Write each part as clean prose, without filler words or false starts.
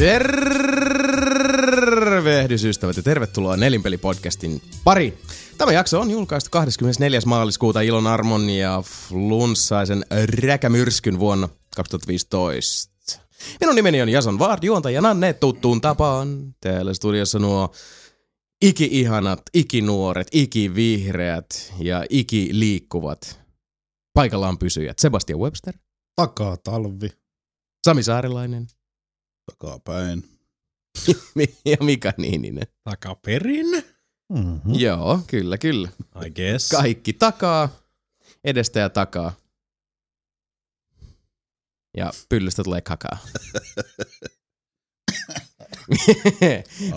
Tervehdys ystävät ja tervetuloa Nelinpeli-podcastin pariin. Tämä jakso on julkaistu 24. maaliskuuta ilonarmon ja flunssaisen räkämyrskyn vuonna 2015. Minun nimeni on Jason Ward, juontaja Nanne tuttuun tapaan. Täällä studiossa nuo iki-ihanat, iki-nuoret, iki-vihreät ja iki-liikkuvat paikallaan pysyjät. Sebastian Webster. Takaa talvi. Sami Saarilainen. Takapäin. Ja Mika Niininen. Takaperin? Mm-hmm. Joo, kyllä. I guess. Kaikki takaa, edestä ja takaa. Ja pyllystä tulee kakaa.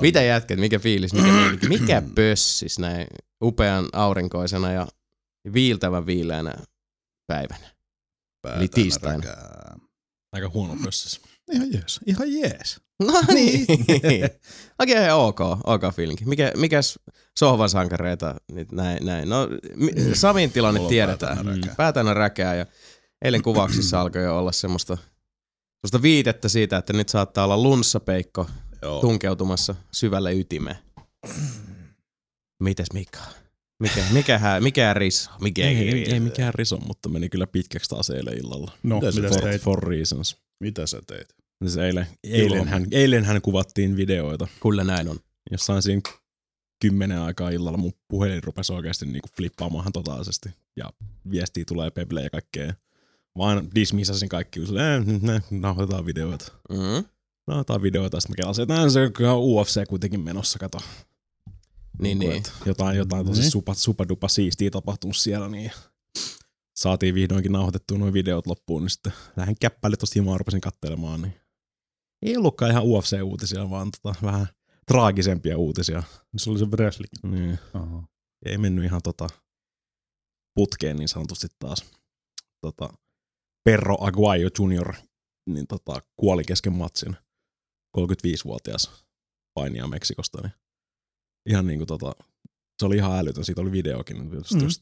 Mitä jätkät, mikä fiilis, mikä pössis näin upean aurinkoisena ja viiltävän viileänä päivänä. Eli tiistaina. Aika huono pössis. Ihan jees. No niin. Okei, ok feeling. Mikäs sohvasankareita nyt näin. No Samin tilanne tiedetään. Päätänä räkää ja eilen kuvauksissa alkoi jo olla semmoista viitettä siitä, että nyt saattaa olla lunssapeikko tunkeutumassa syvälle ytimeen. Mitäs Mika? Mikä riso? Ei mikään riso, mutta meni kyllä pitkäksi taas eilen illalla. No, for reasons. Mitä sä teit? Siis eilenhän kuvattiin videoita. Kyllä näin on. Jossain siinä 10 aikaa illalla mun puhelin rupesi oikeasti niinku flippaamaan totaalisesti. Ja viestiä tulee peblejä ja kaikkea. Vaan dismissasin kaikki nauhoitetaan videoita. Mm-hmm. Nauhoitetaan videoita, sitten mä kelasin, että se on UFC kuitenkin menossa, kato. Niin. Jotain tosi supadupa siistiä tapahtunut siellä, niin saatiin vihdoinkin nauhoitettua nuo videot loppuun, niin sitten lähdin käppäille tosta himaa rupesin katselemaan, niin ei ollutkaan ihan UFC-uutisia, vaan vähän traagisempia uutisia. Se oli se wrestling. Niin. Ei mennyt ihan putkeen niin sanotusti taas. Perro Aguayo Jr. niin kuoli kesken matsin. 35-vuotias painija Meksikosta. Niin ihan niinku se oli ihan älytön, siitä oli videokin.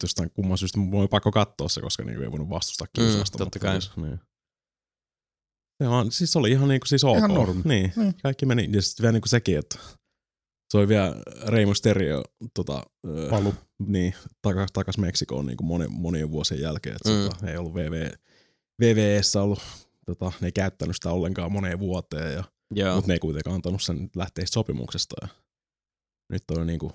Jostain kumman syystä mun oli pakko katsoa se, koska niinku ei voinut vastustaa kiusausta. Totta kai. Niin. Siis se oli ihan niinku siis ok. Ihan normi. Niin. Kaikki meni. Ja sitten vielä niinku sekin, että se oli vielä Rey Mysterio palu. Niin, takas Meksikoon niin monien vuosien jälkeen. Et ei ollut VVE:ssä ollut, ne ei käyttänyt sitä ollenkaan moneen vuoteen, mutta ne ei kuitenkaan antanut sen lähteä sopimuksesta. Ja nyt on niin kuin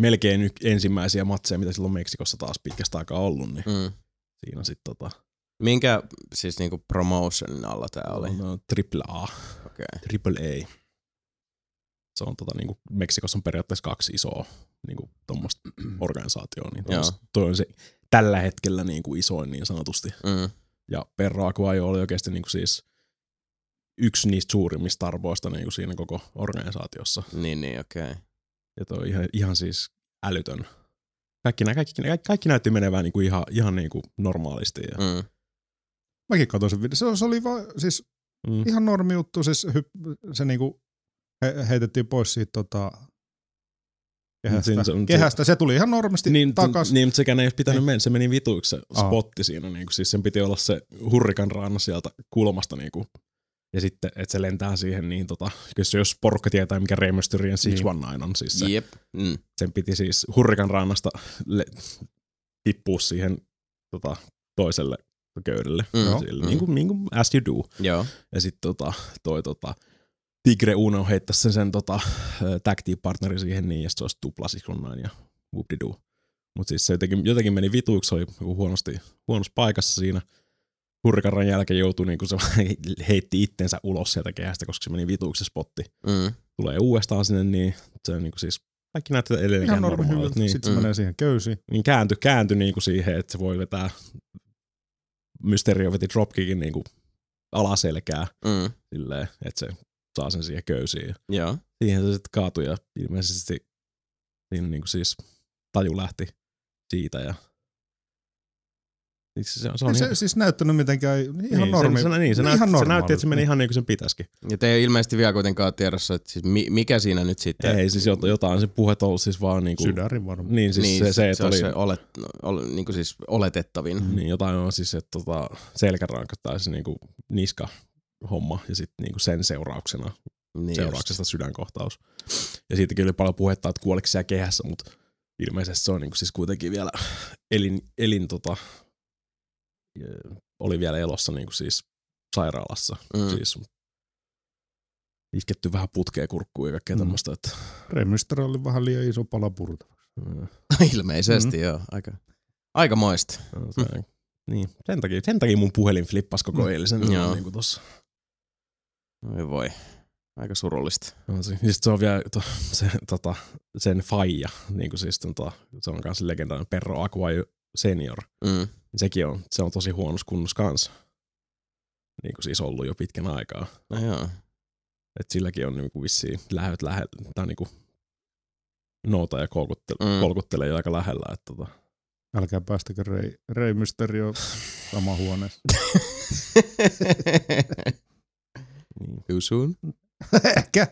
melkein ensimmäisiä matseja, mitä silloin Meksikossa taas pitkästä aikaa ollut. Niin siinä sit minkä siis niinku promotionin alla tää oli? No, AAA. Okay. AAA. Se on niinku Meksikossa on periaatteessa 2 isoa niinku tommosta organisaatioa, niin toi on se tällä hetkellä niinku isoin niin sanotusti. Ja Perro Aguayo oli oikeesti niinku siis yksi niistä suurimmista arvoista niinku siinä koko organisaatiossa. Niin okei. Ja toi ihan siis älytön. Kaikki näytti menevän niinku ihan niinku normaalisti ja. Mäkin katsoin sen video. Se oli vaan siis ihan normi juttu, siis se niinku heitettiin pois siitä kehästä. Se tuli ihan normisti takas. Niin, mutta sekään ei olisi pitänyt mennä. Se meni vituiksi se spotti siinä. Niin, siis sen piti olla se hurrikan raana sieltä kulmasta. Niin, ja sitten, että se lentää siihen, niin jos porukka tietää, mikä Rey Mysterien 619 on. Siis se, sen piti siis hurrikan raannasta tippua siihen toiselle köydelle. Niin kuin as you do. Joo. Ja sitten Tigre Uno heittäisi sen tag team partneri siihen niin, ja se olisi tuplasikunnan ja whoop-de-doo. Mutta siis se jotenkin meni vituiksi, oli huonossa paikassa siinä. Hurrikanran jälkeen joutui, niin kun se heitti itsensä ulos sieltä kehästä, koska se meni vituiksi se spotti. Tulee uudestaan sinne, niin se on niin kuin siis kaikki näyttää edelleenkään normaalilta. Niin, sitten se menee siihen köysiin. Niin kääntyi niin kuin siihen, että se voi vetää. Mysterio veti dropkickin niin kuin alaselkää silleen, että se saa sen siihen köysiin. Ja siihen se sitten kaatui ja ilmeisesti siinä niinku siis taju lähti siitä. Ja se siis näyttänyt mitenkään ihan normaali. Se näytti, että se meni ihan niin kuin sen pitäisikin. Ja te ei ilmeisesti vielä kuitenkaan tiedossa, että siis mikä siinä nyt sitten. Ei siis jotain se puhet ollut siis vaan niinku. Sydärin varmaan. Niin siis niin, se että oli. Se niinku siis oletettavin. Niin jotain on siis, että selkäranka tai se niinku niska homma ja sitten niinku sen seurauksena Niin seurauksesta just sydänkohtaus. Ja siitäkin oli paljon puhetta, että kuoliko siellä kehässä, mutta ilmeisesti se on niin siis kuitenkin vielä oli vielä elossa niin siis sairaalassa. Mm. Siis isketty vähän putkea kurkkuun ja kaikkea tämmöistä. Että Rey Mysterio oli vähän liian iso pala purtavaksi. Mm. Ilmeisesti joo. Aika moista. No, niin. Sen takia mun puhelin flippasi koko eilisen. Joo. Niin kuin tossa. Oi voi. Aika surullista. No, siis se on vielä sen faija, niin kuin siis se on kanssa legendainen Perro Aguayo Senior. Mm. Sekin on, se on tosi huonossa kunnossa kanssa. Niin kuin siis ollut jo pitkän aikaa. No joo. Et silläkin on niinku vissiin lähellä, tai niinku noutaa ja kolkuttelee aika lähellä. Että älkää päästäkö Rey Mysterio sama huoneessa. Too soon? Ehkä.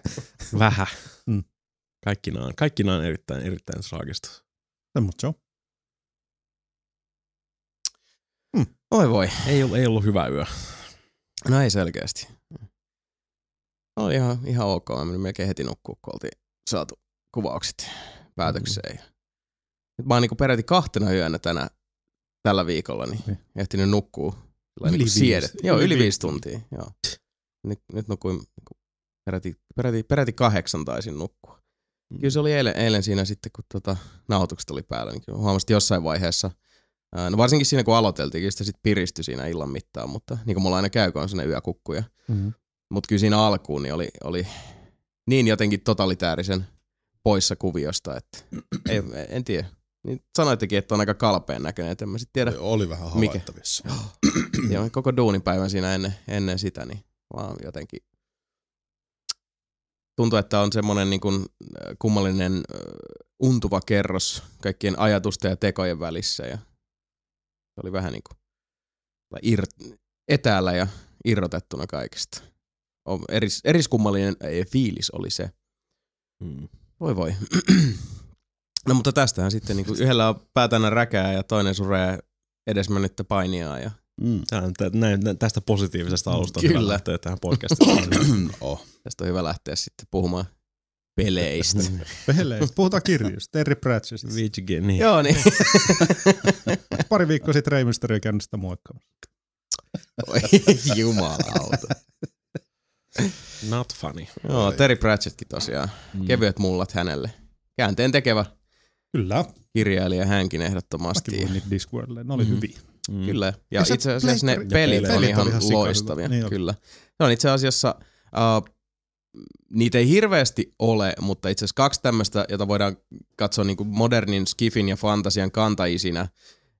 Vähän. Mm. Kaikkinaan erittäin traagista. Mutta se on. Oi voi. Ei ollut hyvä yö. No ei selkeästi. Oli ihan ok. Mä menin melkein heti nukkuu, kun oltiin saatu kuvaukset päätökseen. Mm. Nyt mä oon niinku peräti kahtena yönä tällä viikolla niin ehtinyt nukkuu. Yli 5 tuntia. Joo. Nyt nukuin peräti 8 taisin nukkua. Kyllä se oli eilen siinä sitten, kun nauhoitukset oli päällä. Niin huomasin jossain vaiheessa, no varsinkin siinä kun aloiteltiin, kyllä sitä sitten piristyi siinä illan mittaan, mutta niin kuin mulla aina käy, kun on sellainen yökukkuja. Mm-hmm. Mutta kyllä siinä alkuun niin oli niin jotenkin totalitäärisen poissa kuviosta, että en tiedä. Niin sanoittekin, että on aika kalpeen näköinen, että en mä sitten tiedä. Oli vähän havaittavissa. Ja koko duunipäivän siinä ennen sitä, niin vaan jotenkin tuntuu, että on semmoinen niin kuin kummallinen untuva kerros kaikkien ajatusten ja tekojen välissä. Ja se oli vähän niin kuin etäällä ja irrotettuna kaikesta. Eriskummallinen fiilis oli se. Mm. Voi. No mutta tästähän sitten niin kuin yhdellä on päätänä räkää ja toinen suree edesmennyttä painiaa ja tästä positiivisesta alusta on hyvä lähteä tähän podcastiin. Tästä on hyvä lähteä sitten puhumaan peleistä. Peleistä. Puhutaan kirjoista. Terry Pratchett. Joo niin. Pari viikkoa sitten Rey Mysterio käynyt sitä moikkaamassa. Oi jumalauta. Not funny. Joo, Terry Pratchettkin tosiaan. Kevyet mullat hänelle. Käänteen tekevä. Kyllä. Kirjailija hänkin ehdottomasti. Mäkin puhuin niitä Discworldille. Ne oli hyviä. Mm. Kyllä, ja itse asiassa ne pelit on ihan loistavia. Niin kyllä. Ne on itse asiassa, niitä ei hirveästi ole, mutta itse asiassa 2 tämmöistä, jota voidaan katsoa niin kuin modernin skifin ja fantasian kantaisina,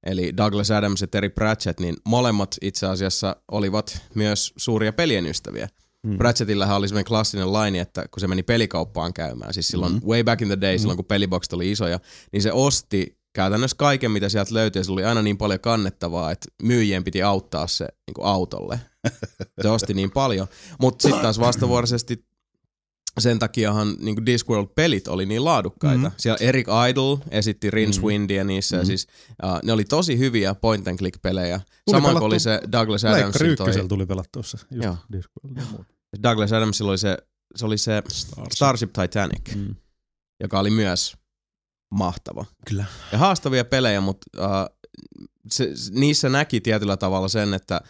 eli Douglas Adams ja Terry Pratchett, niin molemmat itse asiassa olivat myös suuria pelien ystäviä. Mm. Pratchettillähän oli semmoinen klassinen laini, että kun se meni pelikauppaan käymään, siis silloin way back in the day, silloin kun pelibokset oli isoja, niin se osti käytännössä kaiken, mitä sieltä löytyi, ja se oli aina niin paljon kannettavaa, että myyjien piti auttaa se niin kuin autolle. Se osti niin paljon. Mutta sitten taas vastavuoroisesti sen takiahan niin kuin Discworld-pelit oli niin laadukkaita. Mm-hmm. Siellä Eric Idle esitti Rinsewindia niissä. Mm-hmm. Siis, ne oli tosi hyviä point-and-click-pelejä. Samoin kuin oli se Douglas Adams. Ykkösellä tuli pelattua se. Douglas Adamsilla oli se Starship Titanic, joka oli myös mahtava. Kyllä. Ja haastavia pelejä, mutta niissä näki tietyllä tavalla sen, että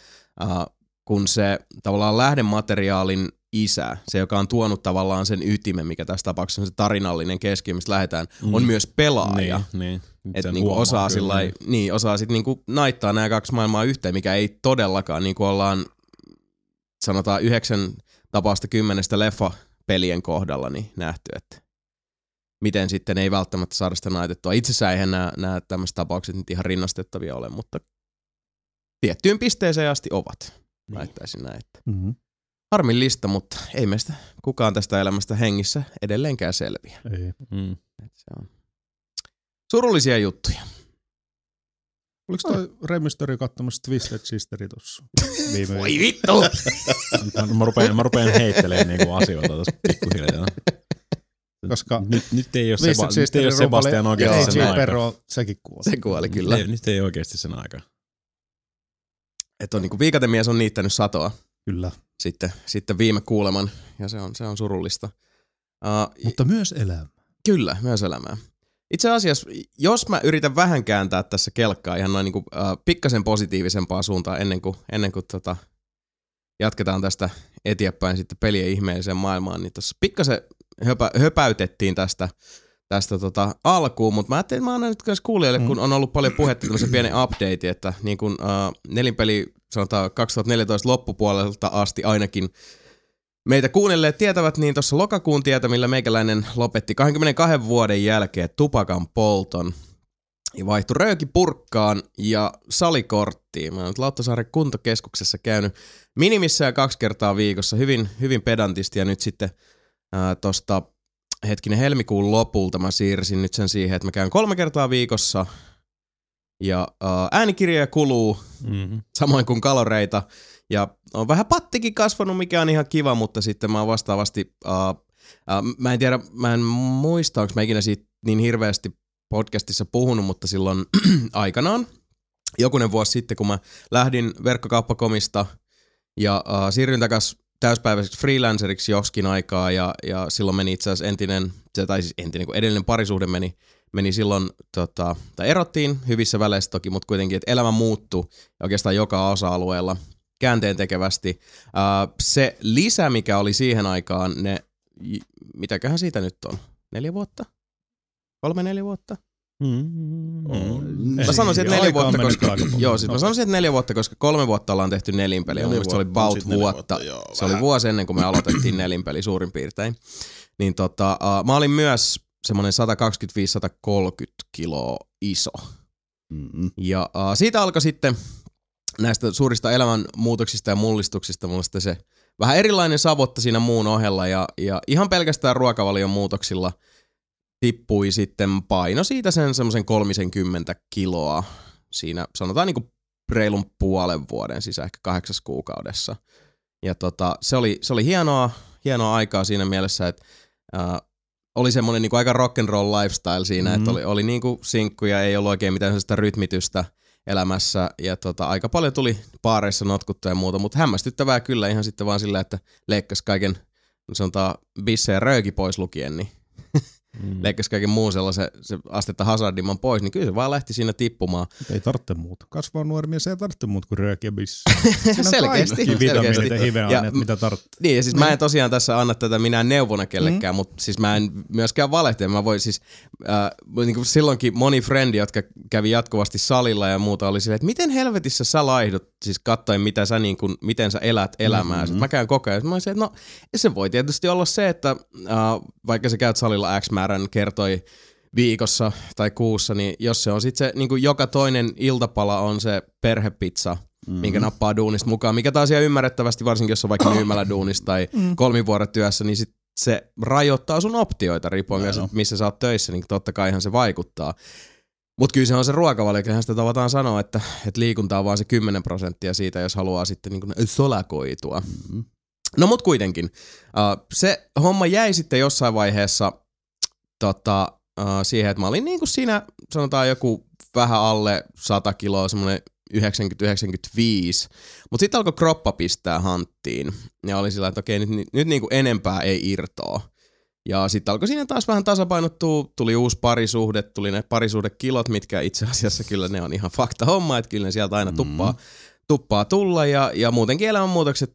kun se tavallaan lähdemateriaalin isä, se joka on tuonut tavallaan sen ytimen, mikä tässä tapauksessa on se tarinallinen keskiö, mistä lähdetään, on myös pelaaja. Niin. Että niinku osaa sillai, niin osaa sitten niinku naittaa nämä 2 maailmaa yhteen, mikä ei todellakaan, niin kuin ollaan sanotaan 9 tapausta 10 leffa-pelien kohdalla niin nähty, että miten sitten ei välttämättä saada sitä naitettua. Itsessään eihän nämä tämmöiset tapaukset nyt ihan rinnastettavia ole, mutta tiettyyn pisteeseen asti ovat, laittaisin näin. Mm-hmm. Harmillista, mutta ei meistä kukaan tästä elämästä hengissä edelleenkään selviä. Mm. Se on surullisia juttuja. Oliko toi Rey Mysterio kattomassa Twisted Sisteri tossa? Voi vittu! mä rupean heittelemään niinku asioita tässä pikkuhiljaa. Koska nyt ei ole Sebastian oikeasti sen aika. Perro, sekin kuoli. Se kuoli, kyllä. Nyt ei oikeasti sen aika. Että on niinku viikatemies on niittänyt satoa. Kyllä. Sitten viime kuuleman, ja se on surullista. Mutta myös elämää. Kyllä, myös elämää. Itse asiassa, jos mä yritän vähän kääntää tässä kelkkaa ihan noin niin kuin, pikkasen positiivisempaa suuntaa ennen kuin jatketaan tästä eteenpäin sitten pelien ihmeelliseen maailmaan, niin tuossa pikkasen höpäytettiin tästä alkuun, mutta mä ajattelin, että mä annan nyt myös kuulijoille, kun on ollut paljon puhetta tämmöisen pienen update, että niin kuin nelinpeli sanotaan 2014 loppupuolelta asti ainakin meitä kuunnelleet tietävät, niin tuossa lokakuun tietämillä meikäläinen lopetti 22 vuoden jälkeen tupakan polton ja vaihtui röökipurkkaan ja salikorttiin. Mä oon nyt Lauttasaaren kuntokeskuksessa käynyt minimissään 2 kertaa viikossa hyvin, hyvin pedantisti ja nyt sitten tuosta helmikuun lopulta mä siirsin nyt sen siihen, että mä käyn 3 kertaa viikossa ja äänikirjoja kuluu samoin kuin kaloreita. Ja on vähän pattikin kasvanut, mikä on ihan kiva, mutta sitten mä oon vastaavasti, mä en tiedä, mä en muista, onko mä ikinä siitä niin hirveästi podcastissa puhunut, mutta silloin aikanaan, jokunen vuosi sitten, kun mä lähdin verkkokauppakomista ja siirryin takaisin täyspäiväiseksi freelanceriksi joskin aikaa ja silloin meni itse asiassa kun edellinen parisuhde meni silloin, tai erottiin hyvissä väleissä toki, mutta kuitenkin, että elämä muuttui oikeastaan joka osa-alueella käänteentekevästi. Se lisä, mikä oli siihen aikaan, mitäköhän siitä nyt on? 4 vuotta? 3-4 vuotta? Mä sanoisin, että 4 vuotta, koska... Mä sanoisin, että 4 vuotta, koska 3 vuotta ollaan tehty nelinpeliä. Mun mielestä se oli about vuotta. Se oli vuosi ennen kuin me aloitettiin nelinpeli suurin piirtein. Niin mä olin myös semmoinen 125-130 kiloa iso. Ja siitä alkoi sitten... Näistä suurista elämänmuutoksista ja mullistuksista mulla sitten se vähän erilainen savotta siinä muun ohella ja ihan pelkästään ruokavalion muutoksilla tippui sitten paino siitä sen semmoisen 30 kiloa siinä sanotaan niinku reilun puolen vuoden sisään ehkä 8 kuukaudessa. Ja se oli hienoa aikaa siinä mielessä, että oli semmoinen niinku aika rock'n'roll lifestyle siinä, että oli niinku sinkkuja, ei ollut oikein mitään sellaista rytmitystä elämässä ja aika paljon tuli baareissa notkuttua ja muuta, mutta hämmästyttävää kyllä ihan sitten vaan sillä, että leikkasi kaiken, sanotaan bissejä rööki pois lukien, niin leikkasi kaiken muun sellaisen se astetta hazardimman pois, niin kyllä se vaan lähti siinä tippumaan. Ei tarvitse muuta. Kasvaa nuori mies, ei tarvitse muuta kuin rööki ja bissejä. Selkeästi. Vitamiinit ja hiveaineet, mitä tarvitsee. Niin ja siis mä en tosiaan tässä anna tätä minä neuvona kellekään, mutta siis mä en myöskään valehtele. Mä voin siis, niin kuin silloinkin moni frendi, jotka kävi jatkuvasti salilla ja muuta, oli silleen, että miten helvetissä sä laihdut, siis katsoin mitä sä niin kuin, miten sä elät elämää. Sitten mä käyn koko ajan. Mä olin se, että no se voi tietysti olla se, että vaikka sä käyt salilla X määrän kertoi viikossa tai kuussa, niin jos se on sitten se, niin kuin joka toinen iltapala on se perhepizza, minkä nappaa duunista mukaan, mikä taas ihan ymmärrettävästi, varsinkin jos on vaikka myymälä duunista tai kolmivuorotyössä, niin sit se rajoittaa sun optioita riippuen myös, missä sä oot töissä, niin totta kai ihan se vaikuttaa. Mutta kyllä se on se ruokavalio, kyllähän sitä tavataan sanoa, että liikunta on vaan se 10% siitä, jos haluaa sitten niin kuin solakoitua. No mut kuitenkin. Se homma jäi sitten jossain vaiheessa siihen, että mä olin niin kuin siinä sanotaan joku vähän alle 100 kiloa, semmoinen 90-95, mutta sitten alkoi kroppa pistää hanttiin ja oli sillä, että okei, nyt niin kuin enempää ei irtoa. Ja sitten alkoi siinä taas vähän tasapainottua, tuli uusi parisuhde, tuli ne parisuhdekilot, mitkä itse asiassa kyllä ne on ihan fakta homma, että kyllä ne sieltä aina tuppaa tulla ja muutenkin elämänmuutokset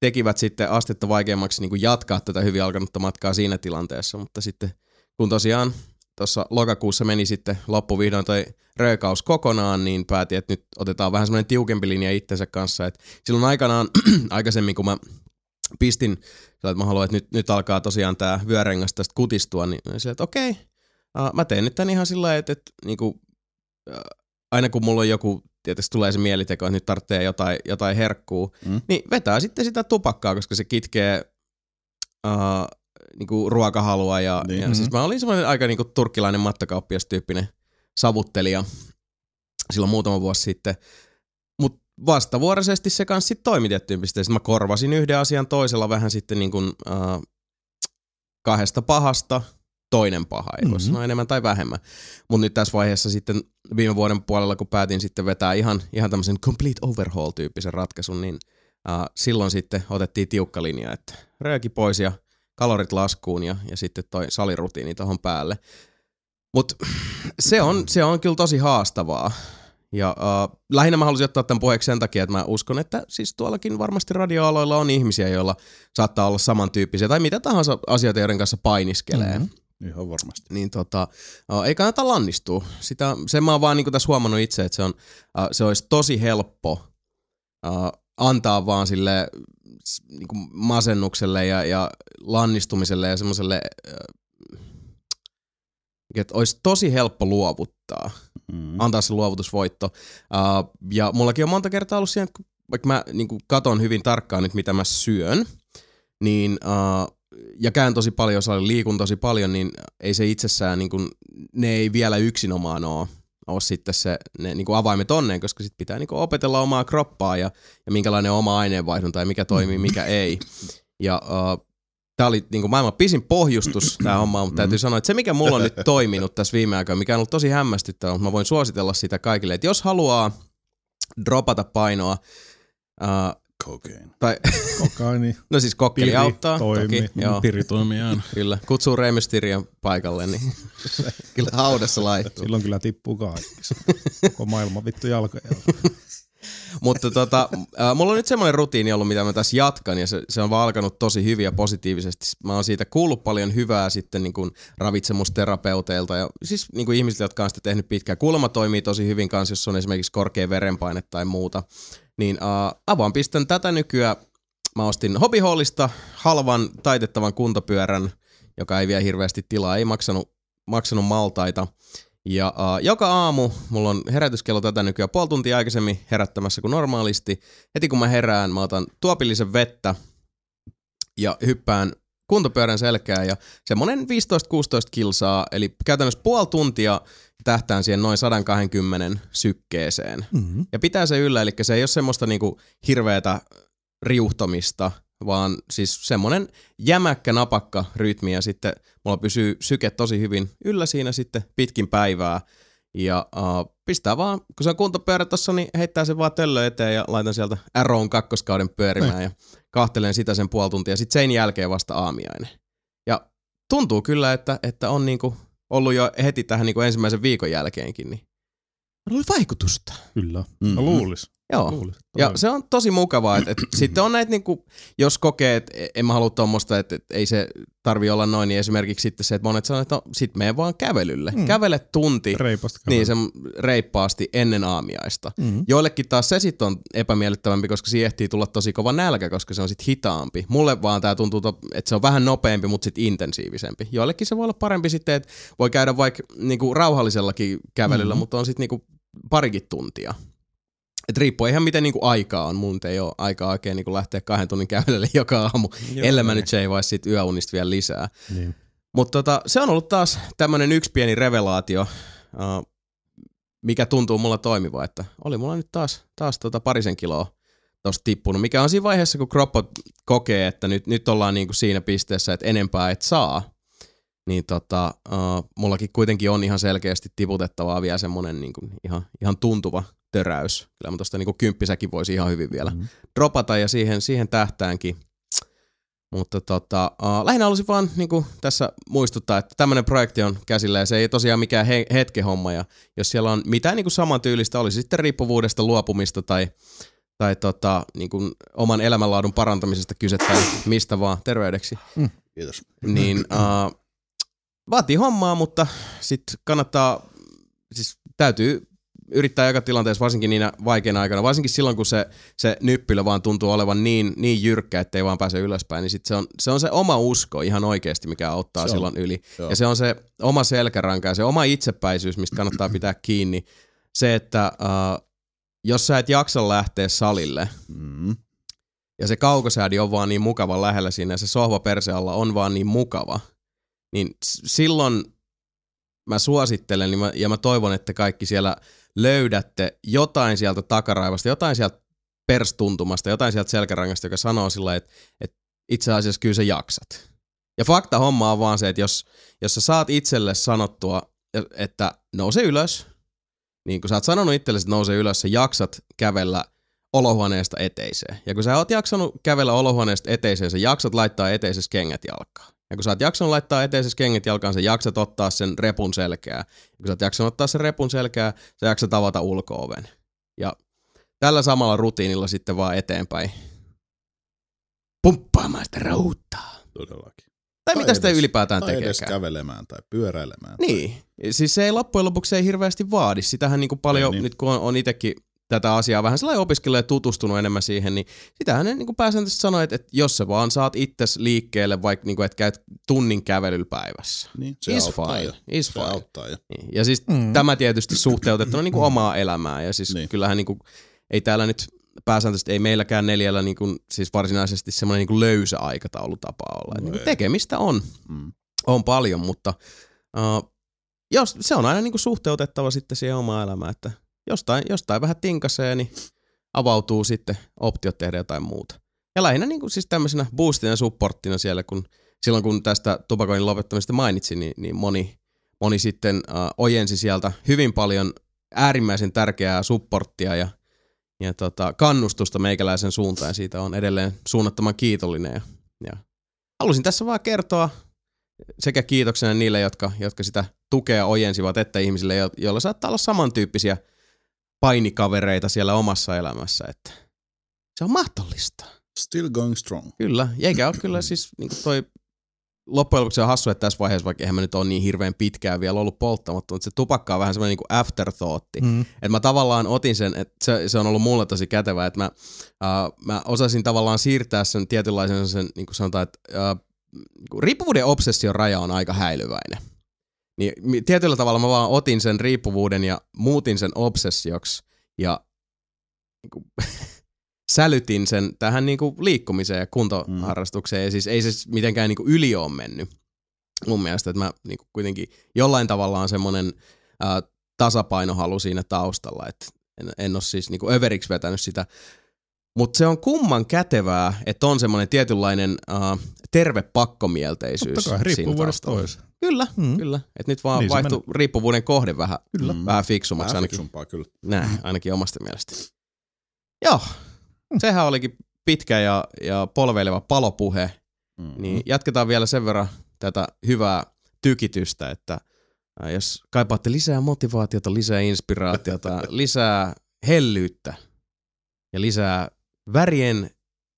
tekivät sitten astetta vaikeammaksi niin kuin jatkaa tätä hyvin alkanutta matkaa siinä tilanteessa, mutta sitten kun tosiaan tuossa lokakuussa meni sitten loppuvihdoin toi röökaus kokonaan, niin päätin, että nyt otetaan vähän semmoinen tiukempi linja itsensä kanssa. Et silloin aikanaan aikaisemmin, kun mä pistin, että mä haluan, että nyt alkaa tosiaan tää vyörengas tästä kutistua, niin sillä, että okei, mä teen nyt tän ihan sillä lailla, että niinku, aina kun mulla on joku, tietysti tulee se mieliteko, että nyt tarvitsee jotain herkkuu, niin vetää sitten sitä tupakkaa, koska se kitkee... niinku ruokahalua ja, niin. Ja siis mä olin semmoinen aika niinku turkkilainen mattakauppias tyyppinen savuttelija silloin muutama vuosi sitten, mut vastavuoroisesti se kanssa sit toimi tiettyyn pisteeseen. Mä korvasin yhden asian toisella vähän sitten niinku, kahdesta pahasta toinen paha, ei voi sanoa enemmän tai vähemmän. Mut nyt tässä vaiheessa sitten viime vuoden puolella, kun päätin sitten vetää ihan tämmösen complete overhaul tyyppisen ratkaisun, niin Silloin sitten otettiin tiukka linja, että rööki pois ja kalorit laskuun ja sitten toi salirutiini tohon päälle. Mut se on kyllä tosi haastavaa. Ja lähinnä mä halusin ottaa tämän puheeksi sen takia, että mä uskon, että siis tuollakin varmasti radioaloilla on ihmisiä, joilla saattaa olla samantyyppisiä tai mitä tahansa asioita, joiden kanssa painiskelee. Mm-hmm. Ihan varmasti. Niin ei kannata lannistua. Sen mä oon vaan niin tässä huomannut itse, että se olisi tosi helppo antaa vaan sille niin masennukselle ja lannistumiselle ja semmoiselle, että olisi tosi helppo luovuttaa. Antaa se luovutusvoitto. Ja mullakin on monta kertaa ollut siihen, että vaikka mä niin katon hyvin tarkkaan nyt, mitä mä syön, niin, ja käyn tosi paljon, liikun tosi paljon, niin ei se itsessään, niin kuin, ne ei vielä yksinomaan ole sitten ne niin avaimet onneen, koska sit pitää niin opetella omaa kroppaa ja minkälainen oma aineenvaihdunta ja mikä toimii, mikä ei. Ja tämä oli niin kuin maailman pisin pohjustus tämä homma, mutta täytyy sanoa, että se mikä mulla on nyt toiminut tässä viime aikoina, mikä on ollut tosi hämmästyttävä, mutta mä voin suositella sitä kaikille, että jos haluaa dropata painoa, kokaini. No siis kokkeli Piri auttaa. Piri toimii aina. Kyllä, kutsuu Rey Mysterion paikalle, niin kyllä haudassa laittuu. Silloin kyllä tippuu kaikissa. Koko maailma vittu jalka. Mutta mulla on nyt semmoinen rutiini ollut, mitä mä tässä jatkan, ja se on vaan alkanut tosi hyvin ja positiivisesti. Mä oon siitä kuullut paljon hyvää sitten niin kuin ravitsemusterapeuteilta, ja siis niin kuin ihmisiltä, jotka on sitä tehnyt pitkään. Kuulemma toimii tosi hyvin kanssa, jos on esimerkiksi korkea verenpaine tai muuta. Niin avaan pistän tätä nykyään. Mä ostin Hobbyhallista halvan taitettavan kuntopyörän, joka ei vie hirveästi tilaa, ei maksanut maltaita. Ja joka aamu mulla on herätyskello tätä nykyään puoli tuntia aikaisemmin herättämässä kuin normaalisti. Heti kun mä herään, mä otan tuopillisen vettä ja hyppään kuntopyörän selkään ja semmonen 15-16 kilsaa, eli käytännössä puoli tuntia tähtään siihen noin 120 sykkeeseen. Mm-hmm. Ja pitää se yllä, eli se ei ole semmoista niinku hirveätä riuhtomista, vaan siis semmonen jämäkkä, napakka rytmi ja sitten mulla pysyy syke tosi hyvin yllä siinä sitten pitkin päivää. Ja pistää vaan, kun se on kuntopyörä tossa, niin heittää sen vaan töllön eteen ja laitan sieltä Arrow'n kakkoskauden pyörimään ja kahtelen sitä sen puoli tuntia. Sitten sen jälkeen vasta aamiainen. Ja tuntuu kyllä, että on niinku ollut jo heti tähän niinku ensimmäisen viikon jälkeenkin, niin oli vaikutusta. Kyllä, mä luulis. Joo, ja se on tosi mukavaa, että sitten on näitä, niinku, jos kokee, että en mä halua tuommoista, että ei se tarvi olla noin, niin esimerkiksi sitten se, että monet sanoo, että no, sit mene vaan kävelylle. Kävele tunti niin sen reippaasti ennen aamiaista. Joillekin taas se sitten on epämiellyttävämpi, koska siihen ehtii tulla tosi kova nälkä, koska se on sitten hitaampi. Mulle vaan tämä tuntuu, että se on vähän nopeampi, mutta sitten intensiivisempi. Joillekin se voi olla parempi sitten, että voi käydä vaikka niinku, rauhallisellakin kävelyllä, mutta on sitten niinku, parikin tuntia. Että riippuu ihan miten niinku aikaa on. Mun ei ole aikaa oikein niinku lähteä 2 tunnin kävelylle joka aamu. Ellei mä nyt seivaisi siitä yöunista vielä lisää. Niin. Mutta se on ollut taas tämmönen yksi pieni revelaatio, mikä tuntuu mulla toimiva. Että oli mulla nyt taas parisen kiloa tosta tippunut. Mikä on siinä vaiheessa, kun kroppa kokee, että nyt ollaan niinku siinä pisteessä, että enempää et saa. Niin mullakin kuitenkin on ihan selkeästi tiputettavaa vielä semmonen niinku ihan tuntuva töräys. Kyllä mä tosta niinku 10 voisi ihan hyvin vielä dropata ja siihen tähtäänkin. Mutta lähinnä halusin vaan niinku tässä muistuttaa, että tämmönen projekti on käsillä ja se ei tosiaan mikään hetken homma. Ja jos siellä on mitään niinku samantyylistä, olisi sitten riippuvuudesta luopumista tai niinku oman elämänlaadun parantamisesta kyse tai mistä vaan terveydeksi. Kiitos. Niin vaatii hommaa, mutta sit kannattaa, siis täytyy yrittää joka tilanteessa, varsinkin niinä vaikeina aikana, varsinkin silloin, kun se nyppylä vaan tuntuu olevan niin jyrkkä, ettei vaan pääse ylöspäin, niin sit se on se oma usko ihan oikeasti, mikä auttaa silloin yli. Joo. Ja se on se oma selkäranka ja se oma itsepäisyys, mistä kannattaa pitää kiinni. Se, että jos sä et jaksa lähteä salille, ja se kaukosäädi on vaan niin mukava lähellä siinä, ja se sohva persealla on vaan niin mukava, niin silloin mä suosittelen ja mä toivon, että kaikki siellä löydätte jotain sieltä takaraivasta, jotain sieltä perstuntumasta, jotain sieltä selkärangasta, joka sanoo sillä tavalla, että itse asiassa kyllä sä jaksat. Ja fakta homma on vaan se, että jos sä saat itselle sanottua, että nouse ylös, niin kun sä oot sanonut itsellesi, että nouse ylös, sä jaksat kävellä olohuoneesta eteiseen. Ja kun sä oot jaksanut kävellä olohuoneesta eteiseen, sä jaksat laittaa eteisessä kengät jalkaan. Ja kun sä oot jaksanut laittaa eteisessä kengät jalkaan, sä jaksat ottaa sen repun selkää. Ja kun sä oot jaksanut ottaa sen repun selkää, sä jaksat avata ulko-oven. Ja tällä samalla rutiinilla sitten vaan eteenpäin. Pumppaamaan sitä rautaa. Todellakin. Tai mitä sitä ylipäätään tekee. Tai edes kävelemään tai pyöräilemään. Niin. Tai... Siis se ei loppujen lopuksi ei hirveästi vaadi. Sitähän niinku paljon, nyt kun on itsekin tätä asiaa vähän sellainen opiskellut ja tutustunut enemmän siihen, niin sitähän ne niinku pääsääntöisesti sanoi, että jos sä vaan saat itses liikkeelle, vaikka niinku, että käyt tunnin kävelyllä päivässä. Niin. Se Is fine. Se auttaa jo. Niin. Ja siis tämä tietysti suhteutettuna niinku omaa elämää. Ja siis kyllähän niinku, ei täällä nyt... Pääsääntöisesti ei meilläkään neljällä niin kuin, siis varsinaisesti semmoinen niin kuin löysä aikataulutapa olla. No niin kuin tekemistä on. On paljon, mutta jos, se on aina niin kuin suhteutettava sitten siihen omaan elämään, että jostain vähän tinkasee, niin avautuu sitten optiot tehdä jotain muuta. Ja lähinnä niin kuin, siis tämmöisenä boostina ja supporttina siellä, kun silloin kun tästä tupakoinnin lopettamisesta mainitsin, niin moni sitten ojensi sieltä hyvin paljon äärimmäisen tärkeää supporttia ja kannustusta meikäläisen suuntaan, siitä on edelleen suunnattoman kiitollinen. Ja halusin tässä vaan kertoa sekä kiitoksena niille, jotka sitä tukea ojensivat, että ihmisille, joilla saattaa olla samantyyppisiä painikavereita siellä omassa elämässä. Että se on mahdollista. Still going strong. Kyllä, eikä ole kyllä siis niin toi loppujen lopuksi on hassu, että tässä vaiheessa, vaikka eihän mä nyt ole niin hirveän pitkään vielä ollut polttamatta, mutta se tupakka on vähän semmoinen niin afterthought. Että mä tavallaan otin sen, että se on ollut mulle tosi kätevää, että mä osasin tavallaan siirtää sen tietynlaisen, sen, niin kuin sanotaan, että riippuvuuden obsession raja on aika häilyväinen. Niin tietyllä tavalla mä vaan otin sen riippuvuuden ja muutin sen obsessioksi ja niin kuin, sälytin sen tähän niinku liikkumiseen ja kuntoharrastukseen, ja siis ei se mitenkään niinku yli ole mennyt mun mielestä, että mä niinku kuitenkin jollain tavalla on semmoinen tasapainohalu siinä taustalla, että en ole siis niinku överiksi vetänyt sitä, mutta se on kumman kätevää, että on semmoinen tietynlainen terve pakkomielteisyys. Totta kai, riippuvuudesta toiseen. Kyllä, kyllä. Että nyt vaan niin vaihtui riippuvuuden kohde vähän fiksummaksi. Vähän fiksumpaa kyllä. Näin, ainakin omasta mielestä. Joo. Sehän olikin pitkä ja polveileva palopuhe, niin jatketaan vielä sen verran tätä hyvää tykitystä, että jos kaipaatte lisää motivaatiota, lisää inspiraatiota, lisää hellyyttä ja lisää värien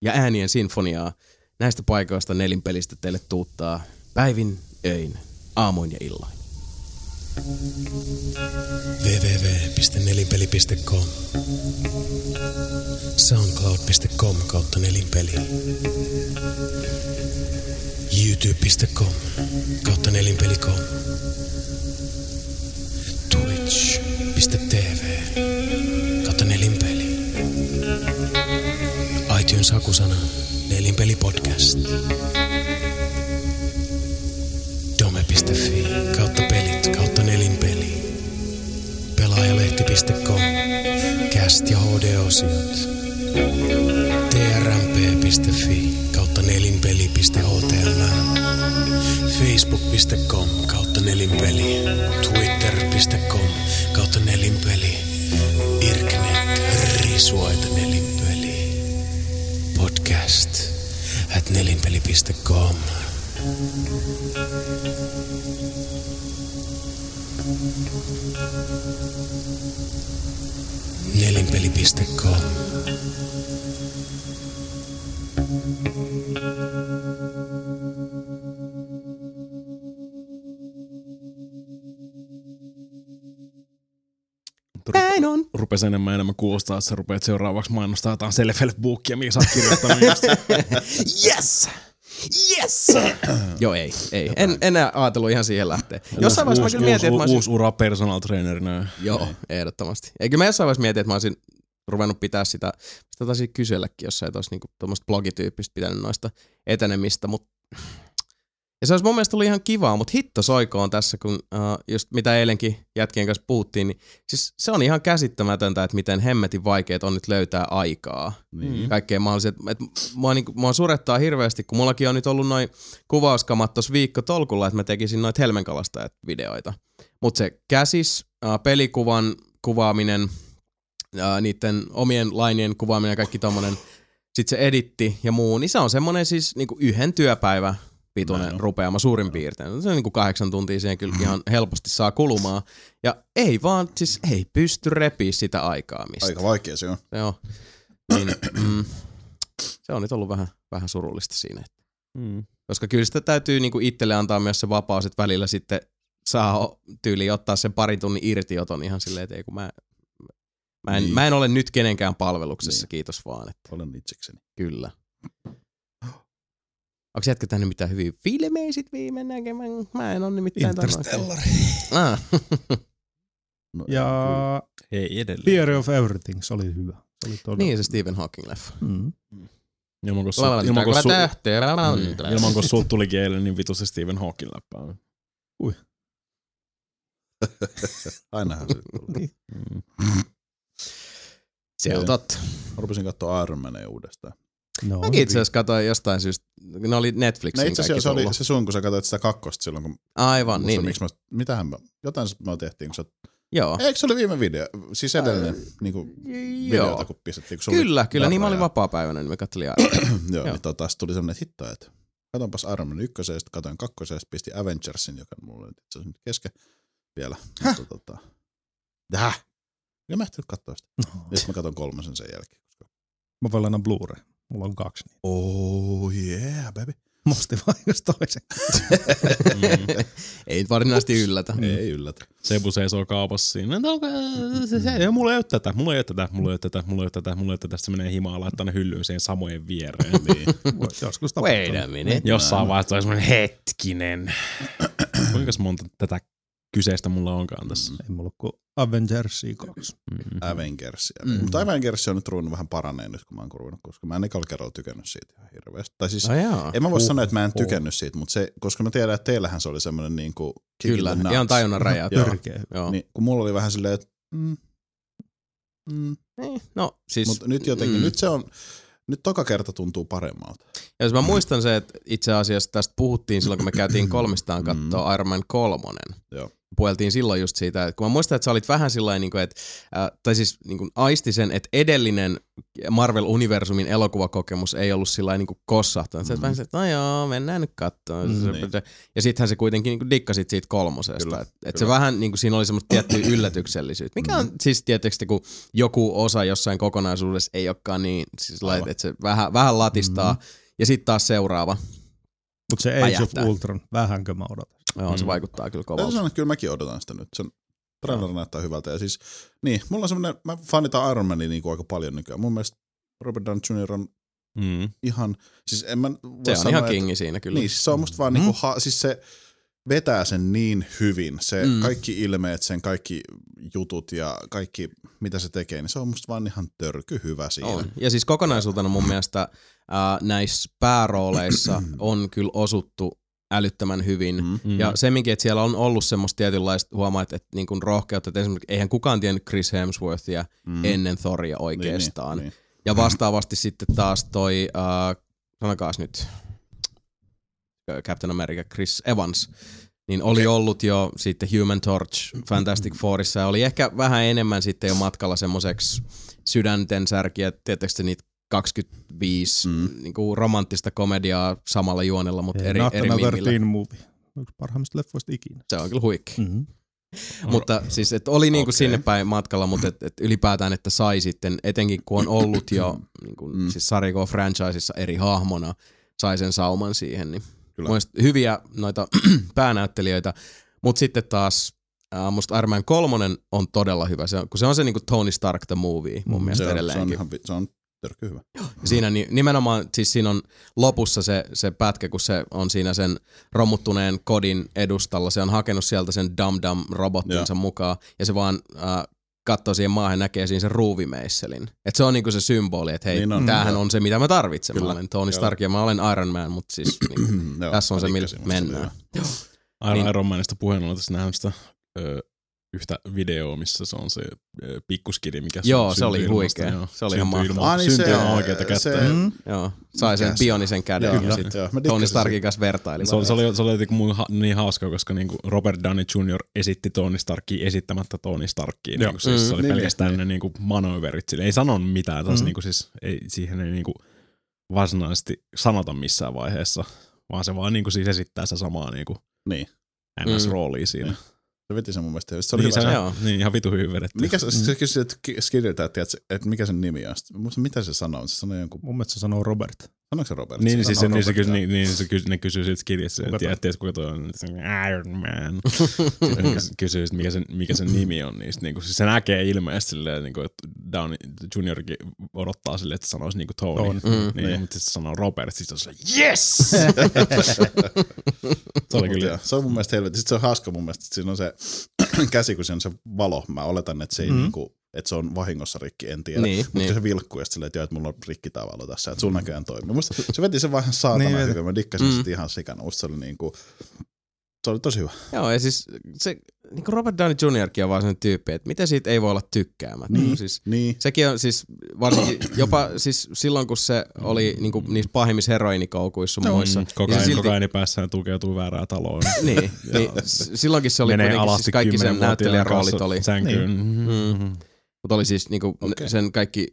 ja äänien sinfoniaa, näistä paikoista nelinpelistä teille tuuttaa päivin, öin, aamuin ja illoin. www.nelinpeli.com soundcloud.com/nelinpeli youtube.com/nelinpeli.com twitch.tv/nelinpeli iTunes hakusana Nelinpeli podcast dome.fi/pelit/nelinpeli pelaajalehti.com cast ja HD-osiot trmp.fi/nelinpeli.htm facebook.com/nelinpeli twitter.com/nelinpeli irknet risuaita nelinpeli podcast@nelinpeli.com Nelinpeli.com Näin on. Rupes enemmän kuulostaa, että sä rupeat seuraavaksi mainostaa jotain self-help-bookia, mikä sä oot kirjoittanut just. Yes! Yes! Joo, ei. En enää ajatellut ihan siihen lähteä. Jossain vaiheessa mä kyllä mietin, että mä olisin... Uusi ura personal trainerina. Joo, ehdottomasti. Eikö mä jossain vaiheessa mietin, että mä olisin ruvennut pitää sitä taisin kyselläkin, jos et olisi niinku tuommoista blogityyppistä pitänyt noista etenemistä, mutta... Ja se olisi mun mielestä tullut ihan kivaa, mutta hitto soikoon tässä, kun just mitä eilenkin jätkien kanssa puhuttiin, niin siis se on ihan käsittämätöntä, että miten hemmetin vaikeet on nyt löytää aikaa. Niin. Kaikkea mahdollisia. Mua surettaa hirveästi, kun mullakin on nyt ollut noin kuvauskamat tossa viikko tolkulla, että mä tekisin noita helmenkalastajat videoita. Mutta se käsis, pelikuvan kuvaaminen, niiden omien lainien kuvaaminen ja kaikki tommonen, sit se editti ja muu, niin se on semmonen siis niinku yhden työpäivän pituinen rupeama suurin piirtein. Se on niinku 8 tuntia siihen kyllä ihan helposti saa kulumaa. Ja ei vaan, siis ei pysty repii sitä aikaa mistä. Aika vaikea se on. Joo. Niin, se on nyt ollut vähän surullista siinä. Koska kyllä sitä täytyy niinku itselle antaa myös se vapaus, että välillä sitten saa tyyliin ottaa sen parin tunnin irtioton ihan silleen, että ei kun mä en ole nyt kenenkään palveluksessa, kiitos vaan. Että. Olen itsekseni. Kyllä. Onko jätkä tänne mitään hyviä filmejä sit viime näkemään? Mä en ole nimittäin Interstellar. No, ja Theory of Everything, se oli hyvä. Se oli todella... Niin se Stephen Hawking-leffa. Ilman kun suut tulikin eilen, niin vitu se Stephen Hawking-läppää. Ui. Ainahan se tulee. Se on totta. Rupesin katsoa Iron Mania uudestaan. No, mäkin itse asiassa katsoin jostain syystä, ne oli Netflixin kaikki tullut. Se oli se sun, kun sä katsoit sitä kakkosta silloin. Kun aivan, niin. Jotain me tehtiin, kun sä... Joo. Eikö se oli viime video? Siis edellinen niinku videota, kun pistettiin. Kun kyllä. Niin mä olin vapaapäivänä, niin mä kattelin Iron Man. Joo, niin taas tuli semmonen hitto, että katonpas Iron Man 1, sitten katoin 2, sitten pisti Avengersin, joka mulla oli itse asiassa kesken vielä. Häh? Ja mä ehtinyt katsoa sitä. Ja sitten mä katon 3 sen jälkeen. Mä voin lainaa Blu-ray. Mulla on 2. Niin. Oh yeah, baby. Musti vain jos toisen. Ei varsinaisesti yllätä. Ei yllätä. Sebu seisoo kaupassa siinä. Mulla ei ole tätä. Se menee himaan laittaa ne hyllyyn siihen samojen viereen. Niin. Joskus tapahtuu. Wait a minute. Jossain vaiheessa on semmoinen hetkinen. Kuinkas monta tätä kyseistä mulla onkaan tässä? Ei mulla ole kuin Avengersia 2. Avengersia. Mutta Avengersia on nyt ruvennut vähän paranee nyt, kun mä oon kurvinut, koska mä en ekalla kerralla tykännyt siitä ihan hirveästi. Tai siis, en mä voi sanoa, että mä en tykännyt siitä, mutta se, koska mä tiedän, että teillähän se oli semmoinen niin kuin... Kyllä, ihan tajunnan rajaa. Joo. Niin, kun mulla oli vähän silleen, että... No, siis... Mutta nyt jotenkin, nyt se on... Nyt toka kerta tuntuu paremmalta. Ja jos mä muistan se, että itse asiassa tästä puhuttiin silloin, kun me käytiin 300 katsoa Iron Man 3. Joo. Puheltiin silloin just siitä, että kun mä muistan, että sä olit vähän sillain, että, tai siis aisti sen, että edellinen Marvel-universumin elokuvakokemus ei ollut sillain kossahtanut. Sä vähän että no joo, mennään nyt katsoa. Ja sittenhän se kuitenkin dikkasit siitä 3. Että se vähän, siinä oli semmoista tiettyä yllätyksellisyyttä. Mikä on siis tietysti, kun joku osa jossain kokonaisuudessa ei olekaan niin, siis lait, että se vähän latistaa. Ja sitten taas seuraava. Mutta se Age of Ultron, vähänkö mä odotan? Joo, se vaikuttaa kyllä kovalta. Täytyy sanoa, että kyllä mäkin odotan sitä nyt. Sen trailer näyttää hyvältä. Ja siis, niin, mulla on semmoinen, mä fanitan Iron Mania niin kuin aika paljon nykyään. Mun mielestä Robert Downey Jr. on ihan, siis en mä voi se sanoa, on ihan kingi siinä kyllä. Niin, siis se on musta vaan niin kuin, siis se vetää sen niin hyvin. Se kaikki ilmeet, sen kaikki jutut ja kaikki, mitä se tekee, niin se on musta vaan ihan törky hyvä siinä. On. Ja siis kokonaisuutena mun mielestä näissä päärooleissa on kyllä osuttu älyttömän hyvin. Ja semminkin, että siellä on ollut semmoista tietynlaista huomaa, että niin kuin rohkeutta, että esimerkiksi eihän kukaan tiennyt Chris Hemsworthia ennen Thoria oikeastaan. Niin. Ja vastaavasti sitten taas toi, sanokaas nyt, Captain America Chris Evans, niin oli ollut jo sitten Human Torch Fantastic Fourissa ja oli ehkä vähän enemmän sitten jo matkalla semmoiseksi sydäntensärkiä, tietysti niitä 25 niinku romanttista komediaa samalla juonella, mutta eri mimmillä. Yksi parhaimmista leffoista ikinä. Se on kyllä huikea. Mutta siis, että oli niinku sinne päin matkalla, mutta et ylipäätään, että sai sitten, etenkin kun on ollut jo niinku, siis Sariko-franchiseissa eri hahmona, sai sen sauman siihen. Niin. Hyviä noita päänäyttelijöitä, mutta sitten taas musta Iron Man 3 on todella hyvä, se on, kun se on se niinku Tony Stark the movie mun mielestä edelleenkin. Se on törky hyvä. Siinä nimenomaan, siis siinä on lopussa se pätkä, kun se on siinä sen romuttuneen kodin edustalla. Se on hakenut sieltä sen dum-dum-robottinsa mukaan ja se vaan katsoo siihen maahan ja näkee siinä sen ruuvimeisselin. Et se on niinku se symboli, että hei, niin on, tämähän on se, mitä mä tarvitsen. Kyllä. Mä olen Tony Stark ja mä olen Iron Man, mutta siis niin, tässä on se, millä mennään. Iron Manista puheen ollaan tässä nähnyt sitä yhtä videoa, missä se on se pikkuskidi, mikä joo, se oli huikea. Ilmasta, joo. Se oli ihan mahtavaa. Syntyi oikeata kättä. Joo, sai sen pionisen käden ja sitten Tony Starkin kanssa vertaili. Se oli niin hauskaa, koska niinku Robert Downey Jr. esitti Tony Starkia esittämättä Tony Starkia. Niinku siis se oli pelkästään ne niinku manöverit. Ei sanon mitään, siihen ei niinku varsinaisesti sanota missään vaiheessa, vaan se vaan niinku siis esittää se samaa niinku NS-roolia siinä. Se veti sen mun mielestä. Se oli niin, ihan vitu hyvin vedetty. Mikä se kysyi, että skidiltä, että mikä sen nimi on? Mitä se sanoo? Se sanoo jonkun... Mun mielestä se sanoo Robert. Sanoiko se Robert? Niin, siis ne kysyy siitä skidistä, että ties kuka toi on Iron Man. Kysyy, että mikä sen nimi on. Se näkee ilmeisesti silleen, että Downey Juniorkin odottaa silleen, että sanoisi niin kuin Tony. Mutta se sanoo Robert. Sitten se on silleen, yes! Se on mun mielestä helvetti. Sitten se on hauska mun mielestä, että siinä on se käsi, kun siinä on se valo. Mä oletan, että se ei niinku... Että se on vahingossa rikki, en tiedä. Mutta se vilkkuu ja silleen, että mulla on rikki tavalla tässä, että sun näköjään toimii. Musta se veti sen vaan ihan saatana hyvin. Mä dikkasin sitä ihan sikana. Musta se oli tosi hyvä. Joo, ja siis se, niin kuin Robert Downey Jr.kin on vaan sellainen tyyppi, että miten siitä ei voi olla tykkäämättä. Niin. Sekin on siis varsinkin jopa siis silloin, kun se oli niin kuin niissä pahimmissa heroinikoukuissa muissa. Kokaini päässään tukeutuu väärää taloon. niin. Silloinkin se oli kuitenkin siis kaikki sen näyttelijän roolit oli. Sänkyyn. Mutta oli siis niinku sen kaikki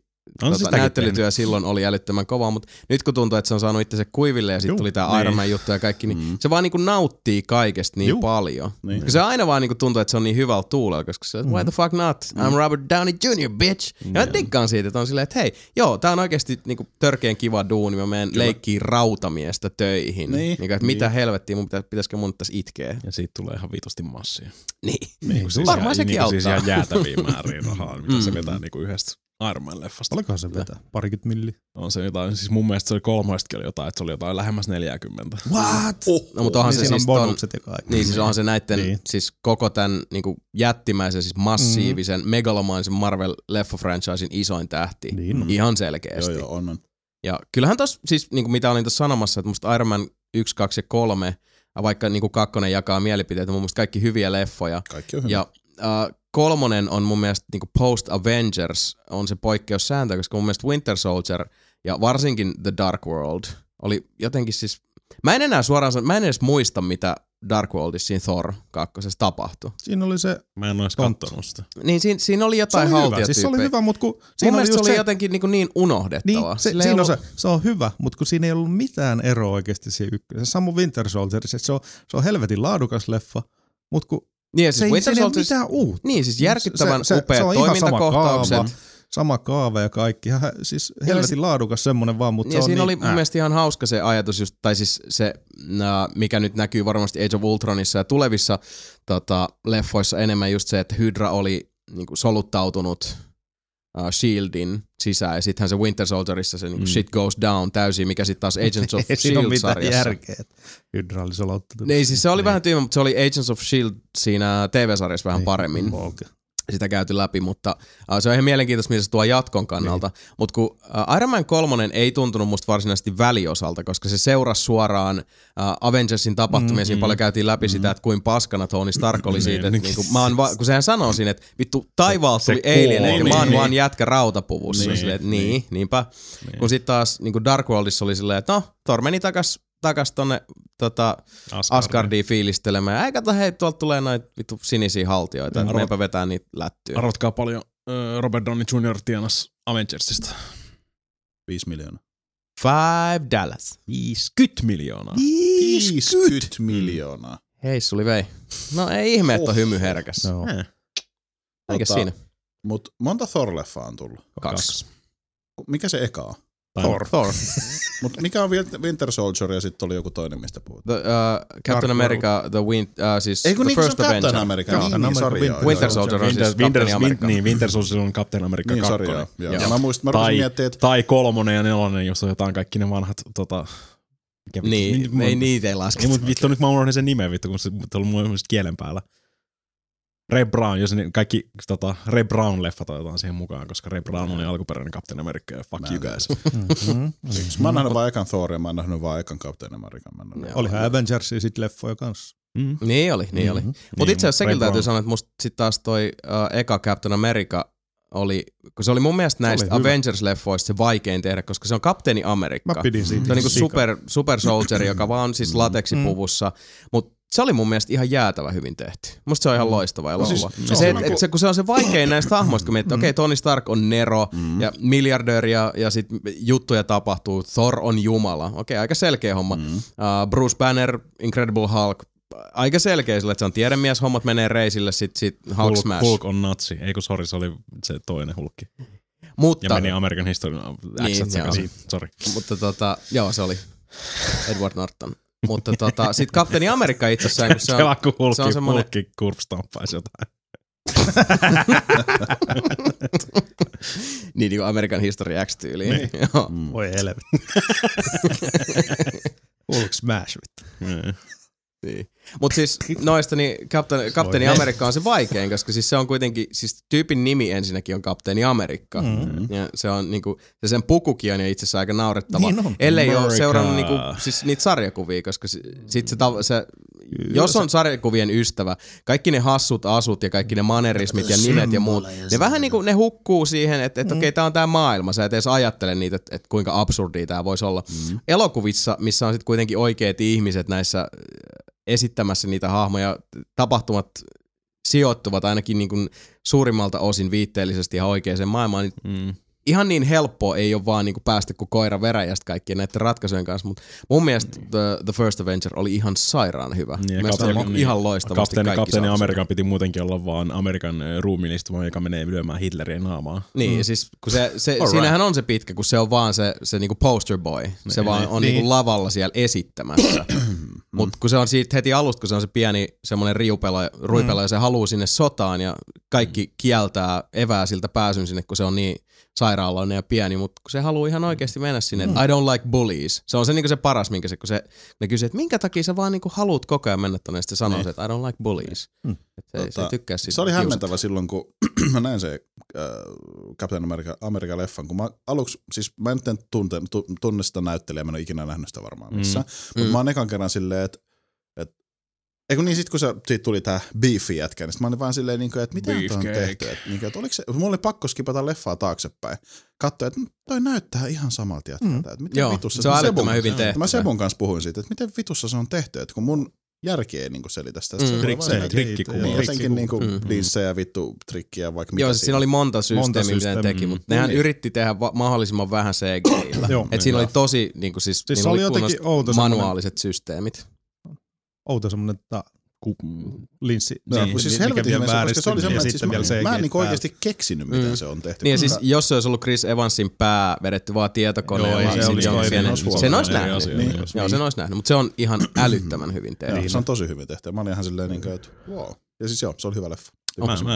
näyttelytyö silloin oli älyttömän kovaa, mutta nyt kun tuntuu, että se on saanut itse kuiville ja sitten tuli tää Iron Man juttu ja kaikki, niin se vaan niinku nauttii kaikesta niin paljon. Niin. Se aina vaan niinku tuntuu, että se on niin hyvällä tuulella, koska se why the fuck not? I'm Robert Downey Jr., bitch! Ja mä tikkaan siitä, että on silleen, että hei, joo, tää on oikeesti niinku törkeen kiva duuni, mä menen leikkiin rautamiestä töihin. Niin, että mitä helvettiä, pitäisikö mun tässä itkeä? Ja siitä tulee ihan vitusti massia. Niin. Siis varmaan sekin auttaa. Siis ihan jäätäviä määriä rahaa, mitä se vetää niinku yhdestä. Ironman leffasta. Olikohan se vetää? 20 milliä. On se jotain, siis mun mielestä se oli 30 oli jotain, että se oli jotain lähemmäs 40. What? No mutta onhan niin se siis bonukset ja kaikki. Niin siis onhan se näitten, siis koko tän niinku jättimäisen, siis massiivisen, megalomaanisen Marvel-leffo-franchisin isoin tähti. Niin. Ihan selkeästi. Joo, on. Ja kyllähän tos, siis niinku mitä olin tossa sanomassa, että musta Iron Man 1, 2 ja 3, vaikka niinku kakkonen jakaa mielipiteitä, mun mielestä kaikki hyviä leffoja. Kaikki on hyviä. Kolmonen on mun mielestä niin post-Avengers on se poikkeussääntö, koska mun mielestä Winter Soldier ja varsinkin The Dark World oli jotenkin siis... Mä en enää suoraan sanoa, mä en edes muista, mitä Dark Worldissa siinä Thor 2 tapahtui. Siinä oli se... Mä en ois kattonut sitä. Niin, siinä oli jotain haltia. Siis se oli hyvä, mutta kun... Mun mielestä se oli jotenkin niin unohdettava. Niin, se on hyvä, mutta kun siinä ei ollut mitään eroa oikeasti siihen ykköseen. Samu Winter Soldier, se on helvetin laadukas leffa, mutta kun... Niin, siis se ei ole mitään uutta. Niin, siis järkyttävän upeat toimintakohtaukset. Sama kaava ja kaikki. Siis helvetin laadukas semmoinen vaan, mutta ja se on siinä niin, oli mun mielestä ihan hauska se ajatus, just, tai siis se, mikä nyt näkyy varmasti Age of Ultronissa ja tulevissa leffoissa enemmän just se, että Hydra oli niinku soluttautunut Shieldin sisään, ja sittenhän se Winter Soldierissa se niinku shit goes down täysin, mikä sitten taas Agents of Shield-sarjassa. Järkeä, että Hydra oli solauttanut. Niin, siis se oli vähän tyhmä, mutta se oli Agents of Shield siinä TV-sarjassa vähän paremmin. Okay. Sitä käyty läpi, mutta se on ihan mielenkiintoista, mitä se tuo jatkon kannalta. Mutta kun Iron Man 3 ei tuntunut musta varsinaisesti väliosalta, koska se seurasi suoraan Avengersin tapahtumia. Siinä paljon käytiin läpi sitä, että kuinka paskana Tony Stark oli siitä. Että niinku, kun sehän sanoo siinä, että vittu taivaalta tuli alien, eikä mä oon vaan jätkä rautapuvussa. Niinpä. Kun sitten taas niinku Dark Worldissa oli silleen, että no, Thor meni takas tonne Asgardiin fiilistelemään. Ei kato, hei, tuolta tulee noita vittu sinisiä haltioita. Meinpä vetää niitä lättyä. Arvotkaa paljon Robert Downey Jr. tienas Avengersista. 5 miljoonaa. $5. 50 miljoonaa. 50 miljoonaa. Hei, suli vei. No ei ihme, että on hymy herkässä. No. Eikä siinä. Mut monta Thor-leffaa on tullut? 2. Mikä se eka on? Thor. Mutta mikä on Winter Soldier ja sitten oli joku toinen, mistä puhutaan? Captain America, the First Avenger. Captain America, Winter Soldier on siis Captain America. Niin, Winter Soldier on Captain America 2. Tai 3 ja 4, jos otetaan kaikki ne vanhat... Niin, ei niitä ei laske. Mutta vittu, nyt mä unohdin sen nimen, kun se on mun kielen päällä. Ray Brown, jos ne kaikki Ray Brown-leffat otetaan siihen mukaan, koska Ray Brown oli alkuperäinen Captain America ja fuck you guys. Mä oon nähnyt vaan ekan Thoria, mä oon nähnyt vaan ekan Captain American. Olihan Avengersia sit leffoja kanssa. Mm. Niin oli. Mutta itse asiassa sekin täytyy sanoa, että musta sit taas toi eka Captain America oli, kun se oli mun mielestä näistä Avengers-leffoista se vaikein tehdä, koska se on Kapteeni Amerikka. Mä pidin siitä. Se on niinku super soldier, joka vaan on siis lateksipuvussa, mutta se oli mun mielestä ihan jäätävä hyvin tehty. Musta se on ihan loistava ja laulava. No siis, se, kun se on se vaikein näistä hahmoista, kun miettii, okei, Tony Stark on nero ja miljardööri ja sit juttuja tapahtuu, Thor on jumala. Okei, aika selkeä homma. Bruce Banner, Incredible Hulk, aika selkeä sille, että se on tiedemies, hommat menee reisille, sit Hulk smash. Hulk on natsi, eiku sori, se oli se toinen Hulkki. Mutta, ja meni American historian X-at sekaisin, sori. Mutta joo, se oli Edward Norton. Mutta sit Kapteeni Amerikka itse asiassa, kun se on semmoinen... Hulkki kurvstamppaisi jotain. niin American History X-tyyliin. Niin. Joo. Voi helvet. Hulk smash, vittu. Niin. Mutta siis noista niin Kapteeni Amerikka on se vaikein, koska siis se on kuitenkin, siis tyypin nimi ensinnäkin on Kapteeni Amerikka. Ja se on niinku, se sen pukukin on jo itse asiassa aika naurettava, niin ellei ole seurannut niinku, siis niitä sarjakuvia, koska sit se jos on sarjakuvien ystävä, kaikki ne hassut asut ja kaikki ne manerismit ja nimet ja muut, ne vähän niinku ne hukkuu siihen, että okei, tää on tää maailma, sä et edes ajattele niitä, että kuinka absurdia tää voisi olla. Elokuvissa, missä on sit kuitenkin oikeat ihmiset näissä esittämässä niitä hahmoja, tapahtumat sijoittuvat ainakin niin kuin suurimmalta osin viitteellisesti ihan oikeaan maailmaan. Ihan niin helppoa ei ole vaan niin kuin päästä kuin koira veräjästä kaikkien näiden ratkaisujen kanssa, mutta mun mielestä The First Avenger oli ihan sairaan hyvä. Niin, ihan loistavasti kaikki. Kapteeni Amerikan piti muutenkin olla vaan Amerikan ruumiillistuma, joka menee lyömään Hitlerien naamaa. Niin, siis kun siinähän on se pitkä, kun se on vaan se niinku poster boy. Se vaan on niinku lavalla siellä esittämässä. Mutta kun se on siitä heti alusta, kun se on se pieni semmoinen ruipelo ja se haluu sinne sotaan ja kaikki kieltää evää siltä pääsyn sinne, kun se on niin sairaaloinen ja pieni, mutta kun se haluaa ihan oikeasti mennä sinne, että I don't like bullies. Se on se, niin kuin se paras, minkä se, kun se ne kysyy, että minkä takia sä vaan niin kuin haluat koko ajan mennä tonne, sitten sanoo se, että I don't like bullies. Se ei tykkää siitä. Se oli hämmentävä silloin, kun mä näin se Captain America-leffan, kun mä aluksi, siis mä en tunne sitä näyttelijää, mä en ole ikinä nähnyt sitä varmaan missään, mutta mä oon ekan kerran silleen, että eikö niin, sit kun siitä tuli tää beef-jätkä, niin sit mä olin vaan silleen, että mitä on tehty. Että oliko se, mulla oli pakko skipata leffaa taaksepäin. Katsoin, että toi näyttää ihan samalta jätkältä. Joo, vitussa, se on älyttömän hyvin tehty. Mä Sebon kanssa puhuin siitä, että miten vitussa se on tehty. Että kun mun järki ei niinku selitä sitä. Trikkikuvia. Jotenkin niinku linssejä, vittu, trikkiä, vaikka mitä. Joo, siinä oli monta systeemiä, mitä ne teki, mutta nehän yritti tehdä mahdollisimman vähän CG:llä. Että siinä oli tosi, niinku siis, niillä oli kunnossa manuaaliset systeemit. Outo semmonen linssi. No, siis helvetin ihmeessä, koska se oli semmoinen, siis mä en niinku oikeesti keksinyt, miten se on tehty. Niin siis jos se olisi ollut Chris Evansin pää vedetty vaan tietokoneella. Joo, sen olisi nähnyt. Joo, sen olisi nähnyt, mutta se on ihan älyttömän hyvin tehty. Se on tosi hyvin tehty. Mä olin ihan silleen niin kuin, että wow. Ja siis joo, se oli hyvä leffa.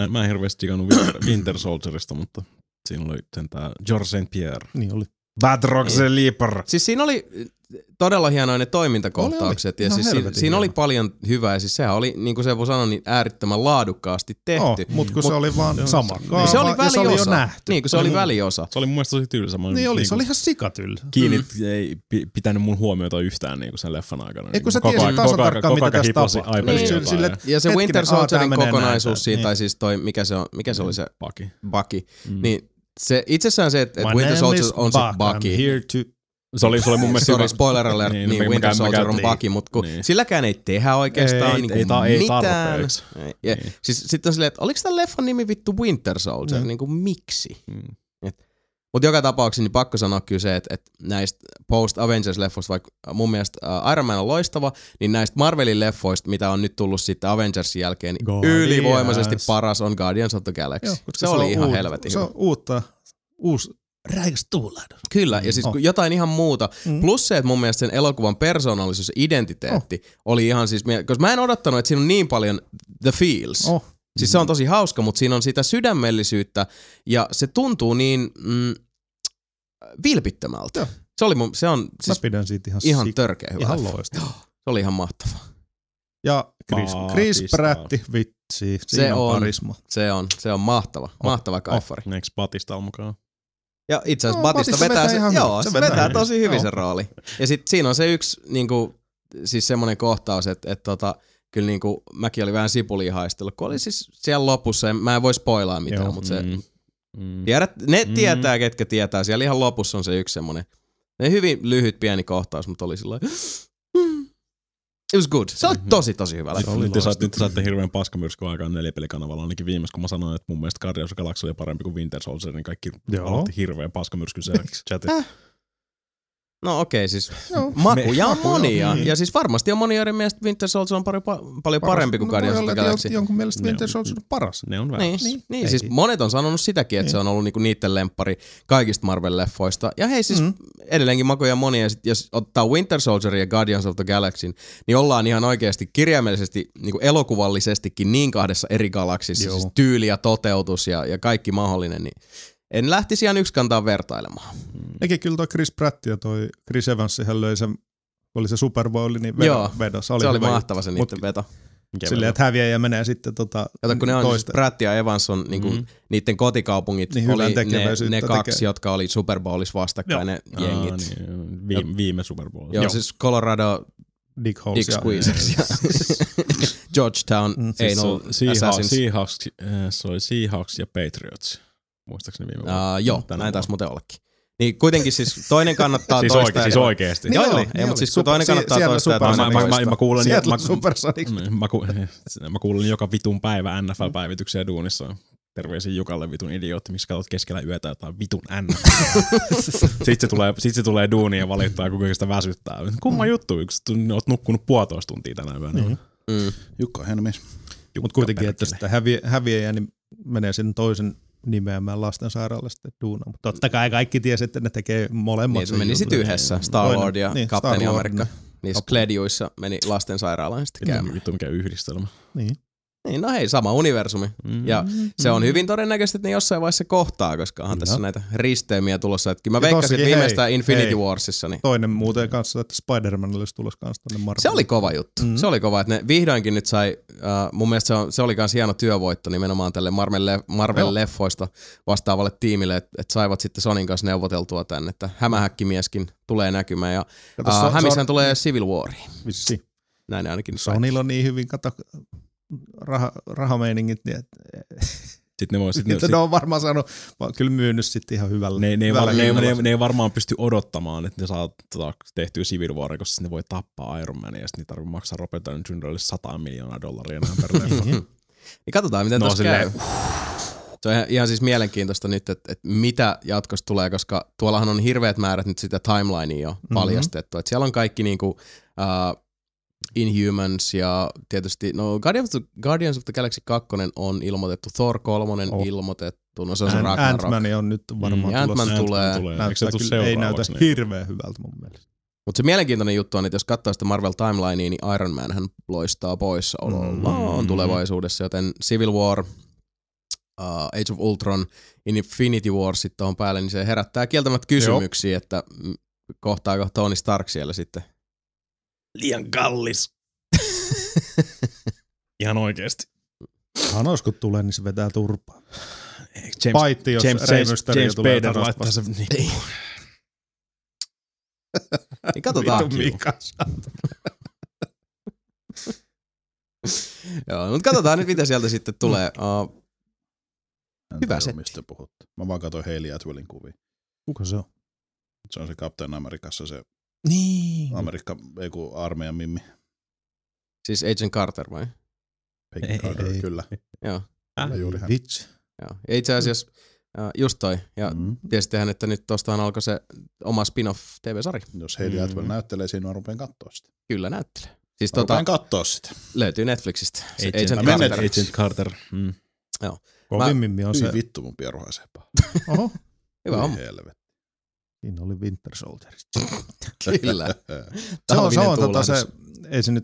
Mä en hirveästi digannut Winter Soldierista, mutta siinä oli tää George St. Pierre. Niin oli. Badrock the Leaper. Siis siinä oli todella hienoinen toimintakohtaukset ja siis siinä oli paljon hyvää ja siis sehän oli, niin kuin Sebu sanoi, niin äärettömän laadukkaasti tehty. Mutta se oli vaan sama. Se oli väliosa. Se oli jo nähty. Niin, kun se oli väliosa. Se oli mun mielestä tosi tylsä. Niin oli, se oli ihan sikatylsä. Ei pitänyt mun huomiota yhtään niin kuin sen leffan aikana. Eikö sä tiesit tasan tarkkaan, mitä tässä tapahtui. Ja se Winter Soldierin kokonaisuus siitä, tai siis toi, mikä se oli se? Bucky. Niin se itsessään se, että Winter Soldier on se Bucky. Se oli mun mielestä... Sorry, spoiler alert, niin Winter Soldier on Bucky, mutta silläkään ei tehdä oikeastaan mitään. Siis sitten on silleen, että oliko tämän leffan nimi vittu Winter Soldier? Miksi? Mutta joka tapauksessa niin pakko sanoa kyllä se, että näistä post-Avengers-leffoista, vaikka mun mielestä Iron Man on loistava, niin näistä Marvelin leffoista, mitä on nyt tullut sitten Avengersin jälkeen, niin ylivoimaisesti paras on Guardians of the Galaxy. Joo, se oli ihan helvetin hyvä. Se on uusi räikäs tuulahdus. Kyllä, ja siis jotain ihan muuta. Plus se, että mun mielestä sen elokuvan persoonallisuus ja identiteetti oli ihan siis... Koska mä en odottanut, että siinä on niin paljon the feels. Siis se on tosi hauska, mutta siinä on sitä sydämellisyyttä ja se tuntuu niin vilpittömältä. Joo. Se on siis pidän siitä ihan törkeä hyvä. Ihan loistavaa. Se oli ihan mahtavaa. Ja Chris Pratt, vitsi, se on karisma. Se on mahtava kaifari. Next Batista on mukaan. Ja itse asiassa Batista vetää tosi hyvin sen rooli. Ja sitten siinä on se yksi niinku siis semmoinen kohtaus, että kyllä niin kuin mäkin oli vähän sipulihaistella, kun oli siis siellä lopussa, ja mä en voi spoilaa mitään, mutta se... ne tietää, ketkä tietää. Siellä ihan lopussa on se yksi semmonen. Ne hyvin lyhyt pieni kohtaus, mutta oli sillä it was good. Se oli tosi hyvä. Nyt saatte hirveän paskamyrsky aikaan Neljäpelikanavalla. Ainakin viimeis, kun mä sanoin, että mun mielestä Guardians Galaxy oli parempi kuin Winter Soldier, niin kaikki aloitti hirveän paskamyrskyn selväksi chatit. No okei, siis makuja on monia. Ja siis varmasti on monia eri mielestä Winter Soldier on paljon parempi kuin Guardians of the Galaxy. Jonkun mielestä Winter Soldier on paras. Ne on väärässä. Niin, siis monet on sanonut sitäkin, että se on ollut niitten lemppari kaikista Marvel-leffoista. Ja hei, siis edelleenkin makuja on monia. Ja sit jos ottaa Winter Soldier ja Guardians of the Galaxy, niin ollaan ihan oikeasti kirjaimellisesti, niin kuin elokuvallisestikin niin kahdessa eri galaksissa. Siis tyyli ja toteutus ja kaikki mahdollinen, niin... En lähtisi ihan yksikantaan vertailemaan. Eikä kyllä toi Chris Pratt ja toi Chris Evans, sehän löi sen, oli se Super Bowl, niin vedas. Se oli mahtava se niitten veto. Silleen, että häviää ja menee sitten toista. Kun ne on siis Pratt ja Evans on niinku, niitten kotikaupungit, niin oli ne kaksi, jotka oli Super Bowlissa vastakkain ne jengit. Niin, viime Super Bowlissa. Joo, siis Colorado... Dick Holes ja Squeezers ja Georgetown, Anal Assassins. Seahawks ja Patriots. Muistaakseni viime vuonna? Joo, näin taisi muuten ollakin. Niin kuitenkin siis toinen kannattaa siis toista. Siis oikeesti? Niin joo, ei, mutta siis toinen kannattaa toista ja toinen toista. Mä kuulen joka vitun päivä NFL-päivityksiä duunissa. Terveisiin Jukalle vitun idiootti, miksi katsot keskellä yötä jotain vitun NFL. Sit se tulee duuniin ja valittaa, kun kaikista väsyttää. Kumma juttu, oot nukkunut 1,5 tuntia tänä yönä. Jukka Henmis. Mut kuitenkin, että sitä häviää, niin menee sen toisen nimeämään lastensairaalasta duuna. Mutta totta kai kaikki tiesi, että ne tekee molemmat. Niin, se meni sit yhdessä. Star-Lord ja Kapteeni Amerikka. Niissä Kledjuissa meni lastensairaalaan sitten käymään. Vittu mikä yhdistelmä. Niin, no hei, sama universumi. Ja se on hyvin todennäköistä, että ne jossain vaiheessa kohtaa, koska onhan tässä näitä risteimiä tulossa. Että mä veikkasin, että viimeistään Infinity Warsissa. Niin. Toinen muuten kanssa, että Spider-Man olisi tulossa kanssa tonne Marvel. Se oli kova juttu. Se oli kova, että ne vihdoinkin nyt sai, mun mielestä se oli kans hieno työvoitto nimenomaan tälle Marvel-leffoista vastaavalle tiimille, että saivat sitten Sonin kanssa neuvoteltua tänne, että hämähäkkimieskin tulee näkymään. Ja Hämishän tulee Civil Wariin. Vissi. Näin ainakin. Sonilla on niin hyvin rahameiningit, niin että ne on varmaan saanut, kyllä myynyt sitten ihan hyvällä. Ne ei varmaan pysty odottamaan, että ne saa tehtyä Civil War, koska ne voi tappaa Iron Mania, ja sitten ne tarvitsee maksaa Robert Downey Jr.lle $100 miljoonaa enää per leffa. Niin katsotaan, miten tuossa käy. Se on ihan siis mielenkiintoista nyt, että mitä jatkossa tulee, koska tuollahan on hirveät määrät nyt sitä timelinea jo paljastettu. Että siellä on kaikki niinku... Inhumans ja tietysti, no Guardians of the Galaxy 2 on ilmoitettu, Thor 3 ilmoitettu, no se on se Ragnarok. Ant-Man on nyt varmaan tulossa. Ant-Man tulee. Ei näytä hirveän hyvältä mun mielestä. Mutta se mielenkiintoinen juttu on, että jos katsoo sitä Marvel timelinea, niin Iron Manhän loistaa poissaolollaan tulevaisuudessa, joten Civil War, Age of Ultron, Infinity War sitten on päälle, niin se herättää kieltämättä kysymyksiä, että kohtaako Tony Stark siellä sitten? Liian kallis. Ihan oikeesti. Hän olis kun tulee, niin se vetää turpaa. Paitti, jos Rey Mysterio tulee tarvasta. Niin katsotaan. Joo, mutta katsotaan nyt mitä sieltä sitten tulee. Hyvä setti. Mistä puhuttu? Mä vaan katsoin Hailey Atwellin kuvia. Kuka se on? Se on se Captain Amerikassa se. Niin. Amerikka, ei kun armeijan mimmi. Siis Agent Carter vai? Agent Carter, kyllä. Joo. Juuri hän. Vitsi. Ja itse asiassa just toi. Ja tiesittehän, että nyt tostahan alkoi se oma spin-off TV-sari. Jos Hailey Atwell näyttelee, siinä on rupean katsoa sitä. Kyllä näyttelee. Siis rupean katsoa sitä. Löytyy Netflixistä. Agent Carter. Joo. Kovin mimmi on se. Hyvin vittu mun pieruhaisempaa. Oho. Hyvä homma. Helvet. Siinä oli Winter Soldierista. Kyllä. Se ei se nyt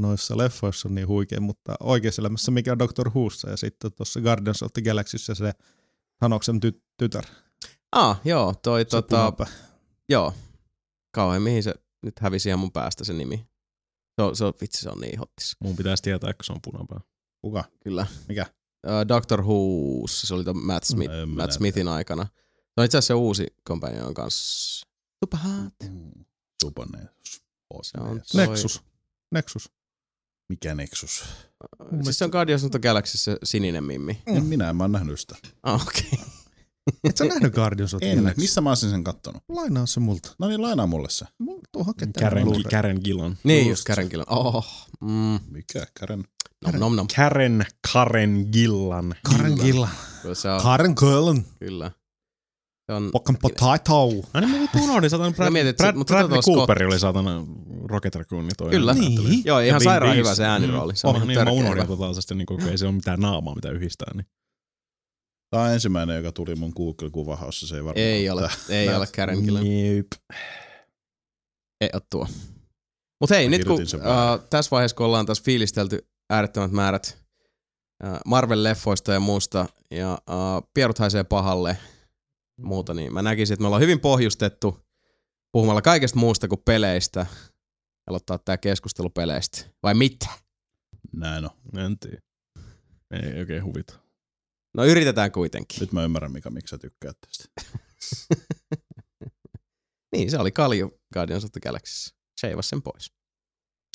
noissa leffoissa on niin huikea, mutta oikeassa elämässä mikä on Doctor Whossa ja sitten tuossa Guardians of the Galaxyssä se Thanoksen tytär. Joo, toi Joo. Kauhean mihin se nyt hävisi ihan mun päästä se nimi. Se on niin hottis. Mun pitäisi tietää, kun se on punapää. Kuka? Kyllä. Mikä? Doctor Whossa, se oli tuon Matt Smithin aikana. Se on itse asiassa se uusi companion kanssa. Superhat. Supaneus. Nexus. Mikä Nexus? Mun siis se on Guardians of the Galaxy se sininen mimmi. Mm. En mä oon nähnyt sitä. Ah, okei. Okay. Et sä nähnyt Guardians of the Galaxy? Missä mä oon sen kattonut? Lainaa se multa. No niin, lainaa mulle se. Tuo haketaan. Karen Gillan. Niin, just Karen Gillan. Oh. Mm. Mikä Karen? Nom. Karen Gillan. Karen Gillan. Karen Gillan. Kyllä. Pokan potato. Aina mä vittu unohdin, saatan Bradley Cooper oli saatana Rocket Raccoon. Kyllä. Niin. Joo, ihan sairaan hyvä se äänirooli. Oh, niin mä unohdin totaalisesti, niin ei se ole mitään naamaa, mitä yhdistää. Niin. Tämä on ensimmäinen, joka tuli mun Google-kuvahaussa. Se ei varmaan Ei ole Karen Gillan. Ei ole tuo. Mut hei, nyt kun tässä vaiheessa, kun ollaan taas fiilistelty äärettömät määrät Marvel-leffoista ja muusta, ja pierut haisee pahalle, muuta, niin mä näkisin, että me ollaan hyvin pohjustettu puhumalla kaikesta muusta kuin peleistä. Aloittaa tää keskustelu peleistä. Vai mitä? Näin on. En tiedä. Ei oikein huvita. No yritetään kuitenkin. Nyt mä ymmärrän, Mika, miksi sä tykkäät tästä. Niin, se oli kalju Guardians of the Galaxyssä. Seivas sen pois.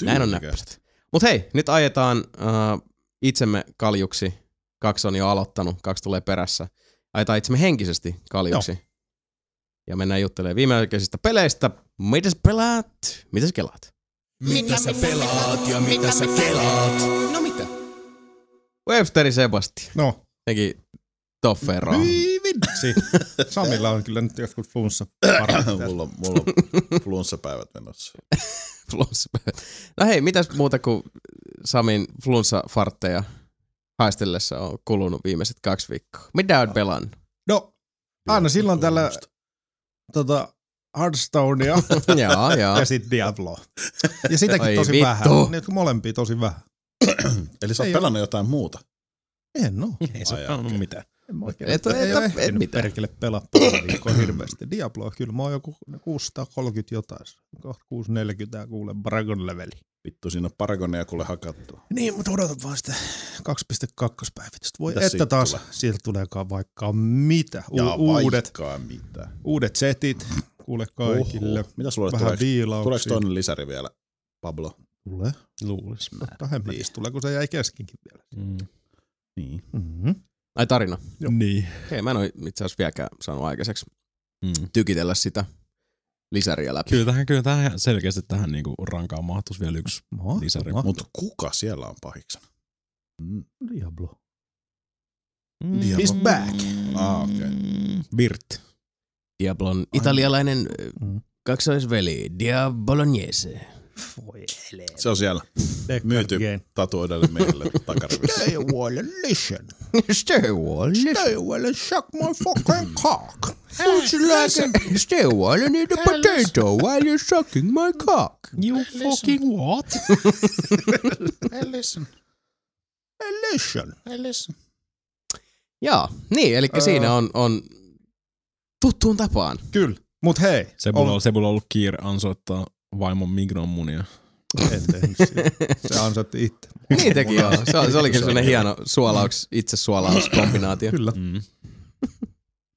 Näin on näppäistä. Mut hei, nyt ajetaan itsemme kaljuksi. 2 on jo aloittanut, 2 tulee perässä. Ajetaan itsemme henkisesti kaljuksi. Joo. Ja mennään juttelemaan viimeaikaisista peleistä. Mitä sä pelaat? Mitä sä kelaat? Mitä sä pelaat ja mitä sä kelaat? No mitä? Websteri Sebastian. No. Teki tofferaa. Vitsi. Samilla on kyllä nyt joskus flunssa. Mulla on flunssapäivät menossa. Flunssapäivät. No hei, mitäs muuta kuin Samin flunssafartteja haistellessa on kulunut viimeiset 2 viikkoa? Mitä on pelannut? No, aina silloin tällä Hearthstonea ja sitten Diabloa. Ja sitäkin tosi vähän. Ne jotka molempia tosi vähän. Eli sä oot pelannut jotain muuta? En oo. Ei se pelannut mitään. En mitään. Perkele pelaa paljon viikkoa hirveästi. Diabloa kyllä. Mä oon joku 630 jotain. 640 kuule Paragon leveli. Vittu, siinä on Paragonia kuule hakattua. Niin, mutta odotan vaan sitä 2.2 päivitystä. Voi että taas tulee? Sieltä tuleekaan vaikka mitä. Uudet setit kuule kaikille. Oho. Mitä sulle vähän viilauksia. Tuleeko toinen lisäri vielä, Pablo? Tulee. Luulis mä. Tähemmällis tulee, kun se jäi keskinkin vielä. Mm. Niin. Mm-hmm. Ai tarina. Joo. Niin. Hei, mä en ole itse asiassa vieläkään saanut aikaiseksi tykitellä sitä lisäriä läpi. Kyllä tähän selkeästi tähän niinku rankaan mahtuisi vielä yksi lisäri. Mutta kuka siellä on pahiksena? Diablo. Diablo. He's back. Ah, okei. Virt. Diablon italialainen kaksoisveli. Diabolognese. Se on siellä. Myyty tatuoidelle meille takarivissa. Stay well and listen. Stay well and suck my fucking cock. Stay well and eat a potato while you're sucking my cock. You fucking what? Listen. Jaa, niin, eli siinä on tuttuun tapaan. Kyllä, mut hei. Sebulla on ollut kiire ansoittaa vaimon mignon munia. En tehnyt sitä. Se ansaitti itse. Niin teki joo. Se olikin sellainen hieno suolaus, itse suolauskombinaatio. Kyllä. Mm.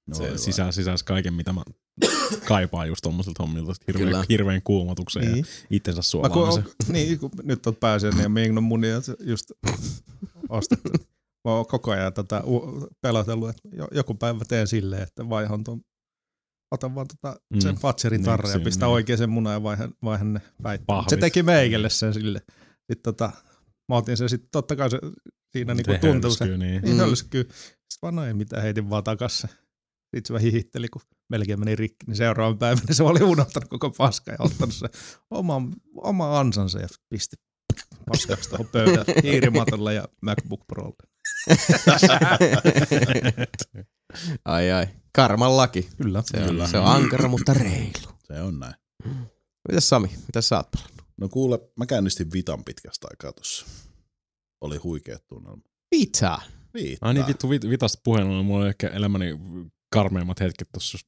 No, se sisäsi kaiken, mitä mä kaipaan just tommoselta hommilta. Hirveän kuumotukseen ja itsensä suolaamiseen. Niin, kun nyt on pääsiäinen ja mignon munia just ostettu. Mä oon koko ajan tätä pelotellut, että joku päivä teen silleen, että vaihan ton. Otan vaan sen Fatserin tarra ja pistää oikein sen munan ja vaihan ne päittää. Se teki meikelle sen sille. Sitten mä otin sen sitten totta kai se siinä niinku tuntuu se. Niin hölskyy. Sitten vaan ei mitään, heitin vaan takassa. Sitten se vähän hihitteli, kun melkein meni rikki. Niin seuraavan päivänä se oli unohtanut koko paskaa ja ottanut sen oma ansansa ja pisti paskasta tuohon pöydälle. Hiirimatolle ja MacBook Prolle. Ai. Karman laki. Kyllä. Se on ankara, mutta reilu. Se on näin. Mitäs Sami? Mitäs sä oot pelannut? No kuule, mä käynnistin Vitan pitkästä aikaa tossa. Oli huikea tunnelma. Vita? Ai niin vittu, Vitasta puheen on mulla ehkä elämäni karmeimmat hetket tossa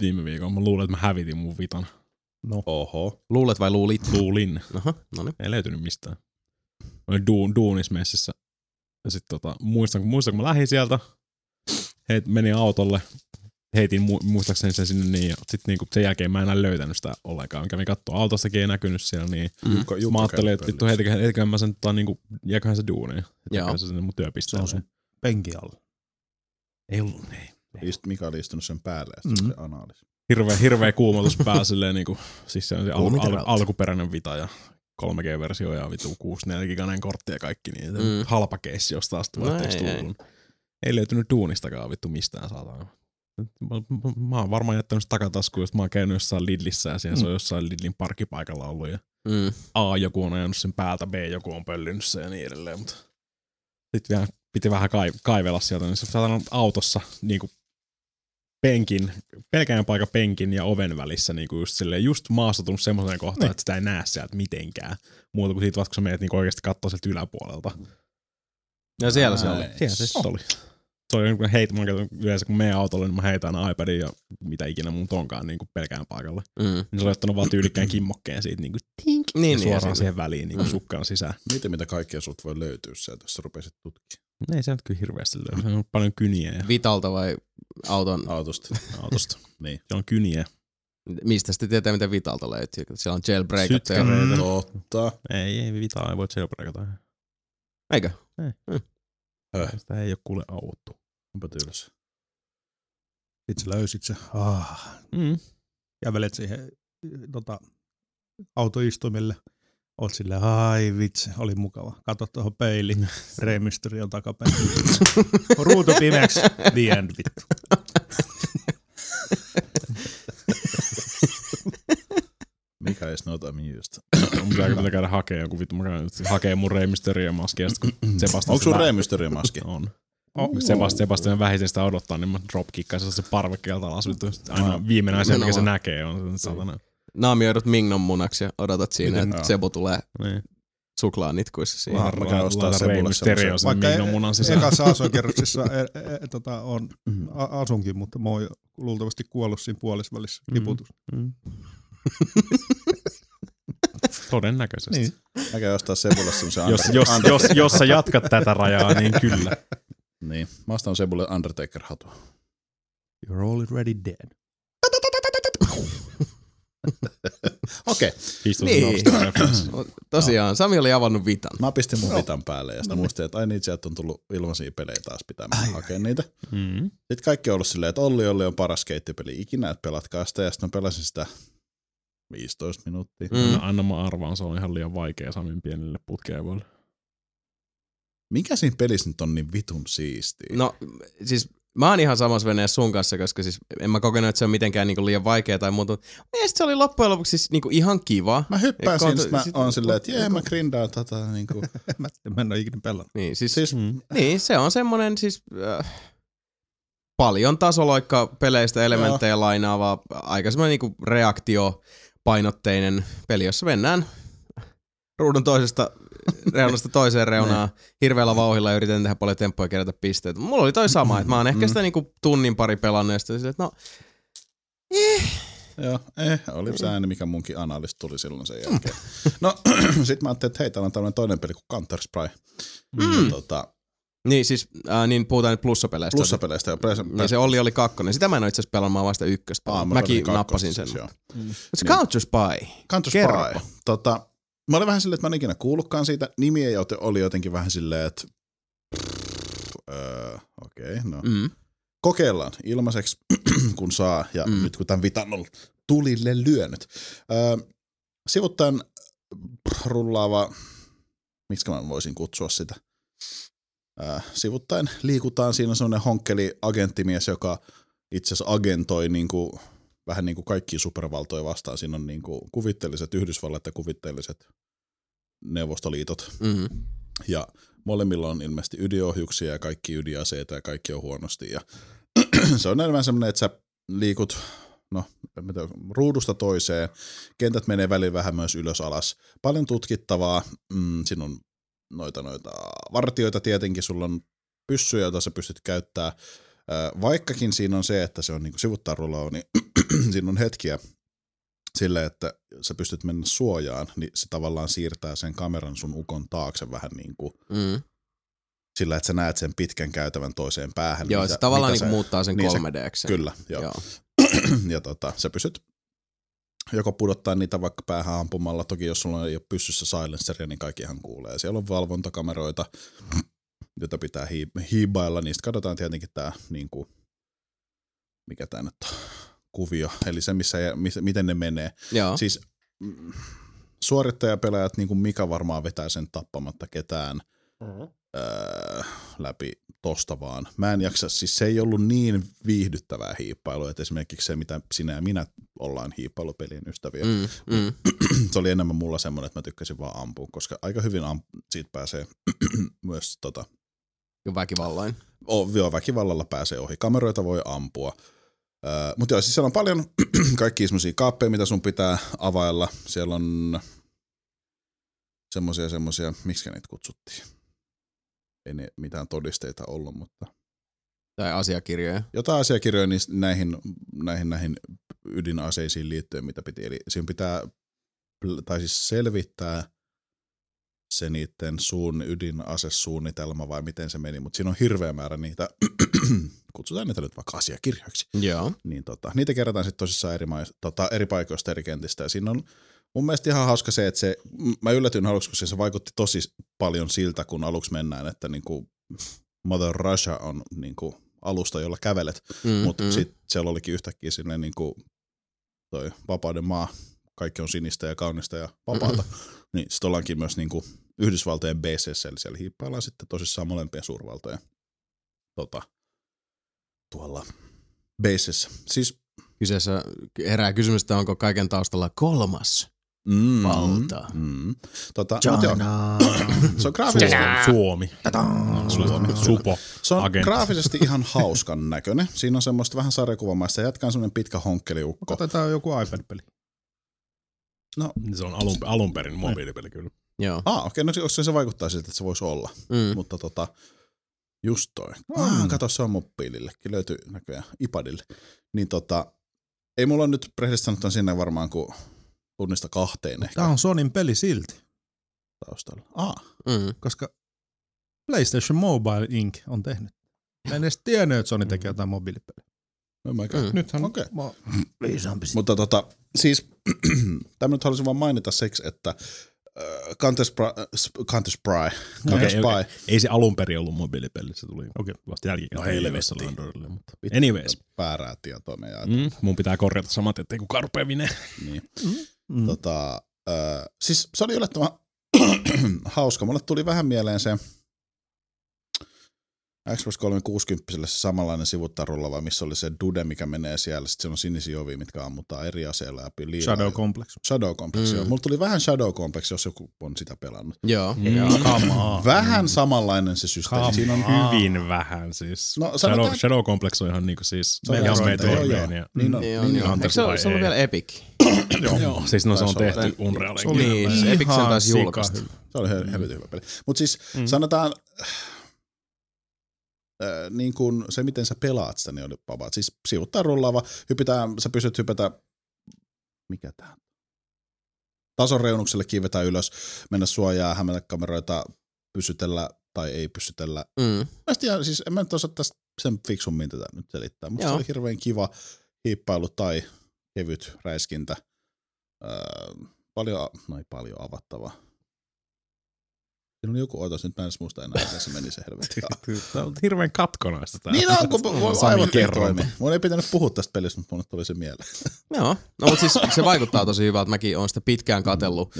viime viikolla. Mä luulen, että mä hävitin mun Vitan. No. Oho. Luulet vai luulit? Luulin. Aha, no niin. Ei löytynyt mistään. Mä olin duunismessissä. Ja sit muistan, kun mä lähdin sieltä. Hei, menin autolle, heitin muistaakseni sen sinne, niin sitten niinku sen jälkeen mä en enää löytänyt sitä ollenkaan. Kävin katsoa autostakin, ei näkynyt siellä, niin mä ajattelin, että vittu heitäköhän mä sen, että niinku, jääköhän se duuniin. Jääköhän se sinne mun työpisteelle. Se on sun penki alla. Ei ollut niin. Mika oli istunut sen päälle ja sitten se analyysi. Hirveä kuumotus päällä silleen niinku, siis se on se alkuperäinen vita ja 3G-versio ja vitu 64-gigainen kortti ja kaikki niin. Halpa keissi, jos taas tullut. Ei löytynyt duunistakaan vittu mistään saatana. Mä oon varmaan jättänyt sitä takataskuun, jos mä oon käynyt jossain Lidlissä ja siellä se on jossain Lidlin parkkipaikalla ollut ja A joku on ajanut sen päältä, B joku on pöllinyt sen ja niin edelleen. Mutta sit vielä piti vähän kaivella sieltä, niin se saatana autossa niinku penkin, pelkään paikan penkin ja oven välissä niinku just maastotunut semmoiseen kohtaan, että sitä ei näe sieltä mitenkään. Muuta kuin siitä vasta, kun sä menet niinku oikeasti kattoo sieltä yläpuolelta. Ja siellä se oli. Siellä se sitten oli. Se oli niin heitto, yleensä kun menen autolle, niin mä heitän iPadin ja mitä ikinä mun tonkaan niin pelkään paikalle. Niin se oli ottanut vaan tyylikkään kimmokkeen siitä niin kuin tink, niin, suoraan siihen väliin niin sukkaan sisään. Miten mitä kaikkea sut voi löytyä sieltä, jos sä rupesit tutkimaan? Ei se nyt kyllä hirveästi löydy. Se on paljon kyniä. Ja... Vitalta vai auton? Autosta. Niin. Se on kyniä. Mistä sitten tietää, mitä Vitalta löytyy? Siellä on jailbreakattu. Totta. Ei, Vitaa ei voi jailbreakata. Eikö? Ei. Sitä ei oo kuule autu. Onpa tylsä. Sit sä löysit se. Ja velet siihen autoistuimelle. Oot silleen, ai vitsi, oli mukava. Katot tuohon peiliin, Rey Mysterion takapeiliin. Ruutu pimeäksi, the end, vittu. Mikä is not amused. Mun pitää käydä hakee joku vittu, mä käyn hakee mun Rey Mysterion maskia. Onko sun Rey Mysterion maski? On. Sebastian vähiten sitä odottaa, niin mä dropkikkaisin se parvekkeelta alas. Aina viimeinen asia, mikä se näkee, on satana. Naamioidut Mignon munaksi ja odotat siinä, että Sebo tulee suklaan itkuissa siihen. Mä käyn ostaa Sebolle semmoisen Mignon munan sisään. Vaikka ekassa asuinkerroksessa on asunkin, mutta mä oon luultavasti kuollut siinä puolisvälissä kiputus. Todennäköisesti. Mä käyn ostaa Sebolle semmoisen Undertaker. Jos sä jatkat tätä rajaa, niin kyllä. Niin, mä ostan Sebolle Undertaker-hatua. You're already dead. Okei. Niin. Tosiaan, Sami oli avannut vitan. Mä pistin mun vitan päälle ja sitten muistin, että ai niitä sieltä on tullut ilmaisia pelejä taas pitää hakea niitä. Sitten kaikki on ollut silleen, että Olli on paras skeittipeli ikinä, että pelatkaa sitä ja sitten mä pelasin sitä 15 minuuttia. Anna mä arvaan, se on ihan liian vaikea Samin pienille putkeivoille. Mikä siinä pelissä nyt on niin vitun siistiä? No siis... Mä oon ihan samassa veneessä sun kanssa, koska siis en mä kokenut, että se on mitenkään niinku liian vaikea tai muuta. Ja sit se oli loppujen lopuksi siis niinku ihan kiva. Mä hyppään siinä, mä oon silleen, että jee mä grindaan tätä niinku. Mä en oo ikinä pelannut. Niin, niin, se on semmonen siis paljon tasoloikka peleistä elementtejä lainaava, aika semmonen niinku reaktiopainotteinen peli, jossa mennään ruudun toisesta reunasta toiseen reunaan hirveällä vauhdilla ja yritän tehdä paljon temppoja ja kerätä pisteitä. Mulla oli toi sama, että mä oon ehkä sitä niinku tunnin pari pelannut ja sitten että no... Joo, oli se ääni, mikä munkin analysti tuli silloin sen jälkeen. No, sit mä ajattelin, että hei, täällä on tämmönen toinen peli kuin Counter Strike. Niin siis, niin puhutaan nyt plussapeleistä. Plussapeleistä, joo. Niin se Olli oli kakkonen. Sitä mä en oo itseasiassa pelannut, vasta ykköstä. Mäkin nappasin sen. Se Counter Spy. Counter Spy. Mä olin vähän silleen, että mä en ikinä kuullutkaan siitä. Nimi ei oli jotenkin vähän silleen, että kokeillaan ilmaiseksi, kun saa. Ja nyt kun tämän vitan on tulille lyönyt. Sivuttain rullaava, miksi mä voisin kutsua sitä. Sivuttain liikutaan. Siinä on sellainen honkkeli agenttimies, joka itse asiassa agentoi niinku... Vähän niin kuin kaikkia supervaltoja vastaan. Siinä on niin kuin kuvitteelliset Yhdysvallat ja kuvitteelliset Neuvostoliitot. Ja molemmilla on ilmeisesti ydinohjuksia ja kaikki ydinaseita ja kaikki on huonosti. Ja se on enemmän semmoinen, että sä liikut ruudusta toiseen. Kentät menee väliin vähän myös ylös alas. Paljon tutkittavaa. Siinä on noita vartioita tietenkin. Sulla on pyssyjä, joita sä pystyt käyttämään. Vaikkakin siinä on se, että se on niin kuin sivuttarulla, niin siinä on hetkiä sille, että sä pystyt mennä suojaan, niin se tavallaan siirtää sen kameran sun ukon taakse vähän niin kuin sillä, että sä näet sen pitkän käytävän toiseen päähän. Joo, mitä, se tavallaan niin muuttaa sen 3D:ksi. Kyllä, joo. Ja sä pystyt joko pudottaa niitä vaikka päähän ampumalla. Toki jos sulla ei ole pyssyssä silenceria, niin kaikkihan kuulee. Ja siellä on valvontakameroita, joita pitää hiibailla. Niistä katsotaan tietenkin tämä, niin kuin, mikä tämä nyt on, kuvio. Eli se, miten ne menee. Joo. Siis suorittajapelaajat, niin kuin Mika varmaan vetää sen tappamatta ketään läpi tosta vaan. Mä en jaksa, siis se ei ollut niin viihdyttävää hiippailua, että esimerkiksi se, mitä sinä ja minä ollaan hiippailupelien ystäviä. Se oli enemmän mulla semmoinen, että mä tykkäsin vaan ampua, koska aika hyvin siitä pääsee myös väkivallain. Joo, väkivallalla pääsee ohi. Kameroita voi ampua. Mutta joo, siis siellä on paljon kaikkia semmosia kaappeja, mitä sun pitää availla. Siellä on semmosia, miksi niitä kutsuttiin? Ei ne mitään todisteita ollut, mutta... Tai asiakirjoja. Jotain asiakirjoja niin näihin ydinaseisiin liittyen, mitä piti. Eli siinä pitää, tai siis selvittää se niiden ydinasesuunnitelma vai miten se meni, mutta siinä on hirveä määrä niitä, kutsutaan niitä nyt vaikka asiakirjoiksi. Joo. Niin niitä kerätään sitten tosissaan eri paikoista, eri kentistä, ja siinä on mun mielestä ihan hauska se, että mä yllätyin aluksi, koska se vaikutti tosi paljon siltä, kun aluksi mennään, että niinku Mother Russia on niinku alusta, jolla kävelet, mutta sitten siellä olikin yhtäkkiä silleen niinku toi vapauden maa, kaikki on sinistä ja kaunista ja vapaata, niin sitten ollaankin myös niinku Yhdysvaltojen BCC, eli siellä hiippaillaan sitten tosissaan molempien suurvaltojen tuolla BCC. Siis kyseessä herää kysymystä, onko kaiken taustalla kolmas valta. Se on graafisesti Suomi. Se on graafisesti ihan hauskan näköinen. Siinä on semmoista vähän sarjakuvamaista jätkään semmoinen pitkä honkkeliukko. Otetaan joku iPad-peli. No, se on alunperin mobiilipeli kyllä. Joo. Okei, no se vaikuttaa siltä, että se voisi olla. Mutta just toi. Kato, se on mobiilillekin. Löytyy näköjään iPadille. Niin ei mulla nyt rehellisesti sanottuna sinne varmaan kuin tunnista kahteen ehkä. Tää on Sonyn peli silti. Taustalla. Koska PlayStation Mobile Inc. on tehnyt. Mä en edes tiennyt, että Sony tekee jotain mobiilipeliä. Nythän okei. Mutta siis tämä nyt halusin vaan mainita siksi, että Counter Spy. Ei se alun perin ollut mobiilipeli, se tuli vasta jälkikäteen. No helvettiin. Anyways. Väärää tietoa me jaetaan. Mun pitää korjata samat, ettei kukaan rupea vineen. Niin. Siis se oli yllättävän hauska. Mulle tuli vähän mieleen se Xbox 360 se samanlainen sivuttarulla, vai missä oli se dude, mikä menee siellä. Sitten se on sinisiä ovia, mitkä ammutaan eri aseilla läpi. Shadow Complex, joo. Mulla tuli vähän Shadow Complex, jos joku on sitä pelannut. Joo. Vähän samanlainen se systeemi. Siinä on hyvin vähän siis. No, Shadow Complex on ihan niinku siis. Se on ihan metroidvania. Se on vielä Epic. Joo, siis no se on tehty Unrealin. Niin, Epic sen taas julkaistu. Se oli helvetin hyvä peli. Mutta siis sanotaan... niin kuin se, miten sä pelaat sitä, niin oli vapaa. Siis sivuuttaa rullaava, sä pystyt hypätä, mikä tää? Tason reunukselle kiivetä ylös, mennä suojaa, hämätä kameroita, pysytellä tai ei pysytellä. Siis en mä nyt osaa tästä sen fiksummin tätä nyt selittää, mutta se oli hirveän kiva hiippailu tai kevyt räiskintä. Paljon avattavaa. Siinä oli joku oitos, nyt mä en edes muista enää, että se meni se helvetti. Tää on hirveen katkonaista tää. Niin on, kun aivot ei toimi. Mun ei pitänyt puhua tästä pelistä, mutta mulle tuli se mieleen. Joo, no mutta siis se vaikuttaa tosi hyvältä. Mäkin oon sitä pitkään katsellut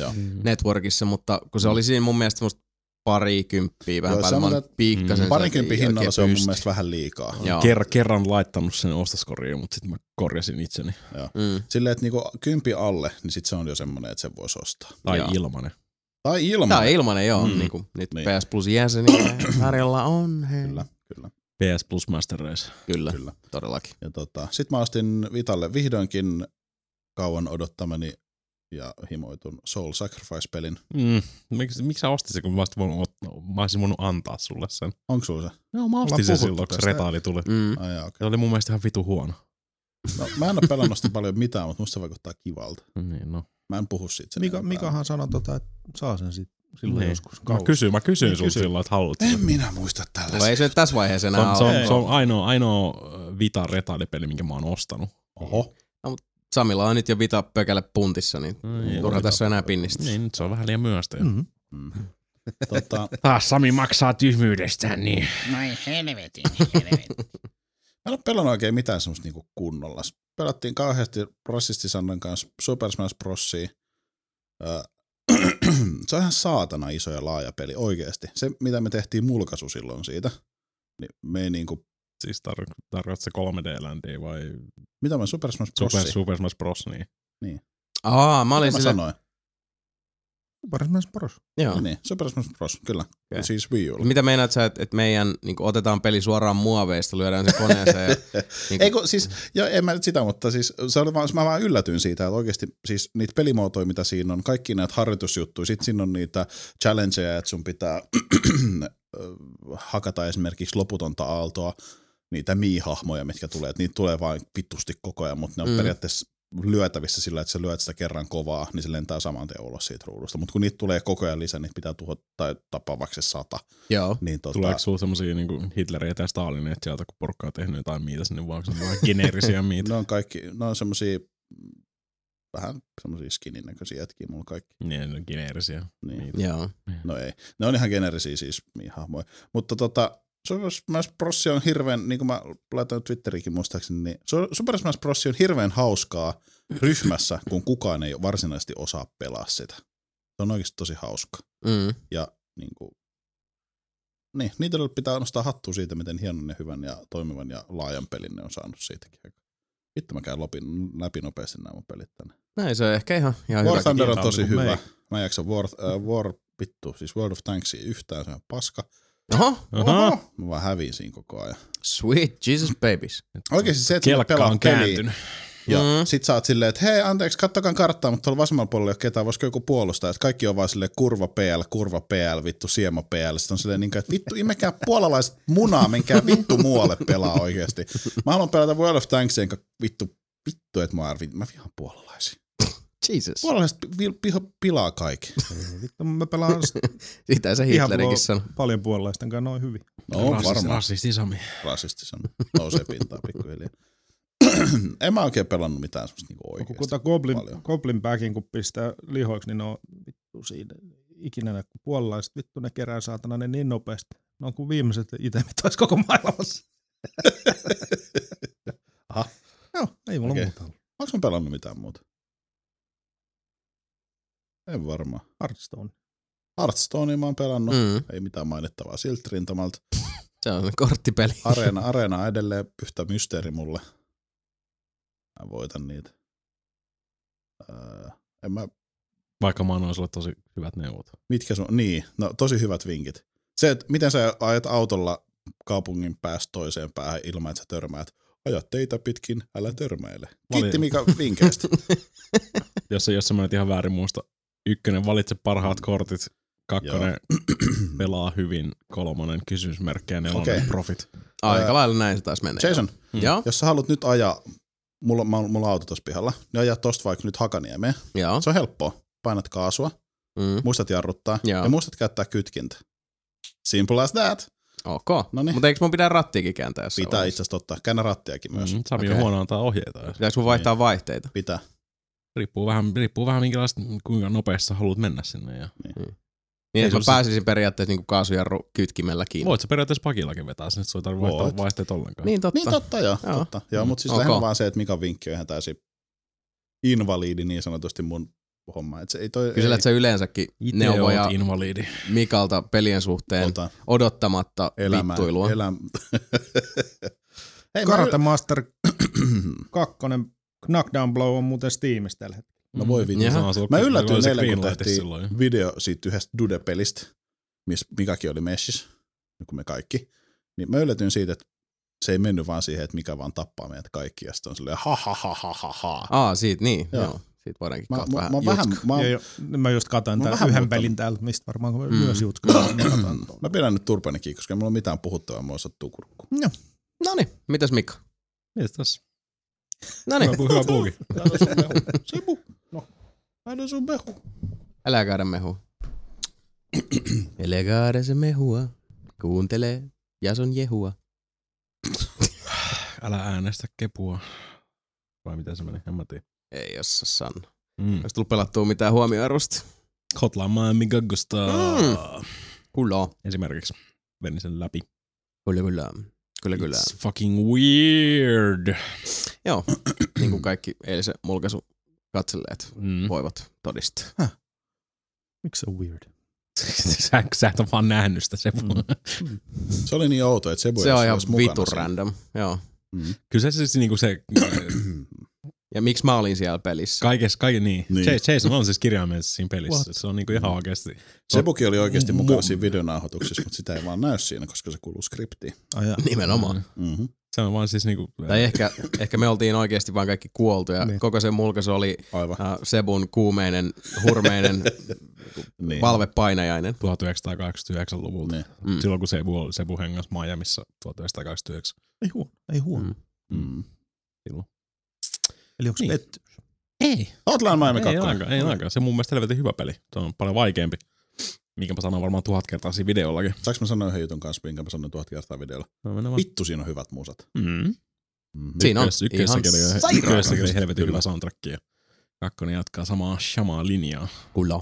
networkissa, mutta kun se oli siinä mun mielestä semmoista parikymppiä vähän päälle. Parikymppi hinnalla se on mun mielestä vähän liikaa. Kerran laittanut sen ostoskoriin, mutta sitten mä korjasin itseni. Silleen, että niinku 10 alle, niin sit se on jo semmonen, että sen voisi ostaa. Tai ilmanen. Tää on ilmanen, joo. Niinku, nyt niin. PS Plus jäseniä tarjolla on, hei. Kyllä. PS Plus Master Race. Kyllä, todellakin. Ja sit mä ostin Vitalle vihdoinkin kauan odottamani ja himoitun Soul Sacrifice-pelin. Miksi sä ostit se, kun mä olisin voinut antaa sulle sen? Onks sulla se? Joo, mä ostin sen silloin, kun se retaali tuli. Se oli mun mielestä ihan vitu huono. No, mä en oo pelannut sitä paljon mitään, mutta musta vaikuttaa kivalta. Niin, no. Mä en puhu siitä. Mikahan sanoi, että saa sen sitten silloin niin. Joskus kauan. Mä kysyin sun silloin, että haluat. En minä muista tällaista. Ei se tässä vaiheessa enää ole. Se on ainoa Vita Retali-peli, minkä mä oon ostanut. Oho. No, Samilla on nyt jo Vita pökälle puntissa, niin turha tässä enää pinnistä. Niin, nyt se on vähän liian myöhäistä jo. Taas Sami maksaa tyhmyydestään, niin. Noi helvetin. Mä en ole pelannut oikein mitään semmoista niinku kunnolla. Pelattiin kauheasti Rassistisannan kanssa Super Smash Brosia. Se on ihan saatana iso ja laaja peli oikeasti. Se, mitä me tehtiin mulkaisu silloin siitä, niin me ei niinku... Siis tarkoittaa se 3D-ländiä vai... Mitä mä Super Smash Bros. Super Smash Bros. Niin. Aa, mä olin sitä... sanoin? Super Smash Bros. Joo. Niin, Super Smash Bros, kyllä. Okay. Siis Wii Ulla. Mitä meinaat sä, että meidän niin otetaan peli suoraan muoveista, lyödään se koneeseen? Ja, niin ei kun, siis, joo, en mä nyt sitä, mutta siis se oli vaan, mä vaan yllätyin siitä, että oikeasti siis niitä pelimuotoja, mitä siinä on, kaikki näitä harjoitusjuttuja, sit siinä on niitä challengeja, että sun pitää hakata esimerkiksi loputonta aaltoa, niitä mii-hahmoja, mitkä tulee, että niitä tulee vaan pitusti koko ajan, mutta ne on periaatteessa lyötävissä sillä, että sä lyöt sitä kerran kovaa, niin se lentää saman tien ulos siitä ruudusta. Mutta kun niitä tulee koko ajan lisää, niitä pitää tuhota tai tappaa vaikka 100. Joo. Niin tuleeko sulla semmosia niinku Hitlereitä ja Stalineita sieltä, kun porukka on tehnyt jotain miitä sinne, vaan onko vähän geneerisiä miitä? ne on semmosia vähän semmosia skinin näköisiä jätkiä mulla kaikki. Ne on geneerisiä. Niin. Joo. No ei. Ne on ihan geneerisiä siis hahmoja. Mutta Super Smash Bros. On hirveän, niin kuin mä laitan Twitteriinkin muistaakseni, niin Super Smash Bros. On hirveän hauskaa ryhmässä, kun kukaan ei varsinaisesti osaa pelaa sitä. Se on oikeasti tosi hauska. Ja niin, niitä pitää nostaa hattua siitä, miten hienon ja hyvän ja toimivan ja laajan pelin ne on saanut siitäkin. Vittu mä käyn läpi nopeasti nämä mun pelit tänne. Näin se on ehkä ihan hyvä. War Thunder on tosi hyvä. Mä en jaksa World of Tanksia yhtään, se on paska. Oho. Mä vaan häviin siinä koko ajan. Sweet Jesus babies. Oikeesti se, että pelaat peliin. Ja sit sä oot silleen, että hei, anteeksi, kattokaa karttaa, mutta tuolla vasemmalla puolella ei ole ketään, voisiko joku puolustaa. Että kaikki on vaan silleen kurva PL, vittu siema PL. Sit on silleen niinkään, että vittu imekää puolalaiset munaa, menkää vittu muualle pelaa oikeesti. Mä haluan pelata World of Tanks, enkä vittu et mä vihaan puolalaisia. Jesus. Puolalaiset pilaa kaikki. Vittu, mä pelaan sitä se Hitlerikin sanoi. Paljon puolalaisten kanssa noin hyvin. No varmaan. Rasistisami. Nousee pintaan pikkuhiljaa. En mä oikein pelannut mitään semmoista niinku oikeesti. Kuta Goblin Backin kun pistää lihoiksi, niin on vittu siinä ikinä näin kuin puolalaiset. Vittu ne kerää saatana ne niin nopeasti. No on kuin viimeiset itemit ois koko maailmassa. Aha. Joo, ei mulla muuta ollut. Onks mä pelannut mitään muuta? En varmaan. Hearthstone mä oon pelannut. Ei mitään mainittavaa siltä rintamalta. Se on korttipeli. Areena edelleen yhtä mysteeri mulle. Mä voitan niitä. Vaikka mä annan sulle tosi hyvät neuvot. Mitkä sun... Niin, no tosi hyvät vinkit. Se, että miten sä ajat autolla kaupungin päästä toiseen päähän ilman, että sä törmäät. Aja teitä pitkin, älä törmäile. Kiitti Mika vinkkeistä. Jos mä nyt ihan väärin muista. 1, valitse parhaat kortit. 2, pelaa hyvin. 3, kysymysmerkkejä. 4, profit. Aika lailla näin se taas menee. Jason, jos sä haluat nyt ajaa, mulla on auto tossa pihalla, niin ajaa tosta vaikka nyt Hakaniemeen. Joo. Se on helppoa. Painat kaasua, muistat jarruttaa ja muistat käyttää kytkintä. Simple as that. Ok, mutta eikö mun pitää rattiakin kääntää jossain? Pitää itse asiassa ottaa, käännä rattiakin myös. Sami on huono antaa ohjeita. Pitäis mun vaihtaa vaihteita? Pitää. Riippuu vähän minkälaista, kuinka nopeasti haluat mennä sinne. Ja... Niin, että mä pääsisin periaatteessa niin kaasujarru kytkimellä kiinni. Voit sä periaatteessa pakillakin vetää sen, että sua ei tarvitse vaihtaa vaihteet ollenkaan. Niin totta. Joo, mutta siis lähinnä vaan se, että Mikan vinkki on ihan täysin invaliidi niin sanotusti mun homma. Kyselät sä yleensäkin neuvoja Mikalta pelien suhteen odottamatta vittuilua. Karate Master 2 Knockdown Blow on muuten Steamissa tällä hetkellä. No voi vittu sanoa. Mä yllätyin eilen, kun tehtiin video siitä yhdestä Dude-pelistä, missä Mikakin oli meshissä, niin kuin me kaikki. Niin mä yllätyin siitä, että se ei mennyt vaan siihen, että Mika vaan tappaa meidät kaikki, ja sitten on silleen ha. Siitä niin, joo. Siitä voidaankin katsoa vähän jutkaa. Mä just katsoin yhden pelin täällä, mistä varmaan myös jutkaa. Mä pidän nyt turpanikin, koska ei mulla ole mitään puhuttavaa, mulla sattuu kurkkuun. Noniin, mitäs Mika? Mitäs tässä? Noniin. Hyvä puhukin. Täällä sun mehu. Sivu. No. Täällä sun mehu. Älä käydä mehu. Elegaare se mehua, kuuntelee Jason jehua. Älä äänestä kepua. Vai mitä se meni, en mä tiedä. Ei jossa sano. Olis tullut pelattua mitään huomioarvosta. Hotline Miami Gaggosta. Kyllä. Esimerkiksi venin sen läpi. Kyllä. It's fucking weird. Joo, niin kuin kaikki eilisen mulkaisu katselleet voivat todistaa. Huh. Miksi se on weird? Sä et ole vaan nähnyt sitä Sebua. Se oli niin outo, että Sebu ei olisi mukana. Se on ihan vitun random, joo. Kyllä se siis niinku se... Ja miksi mä olin siellä pelissä? Kaiken niin. Jason on siis kirjaimellisesti siinä pelissä. What? Se on niinku ihan oikeesti. Sebukin oli oikeesti mukana siinä videonauhoituksessa, mutta sitä ei vaan näy siinä, koska se kuuluu skriptiin. Nimenomaan. Mm-hmm. Se on vaan siis niinku... Tai ehkä me oltiin oikeesti vaan kaikki kuoltuja. Niin. Koko se mulkaisu oli Sebun kuumeinen, hurmeinen valvepainajainen. 1989-luvulta. Niin. Silloin kun Sebu hengasi Miamissa 1989. Ei huono. Silloin. Eli onko se pettymys? Ei. Hotline Miami 2. Ei lainkaan. Se on mun mielestä helvetin hyvä peli. Se on paljon vaikeampi. Minkä mä sanon varmaan 1000 kertaa siinä videollakin. Saanko mä sanoa yhden jutun kanssa, minkä mä sanon 1000 kertaa videolla? No, vittu, siinä on hyvät musat. Siinä on ihan sairaan. Ykkössäkin helvetin hyvä soundtrack. Kakkonen jatkaa samaa linjaa. Kyllä.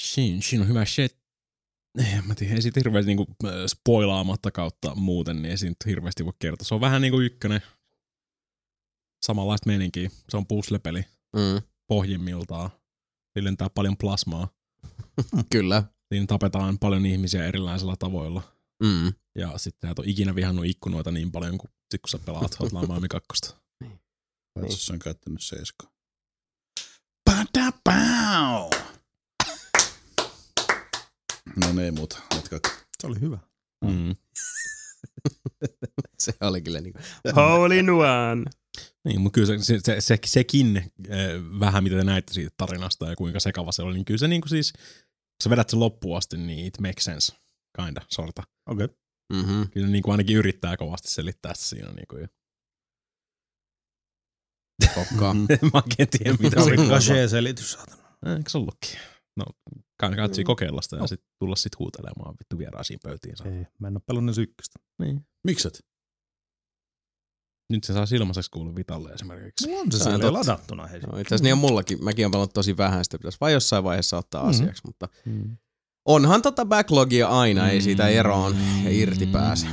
Siinä on hyvä shit. Mä tiedän, ei siitä hirveästi niinku spoilaamatta kautta muuten, niin ei siitä hirveästi voi kertoa. Se on vähän niinku ykkönen. Samanlaista meininkiä. Se on puzzle-peli. Pohjimmiltaan. Siinä lentää paljon plasmaa. Kyllä. Siinä tapetaan paljon ihmisiä erilaisilla tavoilla. Ja sitten sä et ole ikinä vihannut ikkunoita niin paljon, kun sit kun sä pelaat Hotline Miami 2. Katsos, on käyttänyt 7. Padapau! No niin, muuta. Se oli hyvä. Se oli kyllä niinku... Holy Nuan! Niin, mutta kyllä sekin vähän mitä te näitte siitä tarinasta ja kuinka sekava se oli, niin kyllä se niinku siis, kun sä vedät sen loppuun asti, niin it makes sense, kinda, sorta. Okei. Okay. Kyllä niinku ainakin yrittää kovasti selittää sitä siinä niinku jo. Kokkaa. Mä en tiedä mitä se on. Kasee-selitys, saatana. Eikö se ollutkin? No, katsoi kokeilla sitä ja sit tulla sit huutelemaan vittu vieraisiin pöytiin. Ei, mä en oo pelannut se ykköstä. Niin. Mikset? Nyt se saa ilmaiseksi kuulua Vitalle esimerkiksi. No on se siellä ladattuna. Hei. No, itse asiassa niin on mullakin. Mäkin on pelannut tosi vähän. Sitä pitäisi vaan jossain vaiheessa ottaa asiaksi. Mutta onhan backlogia aina. Ei siitä eroon ja irti pääse.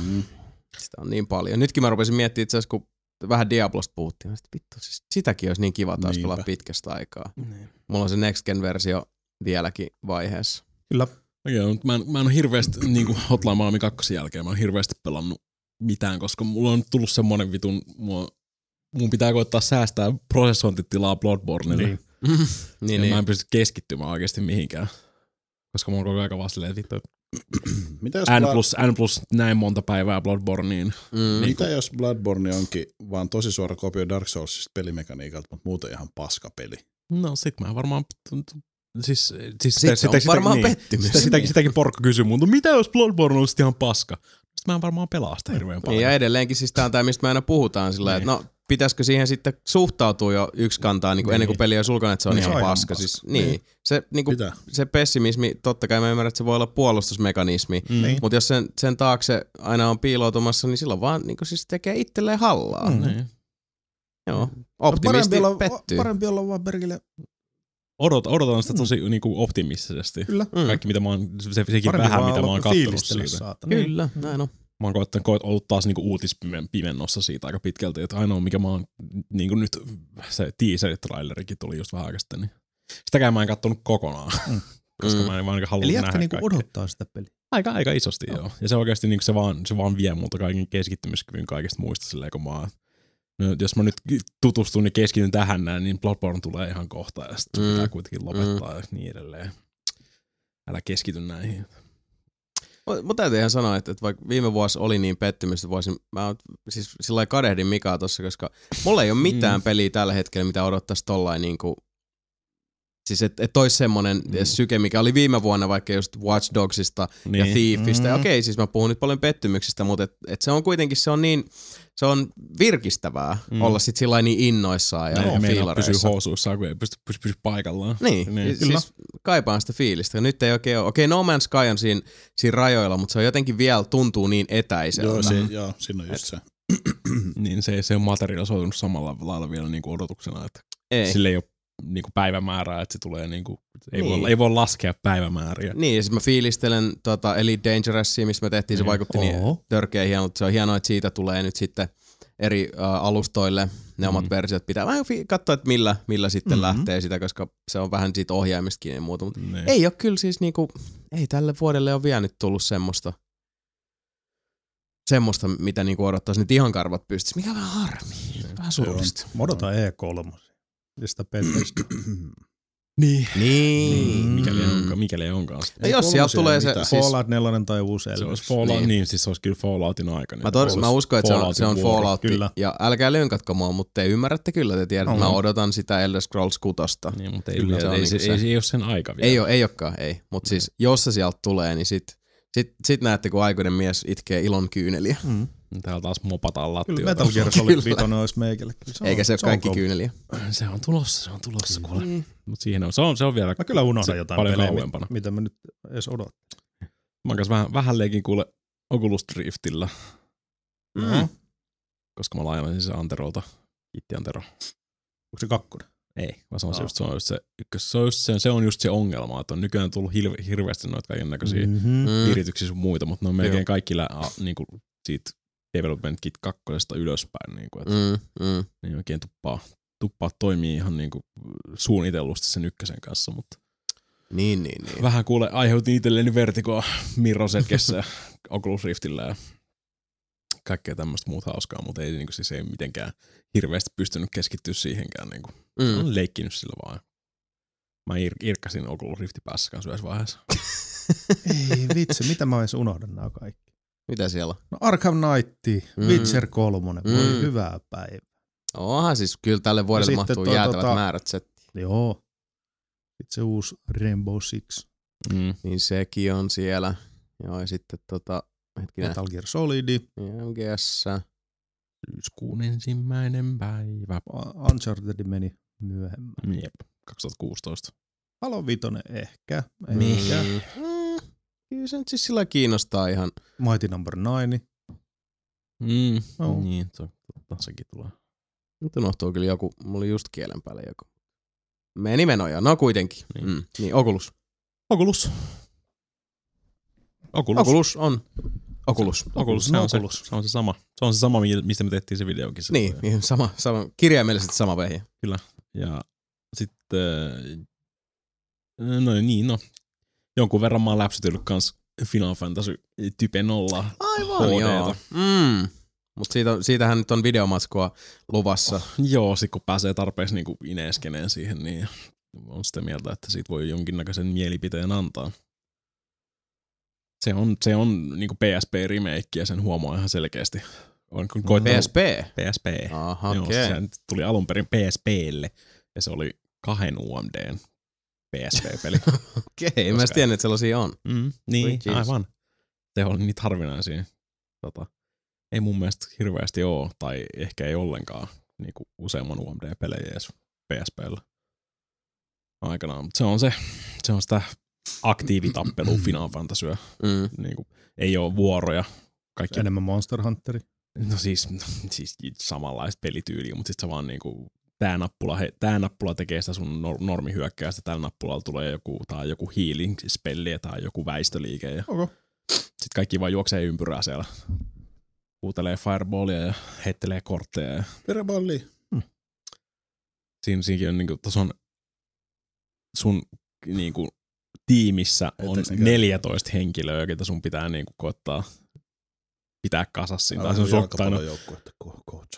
Sitä on niin paljon. Nytkin mä rupesin miettimään itse asiassa, kun vähän Diablosta puhuttiin. Mä sitten, vittu, siis sitäkin olisi niin kiva taas pelaa pitkästä aikaa. Niin. Mulla on se Next Gen-versio vieläkin vaiheessa. Kyllä. Okei, mutta mä en ole hirveästi, niin kuin Hotline Miami 2 jälkeen, mä oon hirveästi pelannut mitään, koska mulla on tullut semmoinen vitun, mun pitää koittaa säästää prosessointitilaa Bloodbornelle. Niin. Mä en pysty keskittymään oikeasti mihinkään, koska mä oon koko ajan vaan silleen, että N plus näin monta päivää Bloodborneen. Mitä jos Bloodborne onkin vaan tosi suora kopio Dark Soulsista pelimekaniikalta, mutta muuten ihan paska peli? No sit mä varmaan... Siis se on varmaan pettymys. Sitäkin porkka kysyy muuta. Mitä jos Bloodborne on ihan paska? Mä en varmaan pelaa sitä hirveän paljon. Ja edelleenkin siis tää on tää, mistä me aina puhutaan sillä, että no pitäisikö siihen sitten suhtautua jo yksi kantaa niin kuin ennen kuin peli on sulkanut, että se on ihan paska. Siis, niin. Se pessimismi, totta kai mä ymmärrän, että se voi olla puolustusmekanismi, mutta jos sen taakse aina on piiloutumassa, niin silloin vaan niin kuin siis tekee itselleen hallaa. Joo, optimisti pettyy. Parempi olla vaan perkele. Odotan sitä tosi niinku optimistisesti. Kyllä. Kaikki mitä mä oon, sekin vähän mitä mä oon kattonut siitä. Kyllä, näin on. Mä oon ollut taas niinku uutispimennossa siitä aika pitkälti, että ainoa mikä mä oon niinku nyt, se teaser-trailerikin tuli just vähän aikaa sitten, niin sitäkään mä en kattonut kokonaan, koska mä en vaan halunnut nähdä kaikkea. Eli jätkä niinku odottaa sitä peliä. Aika isosti joo. Ja se oikeasti niinku se vaan vie multa kaiken keskittymiskyvyn kaikesta muista silleen, kun mä no, jos mä nyt tutustun ja keskityn tähän näin, niin Bloodborne tulee ihan kohta ja sitten pitää kuitenkin lopettaa ja niin edelleen. Älä keskity näihin. Mä täytyy ihan sanoa, että vaikka viime vuosi oli niin pettymys, mä siis sillä kadehdin Mikaa tossa, koska mulla ei ole mitään peliä tällä hetkellä, mitä odottaisi tollain niinku Siis et ois semmonen syke, mikä oli viime vuonna vaikka just Watch Dogsista ja Thiefistä. Okei, siis mä puhun nyt paljon pettymyksistä, mutta et se on kuitenkin, se on virkistävää olla sit sillä niin innoissaan ja fiilareissa. Meillä pysyy housuissaan, kun ei pysy paikallaan. Niin. Siis kaipaan sitä fiilistä. Nyt ei oikein ole. Okei, No Man's Sky on siinä rajoilla, mutta se on jotenkin vielä tuntuu niin etäiseltä. Joo, siinä on just se. Niin se on materiaalisoitunut samalla lailla vielä niin kuin odotuksena, että sillä ei ole niinku päivämäärää, että se tulee niinku ei voi laskea päivämääriä. Niin, ja siis mä fiilistelen Elite Dangerousia, missä me tehtiin, se vaikutti niin törkeä hienolta. Se on hienoa, että siitä tulee nyt sitten eri alustoille ne omat versiot. Pitää vähän katsoa, että millä sitten lähtee sitä, koska se on vähän siitä ohjaimistakin ja muuta. Mutta ei ole kyllä siis niinku, ei tälle vuodelle ole vielä nyt tullut semmoista, mitä niinku odottaisi, nyt ihan karvat pystyisi. Mikä vähän harmi, vähän surullista. Odota E3. Ja sitä Bethesda. Niin. Mikäli ei onkaan. No jos siellä tulee se... Fallout 4 tai uusi Elvis. Se olisi Fallout, siis se olisi kyllä Falloutin aikainen. Mä uskon, että se on Fallout. Ja älkää lönkatko mua, mutta te ymmärrätte kyllä, te tiedät. Mä odotan sitä Elder Scrolls 6. Niin, mutta ei ole sen aika vielä. Ei olekaan. Mutta siis jos se sieltä tulee, niin sit näette, kun aikuinen mies itkee ilon kyyneliä. Täällä taas mopataan lattioita. Kyllä Metal Gear Solid 5 olisi meikälle. Eikä se ole kaikki kyyneliä. Se on tulossa kuule. Mut siihen on, se on vielä. Mä kyllä unohdan jotain pelejä, mitä mä nyt edes odotan. Mä kanssa vähän leikin kuule Oculus Riftillä. Koska mä lainasin se Anterolta. Kiitti Antero. Onko se kakkonen? Ei, vaan se on just se ykkös. Se on just se ongelma, että on nykyään tullut hirveästi noita kaiken näköisiä virityksiä sun muita, mutta ne on melkein kaikki niinku siitä Development Kit 2 ylöspäin, niin kuin, että niin oikein tuppaa toimii ihan niin kuin suunnitellusti sen ykkösen kanssa, mutta niin. Vähän kuule aiheutin itselleni vertikoa Mirror's Edgessä ja Oculus Riftillä ja kaikkea tämmöistä muuta hauskaa, mutta ei, niin kuin, siis ei mitenkään hirveästi pystynyt keskittyä siihenkään. Niin kuin. On leikkinyt sillä vaan. Mä irkkasin Oculus Riftin päässä kanssa yhdessä vaiheessa. Ei vitsi, mitä mä edes unohdan nämä kaikki. Mitä siellä? No Arkham Knight, Witcher 3, voi hyvää päivää. Onhan siis kyllä tälle vuodelle mahtuu jäätävät määrät settiä. Joo. Sitten se uusi Rainbow Six. Niin sekin on siellä. Joo, ja sitten Metal Gear Solid. MGS. Syyskuun 1. päivä. Uncharted meni myöhemmin. Jep, 2016. Halo 5 ehkä. Kyllä se nyt siis sillä kiinnostaa ihan. Mighty Number 9. Niin, totta, sekin tulee. Nyt unohtuu kyllä joku, mulla oli just kielen päälle joku. Meni menoja, no kuitenkin. Niin, Oculus. Se on se sama. Se on se sama, mistä me tehtiin se videokin. Niin, sama. Kirjaimellisesti sama vehje. Kyllä. Ja sitten, jonkun verran mä oon läpsytellyt kans Final Fantasy Type 0 HD:tä. Mut siitähän nyt on videomatskua luvassa. Joo, sit kun pääsee tarpeeksi niinku ineskeneen siihen, niin on sitä mieltä, että siitä voi jonkinnäköisen mielipiteen antaa. Se on niinku PSP-remake ja sen huomaa ihan selkeästi. PSP? Aha, joo, okay. Sehän tuli alun perin PSPlle ja se oli 2 UMD:n. PSP-peli. Okei, mä en tiennyt, että sellaisia on. Niin, aivan. Se on niitä harvinaisia. Ei mun mielestä hirveästi oo, tai ehkä ei ollenkaan niinku useamman UMD-pelejä edes PSP:llä aikanaan. Mutta se on sitä aktiivitappelua Final Fantasyä. Niinku, ei oo vuoroja. Kaikki. Enemmän Monster Hunteri. No siis samanlaista pelityyliä, mutta sit se vaan niinku... Tää nappula tekee sitä sun normihyökkäystä, tällä nappulalla tulee joku healing-spelli tai joku väistöliike. Ja okay. Sitten kaikki vaan juoksee ympyrää siellä. Kuutelee fireballia ja heittelee kortteja. Ja... Fireballia. Siinäkin on niinku, tuossa on sun niinku, tiimissä on 14 henkilöä, joita sun pitää niinku koittaa... pitää kasassa siinä. Tai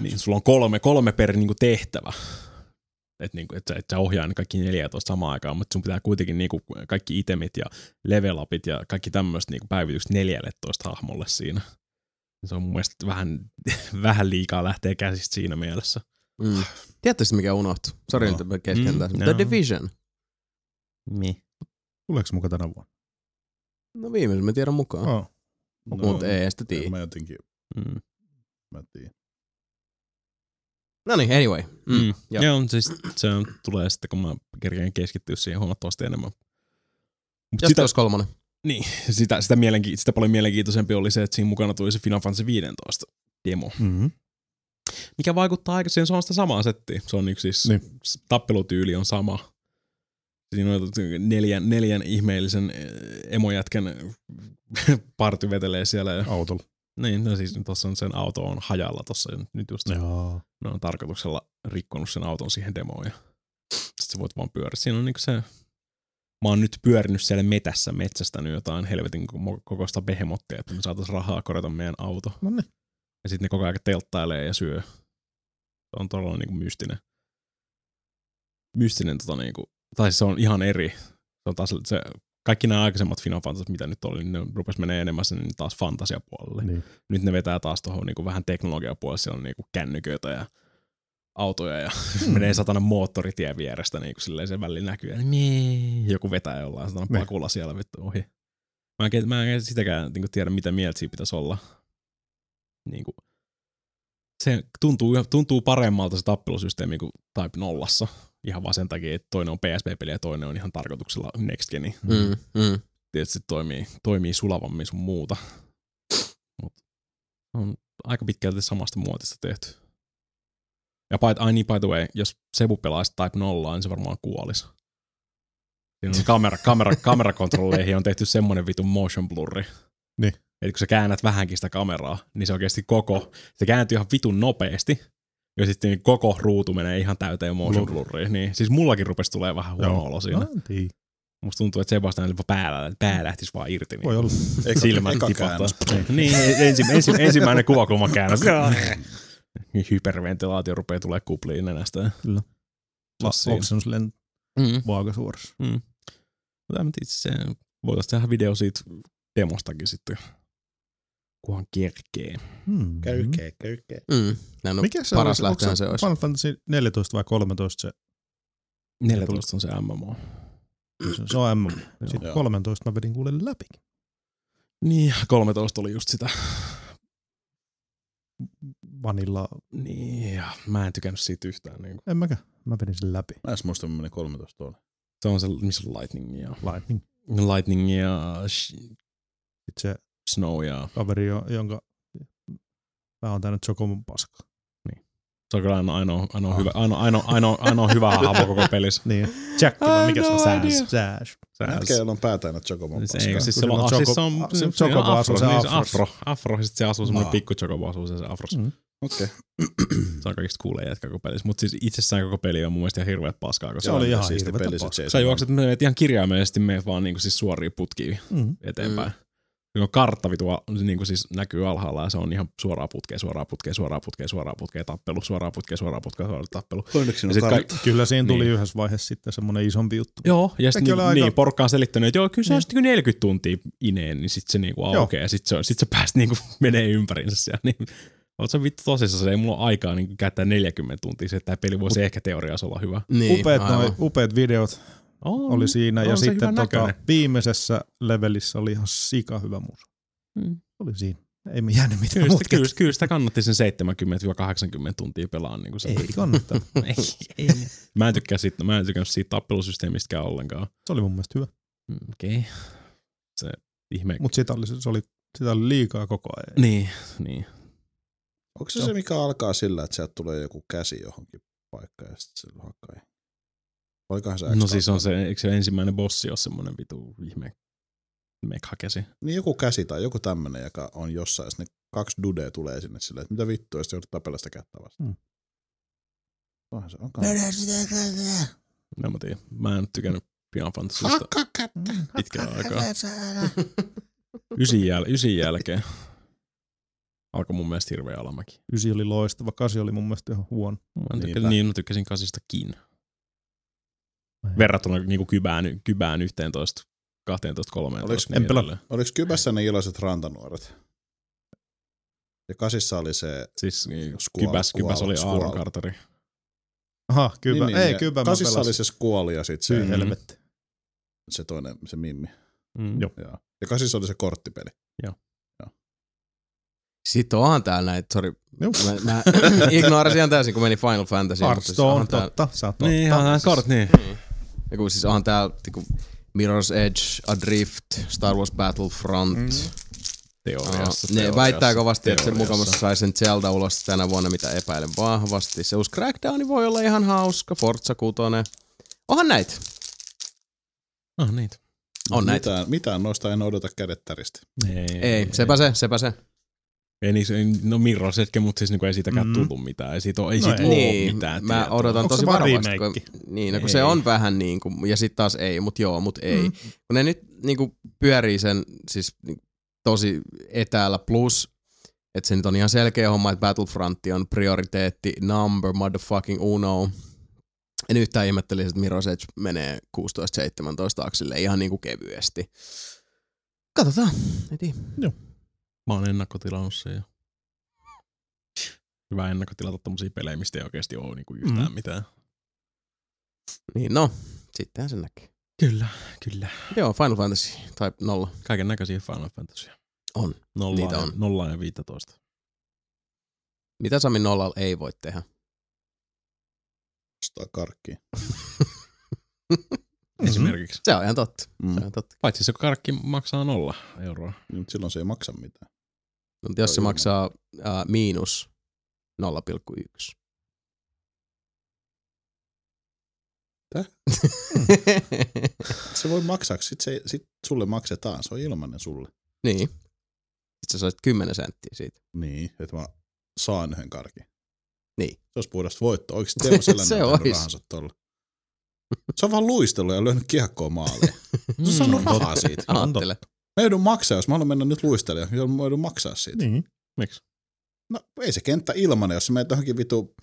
niin, sulla on kolme per niinku tehtävä. Että niinku, et sä ohjaa kaikki 14 samaan aikaan, mutta sun pitää kuitenkin niinku kaikki itemit ja levelapit ja kaikki tämmöiset niinku päivitykset 14 hahmolle siinä. Se on mun mielestä vähän liikaa lähtee käsistä siinä mielessä. Tiedätkö mikä unohtui? Sori, nyt mä keskentän. The Division. Tuleeko muka tänä vuonna? No viimeisen mä tiedän mukaan. Oh. No, mut no, ei sitä tiedä. Mä jotenkin, mä tiedän. No niin, anyway. Joo, siis se tulee sitten, kun mä kerkeen keskittyä siihen huomattavasti enemmän. Jos sitä olisi kolmonen. Niin, sitä paljon mielenkiintoisempi oli se, että siinä mukana tuli se Final Fantasy 15 demo. Mm-hmm. Mikä vaikuttaa aika siihen, se on sitä samaa settiä. Se on yksi siis, tappelutyyli on sama. Siinä on neljän ihmeellisen emojätkän party vetelee siellä. Autolla. Niin, no siis tuossa on sen auto on hajalla tuossa nyt just. Joo. Ne on tarkoituksella rikkonut sen auton siihen demoon ja sit sä voit vaan pyöriä. Siinä on niinku se, mä oon nyt pyörinyt siellä metsästänyt jotain helvetin kokoista behemottia, että me saatais rahaa korjata meidän auto. No niin. Ja sit ne koko ajan telttailee ja syö. Se on todella niinku mystinen tota niinku, tai siis se on ihan eri. Se on taas se... Kaikki nämä aikaisemmat Final Fantasy, mitä nyt oli, ne rupes menee enemmän sen niin taas fantasiapuolelle. Niin. Nyt ne vetää taas tuohon niin vähän teknologiapuolelle, siellä on niin kännyköitä ja autoja ja menee satana moottoritien vierestä, niin silleen se väli näkyy. Joku vetää jollain satana pakulla siellä vittu ohi. Mä en sitäkään niin tiedä, mitä mieltä siinä pitäisi olla. Niin kuin, se tuntuu paremmalta se tappelusysteemi kuin Type 0:ssa. Ihan vaan sen takia, että toinen on PSP-peli ja toinen on ihan tarkoituksella Next Geni. Tietysti toimii sulavammin sun muuta. Mut on aika pitkälti samasta muotista tehty. Ja by the way, jos Sebu pelaisi Type 0, niin se varmaan kuolisi. Siinä on kamerakontrolleihin on tehty semmoinen vitun motion blurri. Niin. Eli kun sä käännät vähänkin sitä kameraa, niin se oikeasti se kääntyy ihan vitun nopeasti. Ja sitten koko ruutu menee ihan täyteen motion blurriin. Niin, siis mullakin rupesi tulee vähän huono olo siinä. Antii. Musta tuntuu, että Sebastian pää lähtisi vaan irti. Voi olla. Silmät tipahtaa. Niin, ensimmäinen kuva, kun mä käännän. Hyperventilaatio rupeaa tulemaan kupliin nenästä. Kyllä. Oksennus lentää vaakasuorassa. Mutta itse asiassa voitaisiin tehdä video siitä demostakin sitten. Kuhan kerkee. Kerkee. Mikä se paras lähtöhän se olisi? Final Fantasy 14 vai 13 se? 14 on se MMO. Se on MMO. Sitten 13 mä vedin kuule läpi. Niin, 13 oli just sitä. Vanilla. Niin, mä en tykännyt siitä yhtään. Niin en mäkään. Mä vedin sen läpi. Mä en muista, mä menin 13 tuolla. Se on se, missä on Lightning ja... Sitten se... Snow ja... Kaveri, jonka vähän on täynnä Chocomun paska. Niin. Se on kyllä ainoa hyvä hahmo koko pelissä. Niin. Jack, mikä se on? Sash. Jätkä, jolla on pää täynnä Chocomun paskaa. Siis se on afro. Sitten se asuu semmoinen pikku Chocomu asuu se afros. Okei. Se on kaikista kuulee jätkä koko pelissä. Mutta siis itsessään koko peli on mun mielestä ihan hirveät paskaa. Se oli ihan hirveätä paskaa. Sä juokset ihan kirjaimellisesti meidät vaan suoriin putkiin eteenpäin. Kartta vitua niinku siis näkyy alhaalla ja se on ihan suoraa putkea, tappelu, suoraa putkea, tappelu. Kyllä siinä tuli yhdessä vaiheessa sitten semmoinen isompi juttu. Joo, ja sitten niin porukka on selittänyt, että joo, kyllä se on sitten 40 tuntia ineen, niin sitten se niinku aukeaa ja sitten se päästä niinku menee ympäriinsä siellä. Niin, oot sä vittu tosissaan, se ei mulla ole aikaa niinku käyttää 40 tuntia, että tämä peli voisi ehkä teoriassa olla hyvä. Niin, upeat videot. Oli siinä ja sitten viimeisessä levelissä oli ihan sika hyvä musa. Oli siinä. Ei me jäänyt mitään muuta. Kyllä sitä kannatti sen 70-80 tuntia pelaa. Niin se ei kannattaa. ei. Mä en tykkää siitä tappelusysteemistäkään ollenkaan. Se oli mun mielestä hyvä. Okei. Se ihme. Mut sitä oli liikaa koko ajan. Niin. Onko se mikä alkaa sillä, että sieltä tulee joku käsi johonkin paikkaan ja sitten sillä hakkaa? No siis on se, eikö se ensimmäinen bossi ole semmoinen vitu ihme mekhakäsi? Niin joku käsi tai joku tämmönen, joka on jossain, ja ne kaksi dudea tulee sinne silleen, että mitä vittua, ja sitten joudutaan pelaa sitä kättä vastaan. Se on kanssa. No mä tiedän, mä en tykännyt Final Fantasysta pitkään aikaa. 9 jälkeen alkoi mun mielestä hirveä alamäki. 9 oli loistava, 8 oli mun mielestä ihan huono. Mä tykkäsin 8:stakin. Verrattuna niinku kybään 11, 12, 13. Oliko kybässä ne iloiset rantanuoret? Ja kasissa oli se... Siis kybäs oli Aaron Carteri. Aha, kybä. Kasissa oli se skuoli ja sit se... Helvetti. Se toinen, se Mimmi. Mm. Joo. Ja 8 siis oli se korttipeli. Joo. Sitten onhan täällä näitä, sori. Mä ignorasin ihan täysin, kun meni Final Fantasy. Hearthstone, siis totta, sä oot totta. Niin, ihan kort, niin. Ja kun siis onhan täällä tiku, Mirror's Edge, Adrift, Star Wars Battlefront. Mm. Teoriassa. Ne väittää kovasti, teoriassa, että se mukamassa sai sen Zelda ulos tänä vuonna, mitä epäilen vahvasti. Se uusi Crackdowni voi olla ihan hauska, Forza 6. Onhan näitä. Onhan niitä. On näitä. Mitään noista en odota kädettäristi. Ei, sepä se. Ei niissä, no Mirror's Edge, mutta siis niinku ei siitäkään tullut mitään. Ei siitä ole mitään tietoa. Mä odotan onko tosi varovasti. Kun se on vähän niinku, ja sit taas ei, mut ei. Mm. Kun ne nyt niinku pyörii sen siis tosi etäällä plus, että se nyt on ihan selkeä homma, että Battlefront on prioriteetti number motherfucking uno. En yhtään ihmettelisi, että Mirror's Edge menee 16-17 aksille ihan niinku kevyesti. Katsotaan, ei joo. Mä oon ennakkotilannut sen ja hyvä ennakkotilata tommosia pelejä, mistä ei oikeesti oo niinku yhtään mitään. Niin no, sittenhän sen näkee. Kyllä. Joo, Final Fantasy Type 0. Kaiken näköisiä Final Fantasyja. On. 0 ja 15. Mitä Sami 0 ei voi tehdä? Ostaa karkkia. Esimerkiksi. Se on ihan totta. Paitsi se karkki maksaa 0 euroa. Nyt silloin se ei maksa mitään. No, jos se maksaa miinus 0,1. Se voi maksaa, sit sulle maksetaan, se on ilmanen sulle. Niin. Sit sä saisit 10 senttiä siitä. Niin, että mä saan yhden karkin. Niin. Se olisi puhdasta voittoa. Oikko Teemu Selänne on rahansa tolle? Se on vaan luistellut ja lyönyt kiekkoa maaliin. Se on saanut rahaa siitä. Anttele. Mä joudun maksaa, jos mä haluan mennä nyt luistelemaan. Mä joudun maksaa siitä. Niin. Miksi? No ei se kenttä ilmanen, jos sä menet johonkin vitu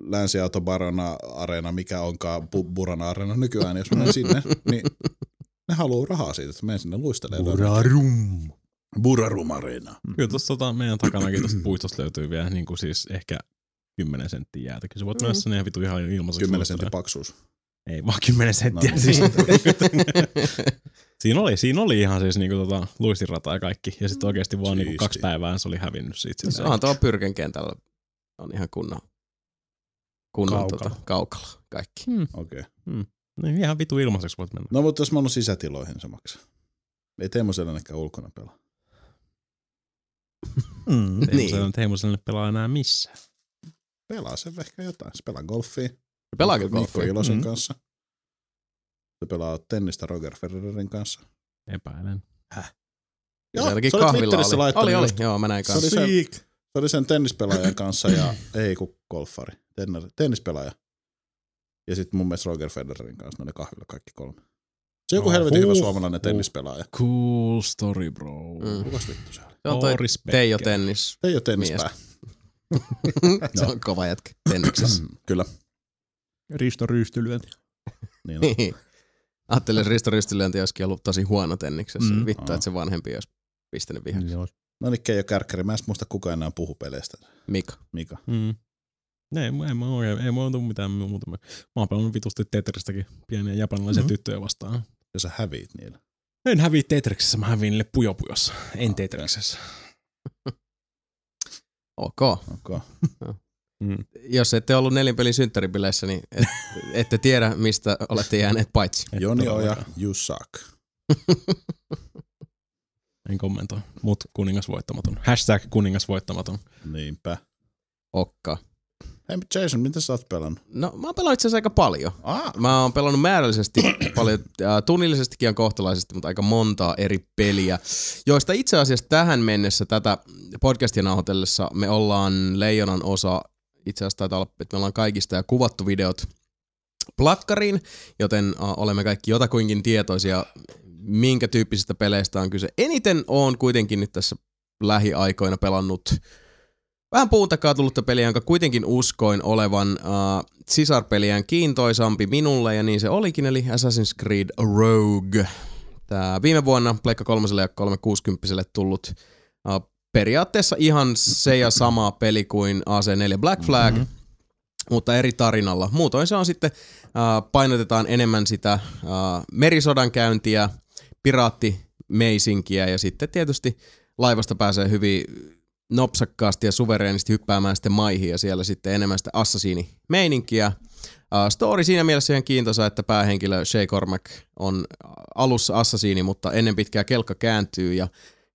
Länsi-Autobarona areena, mikä onkaan Burana areena nykyään, jos menen sinne, niin ne haluaa rahaa siitä, että menen sinne luistelemaan. Burarum areena. Kyllä tuossa meidän takanakin tuosta puistosta löytyy vielä niin kuin siis ehkä 10 senttiä jäätä. Kyllä sä voit mennä sinne ihan vitu ihan ilmaiseksi. 10 senttiä paksuus. Ei vaan 10 senttiä. No, siis. Siinä oli ihan siis niinku luistinrata ja kaikki. Ja sitten oikeesti vaan niinku 2 päivää se oli hävinnyt siitä. Se on tuolla Pyrkän kentällä. On ihan kunnon kaukalla kaikki. Okei. Okay. Niin ihan vitu ilmaiseksi voit mennä. No mutta jos mä oon sisätiloihin se maksaa. Ei Teemu Selänekään ulkona pelaa. Teemu Selänne pelaa enää missään. Pelaa se ehkä jotain. Se pelaa golfia. Se pelaa Mikko Ilosen kanssa. Se pelaa tennistä Roger Federerin kanssa. Epäilen. Häh? Joo, se oli Twitterissä laittanut. Oli. Joo, mä näin kanssa. Se oli sen tennispelaajan kanssa ja ei kun golfari. Tennispelaaja. Ja sit mun mielestä Roger Federerin kanssa ne kahvilla kaikki 3. Se joku helvetin hyvä suomalainen tennispelaaja. Cool story, bro. Kukas vittu se oli? Se on toi Teijo Tennispää. Se on kova jätkä tenniksessä. Kyllä. Risto Rystylyönti. Niin on. Ajattelin, että Risto Rystylyönti olisikin ollut tosi huono tenniksessä. Vittu, että se vanhempi olisi pistänyt vihaksi. No niin, Keijo Kärkkäri. Mä en muista kukaan enää puhu peleistä. Mika. Ei mua ole mitään muuta. Mä oon pelannut vitusti Tetristäkin pieniä japanilaisia tyttöjä vastaan. Ja sä häviit niillä? En häviä Tetriksessä, mä häviin niille pujopujossa. En Tetriksessä. Okay. Jos ette ollut 4 pelin synttäribileissä, niin ette tiedä, mistä olette jääneet paitsi. Joni Oja, you suck. En kommentoi, mut kuningas voittamaton. Hashtag kuningas voittamaton. Niinpä. Okka. Hei Jason, mitä sä oot pelannut? No mä oon pelannut itse asiassa aika paljon. Mä oon pelannut määrällisesti paljon, tunnillisestikin ja kohtalaisesti, mutta aika montaa eri peliä, joista itse asiassa tähän mennessä tätä podcastia nauhoitellessa me ollaan Leijonan osa. Itse asiassa taitaa olla, että me ollaan kaikista ja kuvattu videot plakkariin, joten olemme kaikki jotakuinkin tietoisia, minkä tyyppisistä peleistä on kyse. Eniten on kuitenkin nyt tässä lähiaikoina pelannut vähän puun takaa tullutta peliä, jonka kuitenkin uskoin olevan sisarpeliään kiintoisampi minulle, ja niin se olikin, eli Assassin's Creed Rogue. Tää viime vuonna Pleikka 3:lle ja 360:lle tullut periaatteessa ihan se ja sama peli kuin AC4 Black Flag, mutta eri tarinalla. Muutoin se on sitten, painotetaan enemmän sitä merisodankäyntiä, piraattimeisinkiä ja sitten tietysti laivasta pääsee hyvin nopsakkaasti ja suvereenisti hyppäämään sitten maihin ja siellä sitten enemmän sitä assassiinimeininkiä. Story siinä mielessä ihan kiintoisa, että päähenkilö Shay Cormac on alussa assassiini, mutta ennen pitkää kelkka kääntyy ja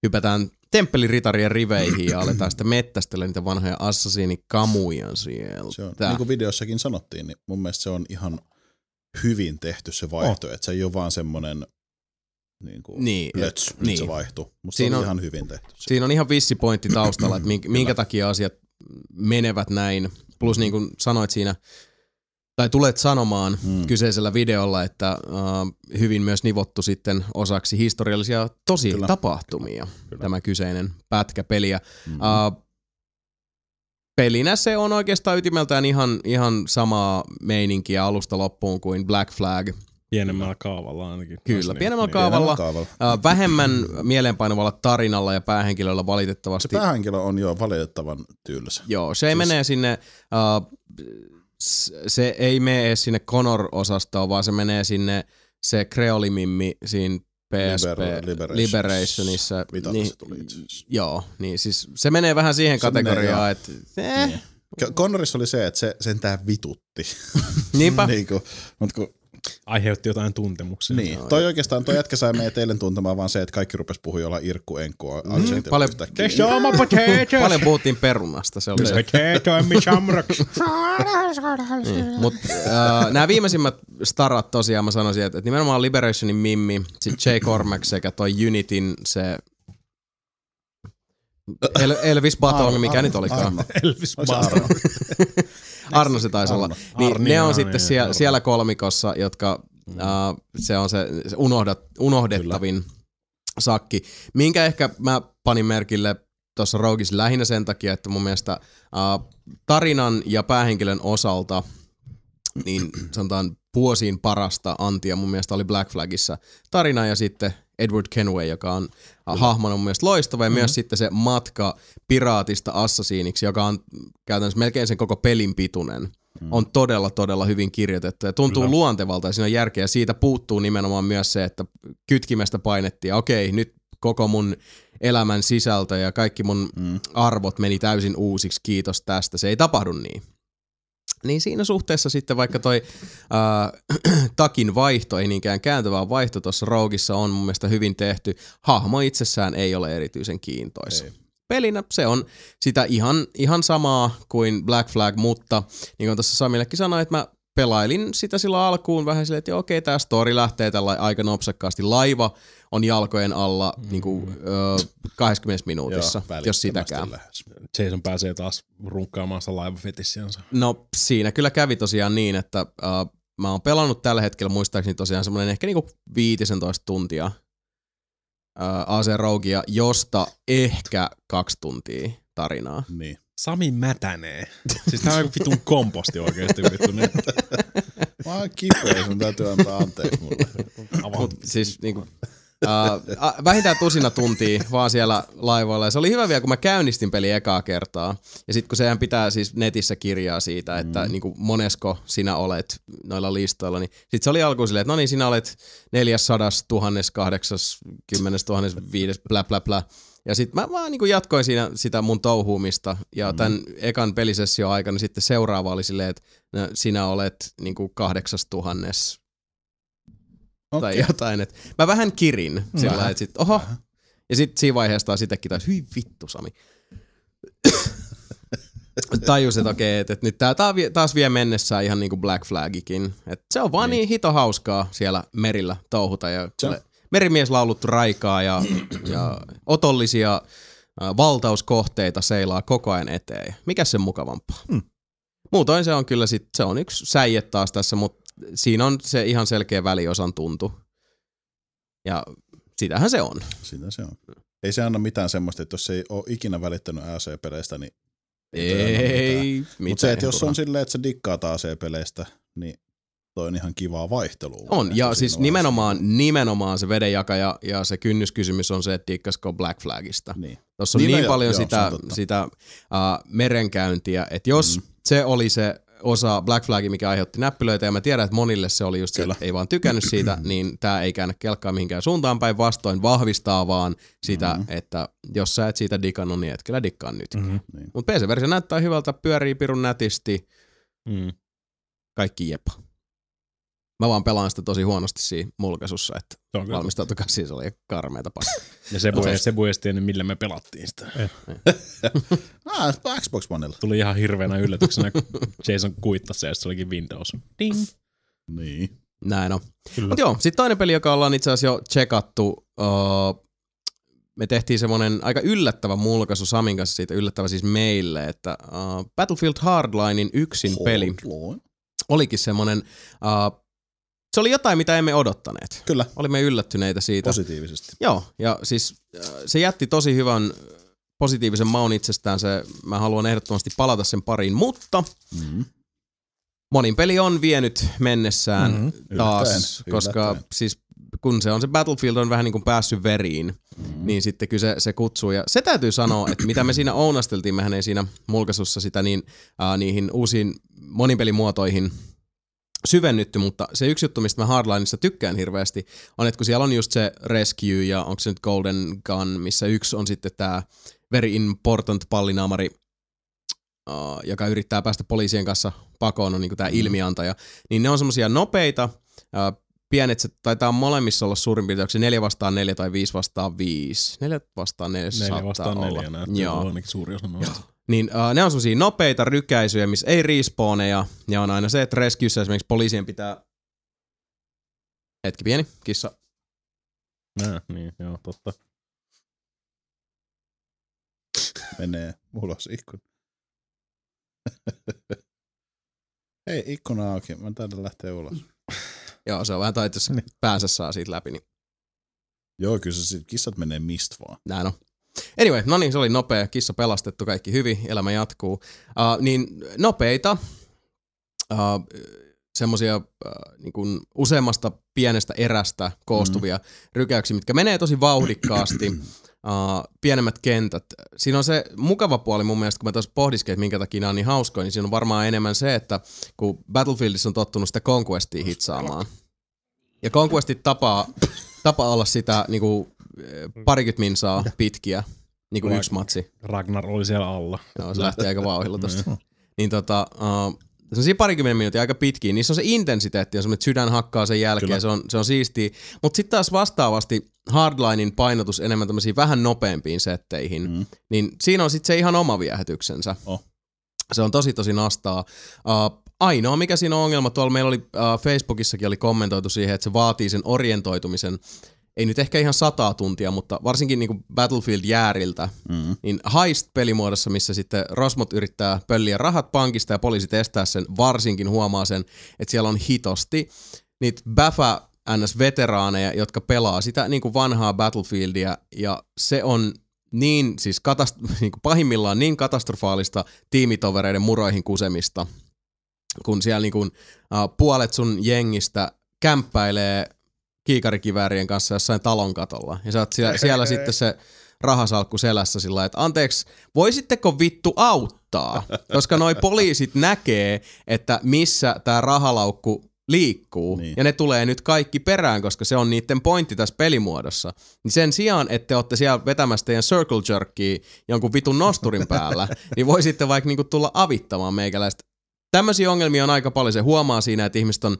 hypätään temppeliritarien riveihin ja aletaan sitten mettästellä niitä vanhoja assassiinikamuja sieltä. Se on, niin kuin videossakin sanottiin, niin mun mielestä se on ihan hyvin tehty se vaihto, että se ei ole vaan semmoinen niin, se vaihtuu. Musta siinä on ihan hyvin tehty. Siinä on ihan vissi pointti taustalla, että minkä takia asiat menevät näin. Plus niin kuin sanoit siinä, tai tulet sanomaan kyseisellä videolla, että hyvin myös nivottu sitten osaksi historiallisia tositapahtumia tämä kyseinen pätkäpeliä. Pelinä se on oikeastaan ytimeltään ihan samaa meininkiä alusta loppuun kuin Black Flag. Pienemmällä kaavalla ainakin. Kyllä, pienemmällä kaavalla. Vähemmän mieleenpainuvalla tarinalla ja päähenkilöllä valitettavasti. Se päähenkilö on jo valitettavan tylsä. Joo, se ei mene sinne... Se ei mene edes sinne Connor-osastoon, vaan se menee sinne se kreolimimmi siinä PSP Liberationissa. Mitä se tuli itse asiassa? Joo, niin siis se menee vähän siihen kategoriaan, että... Connorissa oli se, että se sentään vitutti. Niinpä. Aiheutti jotain tuntemuksia. Niin, toi oikeastaan toi jätkä sai meidät eilen tuntemaan vaan se, että kaikki rupes puhui jollain irkkuenkkua. Paljon puhuttiin perunasta, se oli se. Mutta nämä viimeisimmät starat tosiaan mä sanoisin, että nimenomaan Liberationin Mimmi, sit Jay Cormac sekä toi Unitin se... Elvis Batong, mikä nyt olikaan. Elvis Batong. Arno se taisi olla. Niin, ne on sitten siellä kolmikossa, jotka se on se unohdettavin sakki. Minkä ehkä mä panin merkille tuossa Rogues lähinnä sen takia, että mun mielestä tarinan ja päähenkilön osalta niin sanotaan vuosiin parasta antia mun mielestä oli Black Flagissa tarina ja sitten Edward Kenway, joka on hahmona mun mielestä loistava ja myös sitten se matka piraatista assasiiniksi, joka on käytännössä melkein sen koko pelin pituinen, on todella hyvin kirjoitettu ja tuntuu luontevalta ja siinä on järkeä ja siitä puuttuu nimenomaan myös se, että kytkimestä painettiin ja okei, nyt koko mun elämän sisältö ja kaikki mun arvot meni täysin uusiksi, kiitos tästä, se ei tapahdu niin. Niin siinä suhteessa sitten vaikka toi takin vaihto, ei niinkään kääntävä vaihto tuossa Roguessa on mun mielestä hyvin tehty. Hahmo itsessään ei ole erityisen kiintoisa. Ei. Pelinä se on sitä ihan samaa kuin Black Flag, mutta niin kuin tuossa Samillekin sanoi, että mä pelailin sitä silloin alkuun vähän silleen, että okei, tää story lähtee tällä aika nopsakkaasti. Laiva on jalkojen alla niin kuin, 20 minuutissa, jos sitäkään. Jason pääsee taas runkkaamaan sitä laivafetissiansa. No siinä kyllä kävi tosiaan niin, että mä oon pelannut tällä hetkellä muistaakseni tosiaan semmoinen ehkä niinku 15 tuntia AC Roguea, josta ehkä 2 tuntia tarinaa. Niin. Sami mätänee. Siis tää on joku vitun komposti oikeesti vittu nyt. Mä oon kipeä, sun täytyy antaa anteeksi mulle. Siis niinku vähintään tusina tuntia vaan siellä laivoilla. Ja se oli hyvä vielä, kun mä käynnistin peli ekaa kertaa. Ja sit kun sehän pitää siis netissä kirjaa siitä, että niinku monesko sinä olet noilla listoilla, niin sit se oli alkuun silleen, että no niin, sinä olet 400, 1000, 80, 1000, 500, blä blä blä. Ja sit mä vaan niinku jatkoin siinä sitä mun touhuumista ja tän ekan pelisession aikana sitten seuraava oli silleen, että no, sinä olet niinku 8000 tai jotain. Et mä vähän kirin sillä, että sit oho. Ja sit siinä vaiheessa taas itsekin taisi, hyi vittu Sami. Tajus, että okei, että nyt tää taas vie mennessään ihan niinku Black Flagikin. Et se on vaan niin hito hauskaa siellä merillä touhuta ja... Merimies lauluttu raikaa ja otollisia valtauskohteita seilaa koko ajan eteen. Mikäs sen mukavampaa? Muutoin se on kyllä sit, se on yksi säie taas tässä, mutta siinä on se ihan selkeä väliosan tuntu. Ja sitähän se on. Sitä se on. Ei se anna mitään semmoista, että jos ei ole ikinä välittänyt AC-peleistä, niin ei. Mutta se, että jos on silleen, että sä dikkaat AC-peleistä, niin toi on ihan kivaa vaihtelua. On, ja siis nimenomaan se vedenjakaja ja se kynnyskysymys on se, että diikkasko Black Flagista. Niin. Tuossa on niin paljon sitä merenkäyntiä, että jos se oli se osa Black Flagia, mikä aiheutti näppylöitä, ja mä tiedän, että monille se oli just se, että ei vaan tykännyt siitä, niin tää ei käännä kelkkaa mihinkään suuntaan päin, vastoin vahvistaa vaan sitä, että jos sä et siitä digannut, niin et kyllä dikkaa nyt. Mut PC-versio näyttää hyvältä, pyörii pirun nätisti, kaikki jepa. Mä vaan pelaan sitä tosi huonosti siinä mulkaisussa, että valmistautukaa, siis oli karmeeta paskaa. Ja se voi esti ennen, millä me pelattiin sitä. Xbox Onella. Tuli ihan hirveänä yllätyksenä, kun Jason kuittasi se, jos se olikin Windows. Ding. Niin. Näin on. Mut joo, sit toinen peli, joka ollaan itse asiassa jo tsekattu. Me tehtiin semmonen aika yllättävä mulkaisu Samin kanssa siitä, yllättävä siis meille, että Battlefield Hardlinein yksin peli olikin semmonen... Se oli jotain, mitä emme odottaneet. Kyllä. Olimme yllättyneitä siitä. Positiivisesti. Joo, ja siis se jätti tosi hyvän positiivisen maun itsestään. Mä haluan ehdottomasti palata sen pariin, mutta monin peli on vienyt mennessään taas, koska siis kun se on se Battlefield on vähän niin kuin päässyt veriin, niin sitten kyllä se kutsuu. Ja se täytyy sanoa, että mitä me siinä ounasteltiin, mehän ei siinä mulkaisussa sitä niin niihin uusiin monin pelimuotoihin syvennytty, mutta se yksi juttu, mistä mä Hardlineissa tykkään hirveästi, on, että kun siellä on just se Rescue ja onko se nyt Golden Gun, missä yksi on sitten tää very important pallinaamari, joka yrittää päästä poliisien kanssa pakoon, on niinku tää ilmiantaja, niin ne on semmosia nopeita, pienet, se taitaa molemmissa olla suurin piirtein, onko se 4 vastaan 4 tai 5 vastaan 5? 4 vastaan 4 saattaa olla. 4 näyttää ainakin suuri osa noista. Niin ne on semmosia nopeita rykäisyjä, missä ei respawneja, ja on aina se, että Rescuessa esimerkiksi poliisien pitää... Hetki pieni, kissa. Niin, joo, totta. Menee ulos ikkuna. Hei, ikkuna auki, mä taidan lähteä ulos. Joo, se on vähän taitossa, päänsä saa siitä läpi. Niin. Joo, kyllä se kissat menee mistä vaan. Näin on. Anyway, no niin, se oli nopea, kissa pelastettu, kaikki hyvin, elämä jatkuu. Niin nopeita, semmosia niin kuin useammasta pienestä erästä koostuvia rykäyksiä, mitkä menee tosi vauhdikkaasti, pienemmät kentät. Siinä on se mukava puoli mun mielestä, kun mä taas pohdiskin, että minkä takia nämä on niin hauskoja, niin siinä on varmaan enemmän se, että kun Battlefieldissä on tottunut sitä Conquestia hitsaamaan. Ja Conquestit tapaa olla sitä niinku... 20 minsaa pitkiä, niinku yksi matsi. Ragnar oli siellä alla. Joo, se lähti aika vauhilla tosta. Niin sellaisia 20 minuuttia aika pitkiä, niissä on se intensiteetti, on semmoinen, että sydän hakkaa sen jälkeen, se on siistiä. Mutta sitten taas vastaavasti Hardlinein painotus enemmän tämmöisiin vähän nopeampiin setteihin, niin siinä on sitten se ihan oma viehätyksensä. Se on tosi nastaa. Ainoa mikä siinä on ongelma, tuolla meillä oli Facebookissakin oli kommentoitu siihen, että se vaatii sen orientoitumisen. Ei nyt ehkä ihan 100 tuntia, mutta varsinkin niinku Battlefield-jääriltä, niin heist-pelimuodossa, missä sitten rosmot yrittää pölliä rahat pankista ja poliisit estää sen, varsinkin huomaa sen, että siellä on hitosti niitä bäfä NS-veteraaneja, jotka pelaa sitä niinku vanhaa Battlefieldia, ja se on niin, siis niinku pahimmillaan niin katastrofaalista tiimitovereiden muroihin kusemista, kun siellä niinku, puolet sun jengistä kämppäilee kiikarikiväärien kanssa jossain talon katolla. Ja sä oot siellä sitten se rahasalkku selässä sillä lailla, että anteeksi, voisitteko vittu auttaa? Koska noi poliisit näkee, että missä tää rahalaukku liikkuu. Niin. Ja ne tulee nyt kaikki perään, koska se on niiden pointti tässä pelimuodossa. Niin sen sijaan, että te ootte siellä vetämässä teidän circle jerkkiä jonkun vitun nosturin päällä, niin voisitte vaikka niinku tulla avittamaan meikäläistä. Tämmöisiä ongelmia on aika paljon. Se huomaa siinä, että ihmiset on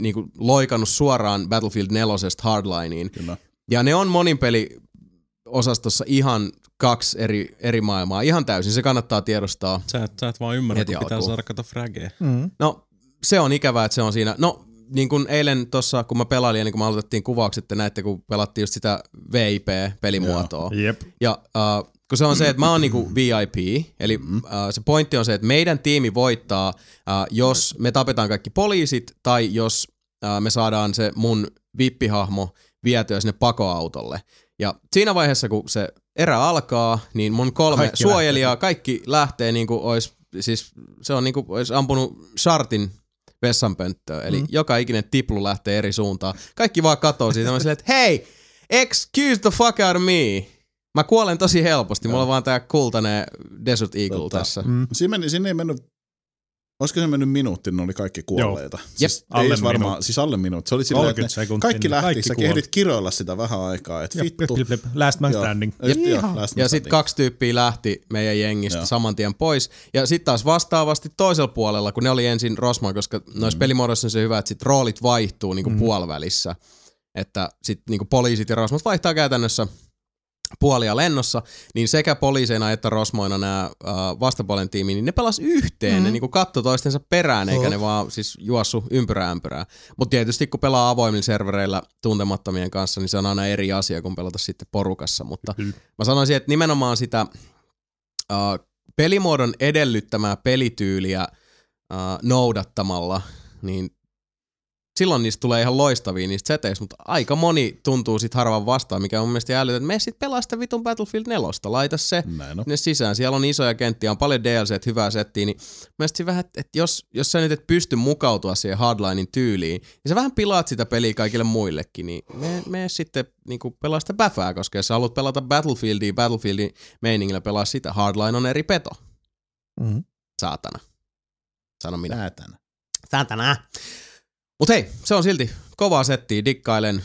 niinku loikannut suoraan Battlefield 4:stä Hardlineen. Kyllä. Ja ne on monin peliosastossa ihan kaksi eri maailmaa. Ihan täysin. Se kannattaa tiedostaa. Sä et vaan ymmärrä, että pitää saada kato frageja. No, se on ikävää, että se on siinä. No, niin kuin eilen tuossa, kun mä pelailin, ennen kuin me aloitettiin kuvaukset, että näitte, kun pelattiin just sitä VIP-pelimuotoa. Jep. Ja... kun se on se, että mä oon niinku VIP, eli se pointti on se, että meidän tiimi voittaa, jos me tapetaan kaikki poliisit, tai jos me saadaan se mun vippihahmo vietyä sinne pakoautolle. Ja siinä vaiheessa, kun se erä alkaa, niin mun 3 suojelijaa, kaikki lähtee niinku ois, siis se on niinku ois ampunut shartin vessanpönttöön, eli joka ikinen tiplu lähtee eri suuntaan. Kaikki vaan katoo siitä, silleen, että hei, excuse the fuck out of me! Mä kuolen tosi helposti. Mulla on vaan tää kultainen Desert Eagle tässä. Siinä ei mennyt Olisiko se mennyt minuuttiin, ne oli kaikki kuolleita. Siis alle varmaan, siis alle minuutti. Se oli silleen, että kaikki lähti, kaikki sä kehdit kiroilla sitä vähän aikaa, että vittu. Last man standing. Ja sitten kaksi tyyppiä lähti meidän jengistä saman tien pois. Ja sitten taas vastaavasti toisella puolella, kun ne oli ensin Rosman, koska noissa pelimuodoissa on se hyvä, että sit roolit vaihtuu niinku puolivälissä. Että sitten niinku poliisit ja Rosmat vaihtaa käytännössä puolia lennossa, niin sekä poliiseina että rosmoina nämä vastapuolen tiimi, niin ne pelas yhteen, ne niinku katto toistensa perään, eikä ne vaan siis juossu ympyrää. Mutta tietysti kun pelaa avoimilla servereillä tuntemattomien kanssa, niin se on aina eri asia kuin pelata sitten porukassa, mutta mä sanoisin, että nimenomaan sitä pelimuodon edellyttämää pelityyliä noudattamalla, niin silloin niistä tulee ihan loistavia niistä seteistä, mutta aika moni tuntuu sit harvan vastaan, mikä on mun mielestä älytä, että me sit pelaa sitä vitun Battlefield 4, laita se ne sisään. Siellä on isoja kenttiä, on paljon DLC, hyvää settiä, niin mä sit vähän, että jos sä nyt et pysty mukautua siihen hardlinein tyyliin, niin sä vähän pilaat sitä peliä kaikille muillekin, niin me sitten niinku pelaa sitä bäfää, koska jos sä haluat pelata Battlefieldin meiningillä pelaa sitä, hardline on eri peto. Saatana. Sano minä. Saatana. Mut hei, se on silti kovaa settiä, dikkailen.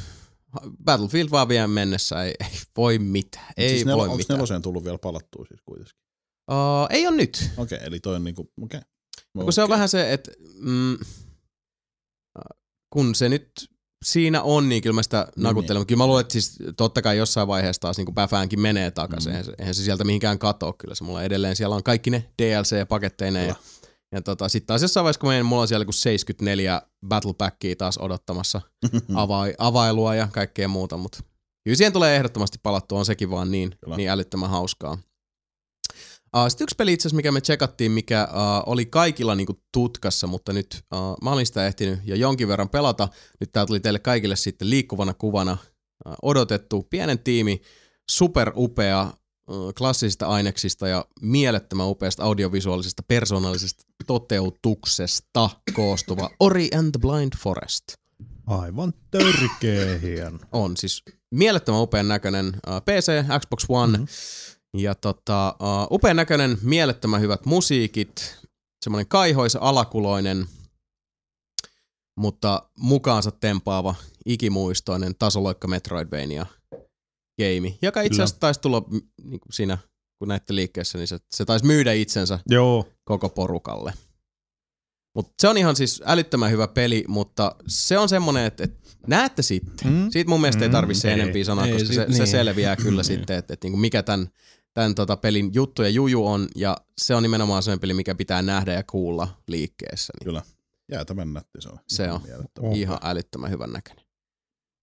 Battlefield vaan vielä mennessä, ei voi mitään. Ei siis voi onko mitään. Neloseen tullut vielä palattua siis kuitenkin? Ei on nyt. Okei, eli toi on niinku, No, se on vähän se, että kun se nyt siinä on, niin kyllä mä sitä nakuttelen. Kyllä mä luulen, että siis totta kai jossain vaiheessa taas niin päfäänkin menee takaisin. Eihän se sieltä mihinkään katoa kyllä. Se mulla edelleen siellä on kaikki ne DLC-paketteineen. Ja sitten taas jossain vaiheessa, kun mulla on siellä 74 battlepackia taas odottamassa availua ja kaikkea muuta, mutta kyllä siihen tulee ehdottomasti palattua, on sekin vaan niin älyttömän hauskaa. Sitten yksi peli itse asiassa, mikä me tsekattiin, mikä oli kaikilla niinku tutkassa, mutta nyt mä olin sitä ehtinyt ja jonkin verran pelata. Nyt tää tuli teille kaikille sitten liikkuvana kuvana odotettu pienen tiimi, superupea, klassisista aineksista ja mielettömän upeasta audiovisuaalisesta persoonallisesta toteutuksesta koostuva Ori and the Blind Forest. Aivan törkeä hien. On siis mielettömän upean näköinen PC, Xbox One ja upean näköinen, mielettömän hyvät musiikit, semmoinen kaihoisa, alakuloinen, mutta mukaansa tempaava, ikimuistoinen tasoloikka Metroidvania. Game, joka itse asiassa taisi tulla niin kuin siinä, kun näitte liikkeessä, niin se taisi myydä itsensä koko porukalle. Mut se on ihan siis älyttömän hyvä peli, mutta se on semmoinen, että näette sitten. Siitä mun mielestä ei tarvitse enempää sanaa, koska se selviää kyllä sitten, että niin mikä tämän pelin juttu ja juju on, ja se on nimenomaan semmoinen peli, mikä pitää nähdä ja kuulla liikkeessä. Niin kyllä, jäätävän nätti se on. Se on ihan älyttömän hyvän näköinen.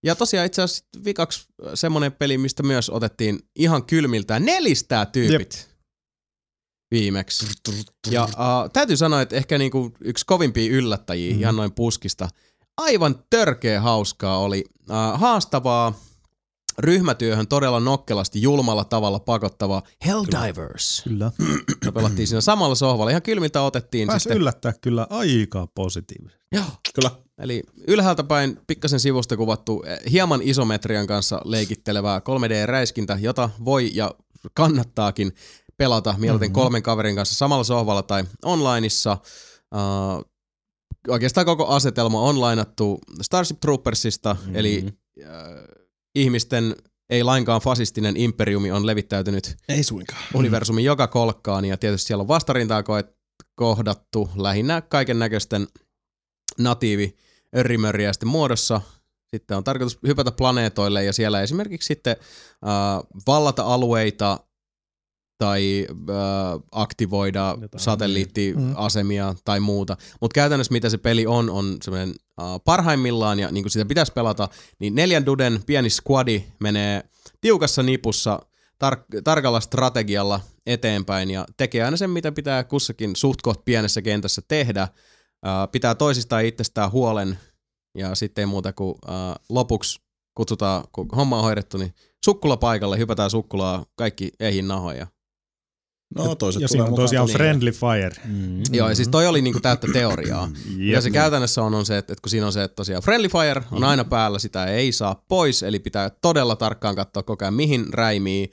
Ja tosiaan itse asiassa vikaksi semmoinen peli, mistä myös otettiin ihan kylmiltään 400 tyypit viimeksi. Ja täytyy sanoa, että ehkä niinku yksi kovimpia yllättäjiä ihan noin puskista. Aivan törkeä hauskaa oli. Haastavaa, ryhmätyöhön todella nokkelasti, julmalla tavalla pakottava Helldivers. Kyllä. Me pelattiin siinä samalla sohvalla. Ihan kylmiltä otettiin. Pääs sitten yllättää kyllä aika positiivisesti. Joo. Kyllä. Eli ylhäältä päin pikkasen sivusta kuvattu hieman isometrian kanssa leikittelevää 3D-räiskintä, jota voi ja kannattaakin pelata mieluiten kolmen kaverin kanssa samalla sohvalla tai onlineissa. Oikeastaan koko asetelma on lainattu Starship Troopersista, eli ihmisten ei lainkaan fasistinen imperiumi on levittäytynyt universumin joka kolkkaan, ja tietysti siellä on vastarintaa kohdattu lähinnä kaiken näköisten natiivi örrimörjäisten muodossa. Sitten on tarkoitus hypätä planeetoille ja siellä esimerkiksi sitten vallata alueita tai aktivoida satelliittiasemia tai muuta. Mutta käytännössä mitä se peli on semmoinen parhaimmillaan, ja niin kuin sitä pitäisi pelata, niin 4 duden pieni squadi menee tiukassa nipussa tarkalla strategialla eteenpäin ja tekee aina sen, mitä pitää kussakin suht koht pienessä kentässä tehdä. Pitää toisistaan itsestään huolen, ja sitten ei muuta kuin lopuksi kutsutaan, kun homma on hoidettu, niin sukkula paikalle, hypätään sukkulaa, kaikki eihin nahoja. No toiset ja siinä on tosiaan friendly fire. Joo, ja siis toi oli niinku täyttä teoriaa. Ja se käytännössä on se, että kun siinä on se, että tosiaan friendly fire on aina päällä, sitä ei saa pois, eli pitää todella tarkkaan katsoa koko ajan, mihin räimii.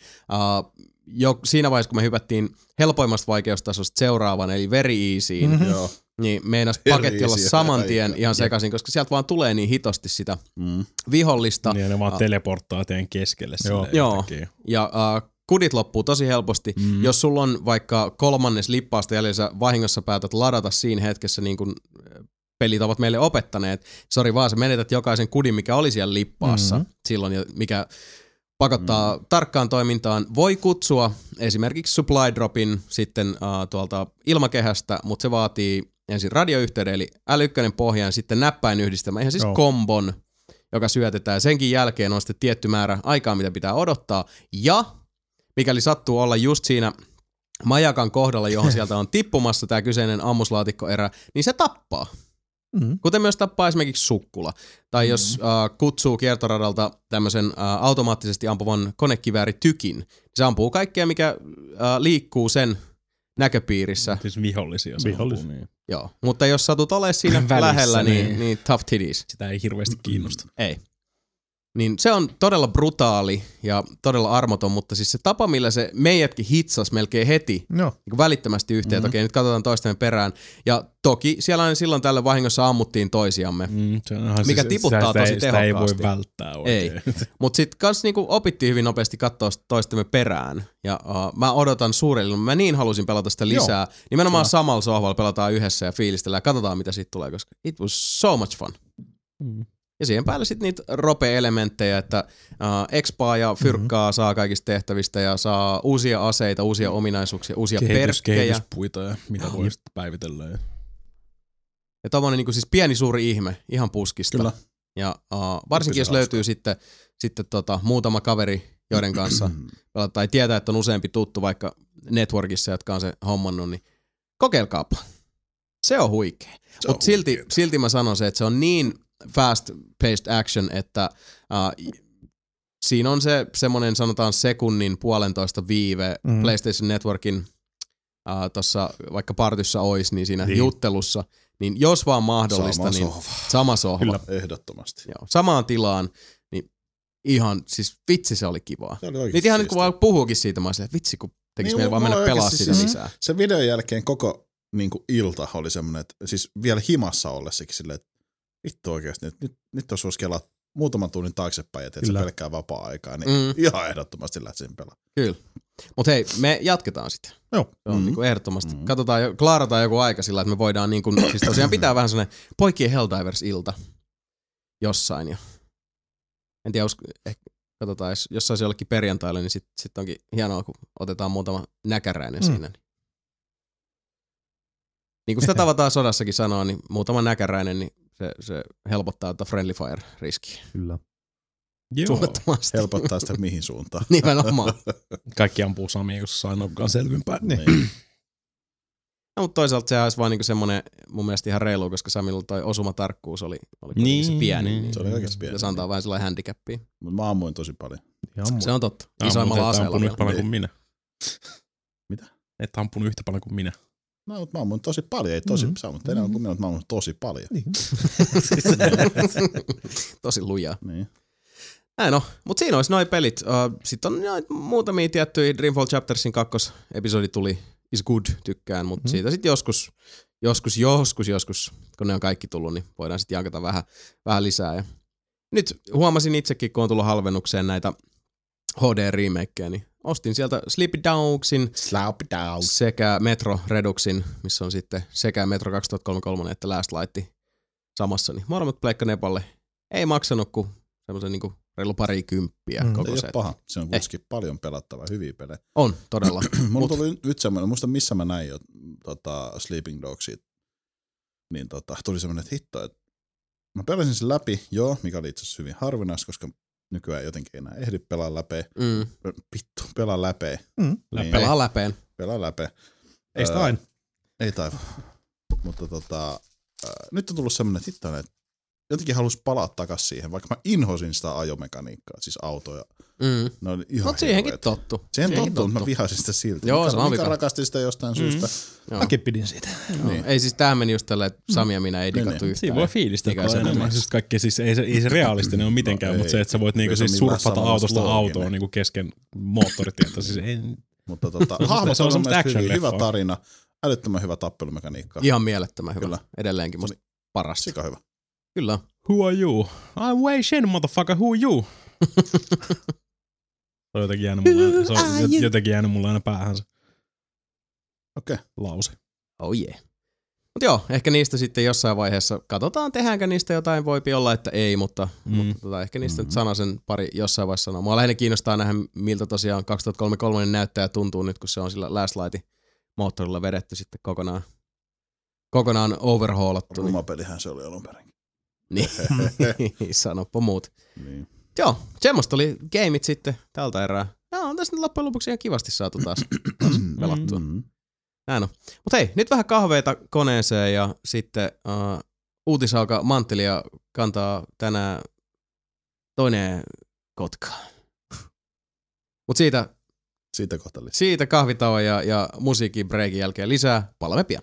Jo siinä vaiheessa, kun me hypättiin helpoimmasta vaikeustasosta seuraavan, eli very easyin, Niin, meinas paketti olla saman tien ihan sekaisin, koska sieltä vaan tulee niin hitosti sitä vihollista. Niin, ne vaan teleporttaa teidän keskelle. Joo. Ja kudit loppuu tosi helposti. Mm. Jos sulla on vaikka kolmannes lippausta jäljellä, vahingossa päätät ladata siinä hetkessä niin kuin pelit ovat meille opettaneet. Sori vaan, sä menetät jokaisen kudin, mikä oli siellä lippaassa silloin, mikä pakottaa tarkkaan toimintaan. Voi kutsua esimerkiksi supply dropin sitten tuolta ilmakehästä, mutta se vaatii ensin radioyhteyden, eli älykkönen pohjaan, sitten näppäinyhdistelmä, ihan siis kombon, joka syötetään. Senkin jälkeen on sitten tietty määrä aikaa, mitä pitää odottaa. Ja mikäli sattuu olla just siinä majakan kohdalla, johon sieltä on tippumassa tämä kyseinen ammuslaatikkoerä, niin se tappaa. Kuten myös tappaa esimerkiksi sukkula. Tai jos kutsuu kiertoradalta tämmöisen automaattisesti ampuvan konekivääritykin, niin se ampuu kaikkea, mikä liikkuu sen näköpiirissä. Siis vihollisia. Niin. Joo, mutta jos satut olemaan siinä lähellä, niin tough titties. Sitä ei hirveästi kiinnosta. Ei. Niin se on todella brutaali ja todella armoton, mutta siis se tapa, millä se meijätkin hitsas melkein heti niin välittömästi yhteen, okei nyt katsotaan toistemme perään. Ja toki siellä aina silloin tällä vahingossa ammuttiin toisiamme, mikä siis tiputtaa tosi tehokkaasti. Sitä ei voi välttää oikein. Mutta sitten kans niinku opittiin hyvin nopeasti katsoa toistemme perään. Ja mä odotan suurelleen, mä niin halusin pelata sitä lisää. Nimenomaan samalla sohvalla pelataan yhdessä ja fiilistellään ja katsotaan mitä siitä tulee, koska it was so much fun. Ja siihen päälle sitten niitä rope-elementtejä, että expaa ja fyrkkaa saa kaikista tehtävistä ja saa uusia aseita, uusia ominaisuuksia, uusia perkkejä. Kehityspuita ja mitä voi sitten päivitellä. Ja tommoinen niin siis pieni suuri ihme, ihan puskista. Kyllä. Ja varsinkin jos löytyy sitten muutama kaveri, joiden kanssa tai tietää, että on useampi tuttu vaikka networkissa, jotka on se hommannut, niin kokeilkaapa. Se on huikea. Mutta silti mä sanon se, että se on niin fast-paced action, että siinä on se semmoinen sanotaan sekunnin puolentoista viive PlayStation Networkin tuossa vaikka partyssa olisi, niin siinä juttelussa, niin jos vaan mahdollista, sama sohva. Kyllä, ehdottomasti. Joo, samaan tilaan, niin ihan, siis vitsi se oli kivaa. Se oli niin ihan nyt kun vaan puhuukin siitä, mä olisin, että vitsi kun tekisi meillä vaan mennä pelaa sitä lisää. Sen videon jälkeen koko niinku ilta oli semmoinen, että siis vielä himassa ollessakin silleen, vittu oikeasti, nyt jos voisi kelaa muutaman tunnin taaksepäin, että se pelkkää vapaa-aikaa, niin ihan ehdottomasti lähtsin pelaa. Kyllä. Mutta hei, me jatketaan sitten. Joo. Se on niin kuin ehdottomasti. Katsotaan, klaarataan joku aika sillä, että me voidaan niin kuin, siis tosiaan pitää vähän sellainen poikien Helldivers-ilta jossain. Ja en tiedä, ehkä katsotaan, jos saisi jollekin perjantaille, niin sitten onkin hienoa, kun otetaan muutama näkäräinen siinä. Niin kuin sitä tavataan sodassakin sanoa, niin muutama näkäräinen, niin se helpottaa tätä friendly fire-riskiä. Kyllä. Suunnattomasti. Helpottaa sitä mihin suuntaan. Nimenomaan. Kaikki ampuu Samia, kun saa nokkaan selvinpäin. Niin. No, mutta toisaalta se olisi vaan niinku semmoinen mun mielestä ihan reilu, koska Samilla toi osumatarkkuus oli se pieni. Niin. Se oli oikeasti pieni. Se antaa vähän sellainen handicapia. Mä ammuin tosi paljon. Se on totta. Isoimmalla aseella. Ampunut yhtä paljon kuin minä. Mitä? Et ampunut yhtä paljon kuin minä. No, mutta mä ammun tosi paljon, ei tosi saanut enää kuin minä, mutta mä ammun tosi paljon. Niin. Tosi lujaa. Niin. Näin on, mutta siinä olisi noi pelit. Sitten on muutamia tiettyjä, Dreamfall Chaptersin kakkosepisodi tuli, is good, tykkään, mutta siitä sitten joskus, kun ne on kaikki tullut, niin voidaan sitten jankata vähän lisää. Ja nyt huomasin itsekin, kun on tullut halvennukseen näitä HD-remakeja, niin ostin sieltä Sleepy Dogsin sekä Metro Reduxin, missä on sitten sekä Metro 2033 että Last Light samassa. Niin molemmat pleikka nepalle. Ei maksanut kuin semmoisen niinku reilu parikymppiä koko set. Ei ole paha. Se on kuitenkin paljon pelattavaa, hyviä pelejä. On, todella. Mulla tuli nyt semmoinen, muista missä mä näin jo Sleeping Dogsia, niin tuli semmoinen, että hitto, että mä pelasin sen läpi, mikä oli itse asiassa hyvin harvinaista, koska nykyään jotenkin enää ehdi pelaa läpeen. Vittu, pelaa läpeen. Niin. Pelaa läpeen. Ei sitä aina. Ei taivu. Mutta nyt on tullut semmoinen tittane, että jotenkin halus palaa takas siihen, vaikka mä inhosin sitä ajomekaniikkaa, siis autoja. Ne oli ihan hirveet. Siihenkin tottu. Mutta mä vihasin sitä silti. Joo, Mika rakasti sitä jostain syystä. Mäkin pidin siitä. Niin. Ei siis tämähän meni just tällä, että Sami ja minä ei digattu yhtään. Siinä voi fiilistä enemmän. Siis ei se realistinen ole mitenkään, mutta se, että sä voit niinku siis surfata autosta autoon niinku kesken moottoritietä. Siis ei. Mutta hahmot on semmoista hyvä tarina. älyttömän hyvä tappelumekaniikka. Ihan mielettömän hyvä. Kyllä. Edelleenkin musta parasta. Sika hyvä. Kyllä. Who are you? I'm Wei Shen, motherfucker, who are you? Se on jotenkin jäänyt mulle, aina päähänsä. Okei. Okay. Lause. Oh yeah. Mut joo, ehkä niistä sitten jossain vaiheessa, katsotaan tehdäänkö niistä jotain, voipi olla, että ei, mutta ehkä niistä nyt sanasen pari jossain vaiheessa sanoo. Mua lähinnä kiinnostaa nähdä, miltä tosiaan 2033 näyttää ja tuntuu nyt, kun se on sillä Last Lightin moottorilla vedetty sitten kokonaan overhaulattu. Rumapelihän se oli alun perin. Niin, sanoppa muut. Niin. Joo, semmoista oli gameit sitten tältä erää. Joo, on tässä nyt loppujen lopuksi ihan kivasti saatu taas pelattua. Näin on. Mut hei, nyt vähän kahveita koneeseen ja sitten uutisauka manttelia kantaa tänään toinen kotka. Mut siitä kohta lisää. Siitä kahvitauon ja musiikin breakin jälkeen lisää. Palaamme pian.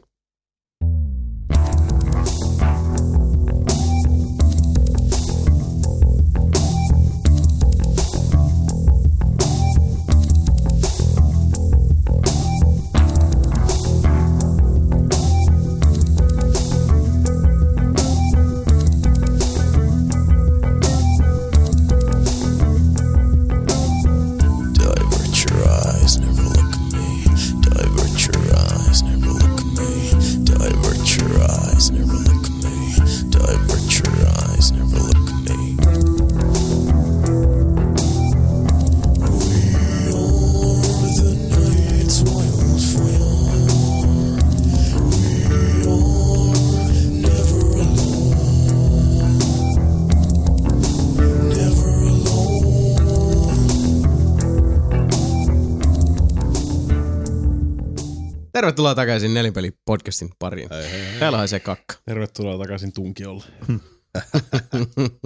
Tervetuloa takaisin Nelipeli-podcastin pariin. Hei. Täällä on se kakka. Tervetuloa takaisin tunkiolle.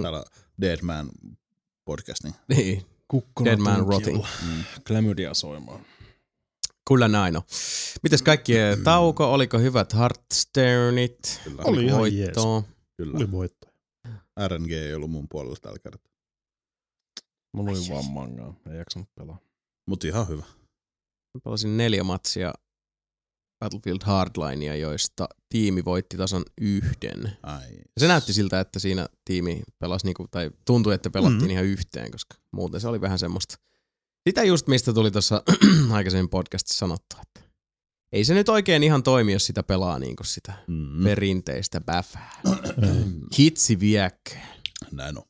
Täällä on Deadman podcastin. Niin. Kukkona Deadman Rotting. Klamydia soimaan. Kyllä näin on. Mites kaikki tauko? Oliko hyvät Hearthstoneit? Oli ihan voittoa. Kyllä. Oli voittoa. RNG ei ollut mun puolella tällä kertaa. Mä luin vaan mangaa. Ei jaksanut pelaa. Mut ihan hyvä. Mä pelasin 4 matsia. Battlefield Hardlinea, joista tiimi voitti tasan 1. Ai. Se näytti siltä, että siinä tiimi pelasi, tai tuntui, että pelattiin ihan yhteen, koska muuten se oli vähän semmoista. Sitä just, mistä tuli tuossa aikaisemmin podcastissa sanottu, että ei se nyt oikein ihan toimi, jos sitä pelaa niin kuin sitä perinteistä bäfää. Hitsi viäkkö,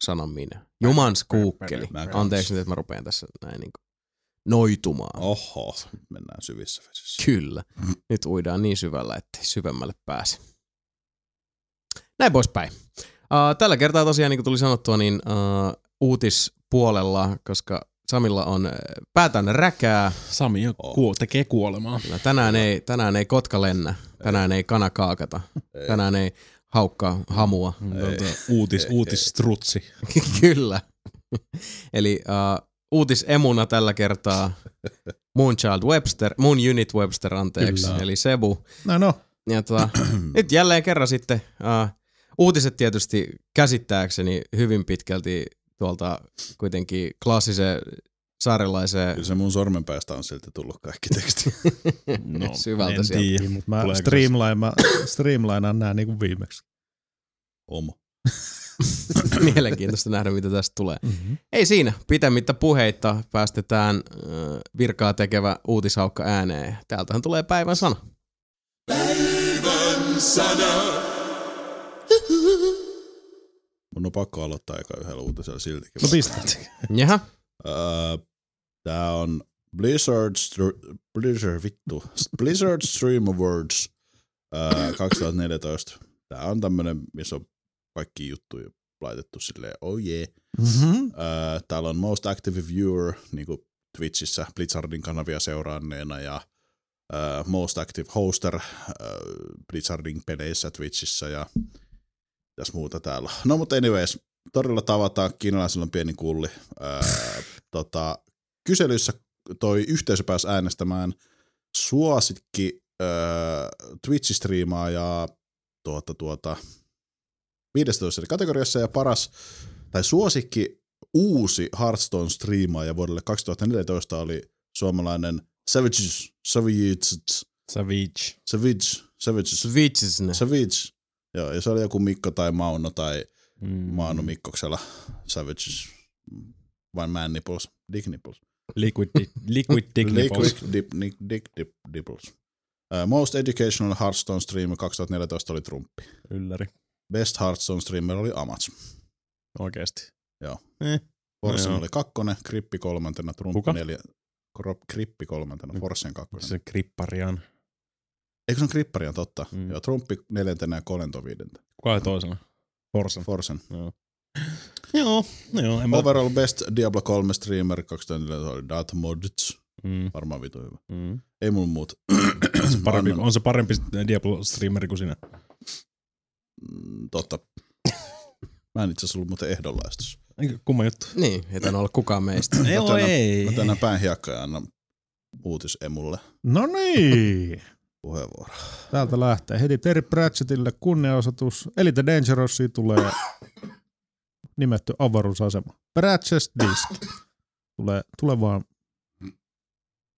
sanon minä. Jumans kuukkeli. Anteeksi nyt, että mä rupean tässä näin niin kuin noitumaan. Oho, mennään syvissä vesissä. Kyllä. Nyt uidaan niin syvällä, ettei syvemmälle pääse. Näin poispäin. Tällä kertaa tosiaan, niin kuin tuli sanottua, niin uutispuolella, koska Samilla on päätän räkää. Sami tekee kuolemaa. Kyllä, tänään ei kotka lennä. Tänään ei kana kaakata. Ei. Tänään ei haukka hamua. Uutisstrutsi. Kyllä. Eli uutisemuna tällä kertaa Moon Unit Webster, Kyllä. Eli Sebu. No. Ja nyt jälleen kerran sitten uutiset tietysti käsittääkseni hyvin pitkälti tuolta kuitenkin klassiseen saarilaiseen. Kyllä se mun sormenpäästä on siltä tullut kaikki teksti. No, syvältä en tiedä, mutta mä streamlainaan nää niin kuin viimeksi. Omo. Mielenkiintoista nähdä, mitä tästä tulee. Ei siinä, pitemmittä puheitta päästetään virkaa tekevä uutisaukka ääneen. Täältähän tulee päivän sana. Päivän sana. Mun on pakko aloittaa aika yhdellä uutisella siltikin. No pistät. Jaha. Tää on Blizzard Stream Awards 2014. Tää on tämmönen, missä on kaikki juttuja laitettu silleen, oh yeah. Täällä on most active viewer, niinku Twitchissä Blizzardin kanavia seuranneena, ja most active hoster Blizzardin peleissä Twitchissä, ja mitäs muuta täällä. No mutta anyways, torilla tavataan, kiinalaisilla on pieni kulli. Kyselyssä toi yhteisö pääsi äänestämään suosikki Twitch-striimaa ja 15 eri kategoriassa ja paras tai suosikki uusi Hearthstone-striimaaja vuodelle 2014 oli suomalainen Savages Savage. Joo, ja se oli joku Mikko tai Mauno tai Maanu Mikkoksella. Savage. One man nipples. Dick nipples. Liquid dick nipples. Most educational Hearthstone streamer 2014 oli Trumpi. Ylläri. Best Hearthstone streamer oli Amats. Oikeesti. Joo. Forsen oli kakkonen, Krippi kolmantena, Trumpi neljä. Krippi kolmantena, Forsen kakkonen. Se Kripparian. Eikö se on Kripparian, totta. Joo, Trumpi neljäntenä ja Kolento viidentenä. Kuka toisena? Forsen. Joo. Overall best Diablo 3 streamer 2014 oli Datmods. Varmaan vitu hyvä. Ei mulla muuta. On se parempi Diablo-streameri kuin sinä? Totta. Mä en itse asiassa ollut muuten ehdollaistus. Kumma juttu. Niin, ei tänne ole kukaan meistä. Mä tänään päinhiakka ja annan uutis Emulle. No niin. Puheenvuoro. Täältä lähtee heti Terry Pratchettille kunniaosoitus. Elite Dangerousia tulee nimetty avaruusasema. Pratchett Disc. Tulee vaan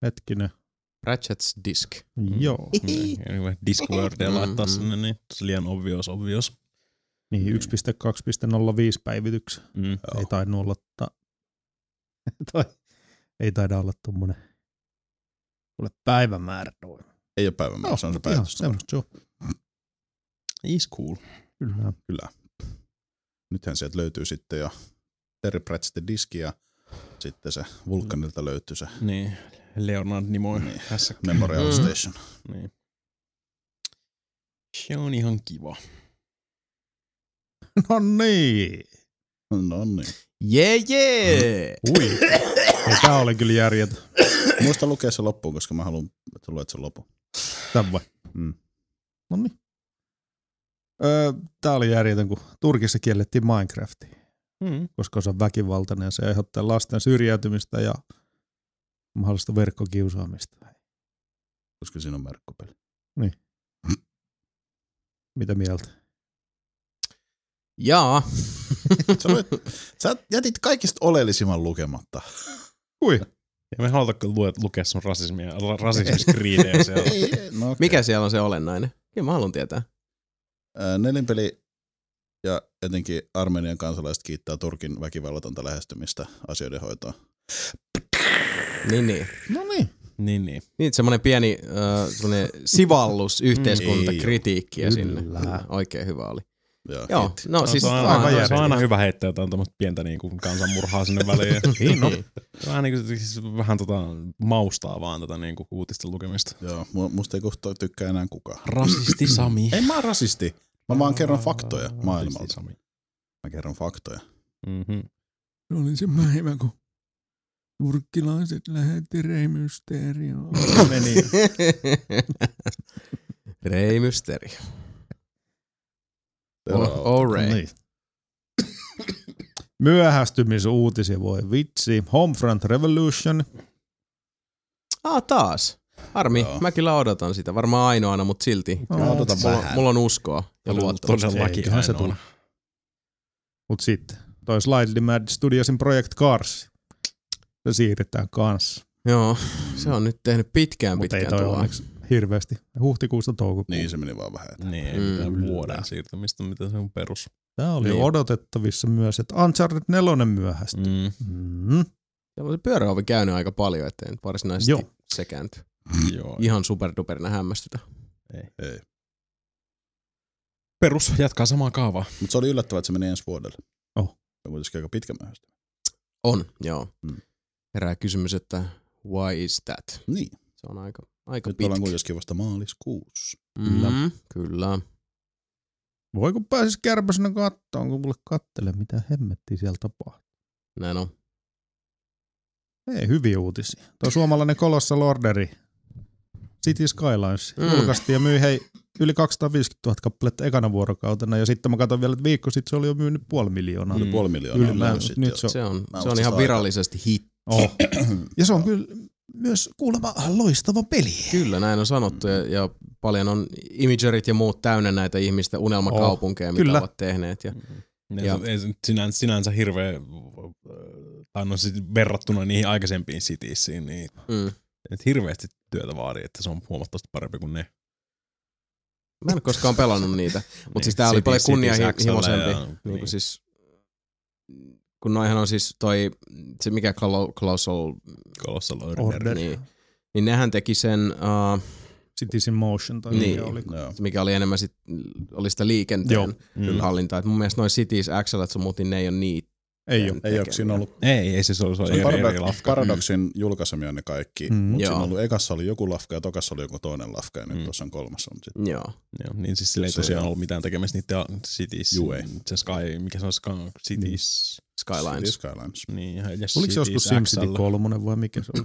hetkinen. Pratchett's Disc. Joo. Discwordia laittaa sinne, niin se liian obvious. Niin, 1.2.05 päivityksen. Ei tainu olla ei taida olla tommonen. Tulee päivämäärä noin. Ei oo päivämäärä, se on se päivitys. Joo. Is cool. Kyllä. Nythän sieltä löytyy sitten jo Terry Pratchettin diski ja sitten se Vulkanilta löytyy se. Niin. Leonard Nimoy. Niin. Memorial Station. Niin. Se on ihan kiva. No niin. Jee. Ui. Tää oli kyllä järjetön. Muista lukea se loppuun, koska mä haluan, että luet sen lopun. Tän vai? No niin. Tää oli järjetön, kun Turkissa kiellettiin Minecraftia. Koska se on väkivaltainen ja se aiheuttaa lasten syrjäytymistä ja mahdollista verkkokiusaamista. Koska siinä on verkkopeli. Niin. Mitä mieltä? Jaa. Sä jätit kaikista oleellisimman lukematta. Kui? Ja me haluatko lukea sun rasismiskriidejä siellä? No, okay. Mikä siellä on se olennainen? Kyllä mä haluan tietää. Nelinpeli ja jotenkin Armenian kansalaiset kiittää Turkin väkivallatonta lähestymistä asioiden hoitoon. Niin. Niin, semmoinen pieni sivallus yhteiskuntakritiikkiä sinne. Oikein hyvä oli. Joo, no siis on aina hyvä heittää jotain tommoista pientä niin kansanmurhaa sinne väliin. Vähän maustaa vaan tätä niin kuin uutisten lukemista. Joo, musta ei kohta tykkää enää kukaan. Rasisti Sami. Ei mä oon rasisti. Mä vaan kerron faktoja maailmalta. Mä kerron faktoja. Se oli se päivä, kun turkkilaiset lähetti Rey Mysterioon. Meni. Rey Mysterio. Right. Myöhästymisuutisia voi vitsi. Homefront Revolution. Taas. Harmi, mä kyllä odotan sitä. Varmaan ainoana, mutta silti. Odotan vähän. Mulla on uskoa ja luottamusta. Todellakin se tulee. Mut sitten, toi Slightly Mad Studiosin Project Cars. Se siirretään kanssa. Joo, se on nyt tehnyt pitkään tuloa. Hirveästi. Huhtikuusta toukokuun. Niin, se meni vaan vähän. Niin, ei mitään vuoden siirtämistä, mitä se on perus. Tää oli odotettavissa myös, että Uncharted 4 myöhästyi. Se pyöräovi käynyt aika paljon, ettei nyt varsinaisesti sekäänty. Ihan superduperina hämmästytä. Ei. Perus jatkaa samaa kaavaa. Mutta se oli yllättävää, että se meni ensi vuodelle. Se on kuitenkin aika pitkä myöhästymä. On, joo. Herää kysymys, että why is that? Niin. Se on aika nyt pitkä. Nyt ollaan kuitenkin vasta maaliskuussa. Kyllä. Voi kun pääsis kärpäisenä kattoon, kun mulle kattele, mitä hemmettiä siellä tapahtuu. Näin on. Ei, hyviä uutisia. Tuo suomalainen Colossal Orderi, City Skylines, julkaistiin ja myi yli 250 000 kappaletta ekana vuorokautena. Ja sitten mä katson vielä, että viikko sitten se oli jo myynyt 500 000. Se on ihan virallisesti hitti. Ja se on kyllä myös kuulemma loistava peli. Kyllä, näin on sanottu. Ja paljon on imagerit ja muut täynnä näitä ihmistä unelmakaupunkeja, mitä ovat tehneet. Ja sinänsä hirveä verrattuna niihin aikaisempiin Citysiin, niin nyt hirveästi työtä vaadi, että se on huomattavasti parempi kuin ne. Mä en koskaan pelannut niitä, mutta siis tää oli paljon kunnianhimoisempi. Niin. Siis, kun noihän on siis toi, se mikä Colossal Order. Niin nehän teki sen... Cities in Motion tai niin, mikä oli enemmän sit, oli sitä liikenteen hallintaa. Mun mielestä noin Cities X:lät sun muuten ne ei ole niitä. Ei ole siinä ollut. Ei se oli Paradoxin julkaisemia ne kaikki. Mutta siinä oli ekassa oli joku lafka ja tokassa oli joku toinen lafka ja nyt tuossa on kolmas on sitten. Joo. Niin siis sillä ei tosiaan ollut mitään tekemistä niitä Cities. Se Sky, mikä se on Cities Skylines. Niin, ja oliko se joskus SimCity 3 vai mikä se oli?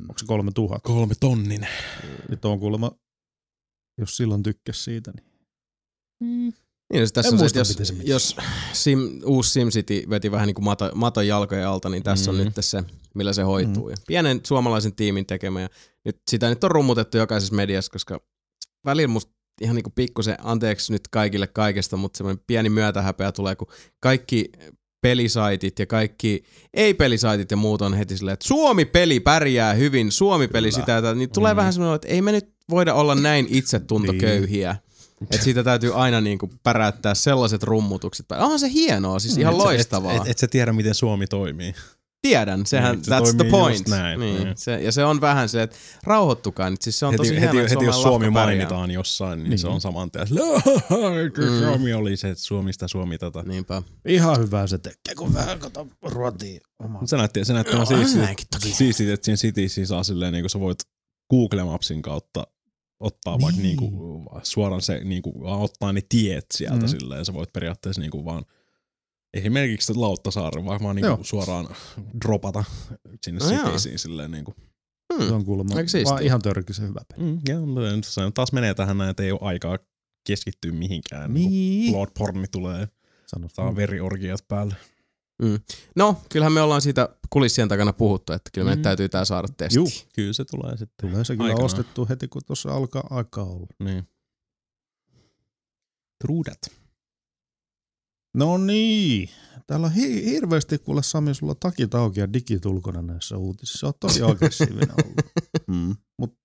Onko se 3000? 3000. Ja tuon kuulemma, jos silloin tykkäs siitä, niin... Niin, tässä en on muista, se, jos uusi SimCity veti vähän niin kuin maton jalkojen alta, niin tässä on nyt se, millä se hoituu. Ja pienen suomalaisen tiimin tekemä. Ja nyt, sitä nyt on rummutettu jokaisessa mediassa, koska välillä musta ihan niin kuin pikkusen, anteeksi nyt kaikille kaikesta, mutta semmoinen pieni myötähäpeä tulee, kun kaikki... pelisaitit ja kaikki ei-pelisaitit ja muut on heti silleen, että Suomi-peli pärjää hyvin, Suomi-peli sitä, niin tulee vähän semmoinen, että ei me nyt voida olla näin itsetuntoköyhiä. Että siitä täytyy aina niinku päräyttää sellaiset rummutukset. Onhan se hienoa, siis ihan loistavaa. Et sä tiedä, miten Suomi toimii. Tiedän, sehän, se that's the point. Näin. Ja se on vähän se, että rauhoittukaa nyt, siis se on heti, tosi hienoa, heti jos Suomi mainitaan jossain, niin se on saman tien. Suomi oli se, Suomista Suomi tätä. Niinpä. Ihan hyvää se tekee, kun vähän kato ruotiin omaa. Se näyttää siistiä, että siinä Cityssä saa silleen, niin kuin sä voit Google Mapsin kautta ottaa vaikka niinku, suoraan se, niinku, ottaa ne tiet sieltä silleen, sä voit periaatteessa niinku vaan esimerkiksi Lauttasaaren, vaan niinku suoraan dropata sinne Citysiin silleen niinku. Se on kuulemma vaan ihan törkyisen hyvä peli. Se taas menee tähän näin, että ei ole aikaa keskittyä mihinkään. Niin. Bloodporni tulee, saa veriorgiat päälle. No, kyllähän me ollaan siitä kulissien takana puhuttu, että kyllä meidän täytyy tää saada testiin. Juu, kyllä se tulee sitten. Tulee se kyllä ostettu heti, kun tuossa alkaa aikaa olla. Niin. Truudat. No niin, täällä on hirveästi kuule Sami, sulla on takit auki ja digit ulkona näissä uutisissa. Oot tosi aggressiivinen ollut. Mut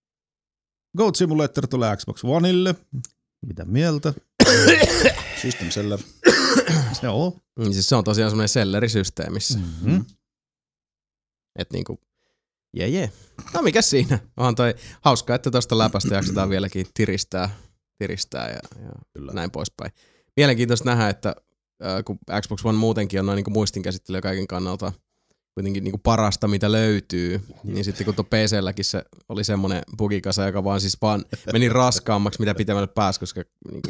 Goat Simulator tulee Xbox Oneille. Mitä mieltä? System seller. Se on. Siis se on tosiaan semmoinen sellerisysteemissä. Et niinku, jee. No mikäs siinä? Onhan toi hauskaa, että tosta läpästä jaksetaan vieläkin tiristää ja näin poispäin. Mielenkiintoista nähdä, että kun Xbox One muutenkin on noin niinku muistinkäsittelyä kaiken kannalta kuitenkin niinku parasta, mitä löytyy, niin sitten kun tuo PC-lläkin se oli semmoinen bugikasa, joka vaan meni raskaammaksi, mitä pitemmälle pääsi, koska niinku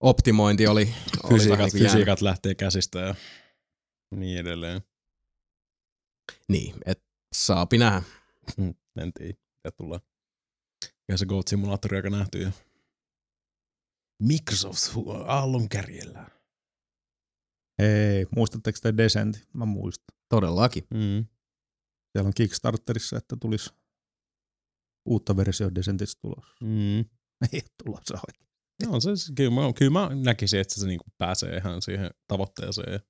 optimointi oli fysiikat lähtee käsistä ja niin edelleen. Niin, et saapi nähdä. En tiedä, mitä tulee. Ja se Goat Simulatori, joka nähty ja Microsoft aallon kärjellä. Hei, muistatteko te Descent? Mä muistan. Todellakin. Siellä on Kickstarterissa, että tulisi uutta versiota Descentistä tulossa. Ei ole tulossa oikein. No, kyllä mä näkisin, että se niinku pääsee ihan siihen tavoitteeseen.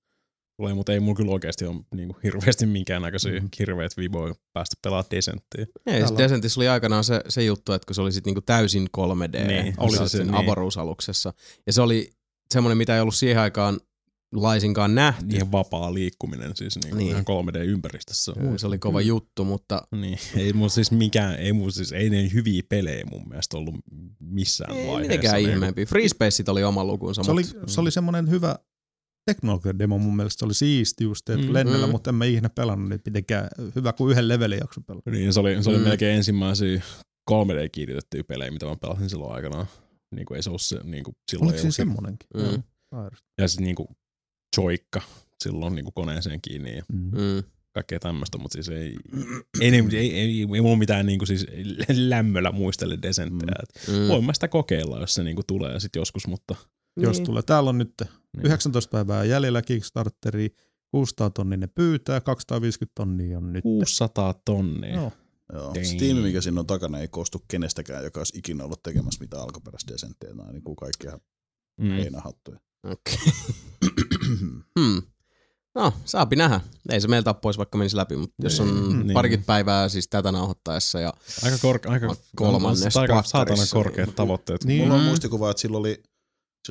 Mutta ei mulla kyllä oikeasti ole niinku hirveästi minkäännäköisiä hirveät viboja päästä pelaamaan Descenttiin. Ei, Descentissä oli aikanaan se juttu, että kun se oli sit niinku täysin 3D. Niin, oli se sen avaruusaluksessa. Ja se oli semmoinen, mitä ei ollut siihen aikaan laisinkaan nähty. Niin vapaa liikkuminen siis niin. Ihan 3D-ympäristössä. Se oli kova juttu, mutta... Niin. Ei ne hyviä pelejä mun mielestä ollut missään vaiheessa. Ei mitenkään ihmeempi. Free Spaceit oli oma lukunsa. Se oli semmoinen hyvä teknologia-demo mun mielestä. Se oli siisti just, että lennellä, mutta en mä ikinä pelannut. Niin mitenkään hyvä kuin yhden levelin jakso pelata. Niin, se oli melkein ensimmäisiä 3D-kiinnitettyjä pelejä, mitä mä pelasin silloin aikanaan. Niin kuin ei se ollut se... Niin kuin silloin oliko siinä semmoinenkin? Ja sitten niinku... Joikka silloin niin kuin koneeseen kiinni ja kaikkea tämmöistä, mutta siis ei mulla mitään niin kuin siis lämmöllä muistele Descenttejä. Voin mä sitä kokeilla, jos se niin kuin tulee sit joskus, mutta... Jos tulee. Täällä on nyt 19 päivää jäljellä Kickstarteria, 600 tonnia ne pyytää, 250 tonnia on nyt. 600 tonnia? No. Joo. Steam, mikä siinä on takana, ei koostu kenestäkään, joka olisi ikinä ollut tekemässä mitään alkuperäistä Descenttejä, niin kuin kaikkia heinähattuja. Okei. No, saapi nähdä. Ei se meiltä ole pois, vaikka menisi läpi, mutta jos on parikymmentä päivää siis tätä nauhoittaessa ja aika kolmannes saatana korkeat tavoitteet. Niin. Mulla on muistikuva, että silloin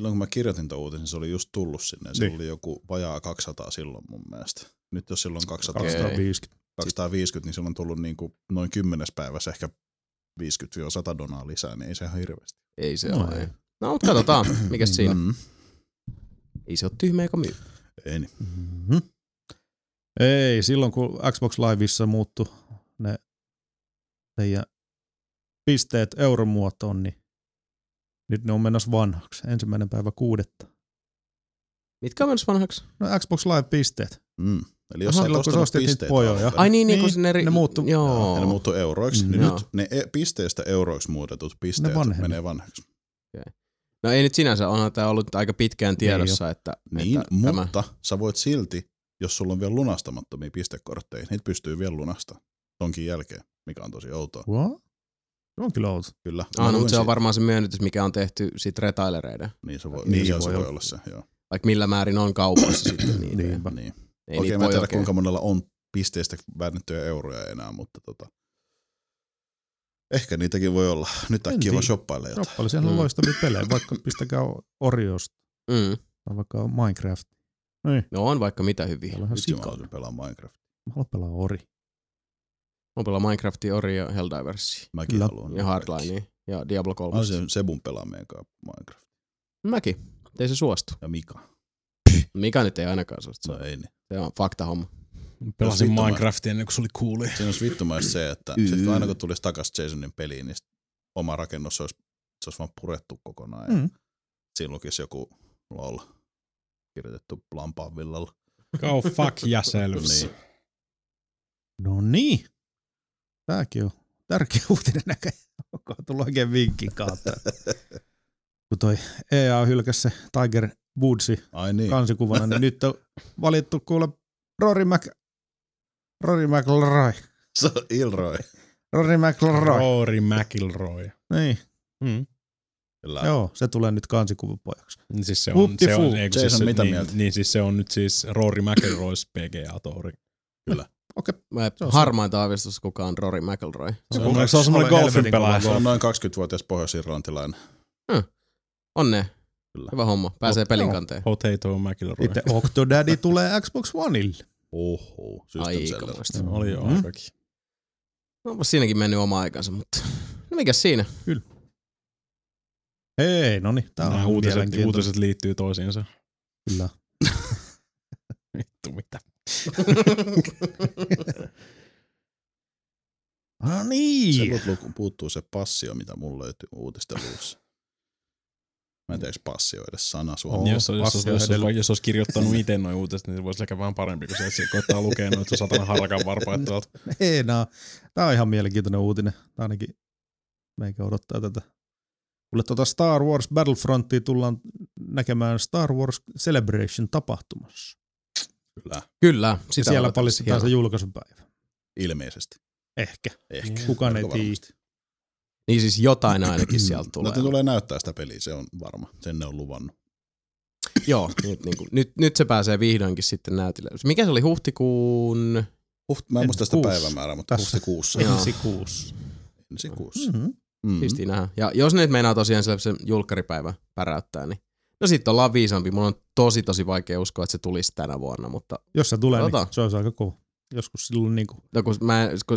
kun mä kirjoitin tuon uutisen, se oli just tullut sinne. Niin. Se oli joku vajaa 200 silloin mun mielestä. Nyt jos silloin 250, niin se on tullut niin kuin noin 10 päivässä ehkä 50-100 donaa lisää, niin ei se ihan hirveästi. Ei se ole. No, mutta katsotaan, mikä siinä. Ei se ole tyhmä eikä myy. Ei niin. Mm-hmm. Ei, silloin kun Xbox Liveissa muuttui ne teidän pisteet euromuotoon, niin nyt ne on menossa vanhaksi. 1.6. Mitkä on menossa vanhaksi? No Xbox Live-pisteet. Mm. Eli jos silloin kun sä ostit niitä pojoja. Ai niin kun ne muuttuu. Joo. Ne muuttuu euroiksi. Mm-hmm. Nyt ne pisteistä euroiksi muutetut pisteet menee vanhaksi. Okay. No ei nyt sinänsä, onhan tämä ollut aika pitkään tiedossa. Niin, että mutta sä voit silti, jos sulla on vielä lunastamattomia pistekortteja, niitä pystyy vielä lunastamaan tonkin jälkeen, mikä on tosi outoa. What? Se on kyllä outoa. Kyllä. No, mutta se on varmaan se myönnytys, mikä on tehty sit retailereiden. Niin se voi, niin se voi olla se, joo. Vaikka millä määrin on kaupassa sitten niitä. Niin. Okei, mä en tiedä kuinka monella on pisteistä väännettyjä euroja enää, mutta ehkä niitäkin voi olla. Nyt äkkiä vaan shoppailla jotain. Shoppailla, siellä on loistavia pelejä, vaikka pistäkää Oriosta. Mm. Tai vaikka Minecraft. Niin. No on vaikka mitä hyviä. Nyt mä haluaisin pelaa Minecraft. Mä haluan pelaa Ori. Mä haluan pelaa Minecraftia, Oria, Helldiversia. Mäkin haluan. Ja Hardlinea ja Diablo 3. Mä haluan Sebun pelaa meidän kanssa Minecraft. Mäkin. Ei se suostu. Ja Mika. Mika nyt ei ainakaan suostu. No ei niin. Se on faktahomma. Pelasin Minecraftia ennen kuin se oli cooli. Siinä olisi vittumaisesti se, että sit aina kun tulisi takas Jasonin peliin, niin oma rakennus olisi vaan purettu kokonaan. Ja siinä lukisi joku lol kirjoitettu lampaan villalla. Go fuck yourselves. Niin. No niin. Tääkin on tärkeä uutinen näköjään. Onko tullut oikein vinkin kautta? Kun toi EA hylkäsi se Tiger Woodsi kansikuvana, niin nyt on valittu kuule Rory McIlroy. Rory McIlroy. Niin. Mm. Joo, se tulee nyt kansikuvapojaksi. Niin siis se on siis Rory McIlroy's PGA-touri. Kyllä. Okei. Okay. Harmainta aavistus kuka on Rory McIlroy. Se on semmoinen golfin pelaaja. Se on noin 20-vuotias pohjois-irlantilainen. Onne. Kyllä. Hyvä homma. Pääsee pelin kanteen. Potato McIlroy. Itse Octodaddy tulee Xbox Oneille. Oho, systeemselleistä. Oli jo aikakin. No onpa siinäkin mennyt oma aikansa, mutta no mikäs siinä? Kyllä. Hei, noni. Nämä uutiset liittyy toisiinsa. Kyllä. Vittu mitä. No niin. Se puuttuu se passio, mitä mulla löytyy uutisteluissa. Mä en tiedä, eikö passio edes sana suomea. Niin, jos olisi kirjoittanut itse noin uutiset, niin se voisi ehkä vähän parempi, kun se koittaa lukea noin, että se on satana harakan varpaat tuolta. Ei, no. Tää on ihan mielenkiintoinen uutinen. Tää ainakin meikä odottaa tätä. Kuule tuota Star Wars Battlefrontia tullaan näkemään Star Wars Celebration -tapahtumassa. Kyllä. Siellä paljastetaan se julkaisupäivä. Ilmeisesti. Ehkä. Kukaan ei tiedä. Niin siis jotain ainakin sieltä tulee. No te tulee näyttää sitä peliä, se on varma. Sen ne on luvannut. Joo, nyt se pääsee vihdoinkin sitten näytille. Mikä se oli huhtikuun? Mä en muista sitä päivämäärää, mutta huhtikuussa. Ensi kuussa. Mm-hmm. Siistiin nähdä. Ja jos ne nyt meinaa tosiaan se julkkaripäivä päräyttää, niin no sit ollaan viisampi. Mun on tosi vaikea uskoa, että se tulisi tänä vuonna, mutta jos se tulee, niin se on aika kova. Joskus silloin niinku. No kun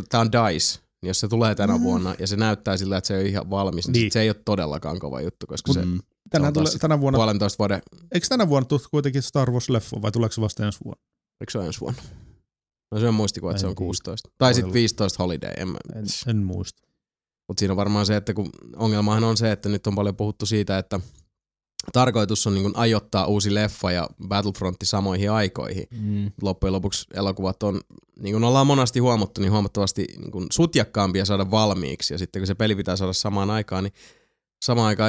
tää on DICE. Jos se tulee tänä vuonna ja se näyttää sillä, että se ei ole ihan valmis, niin se ei ole todellakaan kova juttu, koska se tänä vuonna, puolentoista vuoden. Eikö tänä vuonna tule kuitenkin Star Wars-leffoon vai tuleeko se vasta ensi vuonna? Eikö se ole ensi vuonna? No se on muistikuva, että se on 16. Tai sitten 15 Holiday. En muista. Mutta siinä on varmaan se, että kun ongelmahan on se, että nyt on paljon puhuttu siitä, että tarkoitus on niin kuin ajoittaa uusi leffa ja Battlefrontti samoihin aikoihin. Mm. Loppujen lopuksi elokuvat on, niin kuin ollaan monasti huomattu, niin huomattavasti niin kuin sutjakkaampia saada valmiiksi. Ja sitten kun se peli pitää saada samaan aikaan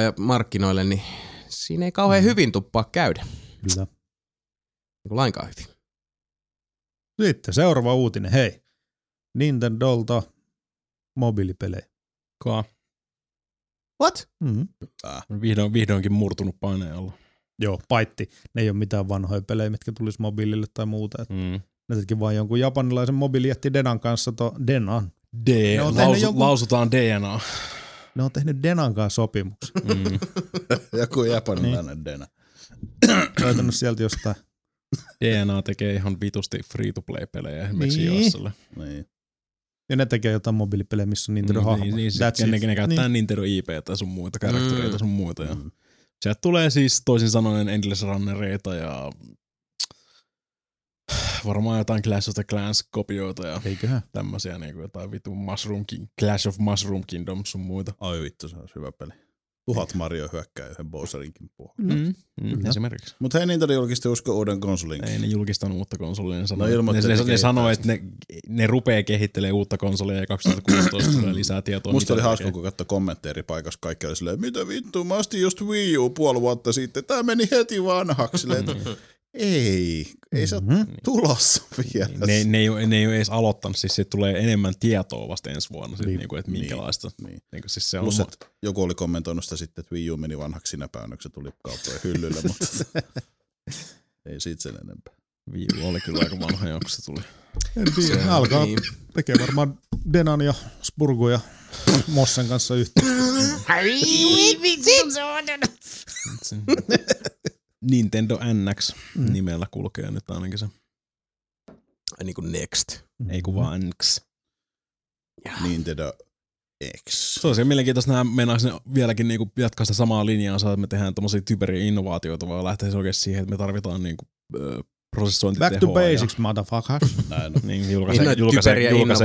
ja markkinoille, niin siinä ei kauhean hyvin tuppaa käydä. Kyllä. Niin kuin lainkaan hyvin. Sitten seuraava uutinen. Hei. Nintendolta mobiilipelejä. What? Mm-hmm. Vihdoinkin murtunut paineella. Joo, paitti. Ne ei ole mitään vanhoja pelejä, mitkä tulisi mobiilille tai muuta. Ne teki vaan jonkun japanilaisen mobiilijätti Denan kanssa. Lausutaan DNA. Ne on tehnyt Denan kanssa sopimuksen. Joku japanilainen niin. Dena. Löytänyt sieltä jostain. DNA tekee ihan vitusti free-to-play-pelejä esimerkiksi Joissalle. Niin. Ja ne tekee jotain mobiilipelejä, missä on Nintendo-hahmoja. Ne käyttää Nintendo IP tai sun muita karaktereita sun muuta. Ja. Sieltä tulee siis toisin sanoen Endless Runnereita ja varmaan jotain Clash of the Clans-kopioita ja tämmöisiä niin kuin jotain vitun Clash of Mushroom Kingdom sun muuta. Ai vittu, se on hyvä peli. 1000 Mario hyökkää yhden Bowserinkin puolella. Esimerkiksi. Mutta hei, niitä julkisti usko uuden konsolin. Ei ne julkistanut uutta konsolia. Ne sanoi, että ne rupeaa kehittelemään uutta konsolia ja 2016 tulee lisää tietoa. Musta oli hauska, kun katsoi kommentteja eri paikassa. Kaikki oli silleen, mitä vittu, mä ostin just Wii U puoli vuotta sitten. Tää meni heti vanhaksi. Silleen, ei se ole tulossa vielä. Ne ei ole edes aloittanut, siis siitä tulee enemmän tietoa vasta ensi vuonna, sit, niinku, että minkälaista. Niinku, siis se on plus, joku oli kommentoinut sitä sitten, että Wii U meni vanhaksi sinä päivänä, kun se tuli kauppojen hyllylle, mutta ei siitä sen enempää. Wii U oli kyllä aika vanha, kun se tuli. Se alkaa, tekee varmaan Denan ja Spurgu ja Mossen kanssa yhteistyötä. Nintendo NX nimellä kulkee nyt ainakin se. Niin kuin Next. Ei kun vaan NX. Nintendo X. Se on siellä mielenkiintoista. Nämä mennäisi vieläkin niinku jatkaa sitä samaa linjaa, että me tehdään tommosia typeriä innovaatioita, vaan lähtee se oikeesti siihen, että me tarvitaan niinku prosessointitehoa. Back to basics, motherfuckers. Niin julkaisee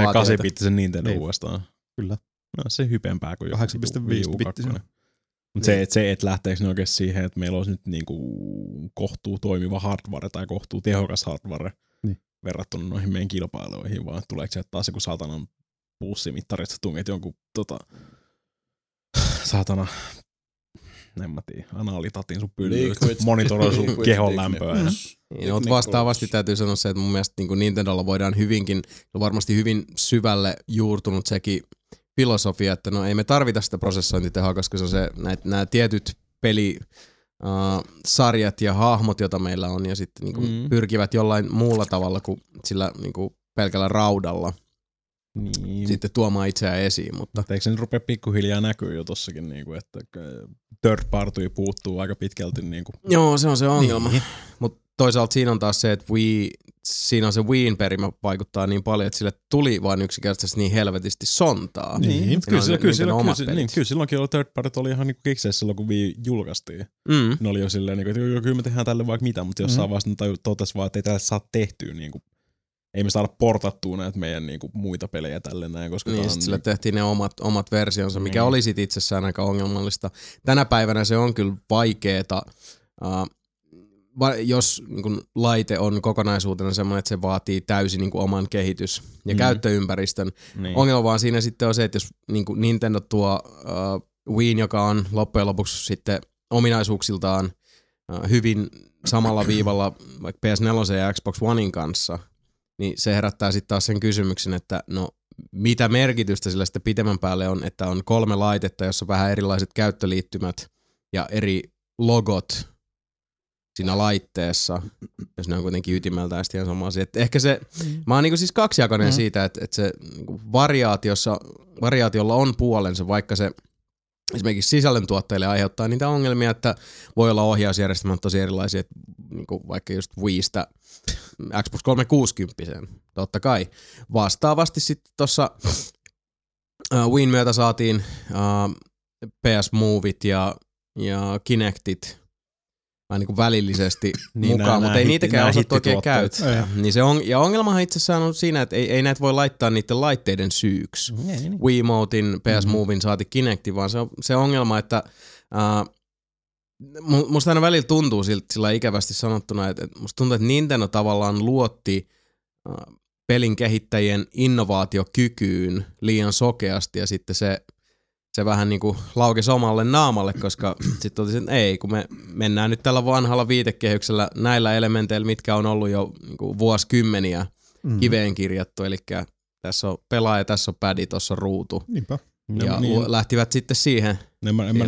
8-bittisen Nintendo uudestaan. Kyllä. No se hypempää kuin 8.5-bittisen. Mutta se, että lähteekö ne oikeasti siihen, että meillä olisi nyt niinku kohtuu toimiva hardware tai kohtuu tehokas hardware verrattuna noihin meidän kilpailuihin, vaan tuleeko sieltä taas joku saatanan pussimittari, että sä tunget jonkun saatana, en mä tiedä, anaalitatin sun pyllyyn, monitoroi sun kehon lämpöä. Mutta vastaavasti täytyy sanoa se, että mun mielestä niin Nintendolla voidaan hyvinkin, varmasti hyvin syvälle juurtunut sekin, filosofia, että no ei me tarvita sitä prosessointitehoa, koska se on se, nämä tietyt pelisarjat ja hahmot, joita meillä on, ja sitten niinku pyrkivät jollain muulla tavalla kuin sillä niinku pelkällä raudalla sitten tuomaan itseään esiin. Mutta eikö se nyt rupea pikkuhiljaa näkyy jo tossakin, niinku, että third party puuttuu aika pitkälti. Niinku. Joo, se on se ongelma. Niin. Mutta toisaalta siinä on taas se, että siinä on se Wiin perimä vaikuttaa niin paljon, että sille tuli vaan yksinkertaisesti niin helvetisti sontaa. Niin, kyllä silloinkin third party oli ihan niinku kekseissä silloin, kun Wii julkaistiin. Ne oli jo silleen, että kyllä me tehdään tälle vaikka mitä, mutta jossain vaiheessa totesi vaan, että ei tälle saa tehtyä. Niinku, ei me saada portattua näitä meidän niinku, muita pelejä tälle näin. Koska niin, sitten sille tehtiin ne omat versionsa, mikä oli sit itsessään aika ongelmallista. Tänä päivänä se on kyllä vaikeeta. Jos niin kun laite on kokonaisuutena sellainen, että se vaatii täysin niin kun oman kehitys- ja käyttöympäristön. Niin. Ongelma vaan siinä sitten on se, että jos niin kun Nintendo tuo Wiin, joka on loppujen lopuksi sitten ominaisuuksiltaan hyvin samalla viivalla vaikka PS4 ja Xbox Onein kanssa, niin se herättää sitten taas sen kysymyksen, että no mitä merkitystä sillä sitten pitemmän päälle on, että on 3 laitetta, jossa on vähän erilaiset käyttöliittymät ja eri logot siinä laitteessa, jos ne on kuitenkin ytimeltään sitten ihan sama asia. Et ehkä se, mä oon niinku siis kaksijakoinen siitä, että se niinku variaatiolla on puolensa, vaikka se esimerkiksi sisällöntuottajille aiheuttaa niitä ongelmia, että voi olla ohjausjärjestelmät tosi erilaisia, että niinku vaikka just Wiistä Xbox 360-sen, totta kai. Vastaavasti sitten tuossa Wiin myötä saatiin PS Moveit ja Kinectit, vaan niin kuin välillisesti niin mukaan, mutta ei niitäkään osattu oikein käyttää. Niin se on, ja ongelmahan itse asiassa on siinä, että ei näitä voi laittaa niiden laitteiden syyksi. Wiimotin, PS Movein saati Kinectin, vaan se ongelma, että musta aina välillä tuntuu sillä ikävästi sanottuna, että musta tuntuu, että Nintendo tavallaan luotti pelin kehittäjien innovaatiokykyyn liian sokeasti ja sitten se vähän niinku laukesi omalle naamalle, koska sitten totesin, että ei, kun me mennään nyt tällä vanhalla viitekehyksellä näillä elementeillä, mitkä on ollut jo niinku vuosikymmeniä kiveen kirjattu, eli tässä on pelaaja, tässä on pädi, tuossa on ruutu. Niinpä. Ja niin, lähtivät sitten siihen.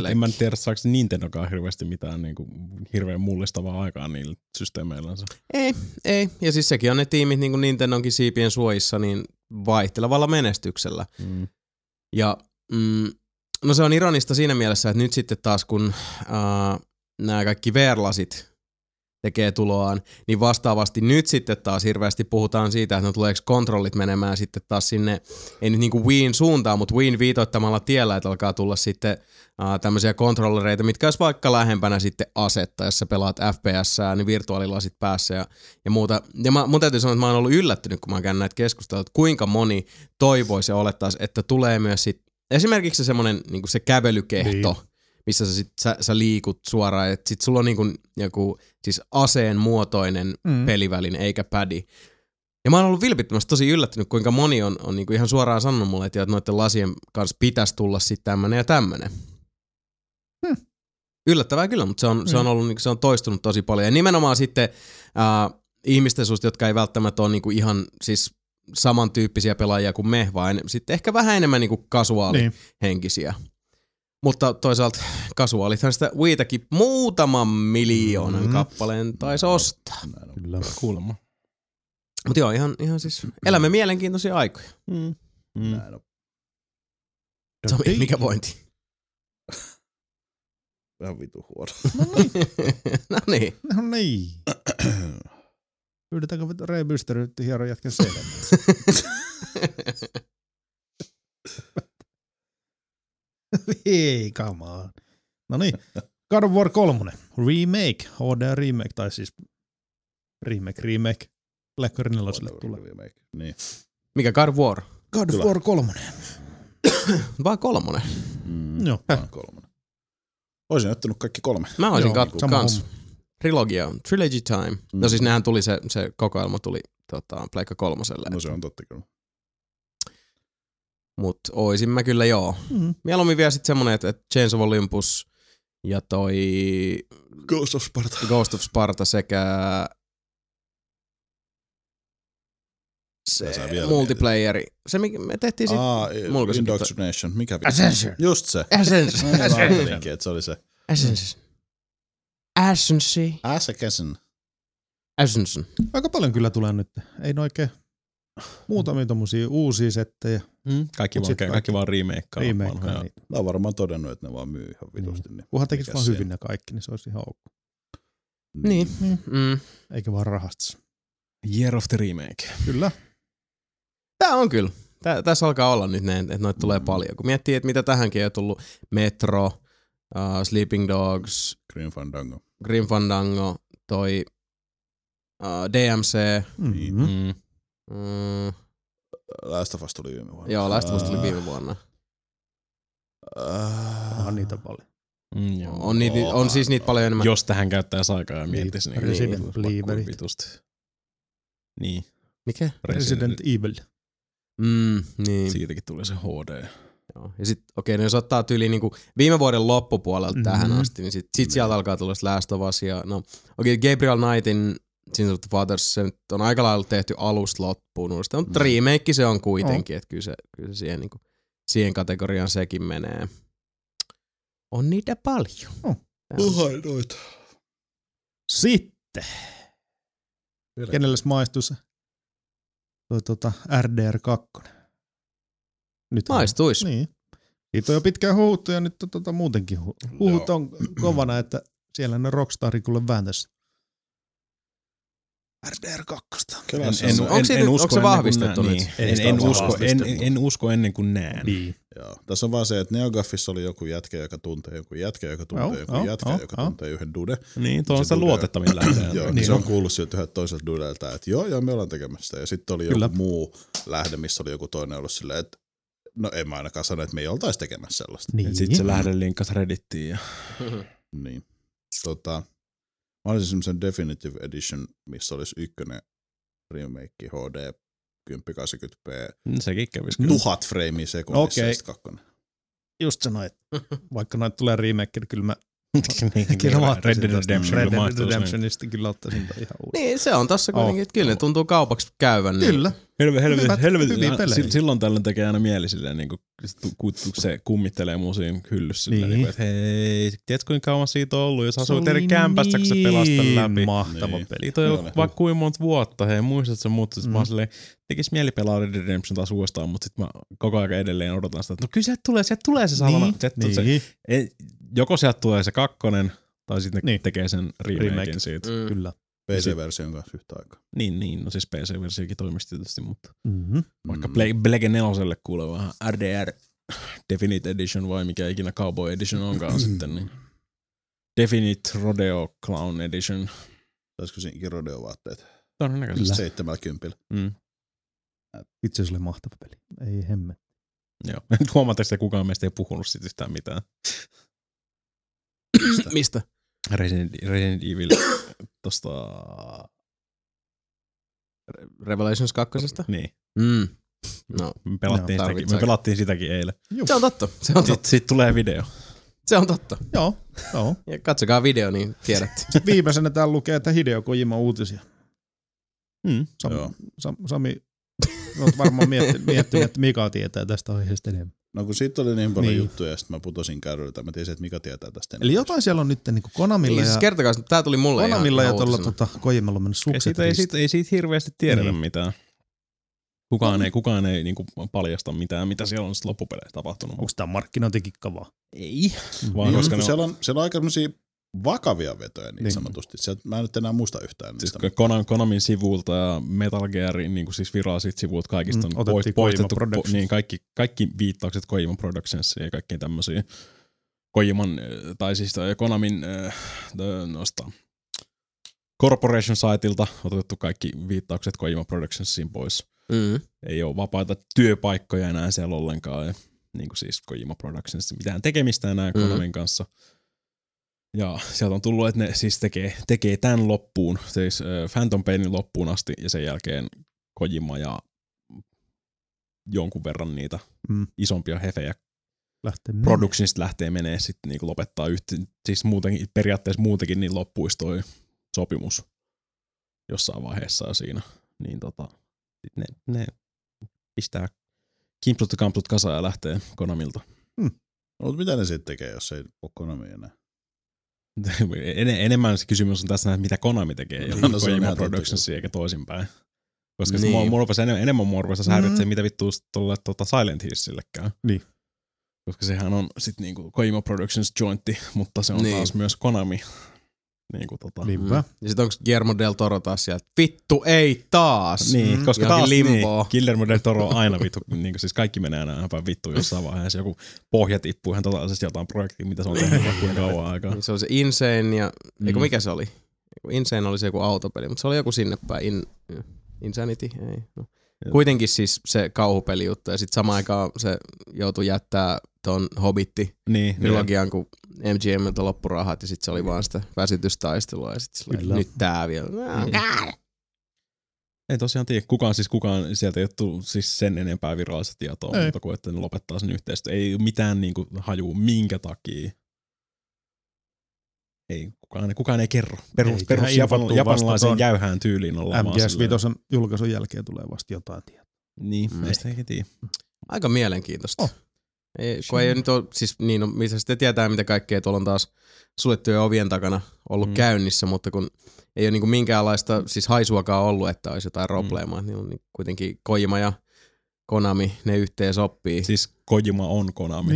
En mä tiedä, saako Nintendokaan hirveästi mitään niin kuin, hirveän mullistavaa aikaa niillä systeemeillänsä. Ei. Ja siis sekin on ne tiimit niin kuin Nintendonkin siipien suojissa niin vaihtelevalla menestyksellä. Mm. Ja no se on ironista siinä mielessä, että nyt sitten taas kun nämä kaikki VR-lasit tekee tuloaan, niin vastaavasti nyt sitten taas hirveästi puhutaan siitä, että no tuleeko kontrollit menemään sitten taas sinne, ei nyt niinku Wiin suuntaan, mutta Wiin viitoittamalla tiellä, että alkaa tulla sitten tämmöisiä kontrollereita, mitkä olisi vaikka lähempänä sitten asetta, jos sä pelaat FPS-sää, niin virtuaalilasit päässä ja muuta. Ja mun täytyy sanoa, että mä oon ollut yllättynyt, kun mä oon käynyt näitä keskusteluja, että kuinka moni toivoisi ja olettaisi, että tulee myös sitten esimerkiksi se semmoinen niinku se kävelykehto, niin, missä sä liikut suoraan, että sit sulla on niin kuin joku siis aseen muotoinen peliväline eikä pädi. Ja mä oon ollut vilpittömästi tosi yllättynyt, kuinka moni on niin kuin ihan suoraan sanonut mulle, että noiden lasien kanssa pitäisi tulla sitten tämmönen ja tämmönen. Yllättävää kyllä, mutta se on toistunut tosi paljon. Ja nimenomaan sitten ihmisten suusta, jotka ei välttämättä ole niin kuin ihan siis samantyyppisiä pelaajia kuin me, vaan sitten ehkä vähän enemmän niin kuin kasuaalihenkisiä. Niin. Mutta toisaalta kasuaalithan sitä Wiitäkin muutaman miljoonan kappaleen taisi ostaa. Kyllä kuulemma. Mutta joo, ihan siis elämme mielenkiintoisia aikoja. Sami, mikä vointi? Vähän vitu huono. No niin. Pyydetäänkö Rey Mysterio hieron jätkän selän? Ei, come on. Noniin, God of War 3, remake, HD remake, tai siis remake, Blackberry 4 tulee. Niin. Mikä God of War? God of War 3. Vaan kolmonen. Joo. Vaan kolmonen. Oisin ottanut kaikki kolme. Mä oisin kattu kans. Trilogia, Trilogy Time. No siis nehän tuli, se kokoelma tuli Pleikka kolmoselle. No se on totta kyllä. Mut oisin mä kyllä joo. Mieluummin vielä sit semmonen, että Chains of Olympus ja toi Ghost of Sparta sekä se multiplayeri. Mietit. Se me tehtiin sit Indoctrination. Mikä vittu? Ascension. Just se. Ascension. Ascension. Aika paljon kyllä tulee nyt. Ei oikein. Muutamia tommosia uusia settejä. Kaikki vaan remakeaa. Mä oon varmaan todennut, että ne vaan myy ihan vitusti. Niin. Kunhan tekis vaan hyvin ne kaikki, niin se olisi ihan ok. Niin. Eikä vaan rahastas. Year of the remake. Kyllä. Tää on kyllä. Tässä alkaa olla nyt ne, että noita tulee paljon. Kun miettii, että mitä tähänkin on tullut. Metro, Sleeping Dogs, Grim Fandango, toi DMC. Last of Us tuli viime vuonna. Joo, Last of Us tuli viime vuonna. On niitä paljon. On siis niitä paljon enemmän. Jos tähän käyttäisi aikaa ja miettisi, niin Resident vitusti. Niin. Mikä? Resident Evil. Niin. Siitäkin tuli se HD. Joo. Ja sit, no jos ottaa tyyliin niinku viime vuoden loppupuolelta tähän asti, niin sit sieltä alkaa tulla Last of Us. Ja, Gabriel Knightin Sins of the Fathers, se nyt on aika lailla tehty alusta loppuun uudestaan, mutta remake se on kuitenkin, että kyllä se siihen, niin kuin, siihen kategoriaan sekin menee. On niitä paljon. Noita. Sitten. Kenelles maistuu se? Toi RDR2. Nyt maistuis. Niin. Siitä on jo pitkään huuttu ja nyt muutenkin huut on kovana, että siellä ne Rockstarin kuule vääntäisi. RDR2. En usko ennen kuin näen. Niin. Joo. Tässä on vaan se, että NeoGAFissa oli joku jätkä, joka tuntee yhden dude. Niin, tuo on se luotettavin lähtee. Joo, niin se on kuullut sieltä yhdeltä toiselta dudelta, että joo, me ollaan tekemässä sitä. Ja sitten oli joku muu lähde, missä oli joku toinen ollut silleen, että no en mä ainakaan sano, että me ei oltaisi tekemässä sellaista. Niin. Sitten se lähde linkkasi Reddittiin. Ja niin. Mä olisin semmosen Definitive Edition, missä olisi ykkönen remake HD 1080p. Sekin kävis kyllä. 1000 freimiä sekunnissa ja sitten kakkonen. Just sanoin, että vaikka noita tulee remake, niin kyllä mä Red Dead Redemptionista kyllä ottaisin ihan uuden. Niin, se on tossa kuitenkin, että kyllä ne tuntuu kaupaksi käyvän. Kyllä. Niin. Helvetin. Silloin tällöin tekee aina mieli silleen, niin kun se kummittelee musiin hyllyssä. Niin. Niin, että hei, tiedätkö kuinka kauan siitä on ollut, jos asuu eri kämpässä, kun se pelastaa läpi. Mahtava niin. Peli. Toi on vaikka kuinka monta vuotta, hei, muistat sen, mutta sit mä oon silleen, tekis mieli pelaa Red Dead Redemption taas uudestaan, mutta sit mä koko ajan edelleen odotan sitä, että no kyllä sieltä tulee se salana. Niin. Joko sieltä tulee se kakkonen, tai sitten ne tekee sen remaken siitä. Kyllä. PC-version kanssa yhtä aikaa. Niin, no siis PC-versiokin toimisi tietysti, mutta vaikka Black 4:lle kuuluu vähän RDR Definite Edition vai mikä ikinä Cowboy Edition onkaan sitten, niin Definite Rodeo Clown Edition. Taisiko siinäkin rodeo-vaatteet? Todennäköisesti. 70. Itse asiassa oli mahtava peli. Ei hemme. Joo, huomaatteko että kukaan meistä ei puhunut siitä yhtään mitään. Mistä? Resident Evil tosta Revelations 2:sta. Niin. No, me pelattiin sitäkin eilen. Juh. Se on totta. Siitä tulee video. Se on totta. Joo. Ja katsokaa video niin tiedätte. Viimeisenä täällä lukee että Hideo Kojima uutisia. Sami olet varmaan miettinyt, että Mika tietää tästä aiheesta enemmän. No kun siitä oli niin paljon juttuja ja sitten mä putosin kärryiltä. Mä tiesin, että Mika tietää tästä enemmän. Eli jotain siellä on nyt niin Konamilla ja... Kertokaa, tää tuli mulle ihan Konamilla ja tuolla Kojimalla on mennyt sukset. Ei siitä hirveästi tiedetä mitään. Kukaan ei niin kuin paljasta mitään, mitä siellä on sitten loppupeleissä tapahtunut. Onko tää markkinointikikka vaan? Ei. Vaan koska siellä on aika sellaisia vakavia vetoja niin sanotusti. Mä en nyt enää muista yhtään. Siis Konamin sivuilta ja Metal Gearin niin siis viralliset sivuilta kaikista on poistettu. Niin, kaikki viittaukset Kojima Productions ja kaikkiin tämmöisiä Kojiman tai siis Konamin Corporation Siteilta otettu kaikki viittaukset Kojima Productionsiin pois. Ei ole vapaita työpaikkoja enää siellä ollenkaan. Ja, niin kuin siis Kojima Productions mitään tekemistä enää Konamin kanssa. Ja sieltä on tullut, että ne siis tekee tämän loppuun, siis Phantom Painin loppuun asti ja sen jälkeen Kojima ja jonkun verran niitä isompia hefejä productionista lähtee menee sitten niinku lopettaa siis muutenkin niin loppuisi toi sopimus jossain vaiheessa siinä. Niin ne pistää kimpsut kasaan ja lähtee Konamilta. No, mutta mitä ne sitten tekee, jos ei ole Konami enää? Enemmän se kysymys on tässä, että mitä Konami tekee, jolla Kojima Productionsia eikä toisinpäin. Koska mua rupesi häiritsee, mitä vittua tuolle Silent Hillsille käy. Niin. Koska sehän on sit niinku Kojima Productions jointti, mutta se on taas myös Konami. Niinku Ja sit onko Guillermo del Toro taas sieltä? Vittu ei taas! Niin, koska taas Guillermo del Toro on aina vittu, niinku siis kaikki menee aina aivan vittu jossain vaiheessa. Joku pohja tippuu ihan totaalisesti jotain projektia, mitä se on tehnyt vaikka kauan aikaa. Se oli se Insane ja... Eiku mikä se oli? Insane oli se joku autopeli, mutta se oli joku sinne päin. Insanity? Ei. No. Kuitenkin siis se kauhupeli juttu ja sit samaan aikaan se joutui jättää ton Hobbitti trilogiaan, kun MGM on loppurahat ja sit se oli vaan sitä väsytystaistelua ja sit sillä nyt tää vielä. Ei tosiaan tiedä, kukaan sieltä ei ole siis sen enempää virallista tietoa, mutta kun että ne lopettaa sen yhteistyön. Ei mitään niinku hajuu minkä takia. Ei, kukaan ei kerro. Perus japanilaisen jäyhään tyyliin ollaan vaan silleen. MGS5 julkaisun jälkeen tulee vasta jotain tietoa. Niin, meistä ei tiedä. Aika mielenkiintoista. Missä sitten tietää, mitä kaikkea tuolla on taas suljettujen ovien takana ollut käynnissä, mutta kun ei ole niin kuin minkäänlaista siis haisuakaan ollut, että olisi jotain probleemaa, niin kuitenkin Kojima ja Konami, ne yhteen sopii. Siis Kojima on Konami.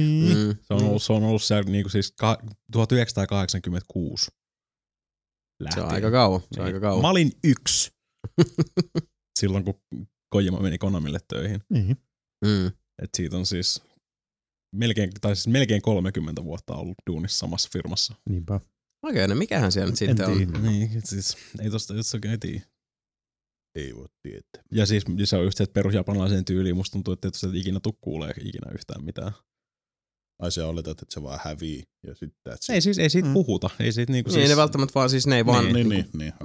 Se on ollut siellä niin kuin siis 1986 lähtien. Se on aika kauan. Mä olin 1 silloin, kun Kojima meni Konamille töihin. Et siitä on siis... Melkein 30 vuotta on ollut duunissa samassa firmassa. Niinpä. Okei, no mikähän siellä nyt sitten on? Niin, siis ei tosta jossakin tiedä. Ei voi tietää. Ja siis se on just se, että perusjapanilaiseen tyyliin musta tuntuu, että se ikinä tukkuulee ikinä yhtään mitään. Ai se oletat, että se vaan hävii ja sitten että se... Ei siis, ei siitä puhuta. Ei siitä niinku siis... Ei ne välttämättä vaan siis, ne ei vaan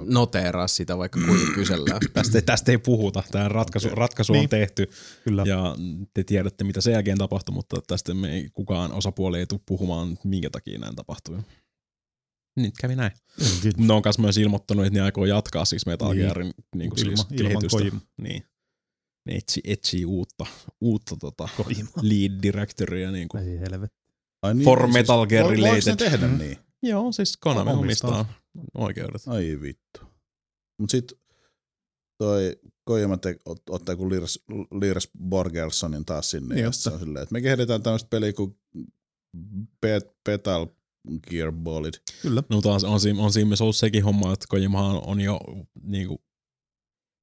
noteeraa sitä vaikka kuin kysellään. Tästä ei puhuta. Tämä ratkaisu on tehty. Kyllä. Ja te tiedätte mitä sen jälkeen tapahtui, mutta tästä me ei kukaan osapuoli ei tule puhumaan minkä takia näin tapahtui. Nyt kävi näin. Ne on myös ilmoittanut, että ne aikoo jatkaa siis Metal Gearin kehitystä. Ilman Kojima. Niin. ne etsii uutta lead directoria niinku. Ei helvetti. For Metal Gear Related. Voiko ne tehdä niin? Joo, siis Konami omistaa oikeudet. Ai vittu. Mut sit toi Kojima ottaa kun Lars Borgelsonin taas sinne. Ja se on silleen, että me kehdetään tämmöistä peliä kuin Petal Gearballit. Kyllä. No taas on siinä myös ollut sekin homma, että Kojimahan on jo niinku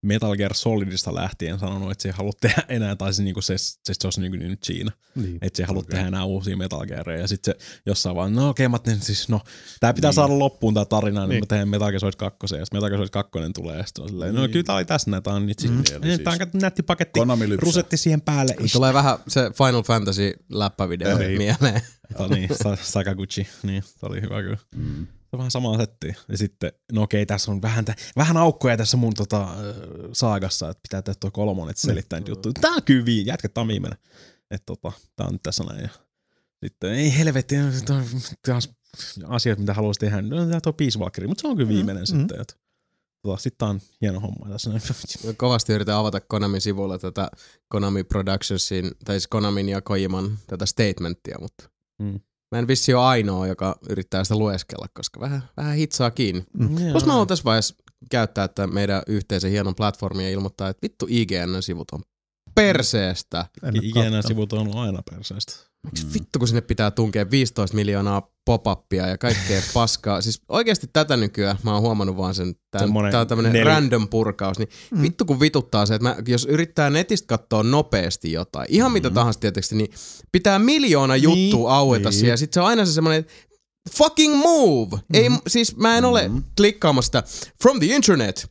Metal Gear Solidista lähtien sanonut, että se ei halua tehdä enää, tai se, niinku, se olisi niinku nyt siinä, niin, että se ei halua tehdä enää uusia Metal Geareja, ja sitten se jossain vaan, no okei, mä teen siis, no, tää pitää saada loppuun tää tarina, niin mä teen Metal Gear Solid 2, ja jos Metal Gear Solid 2 tulee, sitten on silleen, no kyllä tää oli tässä näin, tää on nyt siis, tää on nätti paketti, rusetti siihen päälle. Tulee vähän se Final Fantasy läppävideo mieleen. Niin, Sakaguchi, niin, se oli hyvä kyllä. Mm. Se on vähän samaa settiä. Ja sitten, no okei, tässä on vähän aukkoja tässä mun saagassa, että pitää tehdä tuo kolmonen, että selittää nyt juttuja. Tää on kyllä jatketaan viimeinen. Että tää on nyt tässä näin. Ja sitten, ei helvetti, taas asiat, mitä haluaisi tehdä, no tää tuo Peace Walkeri, mutta se on kyllä viimeinen sitten. Että, sitten tää on hieno homma tässä näin. Kovasti yritän avata Konamin sivulla tätä Konami Productionsin, tai siis Konamin ja Kojiman tätä statementtia, mutta... Mä en vissi ole ainoa, joka yrittää sitä lueskella, koska vähän hitsaa kiinni. Vois mä haluan tässä vaiheessa käyttää että meidän yhteisen hienon platformin ja ilmoittaa, että vittu IGN-sivut on perseestä. IGN-sivut on aina perseestä. Miksi vittu, kun sinne pitää tunkea 15 miljoonaa pop-upia ja kaikkea paskaa. Siis oikeasti tätä nykyään, mä oon huomannut vaan sen, tää on tämmönen random purkaus, niin vittu kun vituttaa se, että jos yrittää netistä katsoa nopeasti jotain, ihan mitä tahansa tietysti, niin pitää miljoona juttua aueta siihen, ja sit se on aina se semmonen, fucking move! Ei, siis mä en ole klikkaamassa from the internet,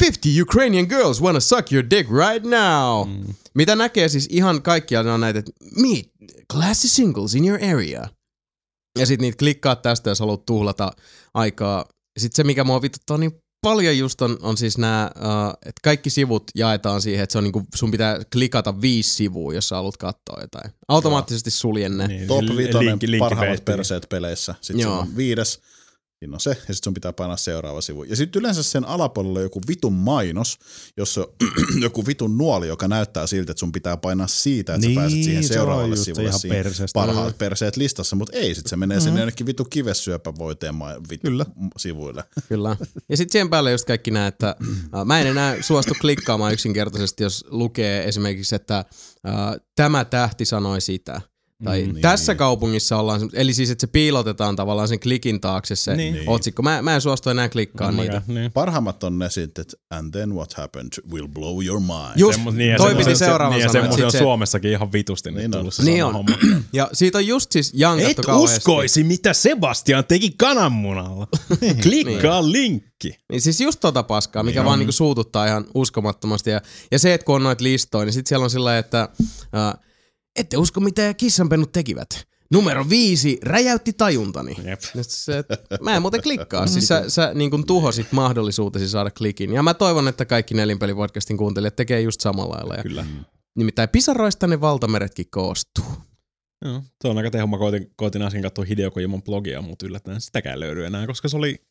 50 Ukrainian girls wanna suck your dick right now! Mitä näkee siis ihan kaikkialla, ne on näitä, että meet classy singles in your area. Ja sit niitä klikkaa tästä, jos haluat tuhlata aikaa. Sit se, mikä mua vituttaa niin paljon just on siis nää, että kaikki sivut jaetaan siihen, että se on niinku, sun pitää klikata 5 sivua, jos sä haluat katsoa jotain. Automaattisesti suljen ne. Niin, top 5 parhaimmat perseet peleissä. Sit se on 5. Siinä on se, ja sit sun pitää painaa seuraava sivu. Ja sit yleensä sen alapuolella joku vitun mainos, jossa on joku vitun nuoli, joka näyttää siltä, että sun pitää painaa siitä, että niin, sä pääset siihen seuraavalle sivulle siihen parhaat perseet listassa, mutta ei, sit se menee sinne jonnekin vitun kivessyöpävoiteen sivuille. Kyllä. Ja sit siihen päälle just kaikki nää, että mä en enää suostu klikkaamaan yksinkertaisesti, jos lukee esimerkiksi, että tämä tähti sanoi sitä. Tai tässä kaupungissa ollaan, eli siis, että se piilotetaan tavallaan sen klikin taakse se otsikko. Mä en suostu enää klikkaan niitä. Niin. Parhaimmat on ne sitten, että and then what happened will blow your mind. Just, toi piti seuraavan sanan. Niin, ja semmoinen on Suomessakin ihan vitusti nyt tullut se sama homma. Ja siitä on just siis jankattu kauheasti. Et uskoisi, mitä Sebastian teki kananmunalla. Klikkaa linkki. Niin siis just tota paskaa, mikä vaan niinku suututtaa ihan uskomattomasti. Ja se, että kun on noita listoja, niin sit siellä on sillä että... Ette usko, mitä kissanpennut tekivät. Numero 5 räjäytti tajuntani. Mä en muuten klikkaa. Siis sä niin kun tuhosit mahdollisuutesi saada klikin. Ja mä toivon, että kaikki Nelinpeli-podcastin kuuntelijat tekee just samalla lailla. Ja kyllä. Nimittäin pisaroista ne valtameretkin koostuu. Joo, se on aika tehomma. Koitin äsken katsoa Hideo Kojiman blogia, mutta yllättäen sitäkään löydy enää, koska se oli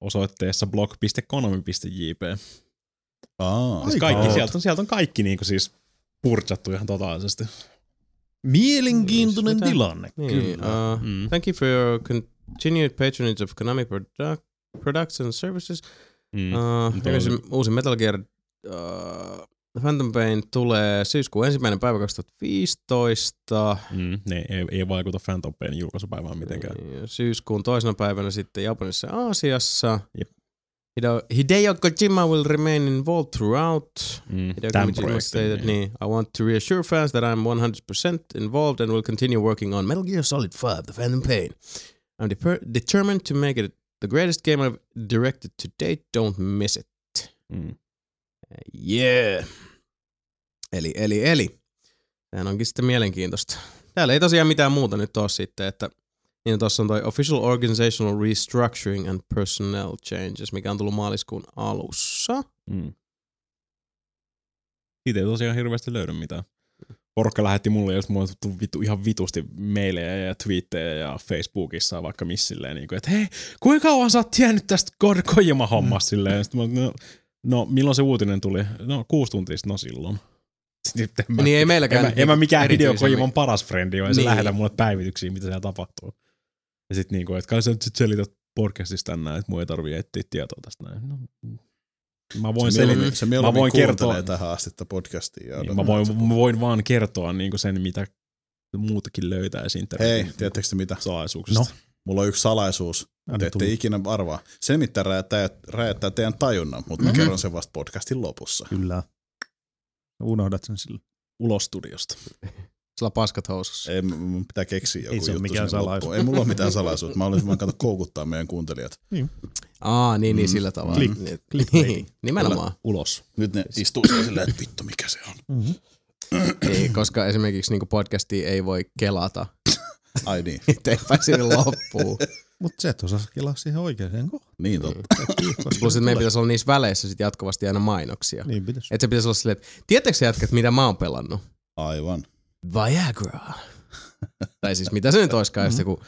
osoitteessa blog.konami.jp. Siis sieltä on kaikki niinku siis... Purtsattu ihan totaalisesti. Mielenkiintoinen tilanne. Niin, thank you for your continued patronage of Konami Products and Services. Uusi Metal Gear The Phantom Pain tulee syyskuun 1. päivä 2015. Ne ei vaikuta Phantom Pain julkaisupäivään mitenkään. Syyskuun 2. päivänä sitten Japanissa ja Aasiassa. Jep. Hideo Kojima will remain involved throughout. Hideo Kojima stated, I want to reassure fans that I'm 100% involved and will continue working on Metal Gear Solid 5, The Phantom Pain. I'm determined to make it the greatest game I've directed to date. Don't miss it. Yeah. Eli. Tämähän onkin sitten mielenkiintoista. Täällä ei tosiaan mitään muuta nyt ole sitten, että... Niin tuossa on toi Official Organizational Restructuring and Personnel Changes, mikä on tullut maaliskuun alussa. Siitä ei tosiaan hirveästi löydy mitään. Porukka lähetti mulle, jos mulla on tullut ihan vitusti meilejä ja twiittejä ja Facebookissa vaikka missä silleen, että hei, kuinka kauan sä oot tiennyt tästä Kojima-hommasta silleen? Sitten mä, no, No, milloin se uutinen tuli? No, 6 tuntia sitten, no silloin. Sitten niin ei meilläkään. En mä mikään Hideo Kojiman paras frendi ole, ja niin. Se lähetä mulle päivityksiä, mitä siellä tapahtuu. Ja sit niinku, et kai sä nyt sit selität podcastista tänään, et mua ei tarvii etsiä tietoa tästä näin. No. Mä voin selittää. Se mieluummin kuuntelee tähän asti podcastia. Niin, mä voin vaan kertoa niinku sen, mitä muutakin löytäisi internetin. Hei, tiedättekö te mitä? Salaisuuksista. No. Mulla on yksi salaisuus, te ette ikinä arvaa. Se nimittäin räjättää teidän tajunnan, mutta mä kerron sen vasta podcastin lopussa. Kyllä. Unohdat sen silloin. Ulos studiosta. Sillä paskat housussa. Ei, mun pitää keksiä joku juttu. Ei se ole mikään salaisuus. Ei mulla ole mitään salaisuutta. Mä olisin vaan katsoa koukuttaa meidän kuuntelijat. Niin. Aa, niin sillä tavalla. Klik. Nimenomaan. Ulos. Nyt ne istuu silleen, että vittu mikä se on. Mm-hmm. Ei, koska esimerkiksi niin podcastia ei voi kelata. Ai niin. Teipä sinne loppuun. Mut se et osas kelaa siihen oikeaan kohtaan. Niin totta. Plus meidän pitäisi olla niissä väleissä sit jatkuvasti aina mainoksia. Niin pitäis. Et se pitäisi olla silleen, että tiedättekö sä jätkät, mitä mä oon pelannut? Aivan. Viagra. Tai siis mitä se nyt oiskaan, jos joku,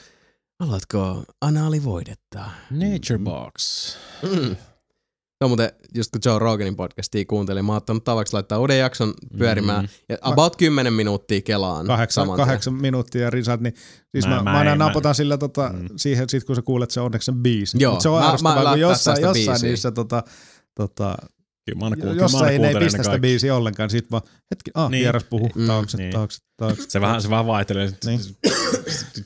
haluatko anaalivoidetta? Nature Box. Mm. Se on muuten, just kun Joe Roganin podcastia kuuntelin, mä oon ottanut tavaksi laittaa uuden jakson pyörimään, ja about 10 minuuttia kelaan. 8 minuuttia risat, niin siis mä aina napotan sillä siihen, sit kun sä kuulet sen onneksi sen biisin. Joo, se on arvostavaa, kun jossain niissä jossain ei pistä sitä biisiä ollenkaan, sit vaan hetki, niin. Vieras puhuu, taakse. Se vähän vaihtelee, niin.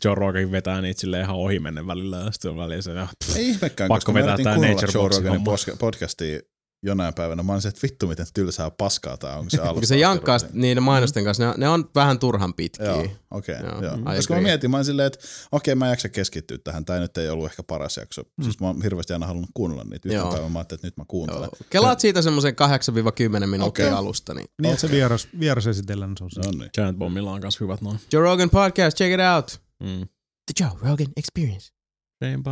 Joe Rogan vetää niitä silleen ihan ohi mennen välillä, ja sitten on välillä se, ei ihmekään, pakko vetää tää Nature Joe Roganin podcastia jonain päivänä, mä olin se, että vittu miten tylsää paskaa tää on, kun se alustaa. Se jankkaa niiden mainosten kanssa, ne on vähän turhan pitkiä. Joo, okei. Koska mä mietin, mä olin silleen, että okei mä en jaksa keskittyä tähän, tää nyt ei ollut ehkä paras jakso. Siis mä oon hirveästi aina halunnut kuunnella niitä yhden päivän, mä ajattelin, että nyt mä kuuntelen. Kelaat siitä semmosen 8-10 minuuttia alusta. Niin, että se vieras esitellään, se on se. Giant Bombilla on kans hyvät noin. Joe Rogan Podcast, check it out. The Joe Rogan Experience. Train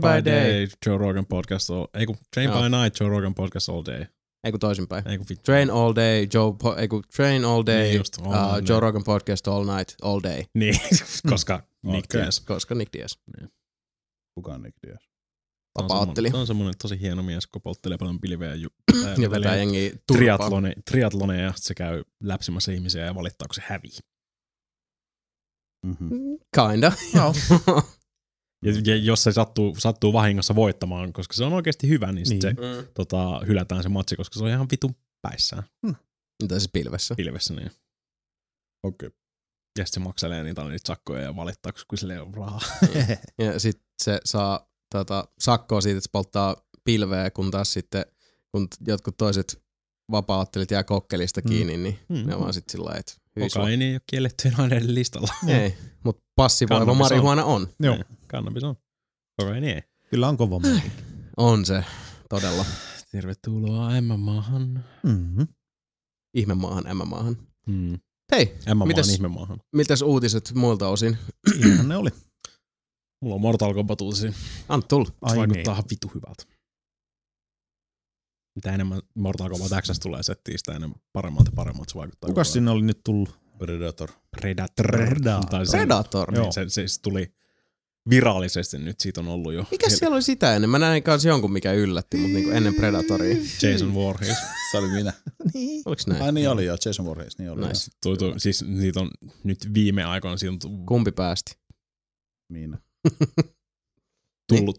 by day, Joe Rogan podcast all. By night, Joe Rogan podcast all day. Eiku toisinpäin. Train all day, Joe Rogan podcast all night, all day. Niin, koska Nick Diaz. Niin. Kuka on Nick Diaz? Vapautteli. Se on semmoinen tosi hieno mies, kun polttelee paljon pilveä ja vetää jengiä triatloneja, se käy läpsimässä ihmisiä ja valittaa, kun se hävii. Mm-hmm. Kinda. No. ja jos se sattuu vahingossa voittamaan, koska se on oikeasti hyvä, niin sitten se hylätään se matsi, koska se on ihan vitun päissään. Tai siis pilvessä. Pilvessä, niin. Okei. Okay. Ja sitten se makselee niitä sakkoja ja valittaa, kun sille on rahaa. Ja sitten se saa sakkoa siitä, että se polttaa pilveä, kun taas sitten kun jotkut toiset vapaa-ottelit jää kokkelista kiinni, niin ne on vaan sitten sillä lailla, että kokaiini ei ole kielletty aineiden listalla. Ei, mutta passivoiva marihuana on. Joo. Kannabis on. Kokaiini ei. Kyllä on kova meikin. On se, todella. Tervetuloa M-maahan. Mm-hmm. Ihmemaahan, M-maahan. Mm. Hei, mitäs uutiset muilta osin? Ihan ne oli. Mulla on Mortal Kombat -uutisia. Anna tulla. Se vaikuttaa vitu hyvältä. Mitä enemmän Mortal Kombat X tulee settiin, sitä enemmän paremmalta se vaikuttaa. Kukas sinne oli nyt tullut? Predator. Niin, se tuli virallisesti nyt, siitä on ollut jo. Mikä siellä oli sitä ennen? Mä näin kanssa jonkun, mikä yllätti, mutta niinku ennen Predatoria. Jason Voorhees. Se oli minä. Niin. Oliks näin? Niin oli joo, Jason Voorhees. Niin oli. Nice. Siis niitä on nyt viime aikoina. Kumpi päästi? Minä.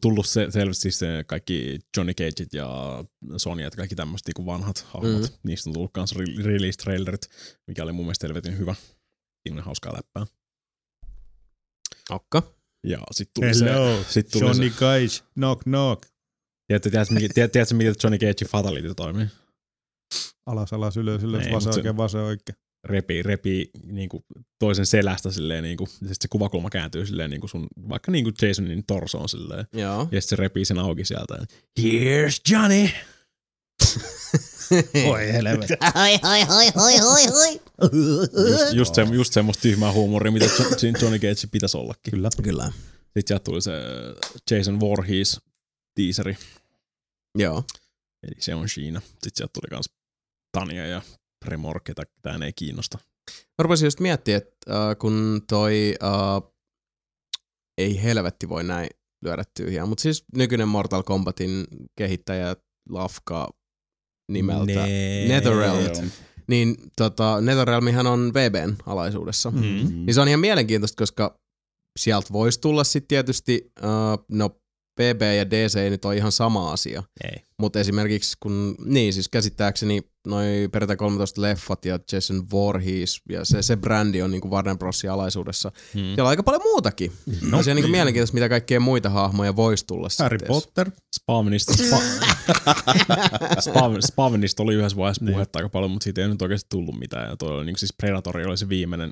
Tullut selvästi se kaikki Johnny Cageit ja Sonyat, kaikki tämmöiset niin vanhat hahmot. Niistä on tullut kans release-trailerit, mikä oli mun mielestä helvetin hyvä. Siinä hauskaa läppää. Okka. Ja sit tuli hello, se... Hello, Johnny Cage, knock knock. Tiedätkö, miten Johnny Cagein fatality toimii? Alas, ylös, vase oikein. Repii niinku toisen selästä silleen niinku, sit se kuvakulma kääntyy silleen niinku sun, vaikka niinku Jasonin torsoon silleen. Joo. Ja sit se repii sen auki sieltä. Here's Johnny! Oi helvetti. Hoi. Just semmoista tyhmää huumoria, mitä siinä Johnny Cage pitäisi ollakin. Kyllä. Sit sieltä tuli se Jason Voorhees -teaseri. Joo. Eli se on siinä. Sit sieltä tuli kans Tania ja Remorke, tän ei kiinnosta. Mä rupesin just miettimään, että kun toi ei helvetti voi näin lyödä tyhjään. Mutta siis nykyinen Mortal Kombatin kehittäjä lafka nimeltä Netherrealm. Niin Netherrealmihan on VB:n alaisuudessa. Niin se on ihan mielenkiintoista, koska sieltä voisi tulla sitten tietysti, VB ja DC ei nyt ole ihan sama asia. Mutta esimerkiksi kun, siis käsittääkseni noi Predator 13 leffat ja Jason Voorhees ja se brändi on niinku Warner Brosin alaisuudessa. Siellä on aika paljon muutakin. No, se on niinku mielenkiintoista, mitä kaikkea muita hahmoja voisi tulla. Harry Potter. Spawnista oli yhdessä vaiheessa puhetta aika paljon, mutta siitä ei nyt oikeasti tullut mitään. Ja toi oli niinku, siis Predator oli se viimeinen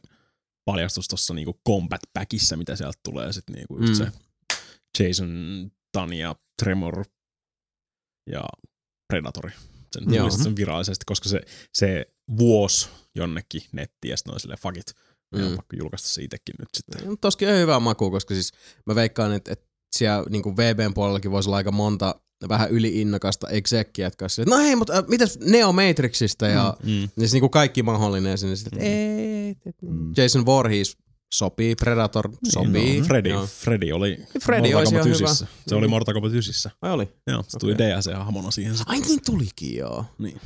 paljastus tuossa niinku combat packissa, mitä sieltä tulee. Ja sit niinku just se Jason, Tania, Tremor ja Predatori. Sen tuli sen virallisesti, koska se vuosi jonnekin nettiin ja sitten on silleen fuck it. Me on pakko julkaista se itsekin nyt sitten. No, toskin on hyvä maku, koska siis mä veikkaan, että siellä niinku VBn puolellakin voisi olla aika monta vähän yliinnokasta exekkiä, jotka olisi, no hei, mutta mitäs Neo Matrixista ja siis niinku kaikki mahdollinen sinne sitten, Jason Voorhees sopii, Predator sopii. No, Freddy oli Mortal Kombat 9. Se oli Mortal Kombat 9. Ai oli? Joo, se tuli DLC-hahmona siihen. Ai niin tulikin, joo. Niin.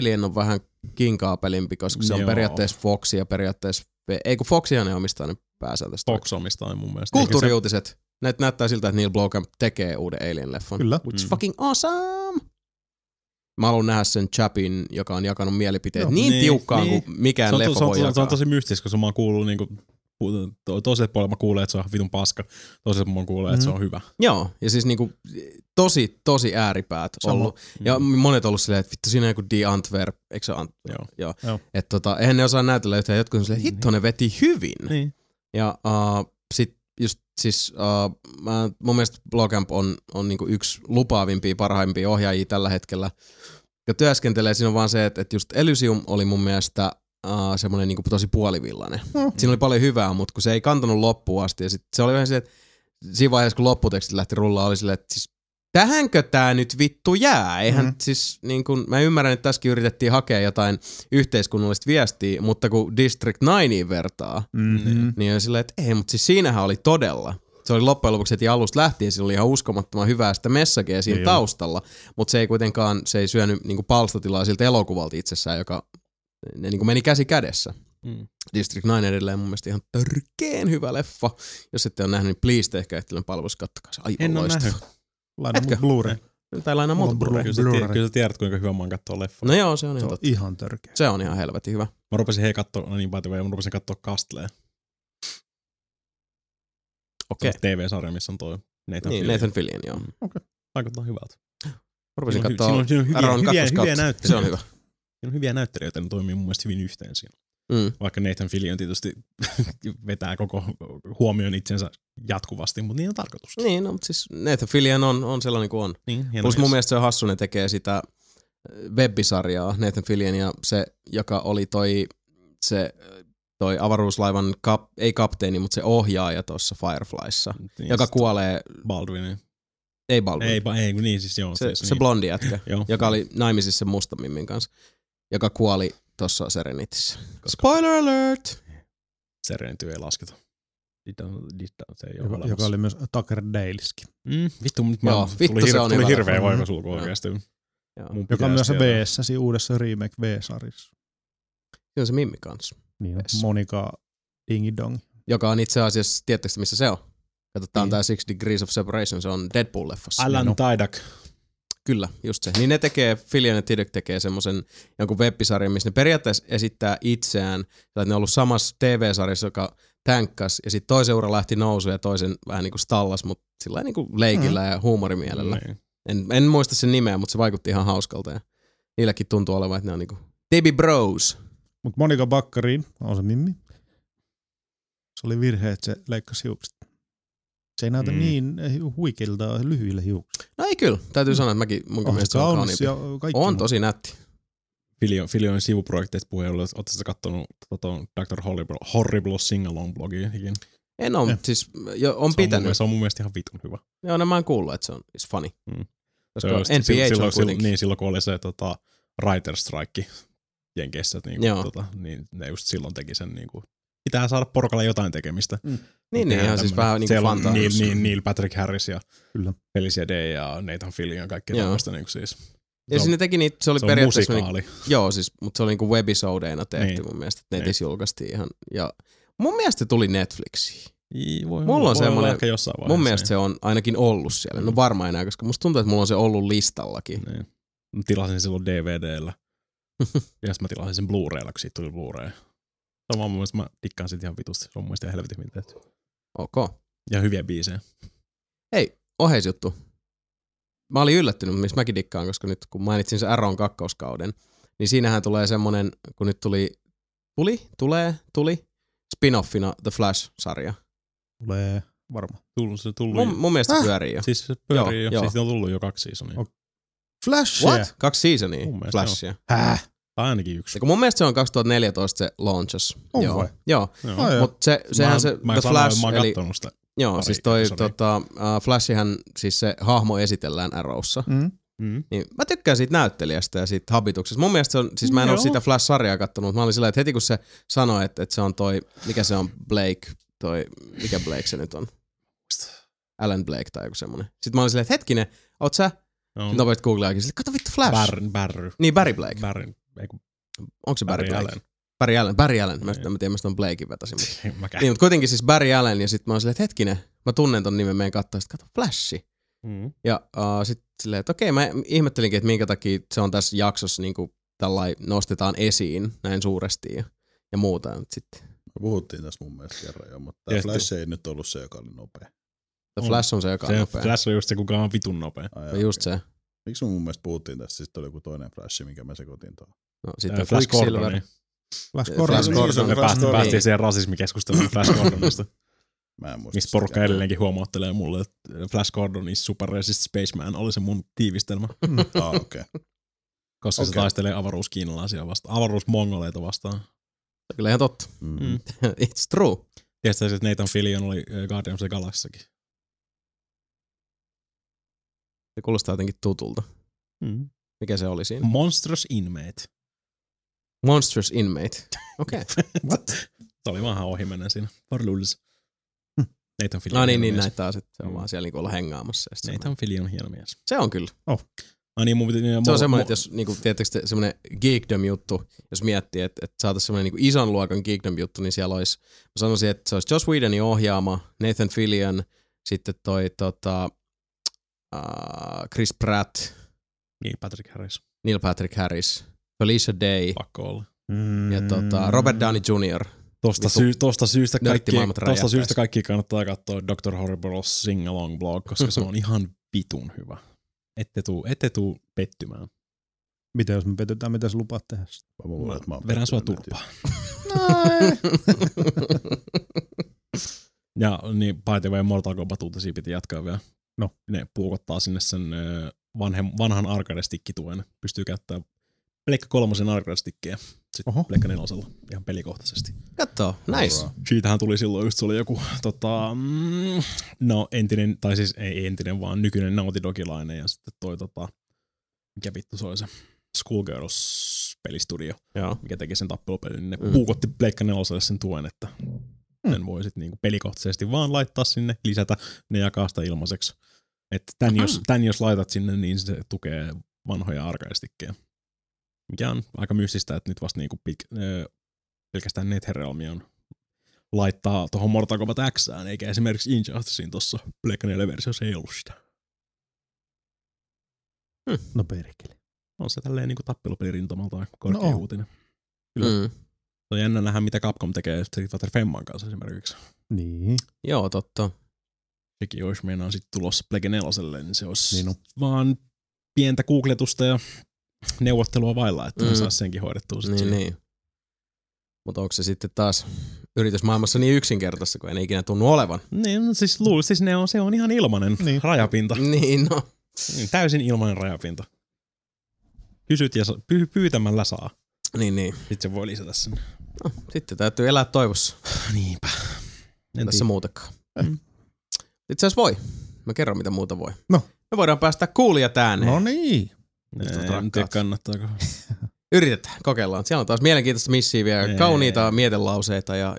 Alien on vähän kinkaapelimpi, koska se on periaatteessa Fox ja periaatteessa... Ei kun Foxihan ne omistaa, ne pääsääntöistä. Fox omistaa mun mielestä. Kulttuuriuutiset. Se... Näyttää siltä, että Neil Blomkamp tekee uuden Alien-leffon. Kyllä. Which is fucking awesome! Mä haluan nähdä sen Chapin, joka on jakanut mielipiteet niin tiukkaan kuin mikään leffa voi jakaa. Se on tosi mystistä, koska mä oon kuullut niinku, toiselle puolelle mä kuulen, että se on vitun paska, toiselle mä kuulen, että se on hyvä. Joo, ja siis niinku tosi ääripäät ollut. Ja monet ollut silleen, että vittu siinä on joku The Antwerp, eikö se Antwerp? Joo. Että eihän ne osaa näytellä yhtään, jotkut on silleen, hitto ne veti hyvin. Niin. Ja sit just siis mun mielestä Blomkamp on niinku yksi lupaavimpia, parhaimpia ohjaajia tällä hetkellä, ja työskentelee. Siinä on vaan se, että just Elysium oli mun mielestä semmoinen niinku tosi puolivillainen. Siinä oli paljon hyvää, mutta kun se ei kantanut loppuun asti, ja sit se oli vähän se, että siinä vaiheessa, kun lopputekstit lähti rullaan, oli silleen, että siis tähänkö tää nyt vittu jää? Eihän siis niin kun, mä ymmärrän, että tässäkin yritettiin hakea jotain yhteiskunnallista viestiä, mutta kun District 9 vertaa, niin on silleen, että ei, mutta siis siinähän oli todella. Se oli loppujen lopuksi heti alusta lähtien, sillä oli ihan uskomattoman hyvää sitä messagea siinä taustalla, mutta se ei kuitenkaan, se ei syönyt niin kuin palstatilaa siltä elokuvalta itsessään, joka ne niin kuin meni käsi kädessä. District 9 edelleen mun mielestä ihan törkeen hyvä leffa. Jos ette ole nähnyt, niin please tehkää itselleni palvelussa, kattokaa se. Aivan loistava. Laina mut Blu-ray. Tai laina mut Blu-ray. Kyllä sä tiedät, kuinka hyvä mä oon katsoa leffa. No joo, se on ihan totta. Ihan törkeä. Se on ihan helvetin hyvä. Mä rupesin katsoa Castleen. Okei. TV-sarja, missä on toi Nathan Fillion, joo. Okei. Vaikuttaa hyvältä. Rupesin katsoa Aaron hyviä näyttelijöitä. Se on hyvä. Siinä on hyviä näyttelijöitä, ne toimii mun mielestä hyvin yhteen siinä. Vaikka Nathan Fillion tietysti vetää koko huomioon itsensä jatkuvasti, mutta niin on tarkoitus. Niin, no, mutta siis Nathan Fillion on sellainen kuin on. Niin, plus mun mielestä se on hassu, ne tekee sitä webbisarjaa, Nathan Fillion ja se, joka oli toi avaruuslaivan, ei kapteeni, mutta se ohjaaja tuossa Fireflyssa, niin, joka kuolee... Baldwin. Ei Baldwin. Ei niin siis joo. Se blondi jätkä, joka oli naimisissa mustamimmin kanssa, joka kuoli tuossa Serenitissä. Spoiler alert! Serenity ei lasketa. Joka oli myös Tucker Daleski. Vittu, nyt mä tuli hirveä voimasulku oikeasti. Joka on myös V-ssäsi uudessa remake V-sarissa. Se on se mimmi kanssa. Niin, Monika Dingidong. Joka on itse asiassa, tiedättekö missä se on? Katsotaan tää Six Degrees of Separation, se on Deadpool-leffassa. Alan Tudyk. Kyllä, just se. Niin ne tekee, Fillion ja Tudyk tekee semmosen jonkun webbisarjan, missä ne periaatteessa esittää itseään. Tai ne on ollut samassa TV-sarjassa, joka tänkkäs, ja sit toisen ura lähti nousuun ja toisen vähän niinku stallas, mutta sillä niinku leikillä ja huumorimielellä. En muista sen nimeä, mutta se vaikutti ihan hauskalta. Ja niilläkin tuntuu olevan, että ne on niinku Debbie Bros. Mut Monika Bakkarin on se mimmi. Se oli virhe, että se leikkasi hiukset. Se ei näytä niin huikeilta lyhyillä hiuksilla. No ei kyllä. Täytyy sanoa, että mäkin mun mielestä se on kauniimpi. On tosi nätti. Filionin sivuprojekteista puheenjohtaja. Ootte sitä kattonut Dr. Horrible Singalong-blogia? En ole, siis on pitänyt. Se on mun mielestä ihan vitun hyvä. Joo, mä en kuullut, että se on funny. NPH on kuitenkin. Niin, silloin kun oli se writer strike jenkeissä, niin ne just silloin teki sen pitää saada porukalla jotain tekemistä. Mm. Niin, ne ihan siis vähän niinku fantasia. Neil Patrick Harris ja Felicia Day ja Nathan Fillion ja kaikki tällaista niinku siis. Ja no, sinne teki niitä, se oli periaatteessa musikaali. Joo, siis, mutta se oli niinku webisodeina tehty niin, mun mielestä. Netissä julkaistiin ihan. Ja mun mielestä tuli Netflixiin. Mulla on semmoinen, mun mielestä se on ainakin ollut siellä. No varmaan enää, koska musta tuntuu, että mulla on se ollut listallakin. Niin. Tilasin silloin DVDllä. Ja mä tilasin sen Blu-raylla, kun siitä tuli Blu-ray. Sama mun mielestä mä dikkaan siitä ihan vitusti. Se on mun mielestä helvetin hyvin tehty. Okay. Ja hyviä biisejä. Hei, oheisjuttu. Mä olin yllättynyt, missä mäkin dikkaan, koska nyt kun mainitsin sen Arrown kakkauskauden, niin siinähän tulee semmonen, kun nyt tuli spin-offina The Flash-sarja. Tulee varmaan. Tullut. Mun mielestä pyörii jo. Siis pyörii jo. Siis on tullut jo 2 seasonia. Okay. Flash? What? 2 seasonia Flashia. Häh? Ainakin 1. Ja kun mun mielestä se on 2014 se launches. On joo. Vai? Joo. Mutta sehän se The Flash. Mä oon kattonut sitä. Joo, siis toi Flashihän, siis se hahmo esitellään Arrowssa. Niin mä tykkään siitä näyttelijästä ja siitä habituksesta. Mun mielestä se on, siis mä en ole sitä Flash-sarjaa kattonut, mutta mä olin sillä, että heti kun se sanoi, että se on toi, mikä se on, mikä Blake se nyt on? Alan Blake tai joku semmonen. Sitten mä olin silleen, että hetkinen, oot sä? No. Nopeasti googleakin, silleen, kato vittu Flash. Barry Blake. Onko se Barry Blake? Allen. Barry Allen. Mä tiedän, mistä on Blakein vetäisin. Niin, mutta kuitenkin siis Barry Allen, ja sit mä oon silleen, että hetkinen, mä tunnen ton nimen, meidän katsoa, sit katso Flashi. Ja sit silleen, että okei, mä ihmettelinkin, että minkä takia se on tässä jaksossa niinku tällai nostetaan esiin näin suuresti ja muuta. Sit. Me puhuttiin tässä mun mielestä kerran jo, mutta Flash ei nyt ollut se, joka oli nopea. Flash on se, joka on nopea. Flash on just se, kuka on vitun nopea. Just se. Miksi mun mielestä puhuttiin tässä? Siis oli joku toinen Flash, minkä mä sekoitin tuohon. No, sitten Flash Silver. Flash Gordon. Me päästiin siihen rasismikeskusteluun Flash Gordonista. Missä porukka edelleenkin huomauttelee mulle, että Flash Gordon is super racist spaceman oli se mun tiivistelmä. Okei. Koska se taistelee avaruuskiinalaisia vastaan, avaruusmongoleita vastaan. Kyllä ihan totta. It's true. Tiedätkö, että Nathan Fillion oli Guardians of the Galaxyssakin? Se kuulostaa jotenkin tutulta. Mikä se oli siinä? Monstrous Inmate. Okei. Okay. What? Se oli vaan ohimennen siinä. Nathan Fillion. No niin, näitä taas. Se on vaan siellä niinku olla hengaamassa. Nathan Fillion hieno mies. Se on kyllä. No niin, se on semmoinen, että jos niinku, tiedättekö semmoinen geekdom-juttu, jos miettii, että saataisiin semmoinen niinku ison luokan geekdom-juttu, niin siellä olisi, mä sanoisin, että se olisi Joss Whedonin ohjaama, Nathan Fillion, sitten toi Chris Pratt. Neil Patrick Harris. Felicia Day. Pakko olla. Ja Robert Downey Jr. Tosta syystä kaikki kannattaa katsoa Dr. Horrible Sing-along blog, koska se on ihan vitun hyvä. Ette tuu pettymään. Mitä jos me petytään, mitä sä lupaat tehdä? Mä vedän sua turpaa. Ja niin, by the way, Mortal Kombat-uutisia piti jatkaa vielä. No. Ne puukottaa sinne sen vanhan arcade-stick-tuen. Pystyy käyttämään Pleikka 3 arcade-stickiä. Sitten Pleikka 4 ihan pelikohtaisesti. Kattoo, nice. Siitähän tuli silloin just, se oli joku entinen, tai siis ei entinen, vaan nykyinen Naughty Dogilainen. Ja sitten toi mikä vittu se oli se Schoolgirls-pelistudio, mikä teki sen tappelupelin. Niin ne puukotti Pleikka 4 sen tuen, että sen voi sitten niinku pelikohtaisesti vaan laittaa sinne, lisätä, ne jakaa sitä ilmaiseksi. Että tän jos laitat sinne, niin se tukee vanhoja arcade-stickejä. Mikä on aika mystistä, että nyt vasta niinku pelkästään Netherrealmi on laittaa tuohon Mortal Kombat X:ään, eikä esimerkiksi Injusticeen tuossa Black 4-versiossa ei ollut sitä. No perkele. On se tälleen niinku tappelupeli rintamalta korkea uutinen. Kyllä. Se on jännä nähdä, mitä Capcom tekee Street Fighter Femman kanssa esimerkiksi. Niin. Joo, totta. Sekin olisi meinaan sitten tulossa Plege 4:lle, niin se olisi vaan pientä googletusta ja neuvottelua vailla, että ne saisi senkin hoidettua. Niin. Mutta onko se sitten taas yritysmaailmassa niin yksinkertaista, kun ei ikinä tunnu olevan? Niin, no, siis se on ihan ilmainen rajapinta. Niin, no. Täysin ilmainen rajapinta. Kysyt ja pyytämällä saa. Niin. Sitten se voi lisätä sen. No, sitten täytyy elää toivossa. Niinpä. En tässä muutakaan. Itse asiassa voi. Mä kerron mitä muuta voi. No. Me voidaan päästä kuulijat ääneen. No niin. Nyt kannattaako? Yritetään, kokeillaan. Siellä on taas mielenkiintoista missiiviä, kauniita mietelauseita ja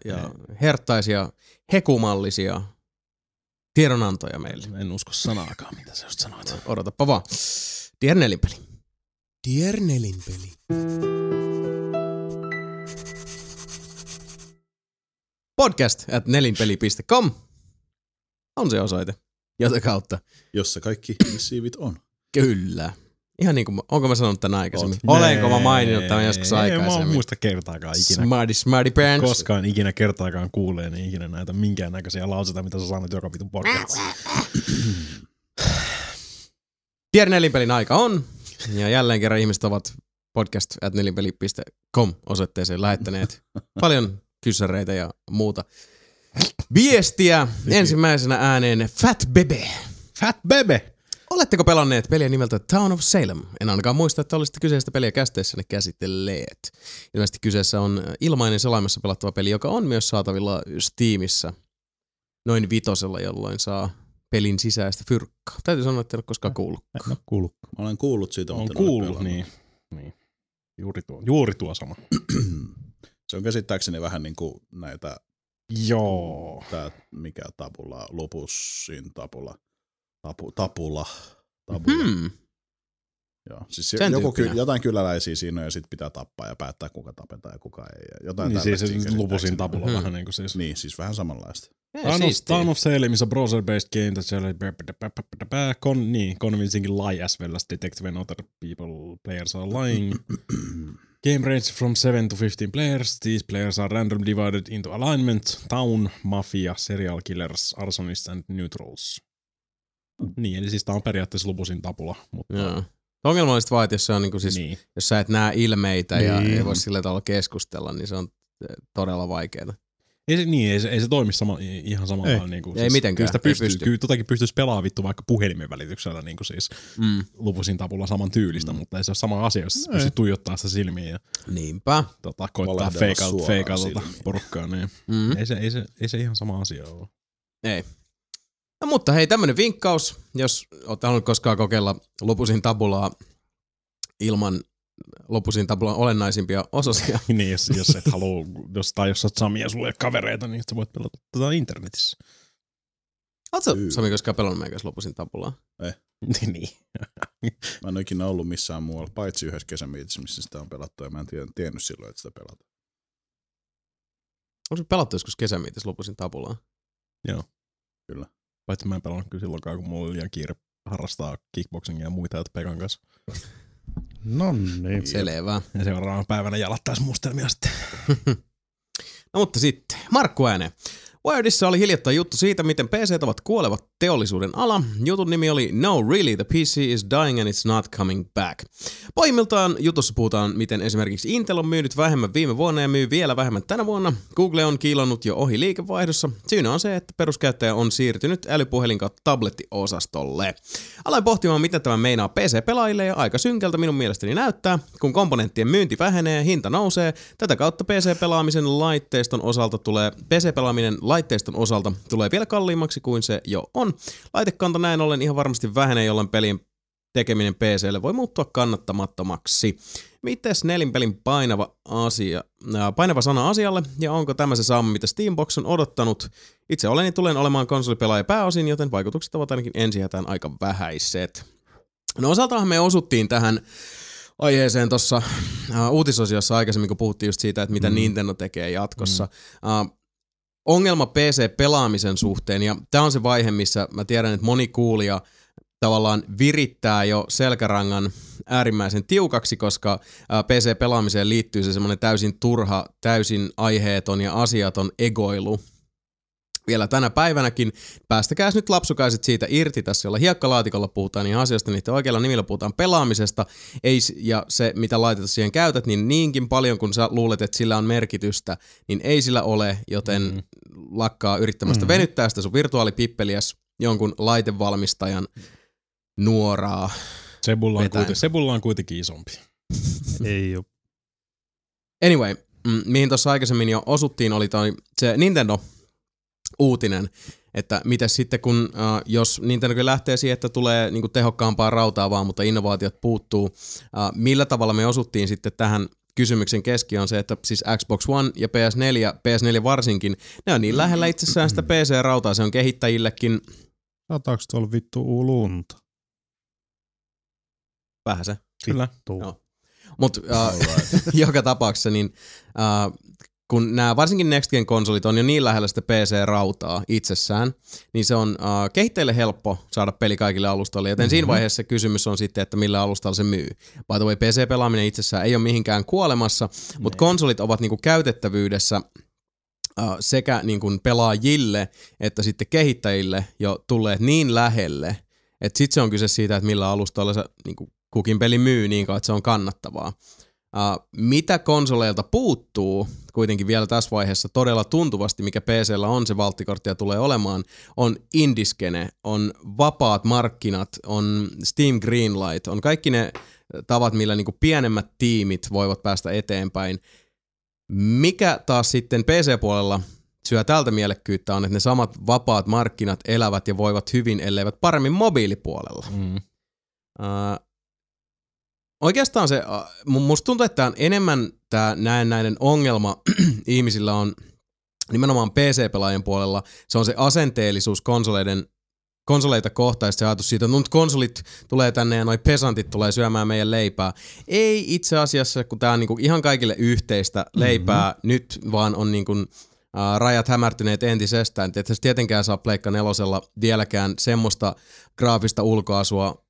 herttaisia, hekumallisia tiedonantoja meille. En usko sanaakaan, mitä sä just sanoit. Odotapa vaan. Diernelin peli. podcast@nelinpeli.com on se osoite, jota kautta. Jossa kaikki missiivit on. Kyllä. Ihan niin kuin, onko mä sanonut tämän aikaisemmin? Olenko mä maininnut tämän joskus aikaisemmin? En mä muista kertaakaan ikinä. Smarty pants. Koskaan ikinä kertaakaan kuuleen, niin ikinä näitä minkäännäköisiä lauseita, mitä sä sanot joka vitun podcastissa. Tiernelinpelin aika on, ja jälleen kerran ihmiset ovat podcast@nelinpeli.com osoitteeseen lähettäneet paljon kysäreitä ja muuta viestiä. Ensimmäisenä ääneen Fat Bebe. Oletteko pelanneet peliä nimeltä Town of Salem? En ainakaan muista, että olisitte kyseistä peliä käsitteessänne käsitelleet. Ilmeisesti kyseessä on ilmainen selaimessa pelattava peli, joka on myös saatavilla Steamissa noin 5, jolloin saa pelin sisäistä fyrkkaa. Täytyy sanoa, että en ole koskaan kuullut. Mä olen kuullut siitä. Olen kuullut, niin. Juuri tuo sama. Se on käsittääkseni vähän niin kuin näitä, tää mikä tabula, lupussin tabula. Tapula. Hmm. Joo, siis jotain kyläläisiä siinä on ja sit pitää tappaa ja päättää kuka tapetaan ja kuka ei. Jotain niin siis lupusin tapula vähän niinku siis. Niin, siis vähän samanlaista. Town of Salem is a browser-based game that convincing lie as well as detect when other people players are lying. Game ranges from 7 to 15 players. These players are randomly divided into alignment, town, mafia, serial killers, arsonists and neutrals. Niin, eli siis tää on periaatteessa lupusin tapula. Mutta... Joo. Ongelmallista vaan, että jos, se on, niin kuin siis, jos sä et näe ilmeitä ja ei voi sillä tavalla keskustella, niin se on todella vaikeaa. Ei se toimi ihan samalla tavalla. Niin ei siis, mitenkään. Kyllä totakin pystyisi pelaamaan vittu vaikka puhelimen välityksellä niin kuin siis lupusin tapulla saman tyylistä, mutta ei se ole sama asia, jos pystyy tuijottaa sitä silmiä ja koittaa feikailta porukkaa. Niin. Ei se ihan sama asia ole. Ei. No, mutta hei, tämmönen vinkkaus, jos olette halunnut koskaan kokeilla lupusin tabulaa ilman lupusin tabulan olennaisimpia osasia. Niin, jos et halua, jos oot Sami ja sulla ei ole kavereita, niin sä voit pelata tätä internetissä. Ootko Sami koskaan pelannut meidän kanssa lupusin tabulaa? Ei. Niin. Mä en ikinä ollut missään muualla, paitsi yhdessä kesämietissä, missä sitä on pelattu, ja mä en tiennyt silloin, että sitä pelataan. Oletko pelattu joskus kesämietissä lupusin tabulaa? Joo. Kyllä. Paitsi mä en pelannut kyllä silloinkaan, kun mulla oli liian kiire harrastaa kickboxingia ja muita jota Pekan kanssa. No niin. Selvä. Ja seuraavana päivänä jalat taas mustelmia sitten. No mutta sitten, Markku ääneen. Wiredissa oli hiljattain juttu siitä, miten PC:t ovat kuolevat teollisuuden ala. Jutun nimi oli No Really, the PC is dying and it's not coming back. Pohjimmiltaan jutussa puhutaan, miten esimerkiksi Intel on myynyt vähemmän viime vuonna ja myy vielä vähemmän tänä vuonna. Google on kiilannut jo ohi liikevaihdossa. Syynä on se, että peruskäyttäjä on siirtynyt älypuhelin kautta tablettiosastolle. Aloin pohtimaan, mitä tämä meinaa PC-pelaajille ja aika synkältä minun mielestäni näyttää. Kun komponenttien myynti vähenee ja hinta nousee, tätä kautta PC-pelaamisen laitteiston osalta tulee PC-pelaaminen laitteiston osalta tulee vielä kalliimmaksi kuin se jo on. Laitekanta näin ollen ihan varmasti vähenee, jolloin pelin tekeminen PC:lle voi muuttua kannattamattomaksi. Mites nelinpelin painava sana asialle, ja onko tämä se saama, mitä Steambox on odottanut? Itse tulen olemaan konsolipelaaja pääosin, joten vaikutukset ovat ainakin ensihätään aika vähäiset. No osaltaan me osuttiin tähän aiheeseen tuossa uutisosiossa aikaisemmin, kun puhuttiin just siitä, että mitä Nintendo tekee jatkossa. Ongelma PC-pelaamisen suhteen, ja tämä on se vaihe, missä mä tiedän, että moni kuulija tavallaan virittää jo selkärangan äärimmäisen tiukaksi, koska PC-pelaamiseen liittyy se semmoinen täysin turha, täysin aiheeton ja asiaton egoilu. Vielä tänä päivänäkin. Päästäkääs nyt lapsukaiset siitä irti. Tässä jolla hiekkalaatikolla puhutaan niin asioista, niiden oikealla nimillä puhutaan pelaamisesta. Ei, ja se, mitä laitetta siihen käytät, niin niinkin paljon kun sä luulet, että sillä on merkitystä, niin ei sillä ole, joten lakkaa yrittämästä venyttää sitä sun virtuaalipippeliäs jonkun laitevalmistajan nuoraa. Sebulla on kuitenkin isompi. Ei oo. Anyway, mihin tuossa aikaisemmin jo osuttiin, oli toi se Nintendo-uutinen, Että miten sitten, kun jos Nintendo lähtee siihen, että tulee niin kuin tehokkaampaa rautaa vaan, mutta innovaatiot puuttuu, millä tavalla me osuttiin sitten tähän kysymyksen keskiöön se, että siis Xbox One ja PS4 varsinkin, ne on niin lähellä itsessään sitä PC-rautaa, se on kehittäjillekin. Sataako tuolla vittu lunta? Vähän se. Kyllä. No. Mutta joka tapauksessa niin... kun nämä varsinkin Next Gen konsolit on jo niin lähellä sitä PC-rautaa itsessään, niin se on kehittäjille helppo saada peli kaikille alustalle, joten siinä vaiheessa kysymys on sitten, että millä alustalla se myy. By the way, PC-pelaaminen itsessään ei ole mihinkään kuolemassa, mutta konsolit ovat niinku käytettävyydessä sekä niinku pelaajille että sitten kehittäjille jo tulleet niin lähelle, että sitten se on kyse siitä, että millä alustalla se niinku kukin peli myy niin kauan, että se on kannattavaa. Mitä konsoleilta puuttuu kuitenkin vielä tässä vaiheessa todella tuntuvasti, mikä PC:llä on se valttikorttia tulee olemaan, on indiskene, on vapaat markkinat, on Steam Greenlight, on kaikki ne tavat, millä niinku pienemmät tiimit voivat päästä eteenpäin. Mikä taas sitten PC-puolella syö tältä mielekkyyttä on, että ne samat vapaat markkinat elävät ja voivat hyvin, elleivät paremmin mobiilipuolella. Oikeastaan se, musta tuntuu, että on enemmän tämä näennäinen ongelma ihmisillä on nimenomaan PC-pelaajien puolella. Se on se asenteellisuus konsoleita kohtaan, se ajatus siitä, että nyt konsolit tulee tänne ja noi pesantit tulee syömään meidän leipää. Ei itse asiassa, kun tämä on niinku ihan kaikille yhteistä leipää, nyt vaan on niinku rajat hämärtyneet entisestään. Et se tietenkään saa Pleikka nelosella vieläkään semmoista graafista ulkoasua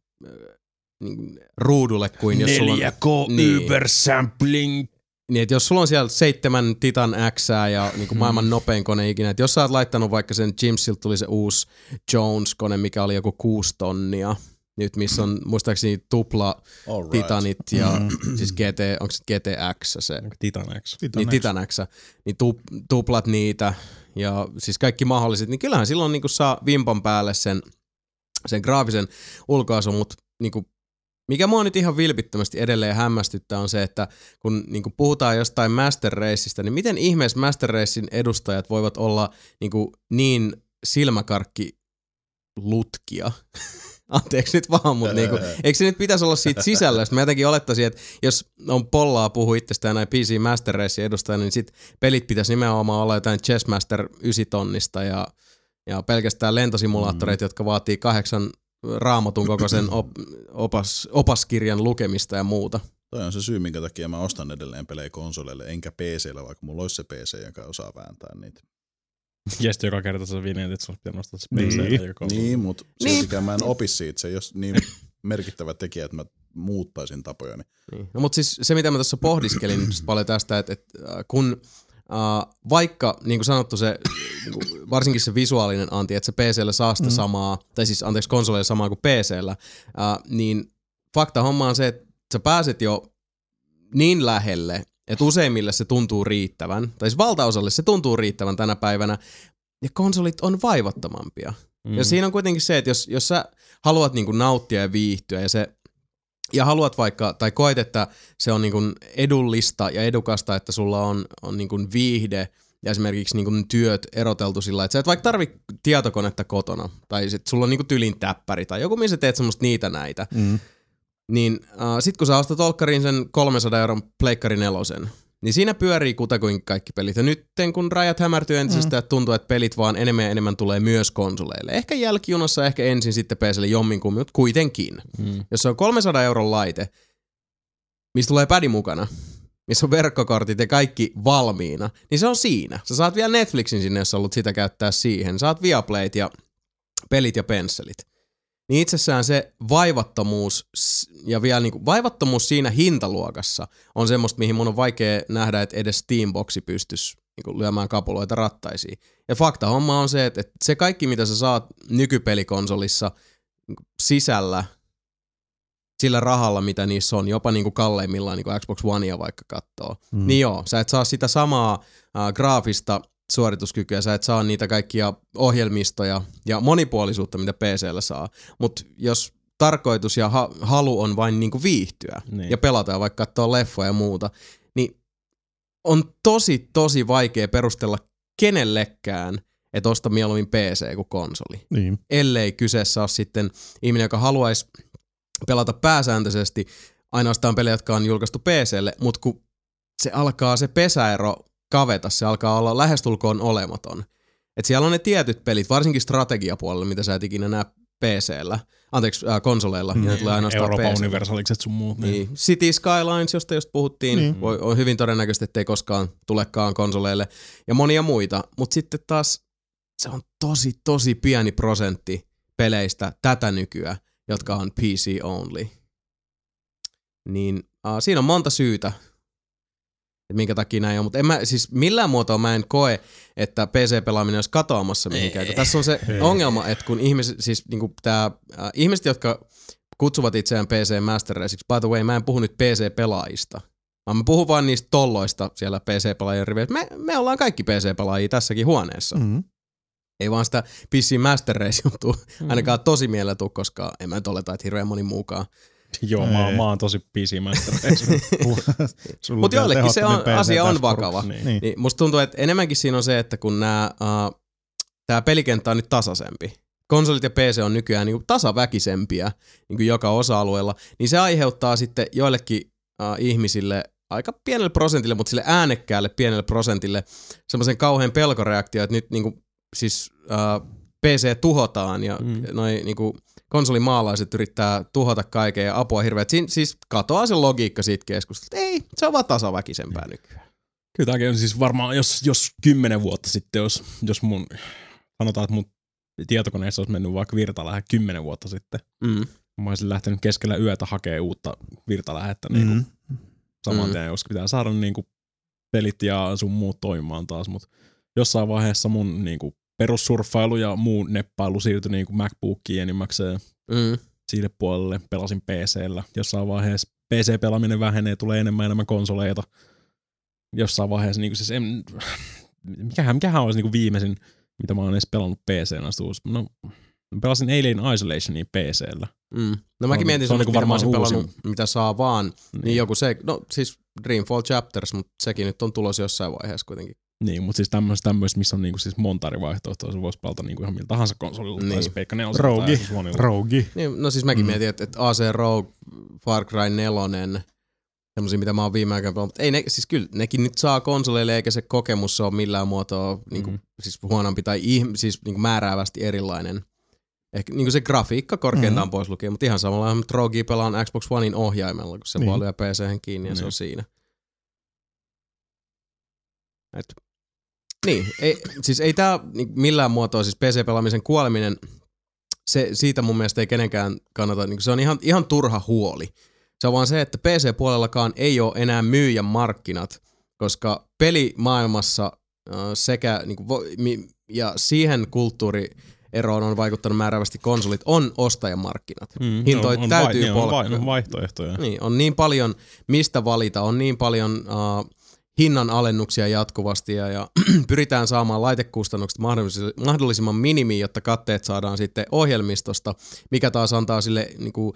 ruudulle kuin jos sulla on... 4K Übersampling. Niin, että jos sulla on siellä 7 Titan X:ää ja niin kuin maailman nopein kone ikinä, että jos sä oot laittanut vaikka sen Jimsiltä tuli se uusi Jones-kone, mikä oli joku 6 tonnia nyt, missä on muistaakseni tupla Titanit ja siis onko se GTX se? Titan X. Niin tuplat niitä ja siis kaikki mahdolliset, niin kyllähän silloin niin kuin saa vimpan päälle sen graafisen ulkoasun, mutta niinku, mikä mua nyt ihan vilpittömästi edelleen hämmästyttää on se, että kun niinku puhutaan jostain Master Raceista, niin miten ihmeessä Master Racen edustajat voivat olla niinku niin silmäkarkkilutkia? Anteeksi nyt vaan, mutta niinku, eikö se nyt pitäisi olla siitä sisällöstä? Mä jotenkin olettaisin, että jos on pollaa puhua itsestään näin PC Master Racen edustajana, niin sit pelit pitäisi nimenomaan olla jotain Chess Master 9 tonnista ja pelkästään lentosimulaattoreita, jotka vaatii 8 Raamatun kokoisen opaskirjan lukemista ja muuta. Toi on se syy, minkä takia mä ostan edelleen pelejä konsoleille, enkä PC:llä, vaikka mulla olisi se PC, joka osaa vääntää niitä. Ja sitten joka kerta se vinjetit, että sulla pitää nostaa se PC. Niin, mutta siltikään mä en opi siitä. Se ei ole niin merkittävä tekijä, että mä muuttaisin tapojani. No mutta siis se, mitä mä tuossa pohdiskelin paljon tästä, että kun... vaikka, niin kuin sanottu, se, varsinkin se visuaalinen anti, että se PC:llä saa sitä samaa, tai siis anteeksi konsoleilla samaa kuin PC:llä, niin fakta homma on se, että sä pääset jo niin lähelle, että useimmille se tuntuu riittävän, tai siis valtaosalle se tuntuu riittävän tänä päivänä, ja konsolit on vaivattomampia. Ja siinä on kuitenkin se, että jos sä haluat niin kuin nauttia ja viihtyä, ja haluat vaikka, tai koet, että se on niin kuin edullista ja edukasta, että sulla on niin kuin viihde ja esimerkiksi niin kuin työt eroteltu sillä, että sä et vaikka tarvitse tietokonetta kotona, tai sit sulla on niin kuin tylin täppäri, tai joku, missä teet semmoista niitä näitä. Niin sit kun sä ostat olkkariin sen 300 € Pleikkari nelosen, niin siinä pyörii kutakuinkin kaikki pelit. Ja nyt kun rajat hämärtyy entisestään, että tuntuu, että pelit vaan enemmän ja enemmän tulee myös konsoleille. Ehkä jälkijunassa, ehkä ensin sitten PC:lle jomminkummin, mutta kuitenkin. Jos se on 300 € laite, missä tulee pädi mukana, missä on verkkokortit ja kaikki valmiina, niin se on siinä. Sä saat vielä Netflixin sinne, jos sä haluat sitä käyttää siihen. Saat Viaplayt ja pelit ja pensselit. Niin itsessään se vaivattomuus ja vielä niin kuin vaivattomuus siinä hintaluokassa on semmoista, mihin mun on vaikea nähdä, että edes Steamboxi pystyisi niin kuin lyömään kapuloita rattaisiin. Ja fakta homma on se, että se kaikki, mitä sä saat nykypelikonsolissa niin kuin sisällä, sillä rahalla, mitä niissä on, jopa niin kuin kalleimmillaan niin kuin Xbox Onea vaikka katsoo, niin joo, sä et saa sitä samaa graafista suorituskykyä, sä et saa niitä kaikkia ohjelmistoja ja monipuolisuutta, mitä PC:llä saa, mutta jos tarkoitus ja halu on vain niinku viihtyä ja pelata ja vaikka katsoa leffoja ja muuta, niin on tosi vaikea perustella kenellekään, että osta mieluummin PC kuin konsoli. Niin. Ellei kyseessä ole sitten ihminen, joka haluaisi pelata pääsääntöisesti ainoastaan pelejä, jotka on julkaistu PClle, mutta kun se alkaa se pesäero kaveta, se alkaa olla lähestulkoon olematon. Et siellä on ne tietyt pelit, varsinkin strategiapuolella, mitä sä et ikinä näe PC:llä, anteeksi konsoleilla, ja ne tulee ainoastaan PC. Euroopan universaaliset sun muut. Niin. City Skylines, josta just puhuttiin, on hyvin todennäköisesti, ettei koskaan tulekaan konsoleille, ja monia muita, mutta sitten taas se on tosi, tosi pieni prosentti peleistä tätä nykyä, jotka on PC only. Niin siinä on monta syytä, minkä takia näin on, mutta en mä, siis millään muotoa mä en koe, että PC-pelaaminen olisi katoamassa mihinkään. Tässä on se ongelma, että kun ihmiset, siis niinku tää, ihmiset, jotka kutsuvat itseään PC-mastereisiksi, by the way, mä en puhu nyt PC-pelaajista, vaan mä puhun vaan niistä tolloista siellä PC-pelaajien riveissä. Me ollaan kaikki PC-pelaajia tässäkin huoneessa. Mm-hmm. Ei vaan sitä PC-mastereisjuttua ainakaan tosi mielellä tuu, koska en mä nyt oleta, että hirveän moni muukaan. Joo, mä oon tosi PC-master. Mutta joillekin se on, asia on vakava. Niin. Musta tuntuu, että enemmänkin siinä on se, että kun tää pelikenttä on nyt tasaisempi. Konsolit ja PC on nykyään niinku tasaväkisempiä niinku joka osa-alueella. Niin se aiheuttaa sitten joillekin ihmisille, aika pienelle prosentille, mutta sille äänekkäälle pienelle prosentille, semmoisen kauhean pelkoreaktio, että nyt niinku, siis PC tuhotaan ja noi niinku konsolimaalaiset yrittää tuhota kaiken ja apua hirveä. Siis katoaa se logiikka siitä keskustelusta. Ei, se on vaan tasaväkisempää nykyään. Kyllä tämäkin on siis varmaan, jos 10 vuotta sitten, jos mun, sanotaan, että mun tietokoneessa olisi mennyt vaikka virtalähe 10 vuotta sitten, mä olisin lähtenyt keskellä yötä hakemaan uutta virtalähettä niin saman tien, jos pitää saada niin kuin pelit ja sun muut toimimaan taas, mutta jossain vaiheessa mun niinku perussurffailu ja muu neppailu siirtyi niin kuin MacBookiin enimmäkseen sille puolelle. Pelasin PC:llä. Jossain vaiheessa PC-pelaaminen vähenee, tulee enemmän konsoleita. Jossain vaiheessa, niin kuin siis mikähän olisi niin kuin viimeisin, mitä mä oon edes pelannut PC-nä. No, pelasin Alien Isolationia PC:llä. No mäkin mietin se on niin varmaan pelannut, mitä saa vaan. Niin joku se, no siis Dreamfall Chapters, mutta sekin nyt on tulossa jossain vaiheessa kuitenkin. Niin, mutta siis tämmöistä, missä on niinku siis monta eri vaihtoehtoa, se voisi palata niinku ihan miltä tahansa konsolilla tai Speikka 4 tai Suonilla. Rogue. Niin, no siis mäkin mietin, että AC Rogue, Far Cry 4, semmosia mitä mä oon viime aikaan pelannut, mutta ei ne, siis kyllä nekin nyt saa konsoleille eikä se kokemus ole millään muotoa niinku, siis huonompi tai siis niinku määräävästi erilainen. Ehkä niinku se grafiikka korkeintaan pois lukien, mutta ihan samalla Rogue pelaan Xbox Onein ohjaimella, kun se voi lyö PC:hen kiinni ja se on siinä. Niin, ei tää millään muotoa, siis PC-pelaamisen kuoleminen, siitä mun mielestä ei kenenkään kannata, niin se on ihan turha huoli. Se on vaan se, että PC-puolellakaan ei ole enää myyjän markkinat, koska pelimaailmassa sekä, niin kuin, ja siihen kulttuurieroon on vaikuttanut määräävästi konsolit, on ostajamarkkinat. Hintoja täytyy polkata. On vaihtoehtoja. Niin, on niin paljon, mistä valita, on niin paljon hinnan alennuksia jatkuvasti ja pyritään saamaan laitekustannukset mahdollisimman minimiin, jotta katteet saadaan sitten ohjelmistosta, mikä taas antaa sille niin kuin,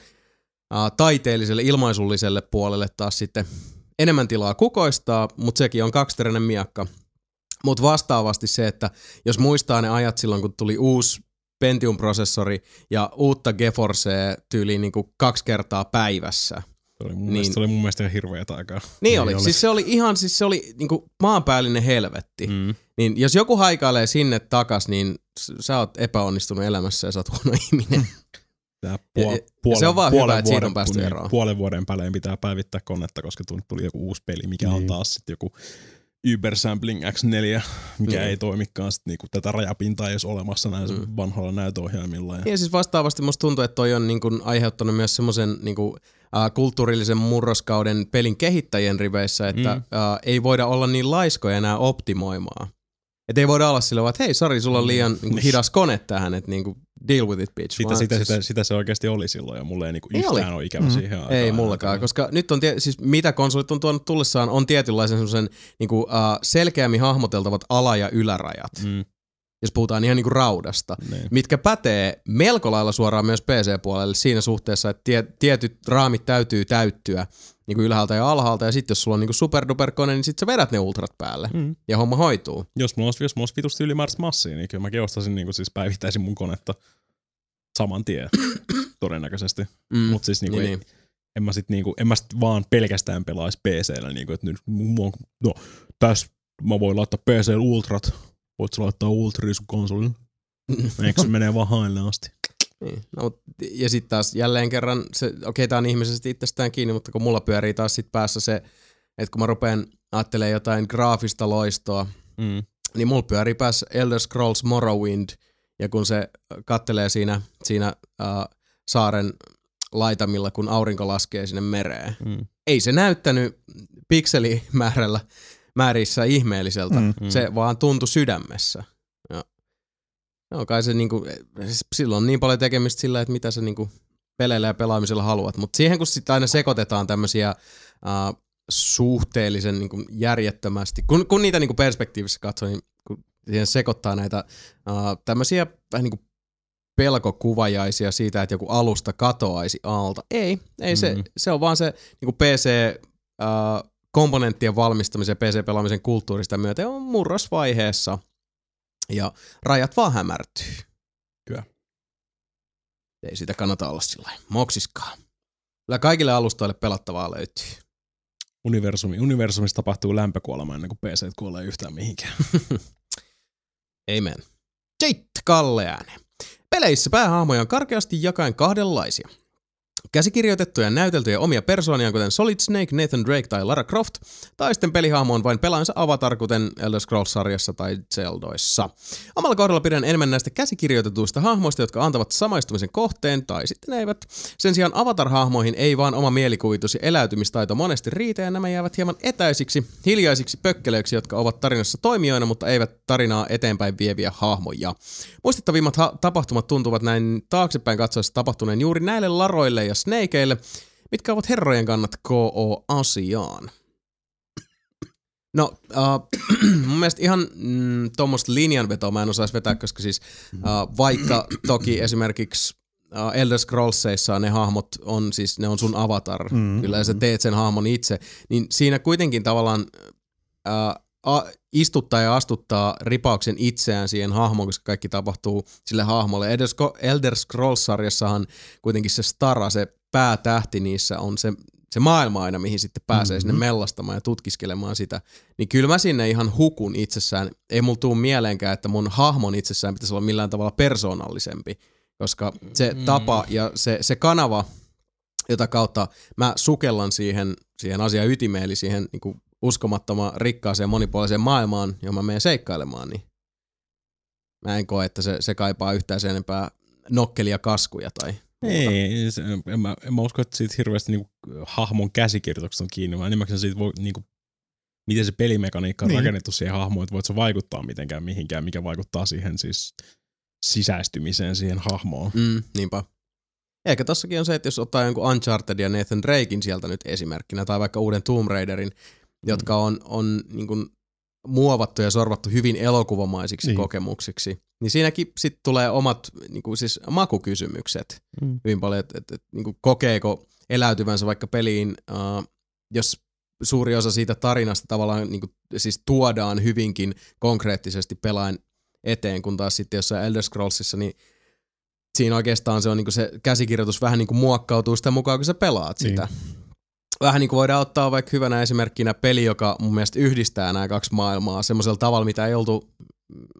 taiteelliselle, ilmaisulliselle puolelle taas sitten enemmän tilaa kukoistaa, mutta sekin on kaksiteräinen miekka. Mutta vastaavasti se, että jos muistaa ne ajat silloin, kun tuli uusi Pentium-prosessori ja uutta GeForcea tyyliin niin kuin 2 kertaa päivässä, se oli mun mielestä ihan hirveätä aikaa. Niin oli. Siis se oli ihan, se oli niinku maanpäällinen helvetti. Niin jos joku haikailee sinne takas, niin sä oot epäonnistunut elämässä ja sä oot huono ihminen. Tää se on vaan hyvä, että siitä on päästy eroon. Puolen vuoden päälle pitää päivittää konetta, koska tuli joku uusi peli, mikä on taas sitten joku Uber Sampling X4, mikä ei toimikaan sit niinku tätä rajapintaa jos olemassa näin vanhalla näytöohjaimilla. Ja siis vastaavasti musta tuntuu, että toi on niinku aiheuttanut myös semmoisen niinku kulttuurillisen murroskauden pelin kehittäjien riveissä, että ei voida olla niin laiskoja enää optimoimaan. Että ei voida olla sillä vaan, että hei, sori, sulla on liian hidas kone tähän, että niinku deal with it, bitch. Sitä se oikeasti oli silloin, ja mulle ei niinku yhtään ole ikävä siihen aikaan. Ei mullakaan, koska nyt on, siis mitä konsolit on tuonut tullessaan, on tietynlaisen semmoisen niinku, selkeämmin hahmoteltavat ala- ja ylärajat. Jos puhutaan ihan niinku raudasta, mitkä pätee melko lailla suoraan myös PC-puolelle siinä suhteessa, että tietyt raamit täytyy täyttyä, niinku ylhäältä ja alhaalta, ja sitten jos sulla on niinku superduperkone, niin sitten sä vedät ne ultrat päälle, ja homma hoituu. Jos mulla olisi vitusti ylimääräistä massia, niin kyllä mäkin ostaisin, niinku siis päivittäisin mun konetta saman tien, todennäköisesti. Mutta siis niinku niin. En mä sit vaan pelkästään pelaisi PC:llä, niinku, että nyt no, tässä mä voin laittaa PC:llä ultrat, voit sä laittaa ultria sun konsolille. Eikö se menee vaan haille asti? Niin. No, ja sitten taas jälleen kerran, okei, tää on ihmisestä itsestään kiinni, mutta kun mulla pyörii taas sit päässä se, että kun mä rupean ajattelemaan jotain graafista loistoa, niin mulla pyörii päässä Elder Scrolls Morrowind, ja kun se kattelee siinä saaren laitamilla, kun aurinko laskee sinne mereen. Ei se näyttänyt pikselimäärissä ihmeelliseltä, se vaan tuntui sydämessä. No kai se niinku, silloin on niin paljon tekemistä sillä, että mitä sä niinku peleillä ja pelaamisella haluat, mutta siihen kun sitten aina sekoitetaan tämmöisiä suhteellisen niinku järjettömästi, kun niitä niinku perspektiivissä katsoo, niin kun siihen sekoittaa näitä tämmöisiä vähän niinku pelkokuvajaisia siitä, että joku alusta katoaisi alta. Ei se on vaan se niinku PC-komponenttien valmistamisen ja PC-pelaamisen kulttuurista myöten on murrosvaiheessa. Ja rajat vaan hämärtyy. Kyllä. Ei sitä kannata olla sillain. Moksiskaan. Kyllä kaikille alustoille pelattavaa löytyy. Universumissa tapahtuu lämpökuolema ennen kuin PC:t kuolee yhtään mihinkään. Amen. Jait Kalle ääneen. Peleissä päähahmoja on karkeasti jakaen kahdenlaisia. Käsikirjoitettuja ja näyteltyjä omia persoonia, kuten Solid Snake, Nathan Drake tai Lara Croft, tai sitten pelihahmo on vain pelaajansa avatar, kuten Elder Scrolls-sarjassa tai Zeldoissa. Omalla kohdalla pidän enemmän näistä käsikirjoitetuista hahmoista, jotka antavat samaistumisen kohteen, tai sitten eivät. Sen sijaan avatar-hahmoihin ei vaan oma mielikuvitus ja eläytymistaito monesti riitä, ja nämä jäävät hieman etäisiksi, hiljaisiksi pökkelöiksi, jotka ovat tarinassa toimijoina, mutta eivät tarinaa eteenpäin vieviä hahmoja. Muistettavimmat tapahtumat tuntuvat näin taaksepäin katsoessa tapahtuneen juuri näille laroille ja snakeille, mitkä ovat herrojen kannat KO-asiaan. No, mun mielestä ihan tuommoista linjanvetoa mä en osaisi vetää, koska siis vaikka toki esimerkiksi Elder Scrollsissa ne hahmot on, siis ne on sun avatar, kyllä sä teet sen hahmon itse, niin siinä kuitenkin tavallaan istuttaa ja astuttaa ripauksen itseään siihen hahmoon, koska kaikki tapahtuu sille hahmolle. Elder Scrolls-sarjassahan kuitenkin se stara, se päätähti niissä on se maailma aina, mihin sitten pääsee sinne mellastamaan ja tutkiskelemaan sitä. Niin kyllä mä sinne ihan hukun itsessään. Ei mulla tuu mieleenkään, että mun hahmon itsessään pitäisi olla millään tavalla persoonallisempi, koska se tapa ja se kanava, jota kautta mä sukellan siihen asian ytimeen, eli siihen niinku uskomattoman rikkaaseen monipuoliseen maailmaan, johon mä menen seikkailemaan, niin mä en koe, että se kaipaa yhtään sen enempää nokkelia kaskuja tai muuta. Ei, en mä usko, että siitä hirveästi niinku hahmon käsikirjoituksesta on kiinni, vaan enimmäkseen siitä voi, niinku, miten se pelimekaniikka on rakennettu siihen hahmoon, että voit se vaikuttaa mitenkään mihinkään, mikä vaikuttaa siihen siis sisäistymiseen siihen hahmoon. Niinpä. Ehkä tossakin on se, että jos ottaa jonkun Uncharted ja Nathan Draken sieltä nyt esimerkkinä, tai vaikka uuden Tomb Raiderin, jotka on niin kuin muovattu ja sorvattu hyvin elokuvamaisiksi kokemuksiksi, niin siinäkin sitten tulee omat niin kuin siis makukysymykset hyvin paljon, että niin kuin kokeeko eläytyvänsä vaikka peliin, jos suuri osa siitä tarinasta tavallaan niin kuin, siis tuodaan hyvinkin konkreettisesti pelaajan eteen, kun taas sitten jossain Elder Scrollsissa, niin siinä oikeastaan se on niin kuin se käsikirjoitus vähän niin kuin muokkautuu sitä mukaan, kun sä pelaat sitä. Vähän niin kuin voidaan ottaa vaikka hyvänä esimerkkinä peli, joka mun mielestä yhdistää nämä kaksi maailmaa semmoisella tavalla, mitä ei oltu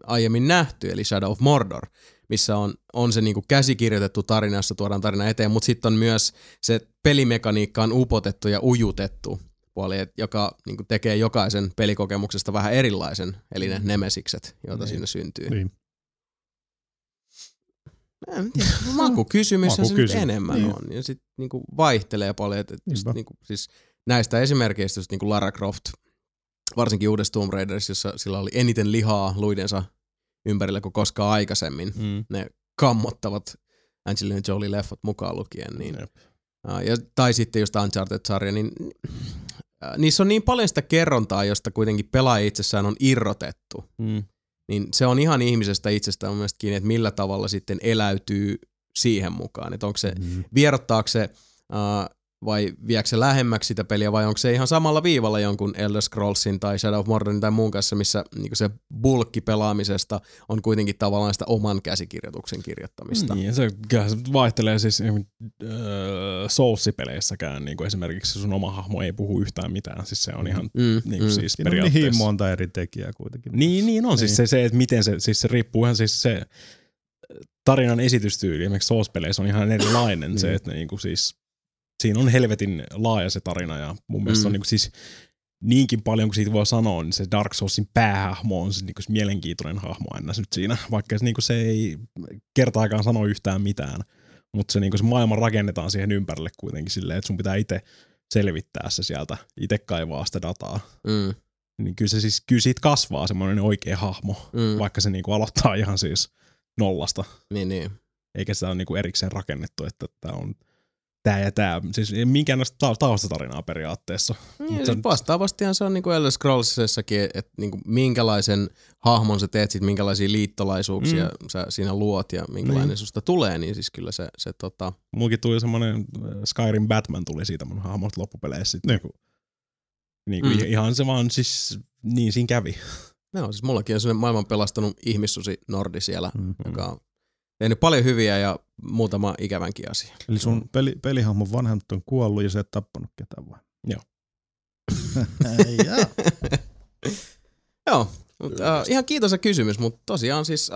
aiemmin nähty, eli Shadow of Mordor, missä on se niin kuin käsikirjoitettu tarina, jossa tuodaan tarina eteen, mutta sitten on myös se pelimekaniikkaan upotettu ja ujutettu puoli, joka niin kuin tekee jokaisen pelikokemuksesta vähän erilaisen, eli ne nemesikset, joita siinä syntyy. Niin. Makukysymyshän se nyt enemmän on. Ja sitten niinku vaihtelee paljon. Just niinku, siis näistä esimerkkeistä just niinku Lara Croft, varsinkin uudessa Tomb Raiderissa, jossa sillä oli eniten lihaa luidensa ympärillä kuin koskaan aikaisemmin. Ne kammottavat Angelina Jolie-leffat mukaan lukien. Niin. Ja, tai sitten just Uncharted-sarja. Niin, niissä on niin paljon sitä kerrontaa, josta kuitenkin pelaaja itsessään on irrotettu. Niin se on ihan ihmisestä itsestään mun mielestä kiinni, että millä tavalla sitten eläytyy siihen mukaan. Että onko se, vierottaako se vai viekö se lähemmäksi sitä peliä, vai onko se ihan samalla viivalla jonkun Elder Scrollsin tai Shadow of Mordorin tai muun kanssa, missä niin se bulkki pelaamisesta on kuitenkin tavallaan sitä oman käsikirjoituksen kirjoittamista. Niin, se vaihtelee siis Souls-peleissäkään, niin kuin esimerkiksi sun oma hahmo ei puhu yhtään mitään, siis se on ihan niin kuin siis periaatteessa. Siinä on niin monta eri tekijää kuitenkin. Niin on. Siis se, että miten se, siis se riippuu ihan siis se tarinan esitystyyli, esimerkiksi Souls-peleissä on ihan erilainen se, että niin kuin siis siinä on helvetin laaja se tarina ja mun mielestä se on niin kuin siis niinkin paljon kuin siitä voi sanoa, niin se Dark Soulsin päähahmo on se niin kuin mielenkiintoinen hahmo aina nyt siinä, vaikka se, niin kuin se ei kertaakaan sano yhtään mitään, mutta se, niin kuin se maailma rakennetaan siihen ympärille kuitenkin silleen, että sun pitää itse selvittää se sieltä, itse kaivaa sitä dataa. Niin kyllä se siis, kyllä siitä kasvaa semmoinen oikea hahmo, vaikka se niin kuin aloittaa ihan siis nollasta. Niin. Eikä sitä ole niin kuin erikseen rakennettu, että tämä on tää ja tää, siis minkäänlaista taustatarinaa periaatteessa. Niin, siis vastaavastihan se on niin kuin Elder Scrollsissakin, että niin kuin minkälaisen hahmon sä teet, sit, minkälaisia liittolaisuuksia sä siinä luot ja minkälainen susta tulee, niin siis kyllä se tota. Mulkin tuli semmoinen Skyrim Batman tuli siitä mun hahmosta loppupeleissä. Niin kuin ihan se vaan siis, niin siinä kävi. No siis mullakin on semmoinen maailman pelastanut ihmissusi Nordi siellä, joka on tehnyt paljon hyviä ja muutama ikävänkin asia. Eli sun pelihahmon vanhemmat on kuollut ja sä et tappanut ketään vai? Joo. Joo, mutta ihan kiitosa kysymys, mutta tosiaan siis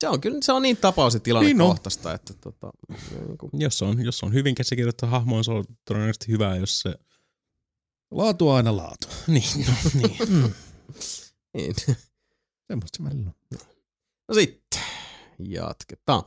se on kyllä se on niin tapaus ja tilannekohtaista, että tota. Jos on hyvin käsikirjoitettu hahmo, se on todennäköisesti hyvä, jos se laatu on aina laatu. Niin. Semmosta välillä. No sitten. Jatketaan.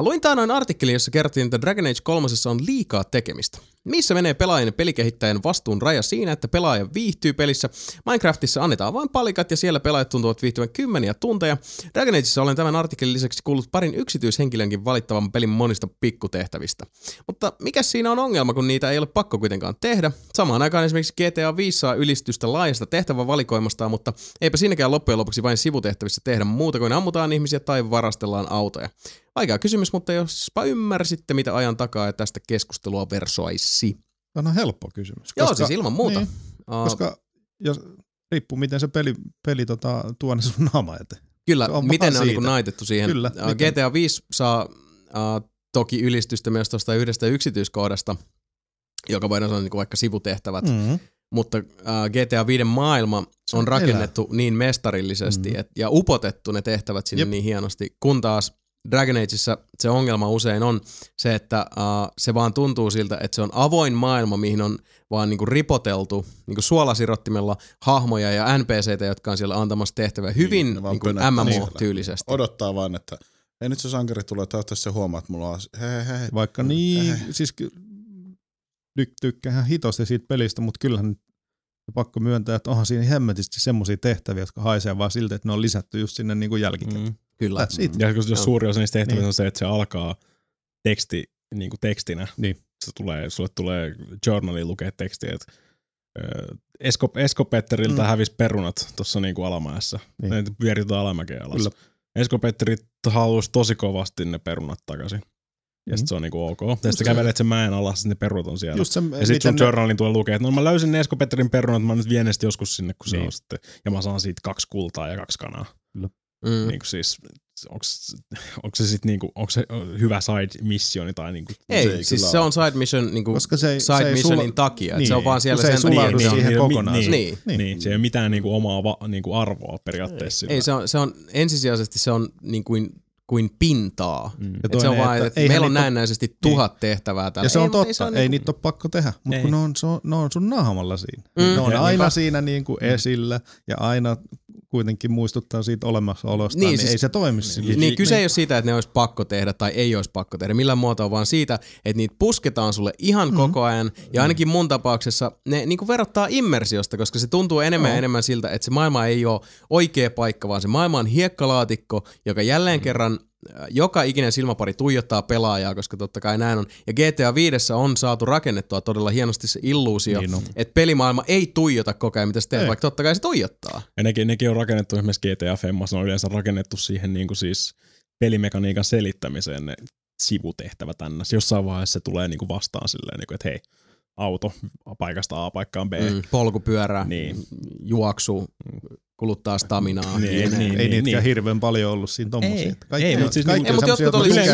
Luin taanoin artikkelin, jossa kerrottiin, että Dragon Age 3 on liikaa tekemistä. Missä menee pelaajan ja pelikehittäjän vastuun raja siinä, että pelaaja viihtyy pelissä? Minecraftissa annetaan vain palikat ja siellä pelaajat tuntuvat viihtyvän kymmeniä tunteja. Dragon Ageissa olen tämän artikkelin lisäksi kuullut parin yksityishenkilönkin valittavan pelin monista pikkutehtävistä. Mutta mikä siinä on ongelma, kun niitä ei ole pakko kuitenkaan tehdä? Samaan aikaan esimerkiksi GTA 5 saa ylistystä laajasta tehtävävalikoimastaan, mutta eipä siinäkään loppujen lopuksi vain sivutehtävissä tehdä muuta kuin ammutaan ihmisiä tai varastellaan autoja. Vaikea kysymys, mutta jospa ymmärsitte, mitä ajan takaa ja tästä keskustelua versoisi. Tämä on helppo kysymys. Koska, joo, siis ilman muuta. Niin, koska jos, riippuu, miten se peli tuo ne sun naama eteen. Kyllä, miten ne on niin naitettu siihen. Kyllä, GTA 5 saa toki ylistystä myös tuosta yhdestä yksityiskohdasta, joka voidaan sanoa niin kuin vaikka sivutehtävät. Mutta GTA 5 maailma on rakennettu niin mestarillisesti ja upotettu ne tehtävät sinne niin hienosti, kun taas Dragon Ageissa se ongelma usein on se, että se vaan tuntuu siltä, että se on avoin maailma, mihin on vaan niinku ripoteltu niinku suolasirottimella hahmoja ja NPCtä, jotka on siellä antamassa tehtäviä hyvin niinku MMO-tyylisesti. Odottaa vaan, että ei nyt se sankari tulee, toivottavasti se huomaa, että mulla on vaikka siis tykkäähän hitosti siitä pelistä, mutta kyllähän pakko myöntää, että onhan siinä hemmetisti semmoisia tehtäviä, jotka haisee vaan siltä, että ne on lisätty just sinne niinku jälkikäteen. Kyllä. Ja jos suuri osa niistä tehtävistä on se, että se alkaa niin kuin tekstinä, sulle tulee journaliin lukea tekstiä, että Esko-Petteriltä hävisi perunat tuossa niin kuin alamäessä. Ne vieritään alamäkeen alas. Kyllä. Esko-Petteri halusi tosi kovasti ne perunat takaisin. Ja sit se on niinku ok. Ja sit kävelet sen mäen alas, ne perunat on siellä. Ja sit sun journalin tulee lukee, että no mä löysin ne Esko-Petterin perunat, mä nyt vien ne joskus sinne, kun se on sitten. Ja mä saan siitä 2 kultaa ja 2 kanaa. Kyllä. Niinku siis, onko se sit niinku, onko se hyvä side missioni tai niinku? Ei, siis se on side mission niinku, side missionin takia. Niin, se on vaan siellä sen takia. Se ei siihen kokonaan. Niin, se ei ole mitään niinku omaa niinku arvoa periaatteessa. Ei, se on ensisijaisesti se on niinku kuin pintaa. Se on vaan, että meillä on näennäisesti 1000 tehtävää täällä. Ja se on totta, ei niitä ole pakko tehdä, mutta kun ne on sun nahmalla siinä. Ne on aina siinä niinku esillä ja aina kuitenkin muistuttaa siitä olemassaolostaan, niin siis, ei se toimi sille. Niin, kyse ei ole siitä, että ne olisi pakko tehdä tai ei olisi pakko tehdä millään muotoa, vaan siitä, että niitä pusketaan sulle ihan koko ajan. Ja ainakin mun tapauksessa ne niin kuin verottaa immersiosta, koska se tuntuu enemmän ja enemmän siltä, että se maailma ei ole oikea paikka, vaan se maailma on hiekkalaatikko, joka jälleen kerran joka ikinen silmäpari tuijottaa pelaajaa, koska totta kai näin on. Ja GTA 5 on saatu rakennettua todella hienosti se illuusio, että pelimaailma ei tuijota koko ajan, mitä se teet, vaikka totta kai se tuijottaa. Ja nekin on rakennettu, esimerkiksi GTA Femmas on yleensä rakennettu siihen niin kuin siis pelimekaniikan selittämiseen ne sivutehtävä tänne. Jossain vaiheessa se tulee niinku vastaan silleen, niinku, että hei, auto paikasta A paikkaan B. Polkupyörä, niin. Juoksu, kuluttaa staminaa. Ei niitäkään hirveän paljon ollut siinä tommosia.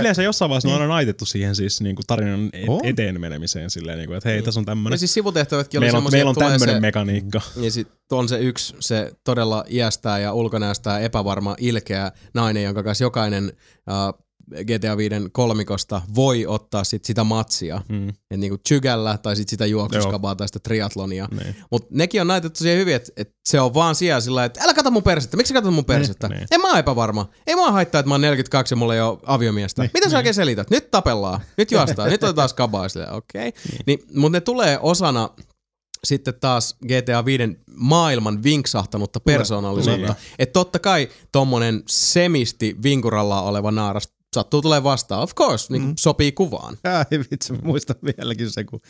Yleensä jossain vaiheessa on aina naitettu siihen siis niinku tarinan eteen menemiseen silleen, niinku, että hei, tässä on tämmönen. Siis sivutehtävätkin oli semmoisia. Meillä on tämmönen mekaniikka. Ja sit on se yksi, se todella iästää ja ulkonäöstää epävarma, ilkeä nainen, jonka kanssa jokainen GTA 5 kolmikosta voi ottaa sit sitä matsia. Että niinku chygällä tai sit sitä juoksuskabaa tai sitä triatlonia. Niin. Mut nekin on naitettu siihen hyvin, että se on vaan siellä sillä, että älä kato mun persettä. Miksi sä katot mun persettä? Niin. En mä oo epävarma. Ei mua haittaa, että mä oon 42 ja mulla ei oo aviomiestä. Niin. Mitä sä oikein selität? Nyt tapellaan. Nyt juostaan. Nyt otetaan skabaa. Okei. Okay. Niin, mut ne tulee osana sitten taas GTA 5 maailman vinksahtanutta persoonallisuutta. Että totta kai tommonen semisti vinkuralla oleva naaras sattuu tulee vastaan, of course, niin sopii kuvaan. Ei vitsi, muistan vieläkin se, kun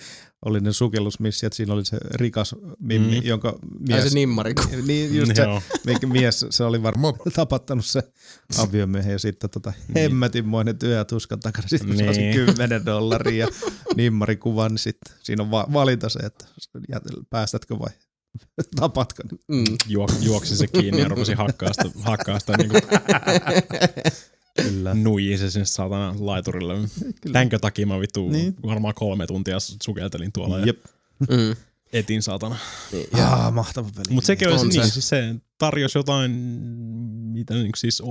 oli ne sukellusmissiat, siinä oli se rikas mimmi, jonka mies... Ja se nimmari. Niin, just se, mikä mies, se oli varmaan tapattanut se aviomiehen ja sitten hemmätinmoinen työtuskan takana, sitten kun saasin $10 nimmarikuvan, niin sitten siinä on valinta se, että päästätkö vai... Tapatko? Juoksin se kiinni ja rupesin hakkaasta niinku... Nui se sinne saatana laiturille. Kyllä. Tänkö takia mä vittu varmaan 3 tuntia sukeltelin tuolla ja etin saatana. Mahtava peli. Mut sekin on se. Niin, siis se tarjosi jotain mitä niinku siis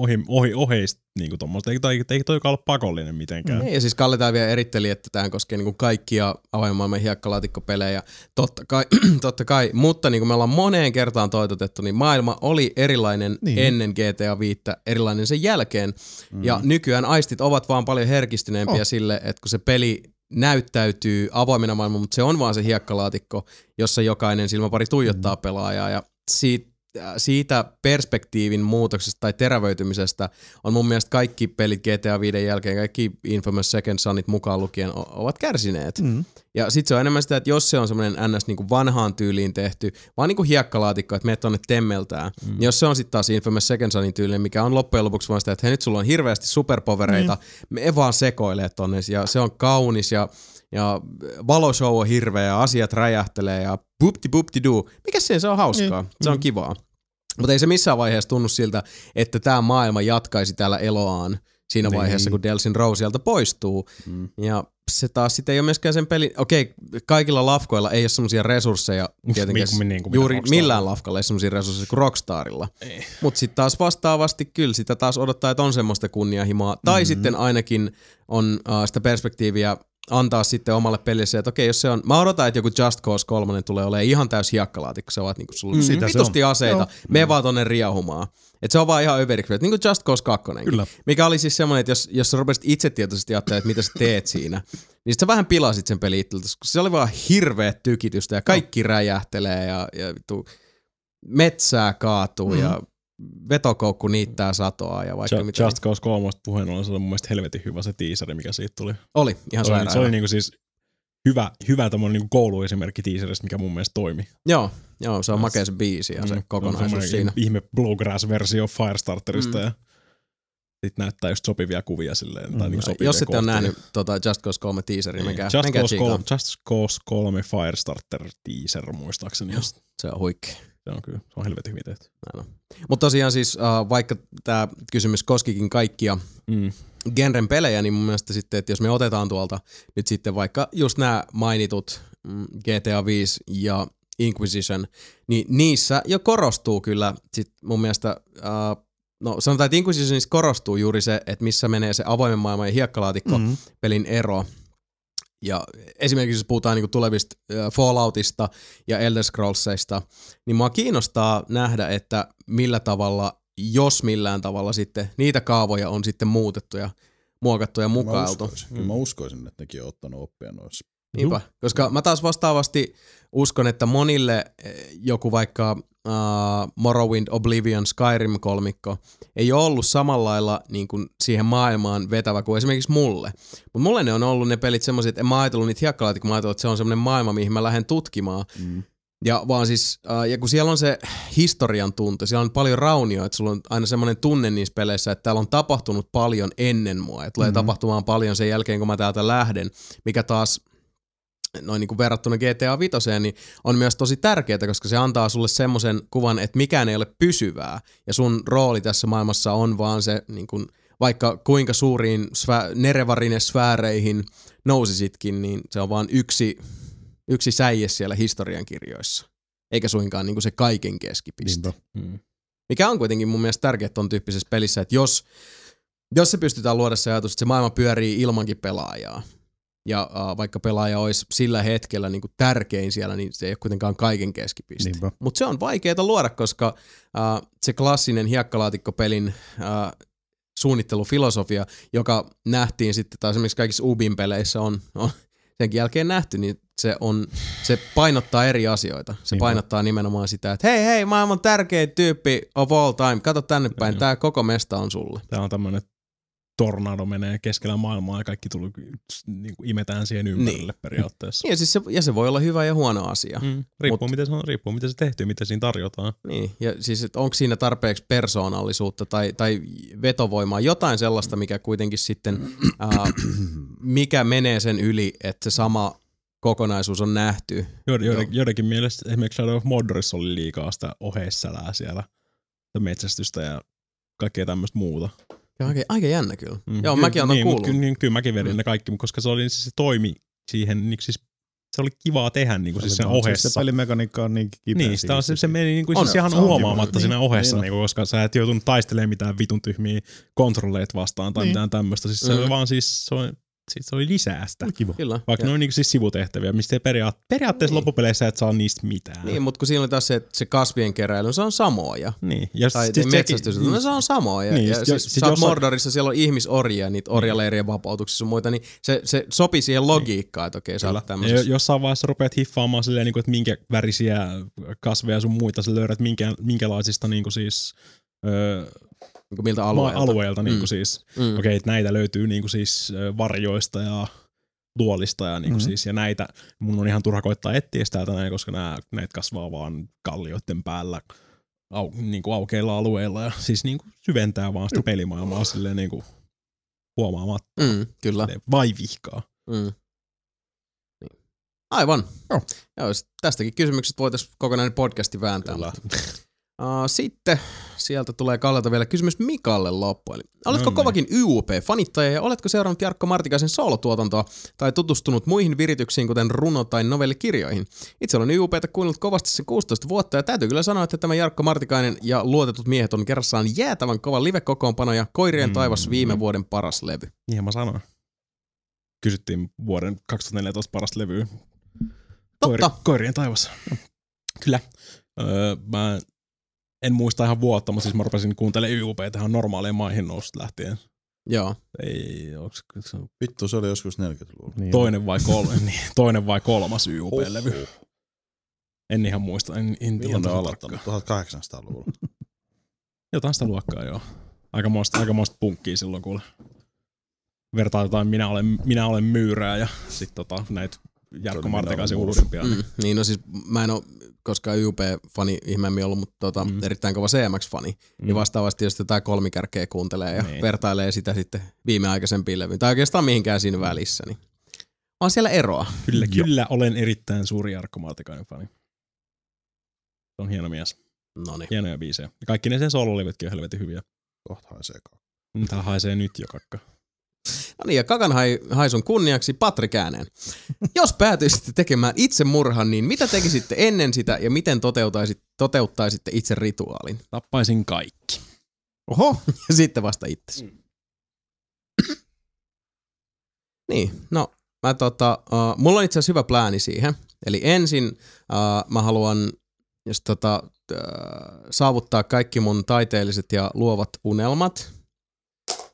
oheista niinku tommoista. Ei toikaan ole pakollinen mitenkään. Ei, ja siis Kalle tää vielä eritteli, että tähän koskee niinku kaikkia avainmaailman hiekkalaatikkopelejä. Totta kai. Mutta niinku me ollaan moneen kertaan toitotettu, niin maailma oli erilainen ennen GTA 5, erilainen sen jälkeen. Ja nykyään aistit ovat vaan paljon herkistyneempiä sille, että kun se peli näyttäytyy avoimena maailma, mutta se on vaan se hiekkalaatikko, jossa jokainen silmäpari tuijottaa pelaajaa. Ja siitä perspektiivin muutoksesta tai terävöitymisestä on mun mielestä kaikki pelit GTA 5 jälkeen, kaikki Infamous Second Sonit mukaan lukien ovat kärsineet. Ja sit se on enemmän sitä, että jos se on semmoinen ns. Niin kuin vanhaan tyyliin tehty, vaan niin kuin hiekkalaatikko, että meet tonne temmeltään. Niin jos se on sit taas Infamous Second Sonin tyylinen, mikä on loppujen lopuksi vaan sitä, että hei, nyt sulla on hirveästi superpovereita, me vaan sekoilee tonne ja se on kaunis ja valoshow on hirveä ja asiat räjähtelee ja bupti-bupti-duu. Mikäs se on hauskaa? Se on kivaa. Mutta ei se missään vaiheessa tunnu siltä, että tämä maailma jatkaisi täällä eloaan siinä vaiheessa, kun Delsin Row sieltä poistuu. Ja se taas sitten ei ole myöskään sen pelin... Okei, kaikilla lafkoilla ei ole semmoisia resursseja. Tietenkin juuri millään lafkalla ei ole semmoisia resursseja kuin Rockstarilla. Mutta sitten taas vastaavasti kyllä sitä taas odottaa, että on semmoista kunnianhimoa. Tai sitten ainakin on sitä perspektiiviä antaa sitten omalle pelissä, että okei, jos se on... Mä odotan, että joku Just Cause 3 tulee olemaan ihan täys hiekkalaatikko, se ovat niinku sulla vitusti aseita, mene vaan tonne riahumaan. Että se on vaan ihan överiksi, niin kuin Just Cause 2. Kyllä. Mikä oli siis semmoinen, että jos sä rupesit itsetietoisesti ajattelemaan, että mitä sä teet siinä, niin sit sä vähän pilasit sen pelin itseltä, koska se oli vaan hirveä tykitystä ja kaikki räjähtelee ja vittu metsää kaatuu ja... Vetokoukku niittää satoa ja vaikka mitä. Just Cause 3 puheen ollen se oli mun mielestä helvetin hyvä se tiiseri, mikä siitä tuli. Oli ihan sairaan. Se oli niinku siis hyvä tämmönen niinku kouluesimerkki tiiseristä, mikä mun mielestä toimi. Joo, se on makea se biisi ja se kokonaisuus se siinä. Ihme bluegrass-versio Firestarterista ja sit näyttää just sopivia kuvia silleen. Tai niinku sopivia jos sitten on nähnyt Just Cause 3 tiiseriä, menkää tsiikaan. Just Cause 3 Firestarter tiiser muistaakseni. Joo, se on huikea. Se on kyllä, se on helvetin hyvin tehty. Mutta tosiaan siis, vaikka tämä kysymys koskikin kaikkia genren pelejä, niin mun mielestä sitten, että jos me otetaan tuolta nyt sitten vaikka just nämä mainitut GTA 5 ja Inquisition, niin niissä jo korostuu kyllä sit mun mielestä, sanotaan, että Inquisitionissa korostuu juuri se, että missä menee se avoimen maailman ja hiekkalaatikko pelin ero. Ja esimerkiksi jos puhutaan niinku tulevista Falloutista ja Elder Scrollsista, niin mua kiinnostaa nähdä, että millä tavalla, jos millään tavalla sitten, niitä kaavoja on sitten muutettu ja muokattu ja mukailtu. Mä uskoisin, että nekin on ottanut oppia noissa. Niinpä, koska mä taas vastaavasti uskon, että monille joku vaikka Morrowind, Oblivion, Skyrim-kolmikko ei ole ollut samalla lailla niin kuin siihen maailmaan vetävä kuin esimerkiksi mulle. Mutta mulle ne on ollut ne pelit semmoiset, että en mä ajatellut niitä hiekkalaatikkoja, kun mä ajatellut, että se on semmoinen maailma, mihin mä lähden tutkimaan. Ja vaan siis, ja kun siellä on se historian tunte, siellä on paljon raunioita, että sulla on aina semmoinen tunne niissä peleissä, että täällä on tapahtunut paljon ennen mua, että tulee tapahtumaan paljon sen jälkeen, kun mä täältä lähden, mikä taas noin niin kuin verrattuna GTA 5, niin on myös tosi tärkeää, koska se antaa sulle semmoisen kuvan, että mikään ei ole pysyvää, ja sun rooli tässä maailmassa on vaan se, niin kuin, vaikka kuinka suuriin nerevarinen sfääreihin nousisitkin, niin se on vaan yksi säie siellä historiankirjoissa, eikä suinkaan niin kuin se kaiken keskipiste. Mikä on kuitenkin mun mielestä tärkeää ton tyyppisessä pelissä, että jos se pystytään luoda se ajatus, että se maailma pyörii ilmankin pelaajaa, ja vaikka pelaaja olisi sillä hetkellä niin kuin tärkein siellä, niin se ei ole kuitenkaan kaiken keskipiste. Mutta se on vaikeaa luoda, koska se klassinen hiekkalaatikkopelin suunnittelufilosofia, joka nähtiin sitten, tai esimerkiksi kaikissa Ubin peleissä on senkin jälkeen nähty, niin se painottaa eri asioita. Se painottaa nimenomaan sitä, että hei, maailman tärkein tyyppi of all time, kato tänne päin, tää koko mesta on sulle. Tää on tämmönen, että tornado menee keskellä maailmaa ja kaikki niin kuin imetään siihen ympärille periaatteessa. Ja, siis se voi olla hyvä ja huono asia. Riippuu, miten se tehty, mitä siinä tarjotaan. Niin, ja siis onko siinä tarpeeksi persoonallisuutta tai vetovoimaa, jotain sellaista, mikä kuitenkin sitten, mikä menee sen yli, että se sama kokonaisuus on nähty. Joidenkin mielestä esimerkiksi Shadow of Mordorissa oli liikaa sitä oheissälää siellä, metsästystä ja kaikkea tämmöistä muuta. Joo, aika jännä kyllä. Joo, mäkin otan kuullut. Kyllä mäkin vedin ne kaikki, koska se, oli, siis se toimi siihen, niin siis, se oli kivaa tehdä niin kuin siis sen ohessa. Se pelimekaniikka on niin kipeä. Niin, se meni niin kuin, siis ihan huomaamatta siinä ohessa, niin, koska sä et joutunut taistelemaan mitään vitun tyhmiä kontrolleita vastaan tai mitään tämmöistä. Siis se vaan siis se oli lisää sitä. Kiva. Kyllä. Vaikka ne on niin kuin siis sivutehtäviä, mistä periaatteessa loppupeleissä et saa niistä mitään. Niin, mutta kun siinä oli taas se, että se kasvien keräily, se on samoja. Niin. Ja tai metsästys, se on samoja. Niin, ja siis sä oot Mordorissa, siellä on ihmisorjia, niitä orjaleirien vapautuksissa sun muita, niin se sopii siihen logiikkaan, että okei, sä oot tämmöisessä. Jossain vaiheessa rupeat hiffaamaan silleen, että minkä värisiä kasveja sun muita, sä löydät minkälaisista niin kuin siis niin kuin miltä alueelta niin kuin siis. Okei, että näitä löytyy niin kuin siis varjoista ja luolista ja niin kuin siis ja näitä mun on ihan turha koittaa etsiä täältä näin, koska näitä kasvaa vaan kallioiden päällä niin kuin aukeilla alueilla ja siis niin kuin syventää vaan sitä pelimaailmaa silleen niin kuin huomaamatta. Kyllä. Vai vihkaa. Aivan. Joo, tästäkin kysymykset voitaisiin kokonainen podcasti vääntää. Sitten sieltä tulee Kallelta vielä kysymys Mikalle loppuun. Oletko kovakin YUP-fanittaja ja oletko seurannut Jarkko Martikaisen soolotuotantoa tai tutustunut muihin virityksiin, kuten runo- tai novellikirjoihin? Itse olen YUP:tä kuunnellut kovasti sen 16 vuotta ja täytyy kyllä sanoa, että tämä Jarkko Martikainen ja Luotetut miehet on kerrassaan jäätävän kova live-kokoonpano ja Koirien taivas viime vuoden paras levy. Niin mä sanoin. Kysyttiin vuoden 2014 paras levy. Totta. Koirien taivas. Kyllä. En muista ihan vuotta, mutta siis mä rupesin kuuntelemaan YUP:tä tähän normaaliin maihin nousta lähtien. Joo. Ei, vittu, se oli joskus 40-luvulla. Niin toinen vai kolmas YUP-levy. En ihan muista. Milloin ne aloittanut? 1800-luvulla. Jotain sitä luokkaa, joo. Aikamoista punkkia silloin, kuule. Vertaan jotain minä olen myyrää ja sit näitä Jarkko Martikaisen uudempia. Niin, no siis mä en oo koskaan YUP-fani ihmeemmin ollut, mutta erittäin kova CMX-fani. Ja vastaavasti, jos jotain kolmikärkeä kuuntelee ja vertailee sitä sitten viimeaikaisempiin levyyn, tai oikeastaan mihinkään siinä välissä, niin on siellä eroa. Kyllä olen erittäin suuri Jarkko Martikainen fani. Se on hieno mies. Noniin. Hienoja biisejä. Ja kaikki ne sen soololevytkin on helvetin hyviä. Kohta haisee kakka. Tää haisee nyt jo kakka. No niin, ja kakan haisun kunniaksi Patrik ääneen. Jos päätyisitte tekemään itsemurhan, niin mitä tekisitte ennen sitä ja miten toteuttaisitte itse rituaalin? Tappaisin kaikki. Oho, ja sitten vasta itsesi. Niin, no mä mulla on itse asiassa hyvä plääni siihen. Eli ensin mä haluan saavuttaa kaikki mun taiteelliset ja luovat unelmat.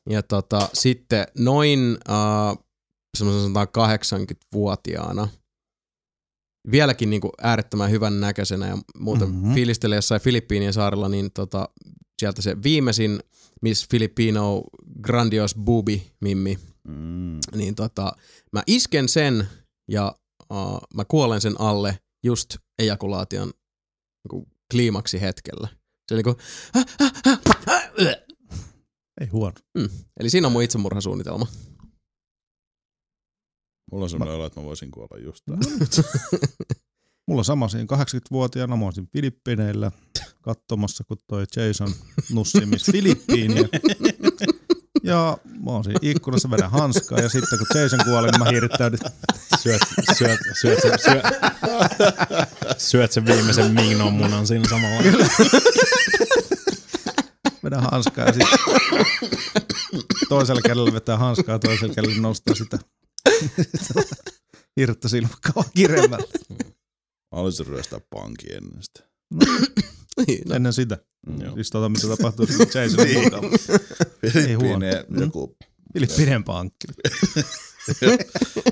Ja sitten noin sanotaan 80-vuotiaana, vieläkin niinku äärettömän hyvän näköisenä ja muuten fiilistelen jossain Filippiinien saarella, niin sieltä se viimeisin Miss Filipino Grandios Booby Mimmi, niin mä isken sen ja mä kuolen sen alle just ejakulaation niin kliimaksi hetkellä. Se on niin ei huono. Mm. Eli siinä on mun itsemurhasuunnitelma. Mulla on semmoinen olo, että mä voisin kuolla just täällä. Mulla on sama siinä 80-vuotiaana, mä olisin Filippineillä katsomassa, kun toi Jason nussimis Filippiiniä. Ja mä oon siinä ikkunassa, vedän hanskaa ja sitten kun Jason kuolee, niin mä hirttäydyn. Syöt sen viimeisen mignon munan siinä samalla. Vedän hanskaa ja sitten toisella kädellä vetää hanskaa ja toisella kädellä nostaa sitä hirttä silmäkkaan kiremmälle. Mä olisin ryöstää pankki ennen sitä. No. Ennen sitä. Mm, siis tota, mitä tapahtuu Jasonin mukaan. Ei huono. Joku... Filippinen pankki.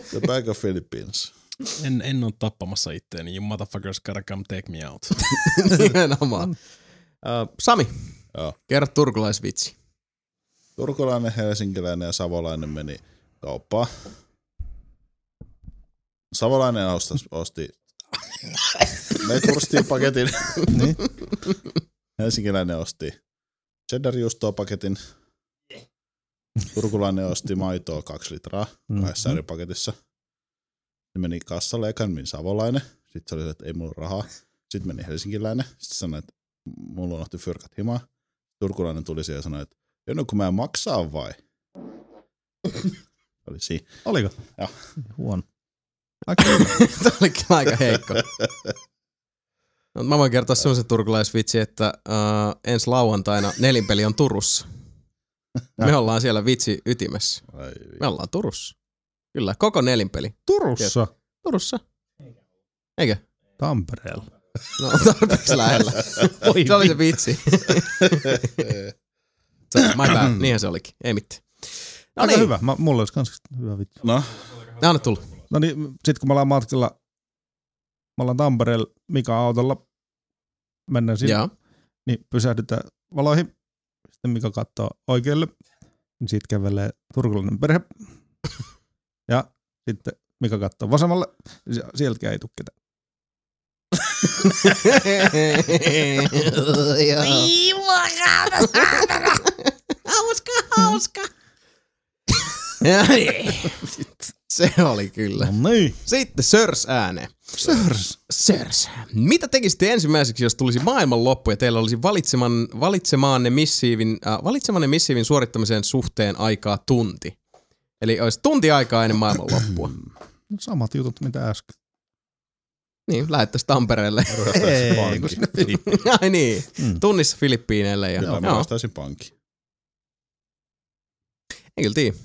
The Bank of Philippines. En ole tappamassa itteeni. You motherfuckers gotta come take me out. Nimenomaan. Sami, kerro turkulaisvitsi. Turkulainen, helsinkiläinen ja savolainen meni kauppaan. Savolainen osti meiturstiin paketin. Niin. Helsinkiläinen osti cheddarjuustoa paketin. Turkulainen osti maitoa 2 litraa kahdessa eri paketissa. Se meni kassalle ekan, meni savolainen. Sitten se oli, että ei mulla rahaa. Sitten meni helsinkiläinen. Sitten sanoi, että mulla unohti fyrkat himaa. Turkulainen tuli siihen ja sanoi, että jonne kun mä maksaa vai? Oli siinä. Oliko? Joo. Huono. Tämä oli aika heikko. No, mä voin kertoa semmoisen turkulaisvitsi, että ensi lauantaina nelinpeli on Turussa. Me ollaan siellä vitsi ytimessä. Me ollaan Turussa. Kyllä, koko nelinpeli. Turussa? Tiet. Turussa. Eikö? Tampereella. No, tarpeeksi lähellä. Se oli se vitsi. Mä päin, niinhän se olikin. Ei mitään. No, aika niin. Hyvä. Mulla olisi kans hyvä vitsi. No. Nää on tullut. No niin, sit kun mä ollaan matkalla, mä ollaan Tampereella Mika autolla, mennään sinne, niin pysähdytään valoihin, sitten Mika katsoo oikealle, niin sit kävelee turkulainen perhe, ja sitten Mika katsoo vasemmalle, ja sieltäkään ei tukketa. Hauska! Se oli kyllä. No niin. Sitten Sörs ääne. Sörs. Mitä tekisitte ensimmäiseksi, jos tulisi maailman loppu ja teillä olisi valitsemanne missiivin suorittamisen suhteen aikaa tunti? Eli olisi tunti aikaa ennen maailman loppua. No samat jutut mitä äsken. Niin, lähettäisiin Tampereelle. Ei, kun sinne Filippiineille. Ai niin, tunnissa Filippiineille. Joo, mä vastaisin pankkiin. Ei kyllä tiedä.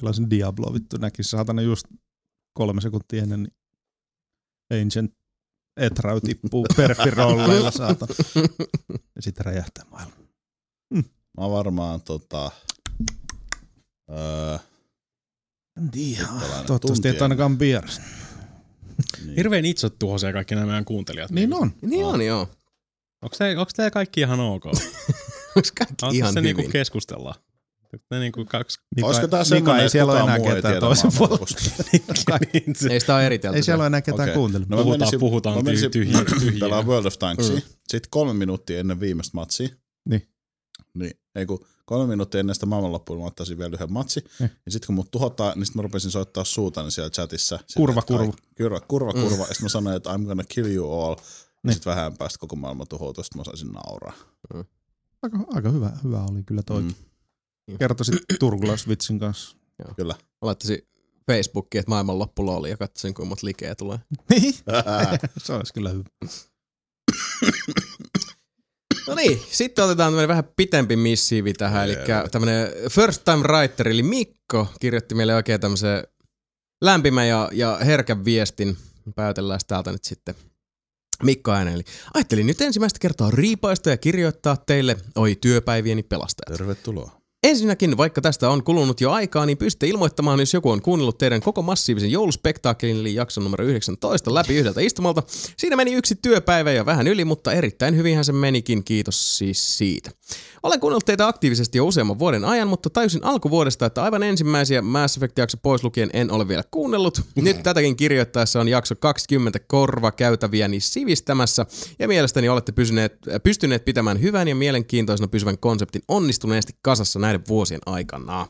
Pelasin Diabloa, vittu näkis saatana just 3 sekuntia ennen, niin Ancient Etrau tippuu perfirolleilla saatana. Ja sitten räjähtää maailma. Mä varmaan en tiedä. Toivottavasti et ainakaan beers. Niin. Hirveen itsetuhoisia kaikki nämä meidän kuuntelijat. Niin on. Niin on, joo. Onks tää kaikki ihan ok? Onks kaikki ihan hyvin? Onks se niinku keskustellaan? Niinku kaksi. Olisiko tää semmoinen, että kukaan muu ei tiedä maailmanlopusta? Ei sitä ole eritelty. Ei siellä ole enää ketään kuuntelemaan. No, puhutaan tyhjiä. Pelaa World of Tanksia. Sitten 3 minuuttia ennen viimeistä matsia. Niin. Ei kun 3 minuuttia ennen sitä maailmanloppua mä ottaisin vielä yhden matsi. Ja sit kun mut tuhotaan, niin sit mä rupesin soittaa suutani siellä chatissa. Kurva. Ja sit mä sanoin, että I'm gonna kill you all. Ja sit vähän päästä koko maailman tuhoutua, sit mä saisin nauraa. Aika hyvä oli kyllä toikin. Kertoisit turkulaisvitsin kanssa. Joo. Kyllä. Mä laittaisin Facebookiin, että maailmanloppu looli ja katsoisin, kuinka monta likeä tulee. Se olisi kyllä hyvä. No niin, sitten otetaan tämmöinen vähän pitempi missiivi tähän. Eli tämmöinen First Time Writer, eli Mikko kirjoitti meille oikein tämmöisen lämpimän ja herkän viestin. Päätellään täältä nyt sitten. Mikko ääneen, eli ajattelin nyt ensimmäistä kertaa riipaista ja kirjoittaa teille, oi työpäivieni pelastajat. Tervetuloa. Ensinnäkin, vaikka tästä on kulunut jo aikaa, niin pystytte ilmoittamaan, jos joku on kuunnellut teidän koko massiivisen jouluspektaakkelin, eli jakson numero 19 läpi yhdeltä istumalta. Siinä meni yksi työpäivä ja vähän yli, mutta erittäin hyvinhän se menikin, kiitos siis siitä. Olen kuunnellut teitä aktiivisesti jo useamman vuoden ajan, mutta täysin alkuvuodesta, että aivan ensimmäisiä Mass Effect-jakso pois lukien en ole vielä kuunnellut. Nyt tätäkin kirjoittaessa on jakso 20 korvakäytäviäni sivistämässä, ja mielestäni olette pystyneet pitämään hyvän ja mielenkiintoisena pysyvän konseptin onnistuneesti kasassa näiden vuosien aikana.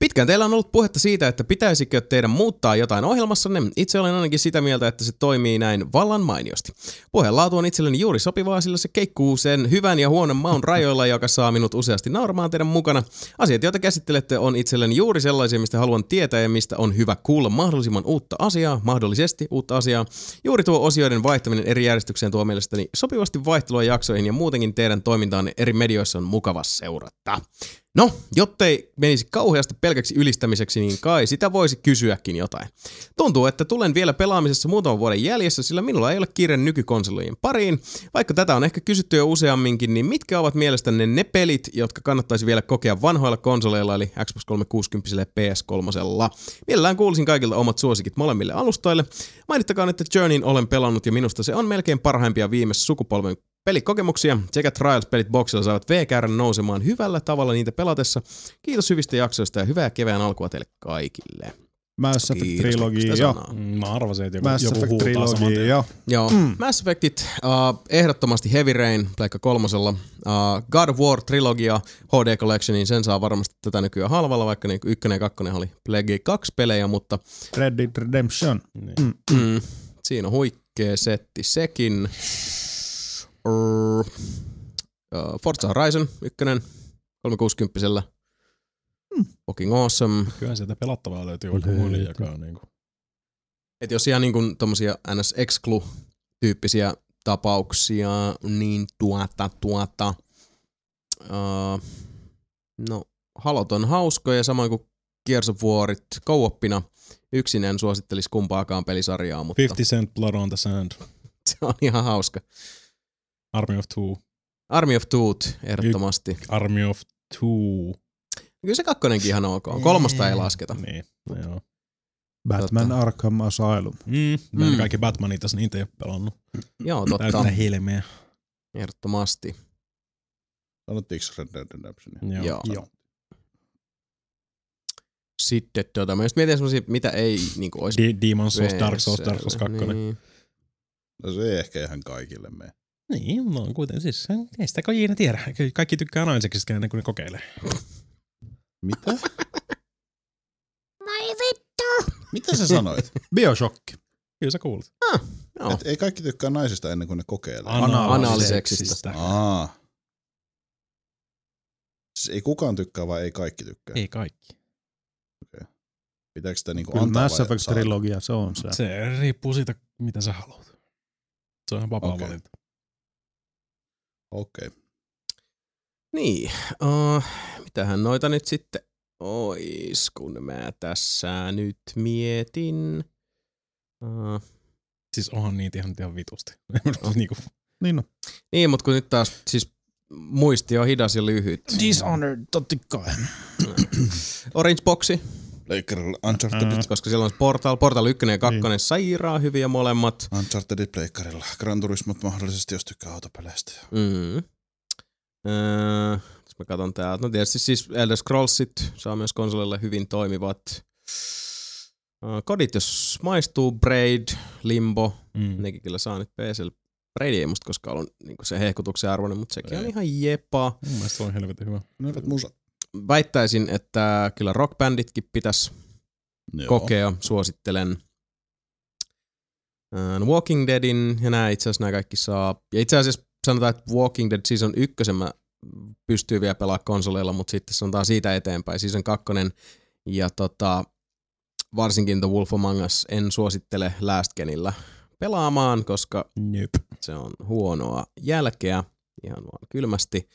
Pitkään teillä on ollut puhetta siitä, että pitäisikö teidän muuttaa jotain ohjelmassanne. Itse olen ainakin sitä mieltä, että se toimii näin vallan mainiosti. Puheen laatu on itselleni juuri sopivaa, sillä se keikkuu sen hyvän ja huonon maun rajoilla, joka saa minut useasti nauramaan teidän mukana. Asiat, joita käsittelette, on itselleni juuri sellaisia, mistä haluan tietää ja mistä on hyvä kuulla mahdollisimman uutta asiaa, mahdollisesti uutta asiaa. Juuri tuo osioiden vaihtaminen eri järjestykseen tuo mielestäni sopivasti vaihtelua jaksoihin ja muutenkin teidän toimintaanne eri medioissa on mukava seurata. No, jottei menisi kauheasti pelkäksi ylistämiseksi, niin kai sitä voisi kysyäkin jotain. Tuntuu, että tulen vielä pelaamisessa muutaman vuoden jäljessä, sillä minulla ei ole kiire nykykonsolien pariin. Vaikka tätä on ehkä kysytty jo useamminkin, niin mitkä ovat mielestänne ne pelit, jotka kannattaisi vielä kokea vanhoilla konsoleilla, eli Xbox 360 ja PS3? Mielellään kuulisin kaikilta omat suosikit molemmille alustoille. Mainittakaan, että Journeyin olen pelannut ja minusta se on melkein parhaimpia viime sukupolven pelikokemuksia sekä Trials-pelit boksilla saavat V-käyrän nousemaan hyvällä tavalla niitä pelatessa. Kiitos hyvistä jaksoista ja hyvää kevään alkua teille kaikille. Mass Effect-trilogia. Mä arvasin, että joku huutaa saman tien. Joo. Mass Effectit, ehdottomasti Heavy Rain, Pleikka 3:lla. God of War-trilogia, HD Collectionin, sen saa varmasti tätä nykyään halvalla, vaikka niin 1 ja 2 oli Plague 2 pelejä, mutta... Red Dead Redemption. Niin. Siinä on huikkea setti sekin. Forza Horizon 1, 360-sellä. Fucking awesome. Kyllähän sieltä pelattavaa löytyy joku moni, joka on niinku. Et jos ihan niinku tommosia NS-exclu-tyyppisiä tapauksia, niin tuota. No, Halot on hauskoja, samoin kuin Gears of Warit co-opina. Yksin en suosittelisi kumpaakaan pelisarjaa, mutta... 50 Cent Blood on the Sand. Se on ihan hauska. Army of Two. Army of Two, ehdottomasti. Army of Two. Kyllä se kakkonenkin ihan ok. Kolmosta ei lasketa. Niin, no joo. Batman totta. Arkham Asylum. Meillä kaikki Batmanit tässä niitä ei ole pelannut. Joo, totta. Täyttä helmeä. Ehdottomasti. Sanottiinko Red Dead Redemption? Joo. Sitten mä just mietin semmosia, mitä ei niinku ois... Demon's Souls, Dark Souls 2. Niin. No se ei ehkä ihan kaikille mene. Niin, no kuitenkin siis. Ei sitä Kojina tiedä. Kaikki tykkää nainseksistä ennen kuin ne kokeilee. Mitä? Moi vittu! Mitä sä sanoit? Bioshokki. Kyllä sä kuulit. No. Ei kaikki tykkää naisista ennen kuin ne kokeilee. Analiseksistä. Siis ei kukaan tykkää vai ei kaikki tykkää? Ei kaikki. Okay. Pitääkö sitä niinku kyllä antaa vai saada? Mass Effect-trilogia, se on se. Se riippuu siitä, mitä sä haluat. Se on ihan vapaa valinta. Okei. Niin, mitähän noita nyt sitten ois, kun mä tässä nyt mietin. Siis onhan niitä ihan vitusti. Niin. Niin, mut kun nyt taas siis muisti on hidas ja lyhyt. Dishonored, totta kai. Orange Boxi. Pleikkarilla Uncharted. Koska siellä on Portal 1 ja 2, niin. Sairaan hyviä molemmat. Uncharted pleikkarilla. Gran Turismot mahdollisesti, jos tykkää autopeleistä. Jos mä katson täältä. No tietysti siis Elder Scrollsit saa myös konsolille hyvin toimivat. Kodit, jos maistuu. Braid, Limbo. Nekin kyllä saa nyt PC:llä. Braid ei musta koskaan ollut niin se hehkutuksen arvoinen, mutta sekin on ihan jepa. Mun mielestä se on helvetin hyvä. Hyvät musat. Väittäisin, että kyllä rockbänditkin pitäisi kokea, suosittelen. Walking Deadin, ja nämä itse asiassa nämä kaikki saa. Ja itse asiassa sanotaan, että Walking Dead Season 1 mä pystyy vielä pelaamaan konsoleilla, mutta sitten sanotaan siitä eteenpäin. Season 2 ja varsinkin The Wolf Among Us en suosittele Last Genillä pelaamaan, koska se on huonoa jälkeä, ihan vaan kylmästi.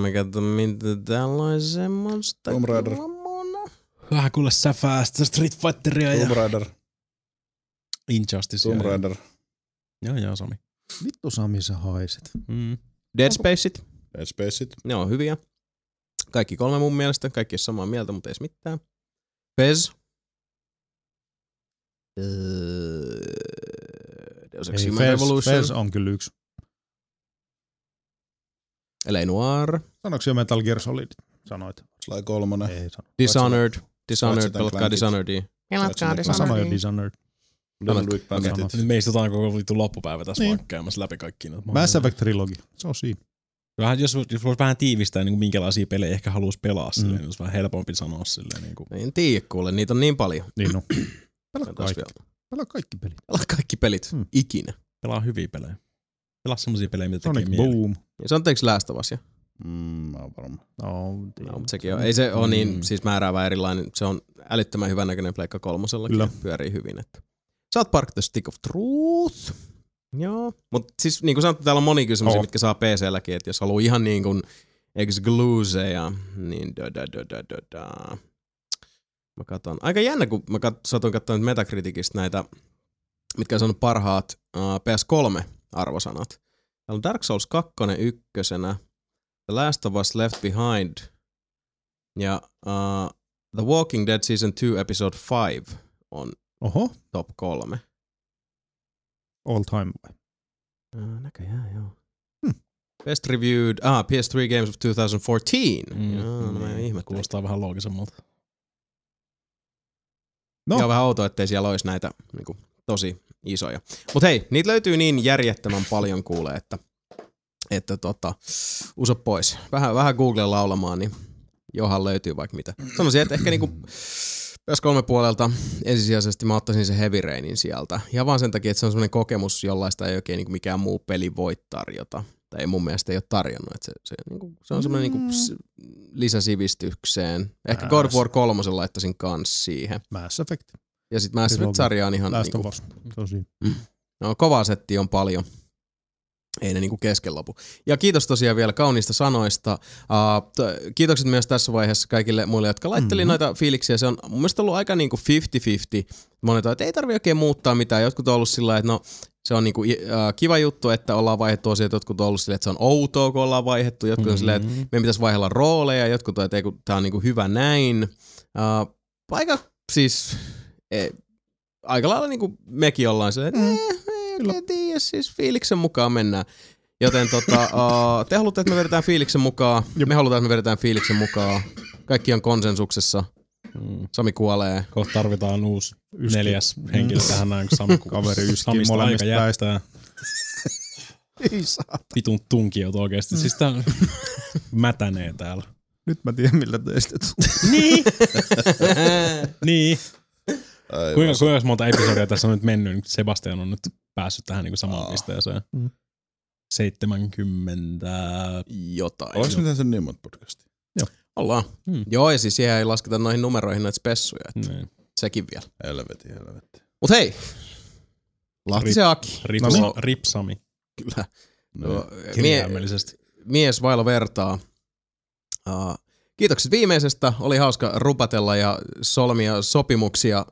Mä katson, mitä täällä on semmoista kulmona. Vähän kuule säfäästä Street Fighteria ja... Tomb Raider. Injustice. Tomb Raider. Joo, Sami. Vittu Sami, sä haiset. Dead Spaceit. Dead Spaceit. Ne on hyviä. Kaikki kolme mun mielestä. Kaikki on samaa mieltä, mutta ei mitään. Pez. Deus Ex Human Revolution. Pez on kyllä yksi. L.A. Noir. Sanoksi jo Metal Gear Solid? Sanoit. Sly 3. Dishonored. Dishonored. Pelatkaa Dishonoredia. Pelatkaa Dishonoredia. Sanoin jo Dishonored. Okay. Me istutaan koko vittu loppupäivä tässä niin. Vaan käymässä läpi kaikki. Mass Effect Trilogy. Se on siinä. Vähän, jos voisi vähän tiivistää, niin minkälaisia pelejä ehkä haluaisi pelaa silleen, olisi vähän helpompi sanoa silleen. Niin kuin. En tiedä kuule, niitä on niin paljon. Niin no. Pelaa kaikki. Pelaa kaikki pelit. Pelaa kaikki pelit. Ikinä. Pelaa hyviä pelejä. Pelaa semmosia pelejä, mitä tekee mieli. Boom. Ja se on teiks Läästövasia? Mä oon varma. No, mutta sekin on. Ei se ole niin siis määräävä erilainen. Se on älyttömän hyvän näköinen pleikka kolmosellakin. Kyllä. Pyörii hyvin. Että. South Park The Stick of Truth. Joo. Mut siis niinku sanottu, täällä on moni kysymys, mitkä saa PC-lläkin, että jos haluaa ihan niinkun excluseja, niin Mä katon. Aika jännä, kun mä satun katsomaan Metacriticistä näitä, mitkä on saanut parhaat PS3-arvosanat. Täällä on Dark Souls 2 ykkösenä, The Last of Us Left Behind ja The Walking Dead Season 2 Episode 5 on top 3. All time vai? Näköjään, joo. Best reviewed, PS3 Games of 2014. Mä ihme. Kuulostaa vähän loogisemmalta. No. Ja vähän outoa, ettei siellä olisi näitä niinku, tosi isoja. Mut hei, niitä löytyy niin järjettömän paljon kuulee, että uso pois. Vähän Googlen laulamaan, niin johan löytyy vaikka mitä. Sanoisin, että ehkä niinku... PS3 puolelta ensisijaisesti mä ottaisin sen Heavy Rainin sieltä. Ja vaan sen takia, että se on semmoinen kokemus, jollaista ei oikein niin mikään muu peli voi tarjota. Tai ei mun mielestä ei ole tarjonnut. Että se on semmoinen niin lisäsivistykseen. Ehkä God of War 3 laittaisin kans siihen. Mass Effect. Ja sit Mass Effect-sarja on ihan... Last of Us. No kovaa settiä on paljon. Ei ne niinku kesken lopu. Ja kiitos tosiaan vielä kauniista sanoista. Kiitokset myös tässä vaiheessa kaikille muille, jotka laitteli noita fiiliksiä. Se on mun mielestä ollut aika niinku 50-50. Monet on, että ei tarvi oikein muuttaa mitään. Jotkut on ollut sillä, että no se on niinku kiva juttu, että ollaan vaihdettu asioita. Jotkut on ollut sillä, että se on outoa, kun ollaan vaihdettu. Jotkut on sillä, että meidän pitäisi vaihella rooleja. Jotkut on, että ei, kun tää on niinku hyvä näin. Aika siis... aika lailla niinku mekin ollaan sillä, että... En tiedä, siis fiiliksen mukaan mennään. Joten te haluatte, että me vedetään fiiliksen mukaan. Jop. Me halutaan, että me vedetään fiiliksen mukaan. Kaikki on konsensuksessa. Sami kuolee. Kohta tarvitaan uusi neljäs henkilö tähän näin, kun Sami kaveri yskii molemmista päistä. Ei saata. Vitun tunkiot oikeesti. Siis tää mätänee täällä. Nyt mä tiedän, millä teistä tulee. Niin. Kuinka monta episodia tässä on nyt mennyt? Sebastian on nyt päässyt tähän niin samaan pisteeseen. 70 jotain. Oliko mitään sen niin monta podcastia? Joo. Ollaan. Joo, ja siis siihen ei lasketa noihin numeroihin näitä spessuja. Sekin vielä. Helvetti. Mut hei! Lahtisen Aki. Ripsami. Kyllä. No, mies vailla vertaa. Kiitokset viimeisestä. Oli hauska rupatella ja solmia sopimuksia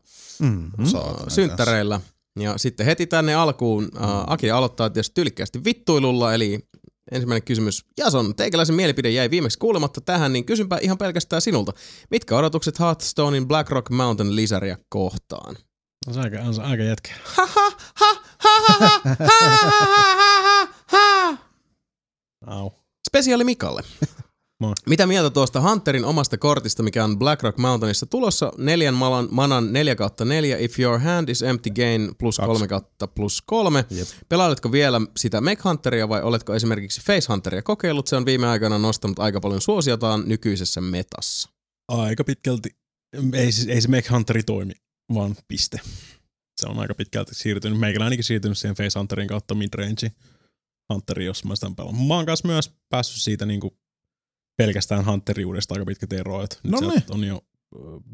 synttäreillä. Ja sitten heti tänne alkuun Aki aloittaa tietysti tyylikkäästi vittuilulla. Eli ensimmäinen kysymys. Jason, teikäläisen mielipide jäi viimeksi kuulematta tähän, niin kysynpä ihan pelkästään sinulta. Mitkä odotukset Hearthstonein Black Rock Mountain lisäriä kohtaan? No se on aika jätkä. Spesiaali Mikalle. Mitä mieltä tuosta Hunterin omasta kortista, mikä on Black Rock Mountainissa tulossa 4 manan 4/4, if your hand is empty gain +3/+3. Yep. Pelailetko vielä sitä Mech Hunteria vai oletko esimerkiksi Face Hunteria kokeillut? Se on viime aikoina nostanut aika paljon suosiotaan nykyisessä metassa. Aika pitkälti. Ei se Mech Hunteri toimi, vaan piste. Se on aika pitkälti siirtynyt. Meikällä ainakin siirtynyt siihen Face Hunterin kautta midrange Hunteriin, jos mä sitä pelannut. Mä oon kanssa myös päässyt siitä niinku pelkästään Hunteriudesta aika pitkät eroat. Nyt sieltä on jo,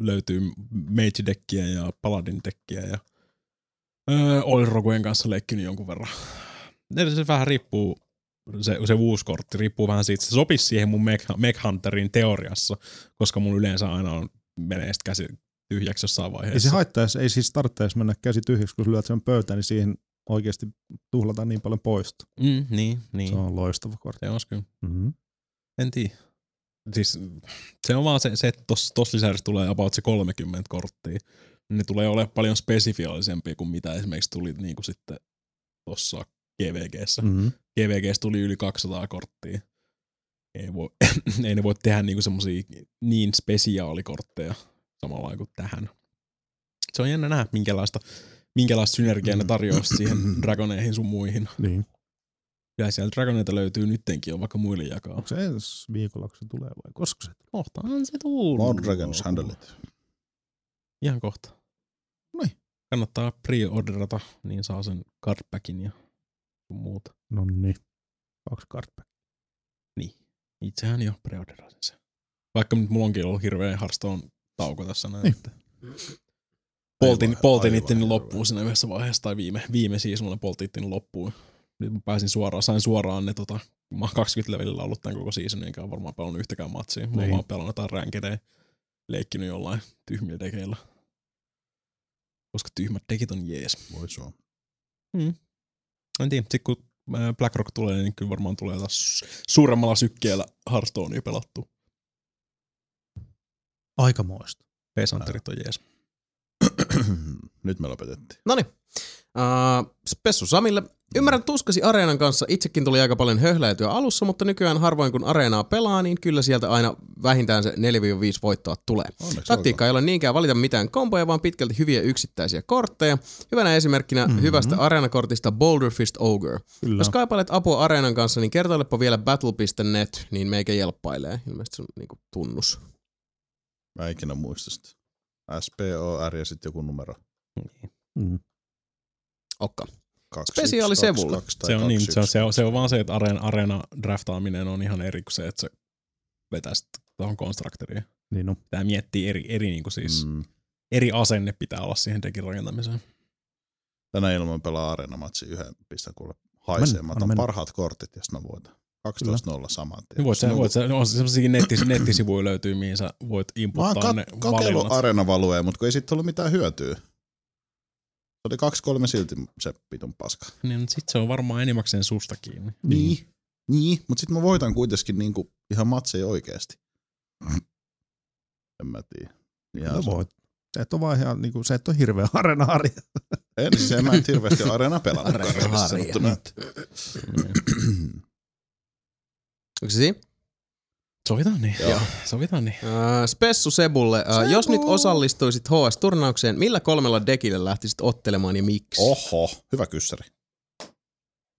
löytyy Mage-dekkiä ja Paladin-dekkiä ja Oilrogujen kanssa leikkinyt jonkun verran. Se vähän riippuu, se vuuskortti riippuu vähän siitä, se sopisi siihen mun Mech-Hunterin teoriassa, koska mun yleensä aina on menee sitten käsi tyhjäksi jossain vaiheessa. Ei se haittaisi, ei siis tarvitse mennä käsi tyhjäksi, kun lyöt sen pöytään, niin siihen oikeasti tuhlataan niin paljon poistoa. Se on loistava kortti. Se on kyllä. En tiedä. Siis se on vaan se että tossa lisäydessä tulee about se 30 korttia. Ne tulee olemaan paljon spesifiallisempia kuin mitä esimerkiksi tuli niinku sitten tossa GVG:ssä. Mm-hmm. GVG:ssä tuli yli 200 korttia. Ei ne voi tehdä niinku semmosia niin spesiaalikortteja samalla kuin tähän. Se on jännä nähdä, minkälaista synergiaa ne tarjoaa siihen dragoneihin sun muihin. Niin. Kyllä siellä dragoneita löytyy nyttenkin, on vaikka muille jakaa. Onko se ensi viikolla, kun se tulee vai koska se tulee? Kohtaan se tullut. Lord Dragons handle it. Ihan kohta. Noin. Kannattaa pre-orderata, niin saa sen cardpackin ja muuta. Nonni. Onko cardpack? Niin. Itsehän jo pre-orderasin sen. Vaikka nyt mulla onkin ollut hirveä Hearthstone tauko tässä näin. Niin. Poltin itteni loppuun siinä yhdessä vaiheessa, tai viime seasonilla poltin itteni loppuun. Nyt mä pääsin sain suoraan ne mä oon 20 levelillä ollut tän koko seasonin, enkä ole varmaan pelannut yhtäkään matsia. Mä oon vaan pelannut jotain rankedejä, leikkinyt jollain tyhmillä dekeillä. Koska tyhmät dekit on jees. Voi se on. En tiedä, sit kun Blackrock tulee, niin kyllä varmaan tulee taas suuremmalla sykkeellä Hearthstonea pelattua. Aikamoista. Pesanterit on jees. Nyt me lopetettiin. Noniin. Spessu Samille. Ymmärrän tuskasi Areenan kanssa. Itsekin tuli aika paljon höhläytyä alussa, mutta nykyään harvoin kun Areenaa pelaa, niin kyllä sieltä aina vähintään se 4-5 voittoa tulee. Taktiikka ei ole niinkään valita mitään komboja, vaan pitkälti hyviä yksittäisiä kortteja. Hyvänä esimerkkinä hyvästä Areena-kortista Boulder Fist Ogre. Kyllä. Jos kaipailet apua Areenan kanssa, niin kertoilepa vielä battle.net, niin meikä jelppailee. Ilmeisesti se on niinku tunnus. Mä ikinä muista sitä. SPOR ja sitten joku numero. Okka. Spesiaali Sevulle. Se on vaan se, että arena draftaaminen on ihan eri kuin se, että se vetää sitten tuohon konstruktoriin. Niin on. Tää miettii eri niinku siis eri asenne pitää olla siihen dekin rakentamiseen. Tänä ilman pelaa arena-matsi yhden pistän kuule haisee. Mä otan parhaat kortit ja sitten mä voitan. 12-0 saman tien. On sellaisiakin nettisivuja löytyy, mihin sä voit inputtaa ne valinnat. Mä oon kokeillut arena-valueja, mutta kun ei siitä ollut mitään hyötyä. Se oli 2-3 silti se pitun paska. Niin, mutta sit se on varmaan enimmäkseen susta kiinni. Niin, mutta sit mä voitan kuitenkin niinku ihan matseja oikeesti. En mä tiedä. No voit. Se et oo vaan ihan niinku, se et oo hirveä arena-harja. En, siis en mä et hirveästi arena pelannut. Arena-harja. Onko se siinä? Sovitaan niin. Spessu Sebulle. Sebu. Jos nyt osallistuisit HS-turnaukseen, millä 3 dekillä lähtisit ottelemaan ja miksi? Oho, hyvä kyssäri.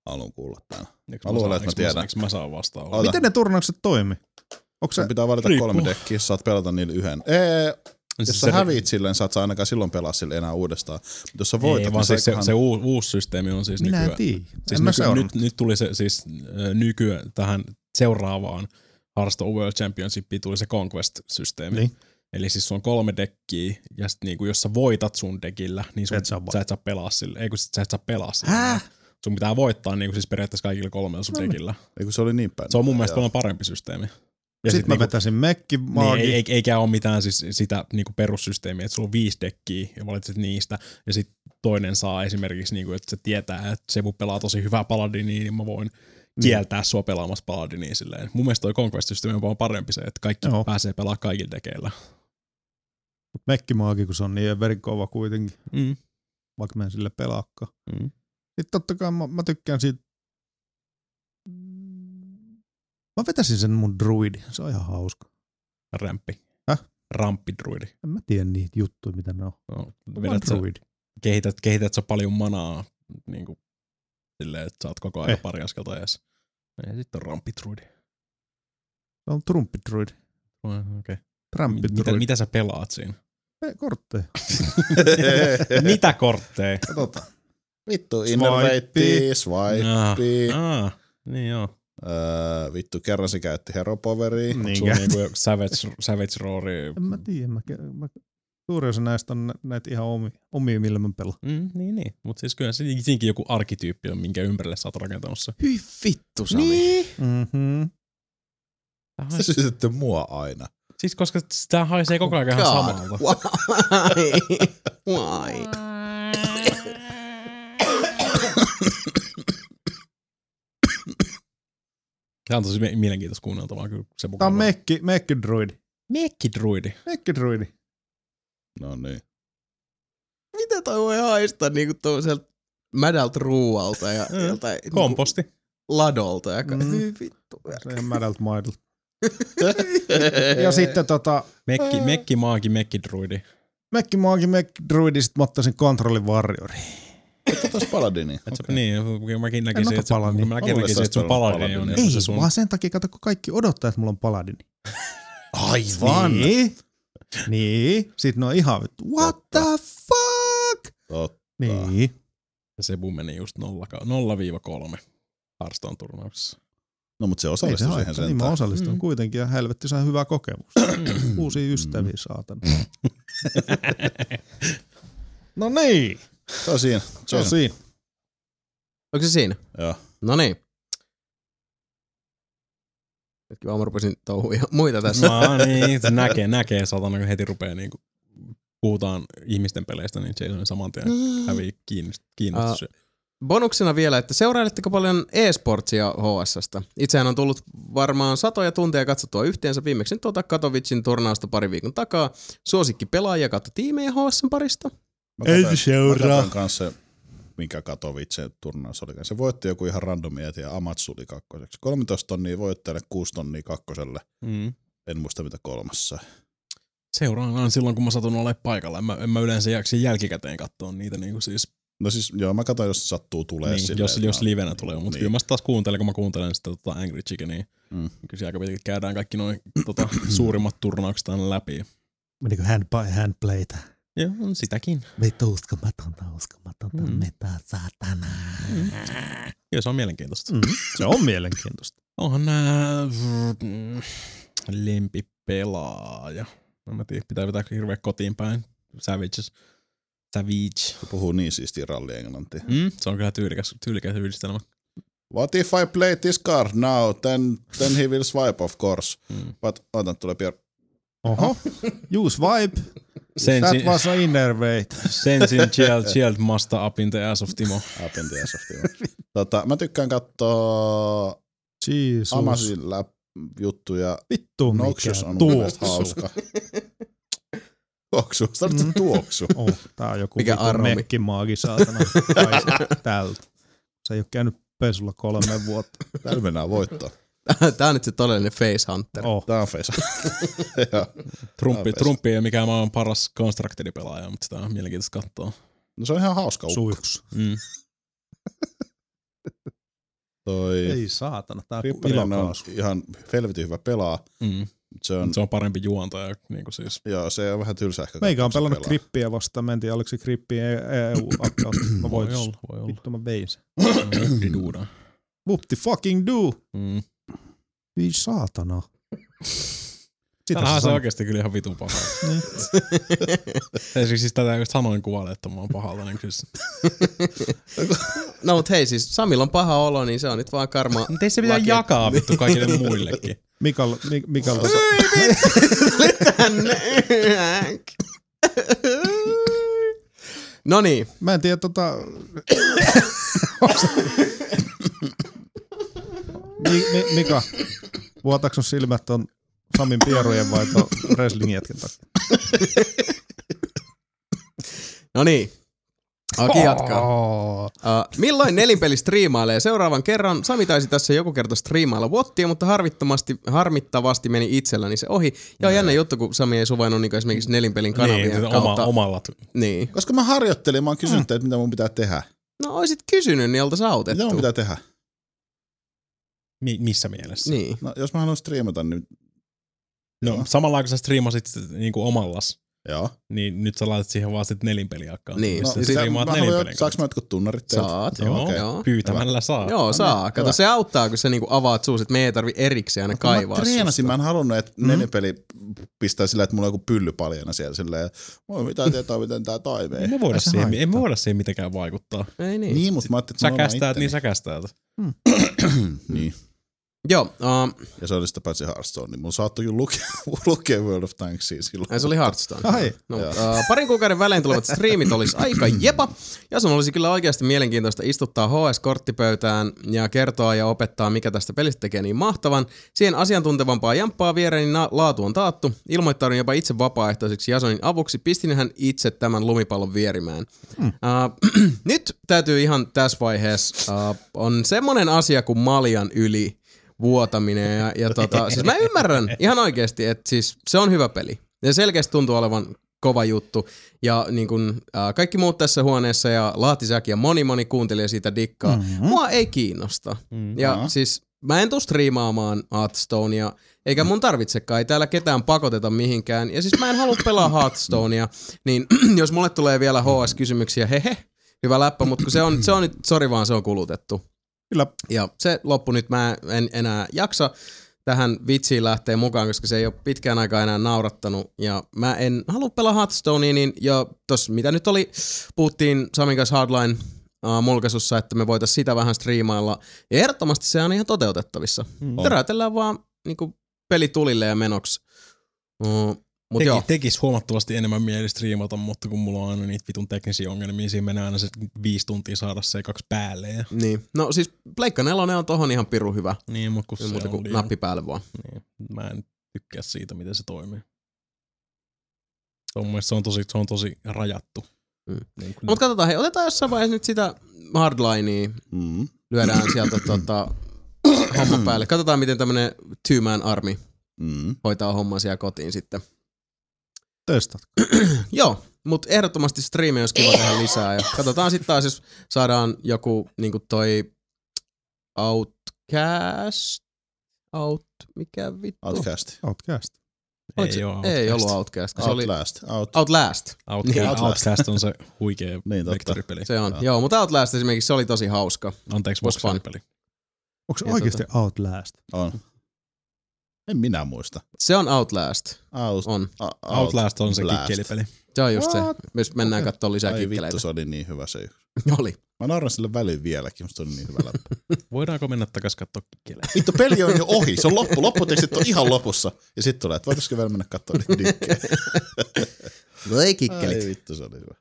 Haluan kuulla tämän. Haluan, että mä tiedän. Mä saan vastaan? Miten ne turnaukset toimii? Sun pitää valita 3 dekkiä, saat pelata niillä yhden. Jos sä häviit silleen, saat ainakaan silloin pelaa sille enää uudestaan. Mutta jos sä voitat, ei, vaan siis se uusi systeemi on siis nykyään. Minä tiedän. Siis nyt tuli se siis nykyään tähän seuraavaan Hearthstone World Championshipiin tuli se Conquest-systeemi. Niin. Eli siis sulla on 3 dekkiä, ja sit niinku, jos sä voitat sun dekillä, niin sä et saa pelaa sille. Ei kun sä et saa pelaa sille. Sun pitää voittaa niinku siis periaatteessa kaikilla 3 sun dekillä. Ei kun se oli niin päin. Se on mun mielestä paljon parempi systeemi. Ja sit mä niinku, vetäisin mekki, maagi. Niin, eikä ole mitään siis sitä niinku perussysteemiä, että sulla on 5 dekkiä ja valitset niistä. Ja sit toinen saa esimerkiksi, niinku, että se tietää, että Sebu pelaa tosi hyvää paladinia, niin mä voin kieltää sua pelaamassa paladinia silleen. Mun mielestä toi Conquest-systeemi on vaan parempi se, että kaikki pääsee pelaamaan kaikilla dekeillä. Mut mekkimaakin, kun se on niin verikova kuitenkin. Vaikka mä en sille pelaakaan. Sitten totta kai mä tykkään siitä. Mä vetäisin sen mun druidin, se on ihan hauska. Rämppi. Ramppidruidi. En mä tiedä niitä juttuja, mitä ne on. Kehität sä paljon manaa niinku silleen, että sä oot koko ajan pari askelta edes. Ja sit on ramppidruidi. Se on trumppidruidi. Okei. Mitä sä pelaat siinä? Kortteja. Mitä kortteja? Katsotaan. Vittu, innerveitti, swipe. Niin joo. Vittu, kerran se käytti heropoveria. Niinkä. Savage Roaria. En mä tiedä, suuri osa näistä on näitä ihan omia, millä mä pelaan. Niin. Mutta siis kyllä siinäkin joku arkityyppi on, minkä ympärille sä oot rakentanut se. Hyi vittu, Sami. Niin. Sä syytätte mua aina. Siis koska tää haisee koko ajan ihan samalta. Why? Tämä on tosi mielenkiintoista kuunneltavaa. Tämä on mekkidruidi. Mekkidruidi? Mekkidruidi. No niin. Mitä toi voi haistaa niinku tommoselta mädältä ruualta ja joltain... Komposti. Niinku, ladolta ja vittu. Se on mädältä maidolta. Ja sitten Mekki maagi mekkidruidi. Mekki maagi mekkidruidi, sit mä ottaisin kontrollin varjori. Että otais paladini. Niin, kun mäkin näkisin, että sun paladini on. Ei, vaan sen takia, kato, kun kaikki odottaa, että mulla on paladini. Aivan. Niin. Sit ne on ihan vittu, what the fuck? Totta. Niin. Ja Sebu meni just 0-3 Hearthstone turnauksessa. No mut se osallistui siihen sentään. Niin mä osallistun kuitenkin ja helvetti sai hyvää kokemusta. Uusia ystäviä saatana. No niin. Se on siinä. Onko se siinä? Joo. No niin. Hetki vaan mä rupesin touhuja muita tässä. No niin, näkee satana, kun heti rupee niinku puhutaan ihmisten peleistä, niin Jasonin saman tien hävii kiinnostus. Bonuksena vielä, että seurailitteko paljon e-sportsia HS:sta? Itsehän on tullut varmaan 100 tunteja katsottua yhteensä viimeksi tuota Katowicin turnausta pari viikon takaa. Suosikki pelaajia kautta tiimejä HS:n parista. En seuraa. Minkä Katowicin turnaus oli. Se voitti joku ihan randomi ja Amatsuli kakkoseksi. 13 000 voittajalle, 6 000 kakkoselle. Mm. En muista mitä kolmassa. Seuraan aina silloin, kun mä satun olemaan paikalla. En mä yleensä jaksin jälkikäteen katsoa niitä niinku siis. No siis joo, mä katsoin, jos sattuu tulee niin, silleen. Jos livenä tulee, mutta kyllä mä taas kuuntelen, kun mä kuuntelen sitä Angry Chickenia. Mm. Kyllä aika pitkälti käydään kaikki noin suurimmat turnaukset aina läpi. Menikö hand by hand playtä? Joo, on sitäkin. Vittu uskomatonta, mitä satana. Joo, se on mielenkiintoista. Se on mielenkiintoista. Onhan nää lempipelaaja. Mä tiedän, pitää vetää hirveä kotiin päin. Savage. Se puhuu niin siistiä rallienglantia. Se on kyllä tyylikäs yhdistelmä. What if I play this card now? Then he will swipe, of course. But, tulee pian. Oho, you swipe. That was an innervate. Sensin child master up in the ass of Timo. Mä tykkään katsoa Amasilla juttuja. Vittu Noxious on mun mielestä hauska. Tuoksu. Tarvitset tuoksu. Oh, tää on joku mekkimaagi saatana. Tältä. Se ei oo käynyt pesulla 3 vuotta. Täällä mennään voittaa. Tää on nyt se todellinen facehunter. Oh. Tää on facehunter. Trumpi ei ole mikään maailman paras constructed-pelaaja, mutta sitä on mielenkiintoista katsoa. No se on ihan hauska ukko. Toi. Ei saatana. Tää on ilokaasu. Ihan helvetin hyvä pelaa. Se on parempi juontaja, niinku siis. Joo, se on vähän tylsä ehkä. Meikä on pelannut Krippiä vastaan, mä en tiedä, oliko se Krippiä EU-akkaus. Voi olla. Vittu mä vein sen. Whoop the fucking do! Vii saatana. Tämähän se oikeesti kyllä ihan vitun pahaa. Siis tätä just sanoin kuvalle, että mä oon pahalta. No mut hei siis, Samilla on paha olo, niin se on nyt vaan karma. Mutta ei se pitää jakaa vittu kaikille muillekin. Mikael tuossa... Noniin. Mä en tiedä Mika, vuotaaks sun silmät on Samin pierujen vai ton wrestling jätken takia? Noniin. Aki jatkaa. Milloin nelinpeli striimailee? Seuraavan kerran Sami taisi tässä joku kerta striimailla Wottia, mutta harmittavasti meni itselläni se ohi. Ja on jännä juttu, kun Sami ei suvainnut niin esimerkiksi nelinpelin kanavien kautta. Omalla. Niin. Koska mä harjoittelin, mä oon kysynyt, että mitä mun pitää tehdä. No oisit kysynyt, niin oltais autettu. Mitä mun pitää tehdä? Missä mielessä? Niin. No, jos mä haluan striimata, niin... No, samalla kun sä striimasit niin kuin omallas. Joo. Niin nyt sä laitat siihen vaan sit nelinpeliakkaan. Niin. No, saaks mä jotkut tunnarit teiltä? Saat. Joo. Pyytämällä saa. Joo, saa. Kato, se auttaa, kun sä niinku avaat suusit. Me ei tarvi erikseen aina kaivaa susta. Mä treenasin, mä en halunnut, että nelinpeli pistää sillä, että mulla on joku pylly paljana siellä silleen. Moi, mitä tietää, miten tää toimii. Ei me voida siihen mitenkään vaikuttaa. Ei niin. Niin, mut mä ajattelin, että mä oon itse. Sä kästäät. Joo. Ja se oli sitä paitsi Hearthstone, niin mun saattoi jo lukea World of Tanksia silloin. Se oli Hearthstone. Ai. No, parin kuukauden välein tulevat striimit olisi aika jepa, ja sun olisi kyllä oikeasti mielenkiintoista istuttaa HS-korttipöytään ja kertoa ja opettaa, mikä tästä pelistä tekee niin mahtavan. Siihen asiantuntevampaa jamppaa viereeni laatu on taattu. Ilmoittaudun jopa itse vapaaehtoiseksi Jasonin avuksi. Pistin hän itse tämän lumipallon vierimään. Nyt täytyy ihan tässä vaiheessa, on semmonen asia kuin maljan yli vuotaminen ja siis mä ymmärrän ihan oikeesti, että siis se on hyvä peli. Ja selkeästi tuntuu olevan kova juttu ja niin kun, kaikki muut tässä huoneessa ja Lahtisäki ja moni kuuntelija siitä dikkaa. Mua ei kiinnosta. Ja siis mä en tuu striimaamaan Hearthstonea, eikä mun tarvitsekaan, ei täällä ketään pakoteta mihinkään. Ja siis mä en halua pelaa Hearthstonea, niin jos mulle tulee vielä HS-kysymyksiä, hyvä läppä, mutta kun se on nyt, sori vaan, se on kulutettu. Kyllä. Ja se loppu nyt, mä en enää jaksa tähän vitsiin lähteä mukaan, koska se ei ole pitkään aikaa enää naurattanut. Ja mä en halua pelaa Hearthstonea, niin ja tossa mitä nyt oli, puhuttiin Samin kanssa Hardline mulkaisussa, että me voitaisiin sitä vähän striimailla. Ja ehdottomasti se on ihan toteutettavissa. Teräytellään vaan niinku peli tulille ja menoksi. Tekis huomattavasti enemmän mieli striimata, mutta kun mulla on aina niitä vitun teknisiä ongelmia, siinä menee aina se 5 tuntia saada se 2 päälle. Ja... Niin. No siis Pleikka 4 on tohon ihan pirun hyvä. Niin, mutta kun se on nappi päälle vaan. Niin. Mä en tykkää siitä, miten se toimii. Se on tosi rajattu. Niin, mutta katsotaan, otetaan jossain vaiheessa nyt sitä hardlinea. Lyödään sieltä homma päälle. Katsotaan, miten tämmönen two-man army hoitaa hommaa siellä kotiin sitten. Joo, mutta ehdottomasti striimi olisi kiva tehdä lisää. Ja katsotaan sitten taas, jos saadaan joku niinku toi Outcast. Mikä vittu? Outcast. Ei ollut Outcast. Outlast. Outlast on se huikea vektoripeli. Se on. Joo, mutta Outlast esimerkiksi, se oli tosi hauska. Anteeksi, vektoripeli. Onko se oikeasti Outlast? On. En minä muista. Se on Outlast. Outlast on se kikkelipeli. Se on just se. Myös mennään katsomaan lisää kikkeleitä. Ai vittu, se oli niin hyvä se yksi. Oli. Mä narran sille väliin vieläkin, mutta se oli niin hyvä läppä. Voidaanko mennä takas katsoa kikkeleitä? Vittu, peli on jo ohi. Se on loppu. Lopputekstit on ihan lopussa. Ja sit tulee, että voitaisiko vielä mennä katsomaan niitä dikkeleitä. Voi kikkelit. Ai vittu, se oli hyvä.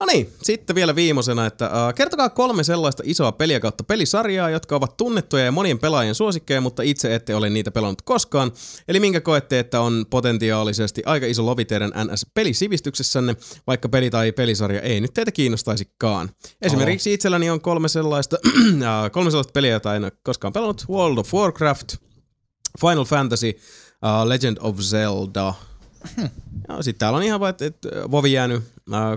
No niin, sitten vielä viimeisenä, että kertokaa 3 sellaista isoa peliä kautta pelisarjaa, jotka ovat tunnettuja ja monien pelaajien suosikkeja, mutta itse ette ole niitä pelannut koskaan. Eli minkä koette, että on potentiaalisesti aika iso lovi teidän NS-pelisivistyksessänne, vaikka peli tai pelisarja ei nyt teitä kiinnostaisikaan. Esimerkiksi itselläni on 3 sellaista peliä, joita en ole koskaan pelannut. World of Warcraft, Final Fantasy, Legend of Zelda. Ja sitten täällä on ihan vaan, että Vovi jäänyt.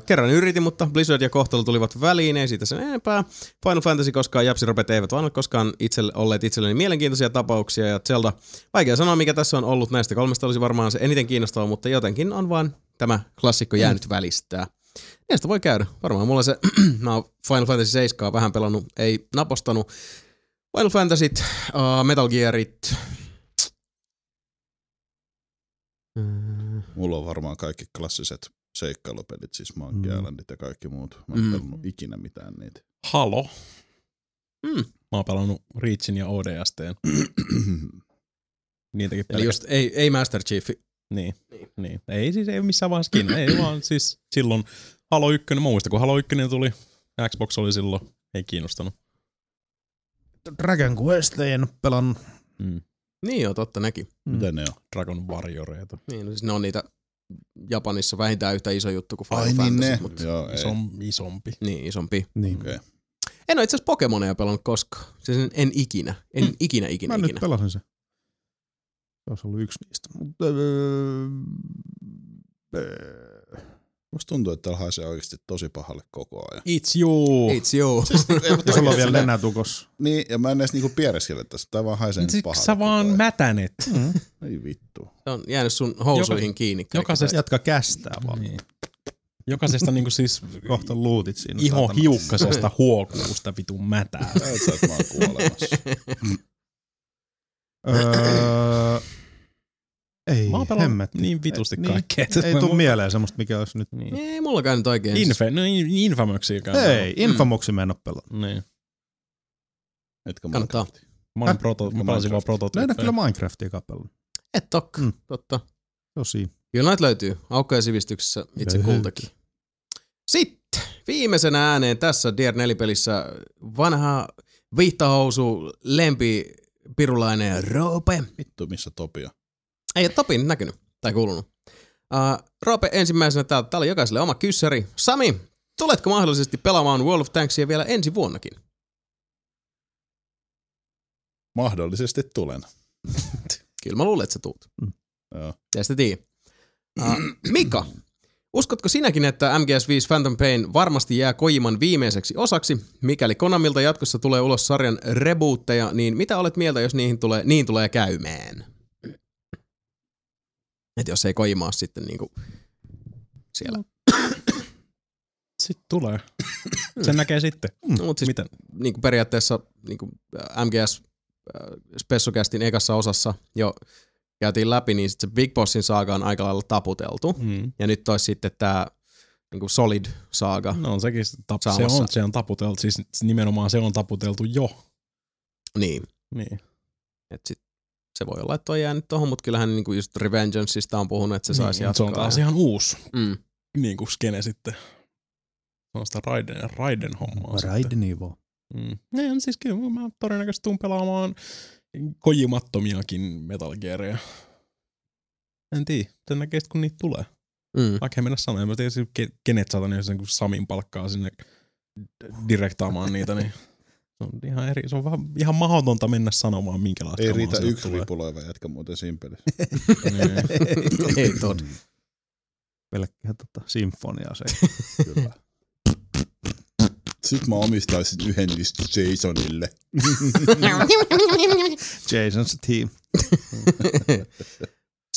Kerran yritin, mutta Blizzard ja kohtalo tulivat väliin, ei siitä sen enempää. Final Fantasy koskaan, japsiropet eivät vaan ole koskaan olleet itselleni mielenkiintoisia tapauksia. Ja Zelda, vaikea sanoa mikä tässä on ollut, näistä 3 olisi varmaan se eniten kiinnostava, mutta jotenkin on vaan tämä klassikko jäänyt välistää. Näistä voi käydä. Varmaan mulla se, mä oon Final Fantasy 7 vähän pelannut, ei napostanut. Final Fantasyt, Metal Gearit. Mulla on varmaan kaikki klassiset seikkailupelit, siis Monkey Islandit ja kaikki muut. Mä en pelannut ikinä mitään niitä. Halo. Mä oon pelannut Reachin ja ODSTn. Niitäkin pelkästään. Eli just ei Master Chief. Niin. Ei siis, ei missään vaiheessa kiinni. Ei vaan siis silloin Halo 1, mä muistan kun Halo 1 tuli, Xbox oli silloin, ei kiinnostanut. Dragon Quest ei en pelannut. Niin joo, totta nekin. Mitä ne on? Dragon Warrioreita. Niin, no siis ne on niitä Japanissa vähintään yhtä iso juttu kuin Final Fantasy, mutta isompi. Niin, isompi. Niin. Okay. En ole itse asiassa Pokemonia pelannut koskaan. Siis en ikinä. En ikinä. Mä nyt pelasin sen. Se olisi ollut yksi niistä. Mutta... Musta tuntuu, että täällä haisee oikeasti tosi pahalle koko ajan. It's you. Siis, ja sulla on vielä nenä tukossa. Niin, ja mä en edes niinku piereskele tässä. Tää vaan haisee nyt pahalle. Sä vaan mätänet. Ei vittu. Se on jäänyt sun housuihin kiinni. Jatka kästää vaan. Niin. Jokaisesta niinku siis... Kohta luutit siinä. Iho hiukkasesta huokuusta vitun mätää. Sä et vaan kuolemassa. Ei, hemmet. Niin vitusti kaikkea. Ei tuu mieleen semmoista, mikä olisi nyt. Niin. Ei mullakaan nyt oikein. Infamousia. Ei, Infamousia mä en oo pelannut. Niin. Kannattaa. Mä pelasin vaan prototyyppejä. Löydät kyllä Minecraftia kappelun. Et ok, totta. Tosi. Kyllä näitä löytyy. Aukkoja sivistyksessä itse kultakin. Sitten viimeisenä ääneen tässä Dear 4-pelissä vanha viihtahousu lempi pirulainen Roope. Vittu, missä Topia? Ei ole Topin näkynyt tai kuulunut. Roope ensimmäisenä täällä on jokaiselle oma kyssäri. Sami, tuletko mahdollisesti pelaamaan World of Tanksia vielä ensi vuonnakin? Mahdollisesti tulen. Kyllä mä luulen, että sä tuut. Ja sitä tiiä. Mika, uskotko sinäkin, että MGS5 Phantom Pain varmasti jää Kojiman viimeiseksi osaksi? Mikäli Konamilta jatkossa tulee ulos sarjan rebootteja, niin mitä olet mieltä, jos niihin tulee käymään? Että jos ei Kojima ole sitten niinku siellä. Sitten tulee. Sen näkee sitten. No, mutta siis niinku periaatteessa niinku MGS Spessukästin ekassa osassa jo käytiin läpi, niin sitten se Big Bossin saaga on aika lailla taputeltu. Mm. Ja nyt olisi sitten tämä niinku Solid saaga. No sekin se on taputeltu. Siis nimenomaan se on taputeltu jo. Niin. Et sit se voi olla, että on jäänyt tuohon, mutta kyllähän niinku just Revengeanceista on puhunut, että se saisi jatkaa. Se on taas ihan uusi niinku skene sitten. Se on sitä Raiden hommaa. Raideni vaan. Niin, siis kyllä mä todennäköisesti tuun pelaamaan kojimattomiakin Metal Gearia. En tiedä, sen näkee kun niitä tulee. Vaikka ei mennä sanoa, en mä tiedä kenet saatan, jos sen Samin palkkaa sinne direktaamaan niitä, niin se on ihan eri, se on vähän ihan mahdotonta mennä sanomaan minkälaista. Ei riitä yksi ripuloiva jätkä muuten simpelissä. Ei tod. Pelkkiä sinfoniaa se. Kyllä. Sitten mä omistaisin yhden Jasonille. Jason's team.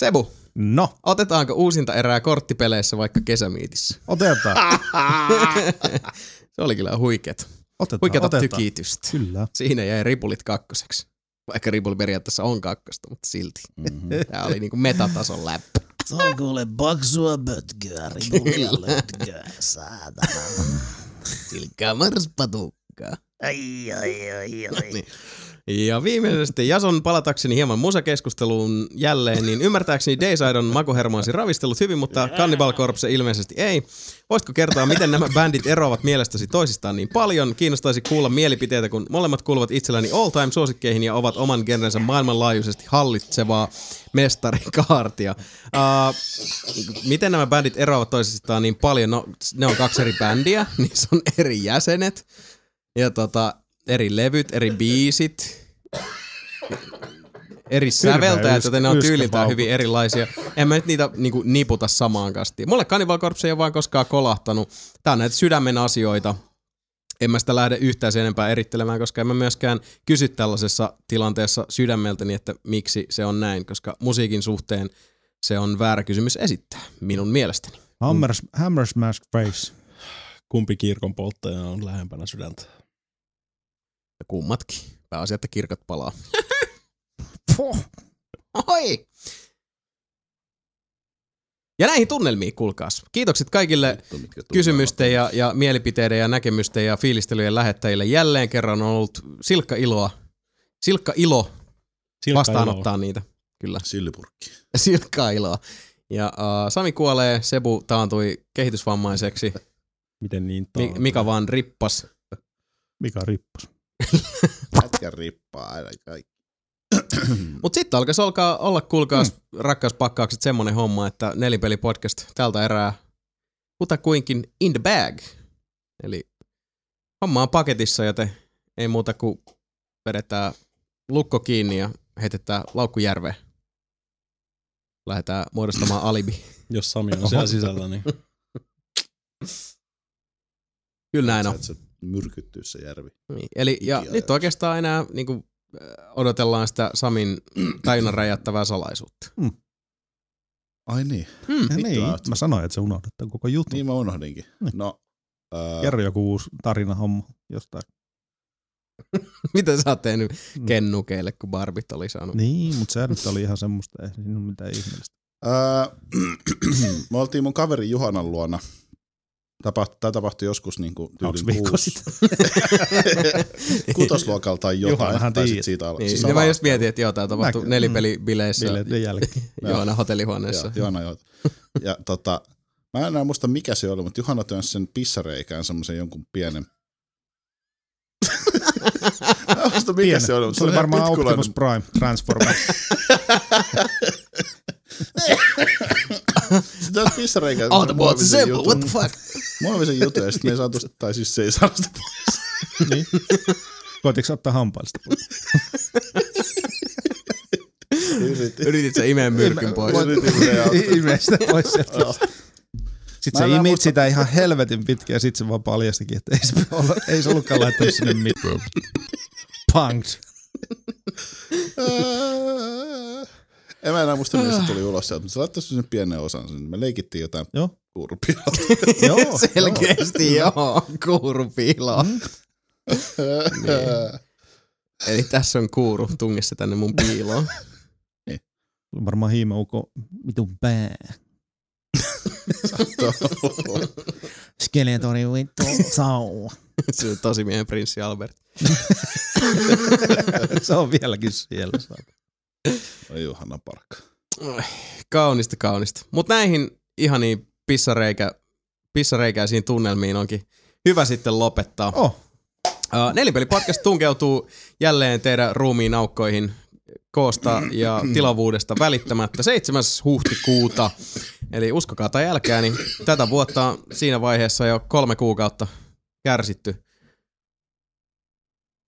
Sebu. No. Otetaanko uusinta erää korttipeleissä vaikka kesämiitissä? Otetaan. Se oli kyllä huikeat. Huikeata tykitystä. Kyllä. Siinä jäi ripulit kakkoseksi. Vaikka ripuli periaatteessa on kakkosta, mutta silti. Mm-hmm. Tää oli niinku metatason läppä. Se on kuule paksua pötköä, ripulia lötköä, saatana. Silkkaa marspatukkaa. Ai. Niin. Ja viimeisesti Jason, palatakseni hieman musakeskusteluun jälleen, niin ymmärtääkseni Daysidon makuhermoasi ravistellut hyvin, mutta Cannibal Corpse ilmeisesti ei. Voisitko kertoa, miten nämä bändit eroavat mielestäsi toisistaan niin paljon? Kiinnostaisi kuulla mielipiteitä, kun molemmat kuuluvat itselläni all-time suosikkeihin ja ovat oman genrensä maailmanlaajuisesti hallitsevaa mestarikaartia. Miten nämä bändit eroavat toisistaan niin paljon? No, ne on kaksi eri bändiä, niissä on eri jäsenet ja eri levyt, eri biisit, eri säveltäjät, joten ne on tyyliltään hyvin erilaisia. En mä nyt niitä niinku niputa samaan kastiin. Mulle Cannibal Corpse ei ole vaan koskaan kolahtanut. Tää on näitä sydämen asioita. En mä sitä lähde yhtään sen enempää erittelemään, koska en mä myöskään kysy tällaisessa tilanteessa sydämeltäni, että miksi se on näin, koska musiikin suhteen se on väärä kysymys esittää, minun mielestäni. Hammer smash face. Kumpi kirkon polttaja on lähempänä sydäntä? Kummatkin. Pääasia, että kirkot palaa. Oi. Ja näihin tunnelmiin, kuulkaas. Kiitokset kaikille kysymysten ja mielipiteiden ja näkemysten ja fiilistelyjen lähettäjille. Jälleen kerran on ollut silkka ilo vastaanottaa niitä. Kyllä. Silpurkki. Silkkaa iloa. Ja Sami kuolee, Sebu taantui kehitysvammaiseksi. Miten niin taantui? Mika vaan rippas. Mika rippas. Pätkä rippaa aina kaikki. Mut sitten alkaa olla, kuulkaas rakkauspakkaukset, semmonen homma, että Nelipeli podcast tältä erää kutakuinkin in the bag. Eli homma on paketissa, joten ei muuta kuin vedetään lukko kiinni ja heitetään laukkujärveen. Lähdetään muodostamaan alibi. Jos Sami on siellä sisällä, niin... Kyllä näin on. Myrkyttyy se järvi. Niin, eli ja nyt oikeastaan enää niin kuin, odotellaan sitä Samin täynnä räjättävää salaisuutta. Ai niin. Niin. Mä sanoin, että se unohdettiin koko juttu. Niin mä unohdinkin. Niin. No, kerro joku uusi tarinahomma jostain. Mitä sä oot tehnyt kennukeille, kun barbit oli saanut? Niin, mutta se nyt oli ihan semmoista, ei siinä ole mitään ihmeellistä. Me oltiin mun kaveri Juhanan luona Tämä tapahtui joskus niin kuin tyylin 6 tai jotain, joo, tai sitten siitä alkaa. Niin. Siis mä just mietin, että joo, tämä tapahtui nelipelibileissä. Bileiden jälkeen. Joona hotellihuoneessa. Joona. Ja mä en enää muista mikä se oli, mutta Johanna työnsi sen pissareikään semmoisen jonkun pienen. Mä en muista mikä se oli. Se oli varmaan Optimus Prime Transformer. Sitten olis pissareikä. Autobot, Zembo, what the fuck? Muovisen jutun ja sit me ei saatu, tai siis se ei saada sitä pois. Niin. Koititko sä ottaa hampaista pois? Yritit sä imeen myrkyn pois? Imeen sitä pois. Sitten sä imit sitä ihan helvetin pitkä ja sit se vaan paljastikin, että ei se ollutkaan laittanut sinne mitään. Punked. En mä enää muista, mistä tuli ulos sieltä, mutta se laittoi sen pienen osan. Me leikittiin jotain kuurupiiloa. Selkeästi joo, kuurupiiloa. Eli tässä on kuuru tungessa tänne mun piiloon. Varmaan hiimauko mitun pää. Skeletori vittu sau. Se on tosi miehen prinssi Albert. Se on vieläkin siellä. Ai Johanna Parkka. Kaunista, kaunista. Mutta näihin ihania pissareikäisiin tunnelmiin onkin hyvä sitten lopettaa. Oh. Nelipelipodcast tunkeutuu jälleen teidän ruumiin aukkoihin koosta ja tilavuudesta välittämättä 7. huhtikuuta. Eli uskokaa tai älkää, niin tätä vuotta on siinä vaiheessa jo 3 kuukautta kärsitty.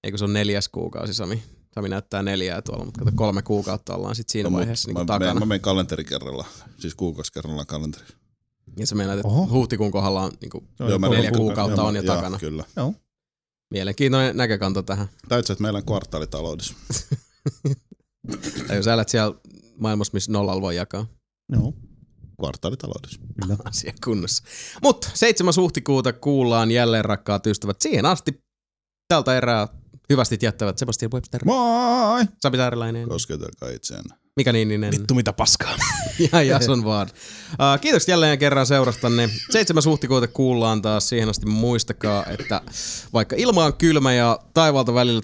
Eikö se on 4. kuukausi, Sami? Sami näyttää 4 tuolla, mutta kato 3 kuukautta ollaan sitten siinä vaiheessa niin takana. Mä menen kalenterikerralla, siis kuukausi kerrallaan kalenteri. Ja sä meinaat, että huhtikuun kohdalla on niin 4 kuukautta on jo takana. Kyllä. Joo. Mielenkiintoinen näkökanta tähän. Täytyy, että meillä on kvartaalitaloudessa. Tai jos älät siellä maailmassa, missä 0 voi jakaa. Joo. Kvartaalitaloudessa. Kyllä. Asia kunnossa. Mutta 7. huhtikuuta kuullaan jälleen, rakkaat ystävät. Siihen asti tältä erää hyvästit jättävät Sebastian Webster. Moi! Sami Saarilainen. Kosketelkaa itseään. Mika Niininen. Vittu mitä paskaa. Ja Jason Ward. Kiitos jälleen kerran seurastanne. 7. huhtikuuta kuullaan taas. Siihen asti muistakaa, että vaikka ilma on kylmä ja taivaalta välillä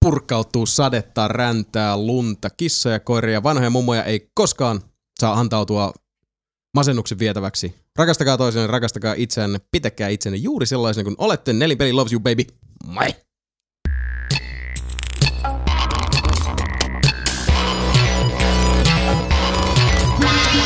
purkkautuu sadetta, räntää, lunta, kissoja, koiria, vanhoja mummoja ei koskaan saa antautua masennuksen vietäväksi. Rakastakaa toisenne, rakastakaa itseänne, pitäkää itsenne juuri sellaisena kuin olette. Nelipeli loves you baby. Moi!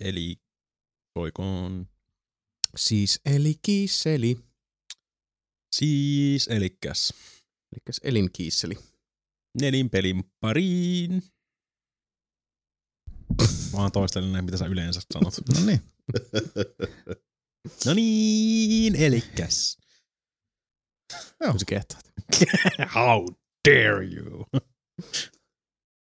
Eli koikoon. Siis eli kiisseli. Siis elikäs. Elikäs elinkiisseli. Nelinpelin pariin. Mä oon toistellut näin, mitä sä yleensä sanot. Noniin. Noniin, elikäs. Kun sä kehtaat. How dare you.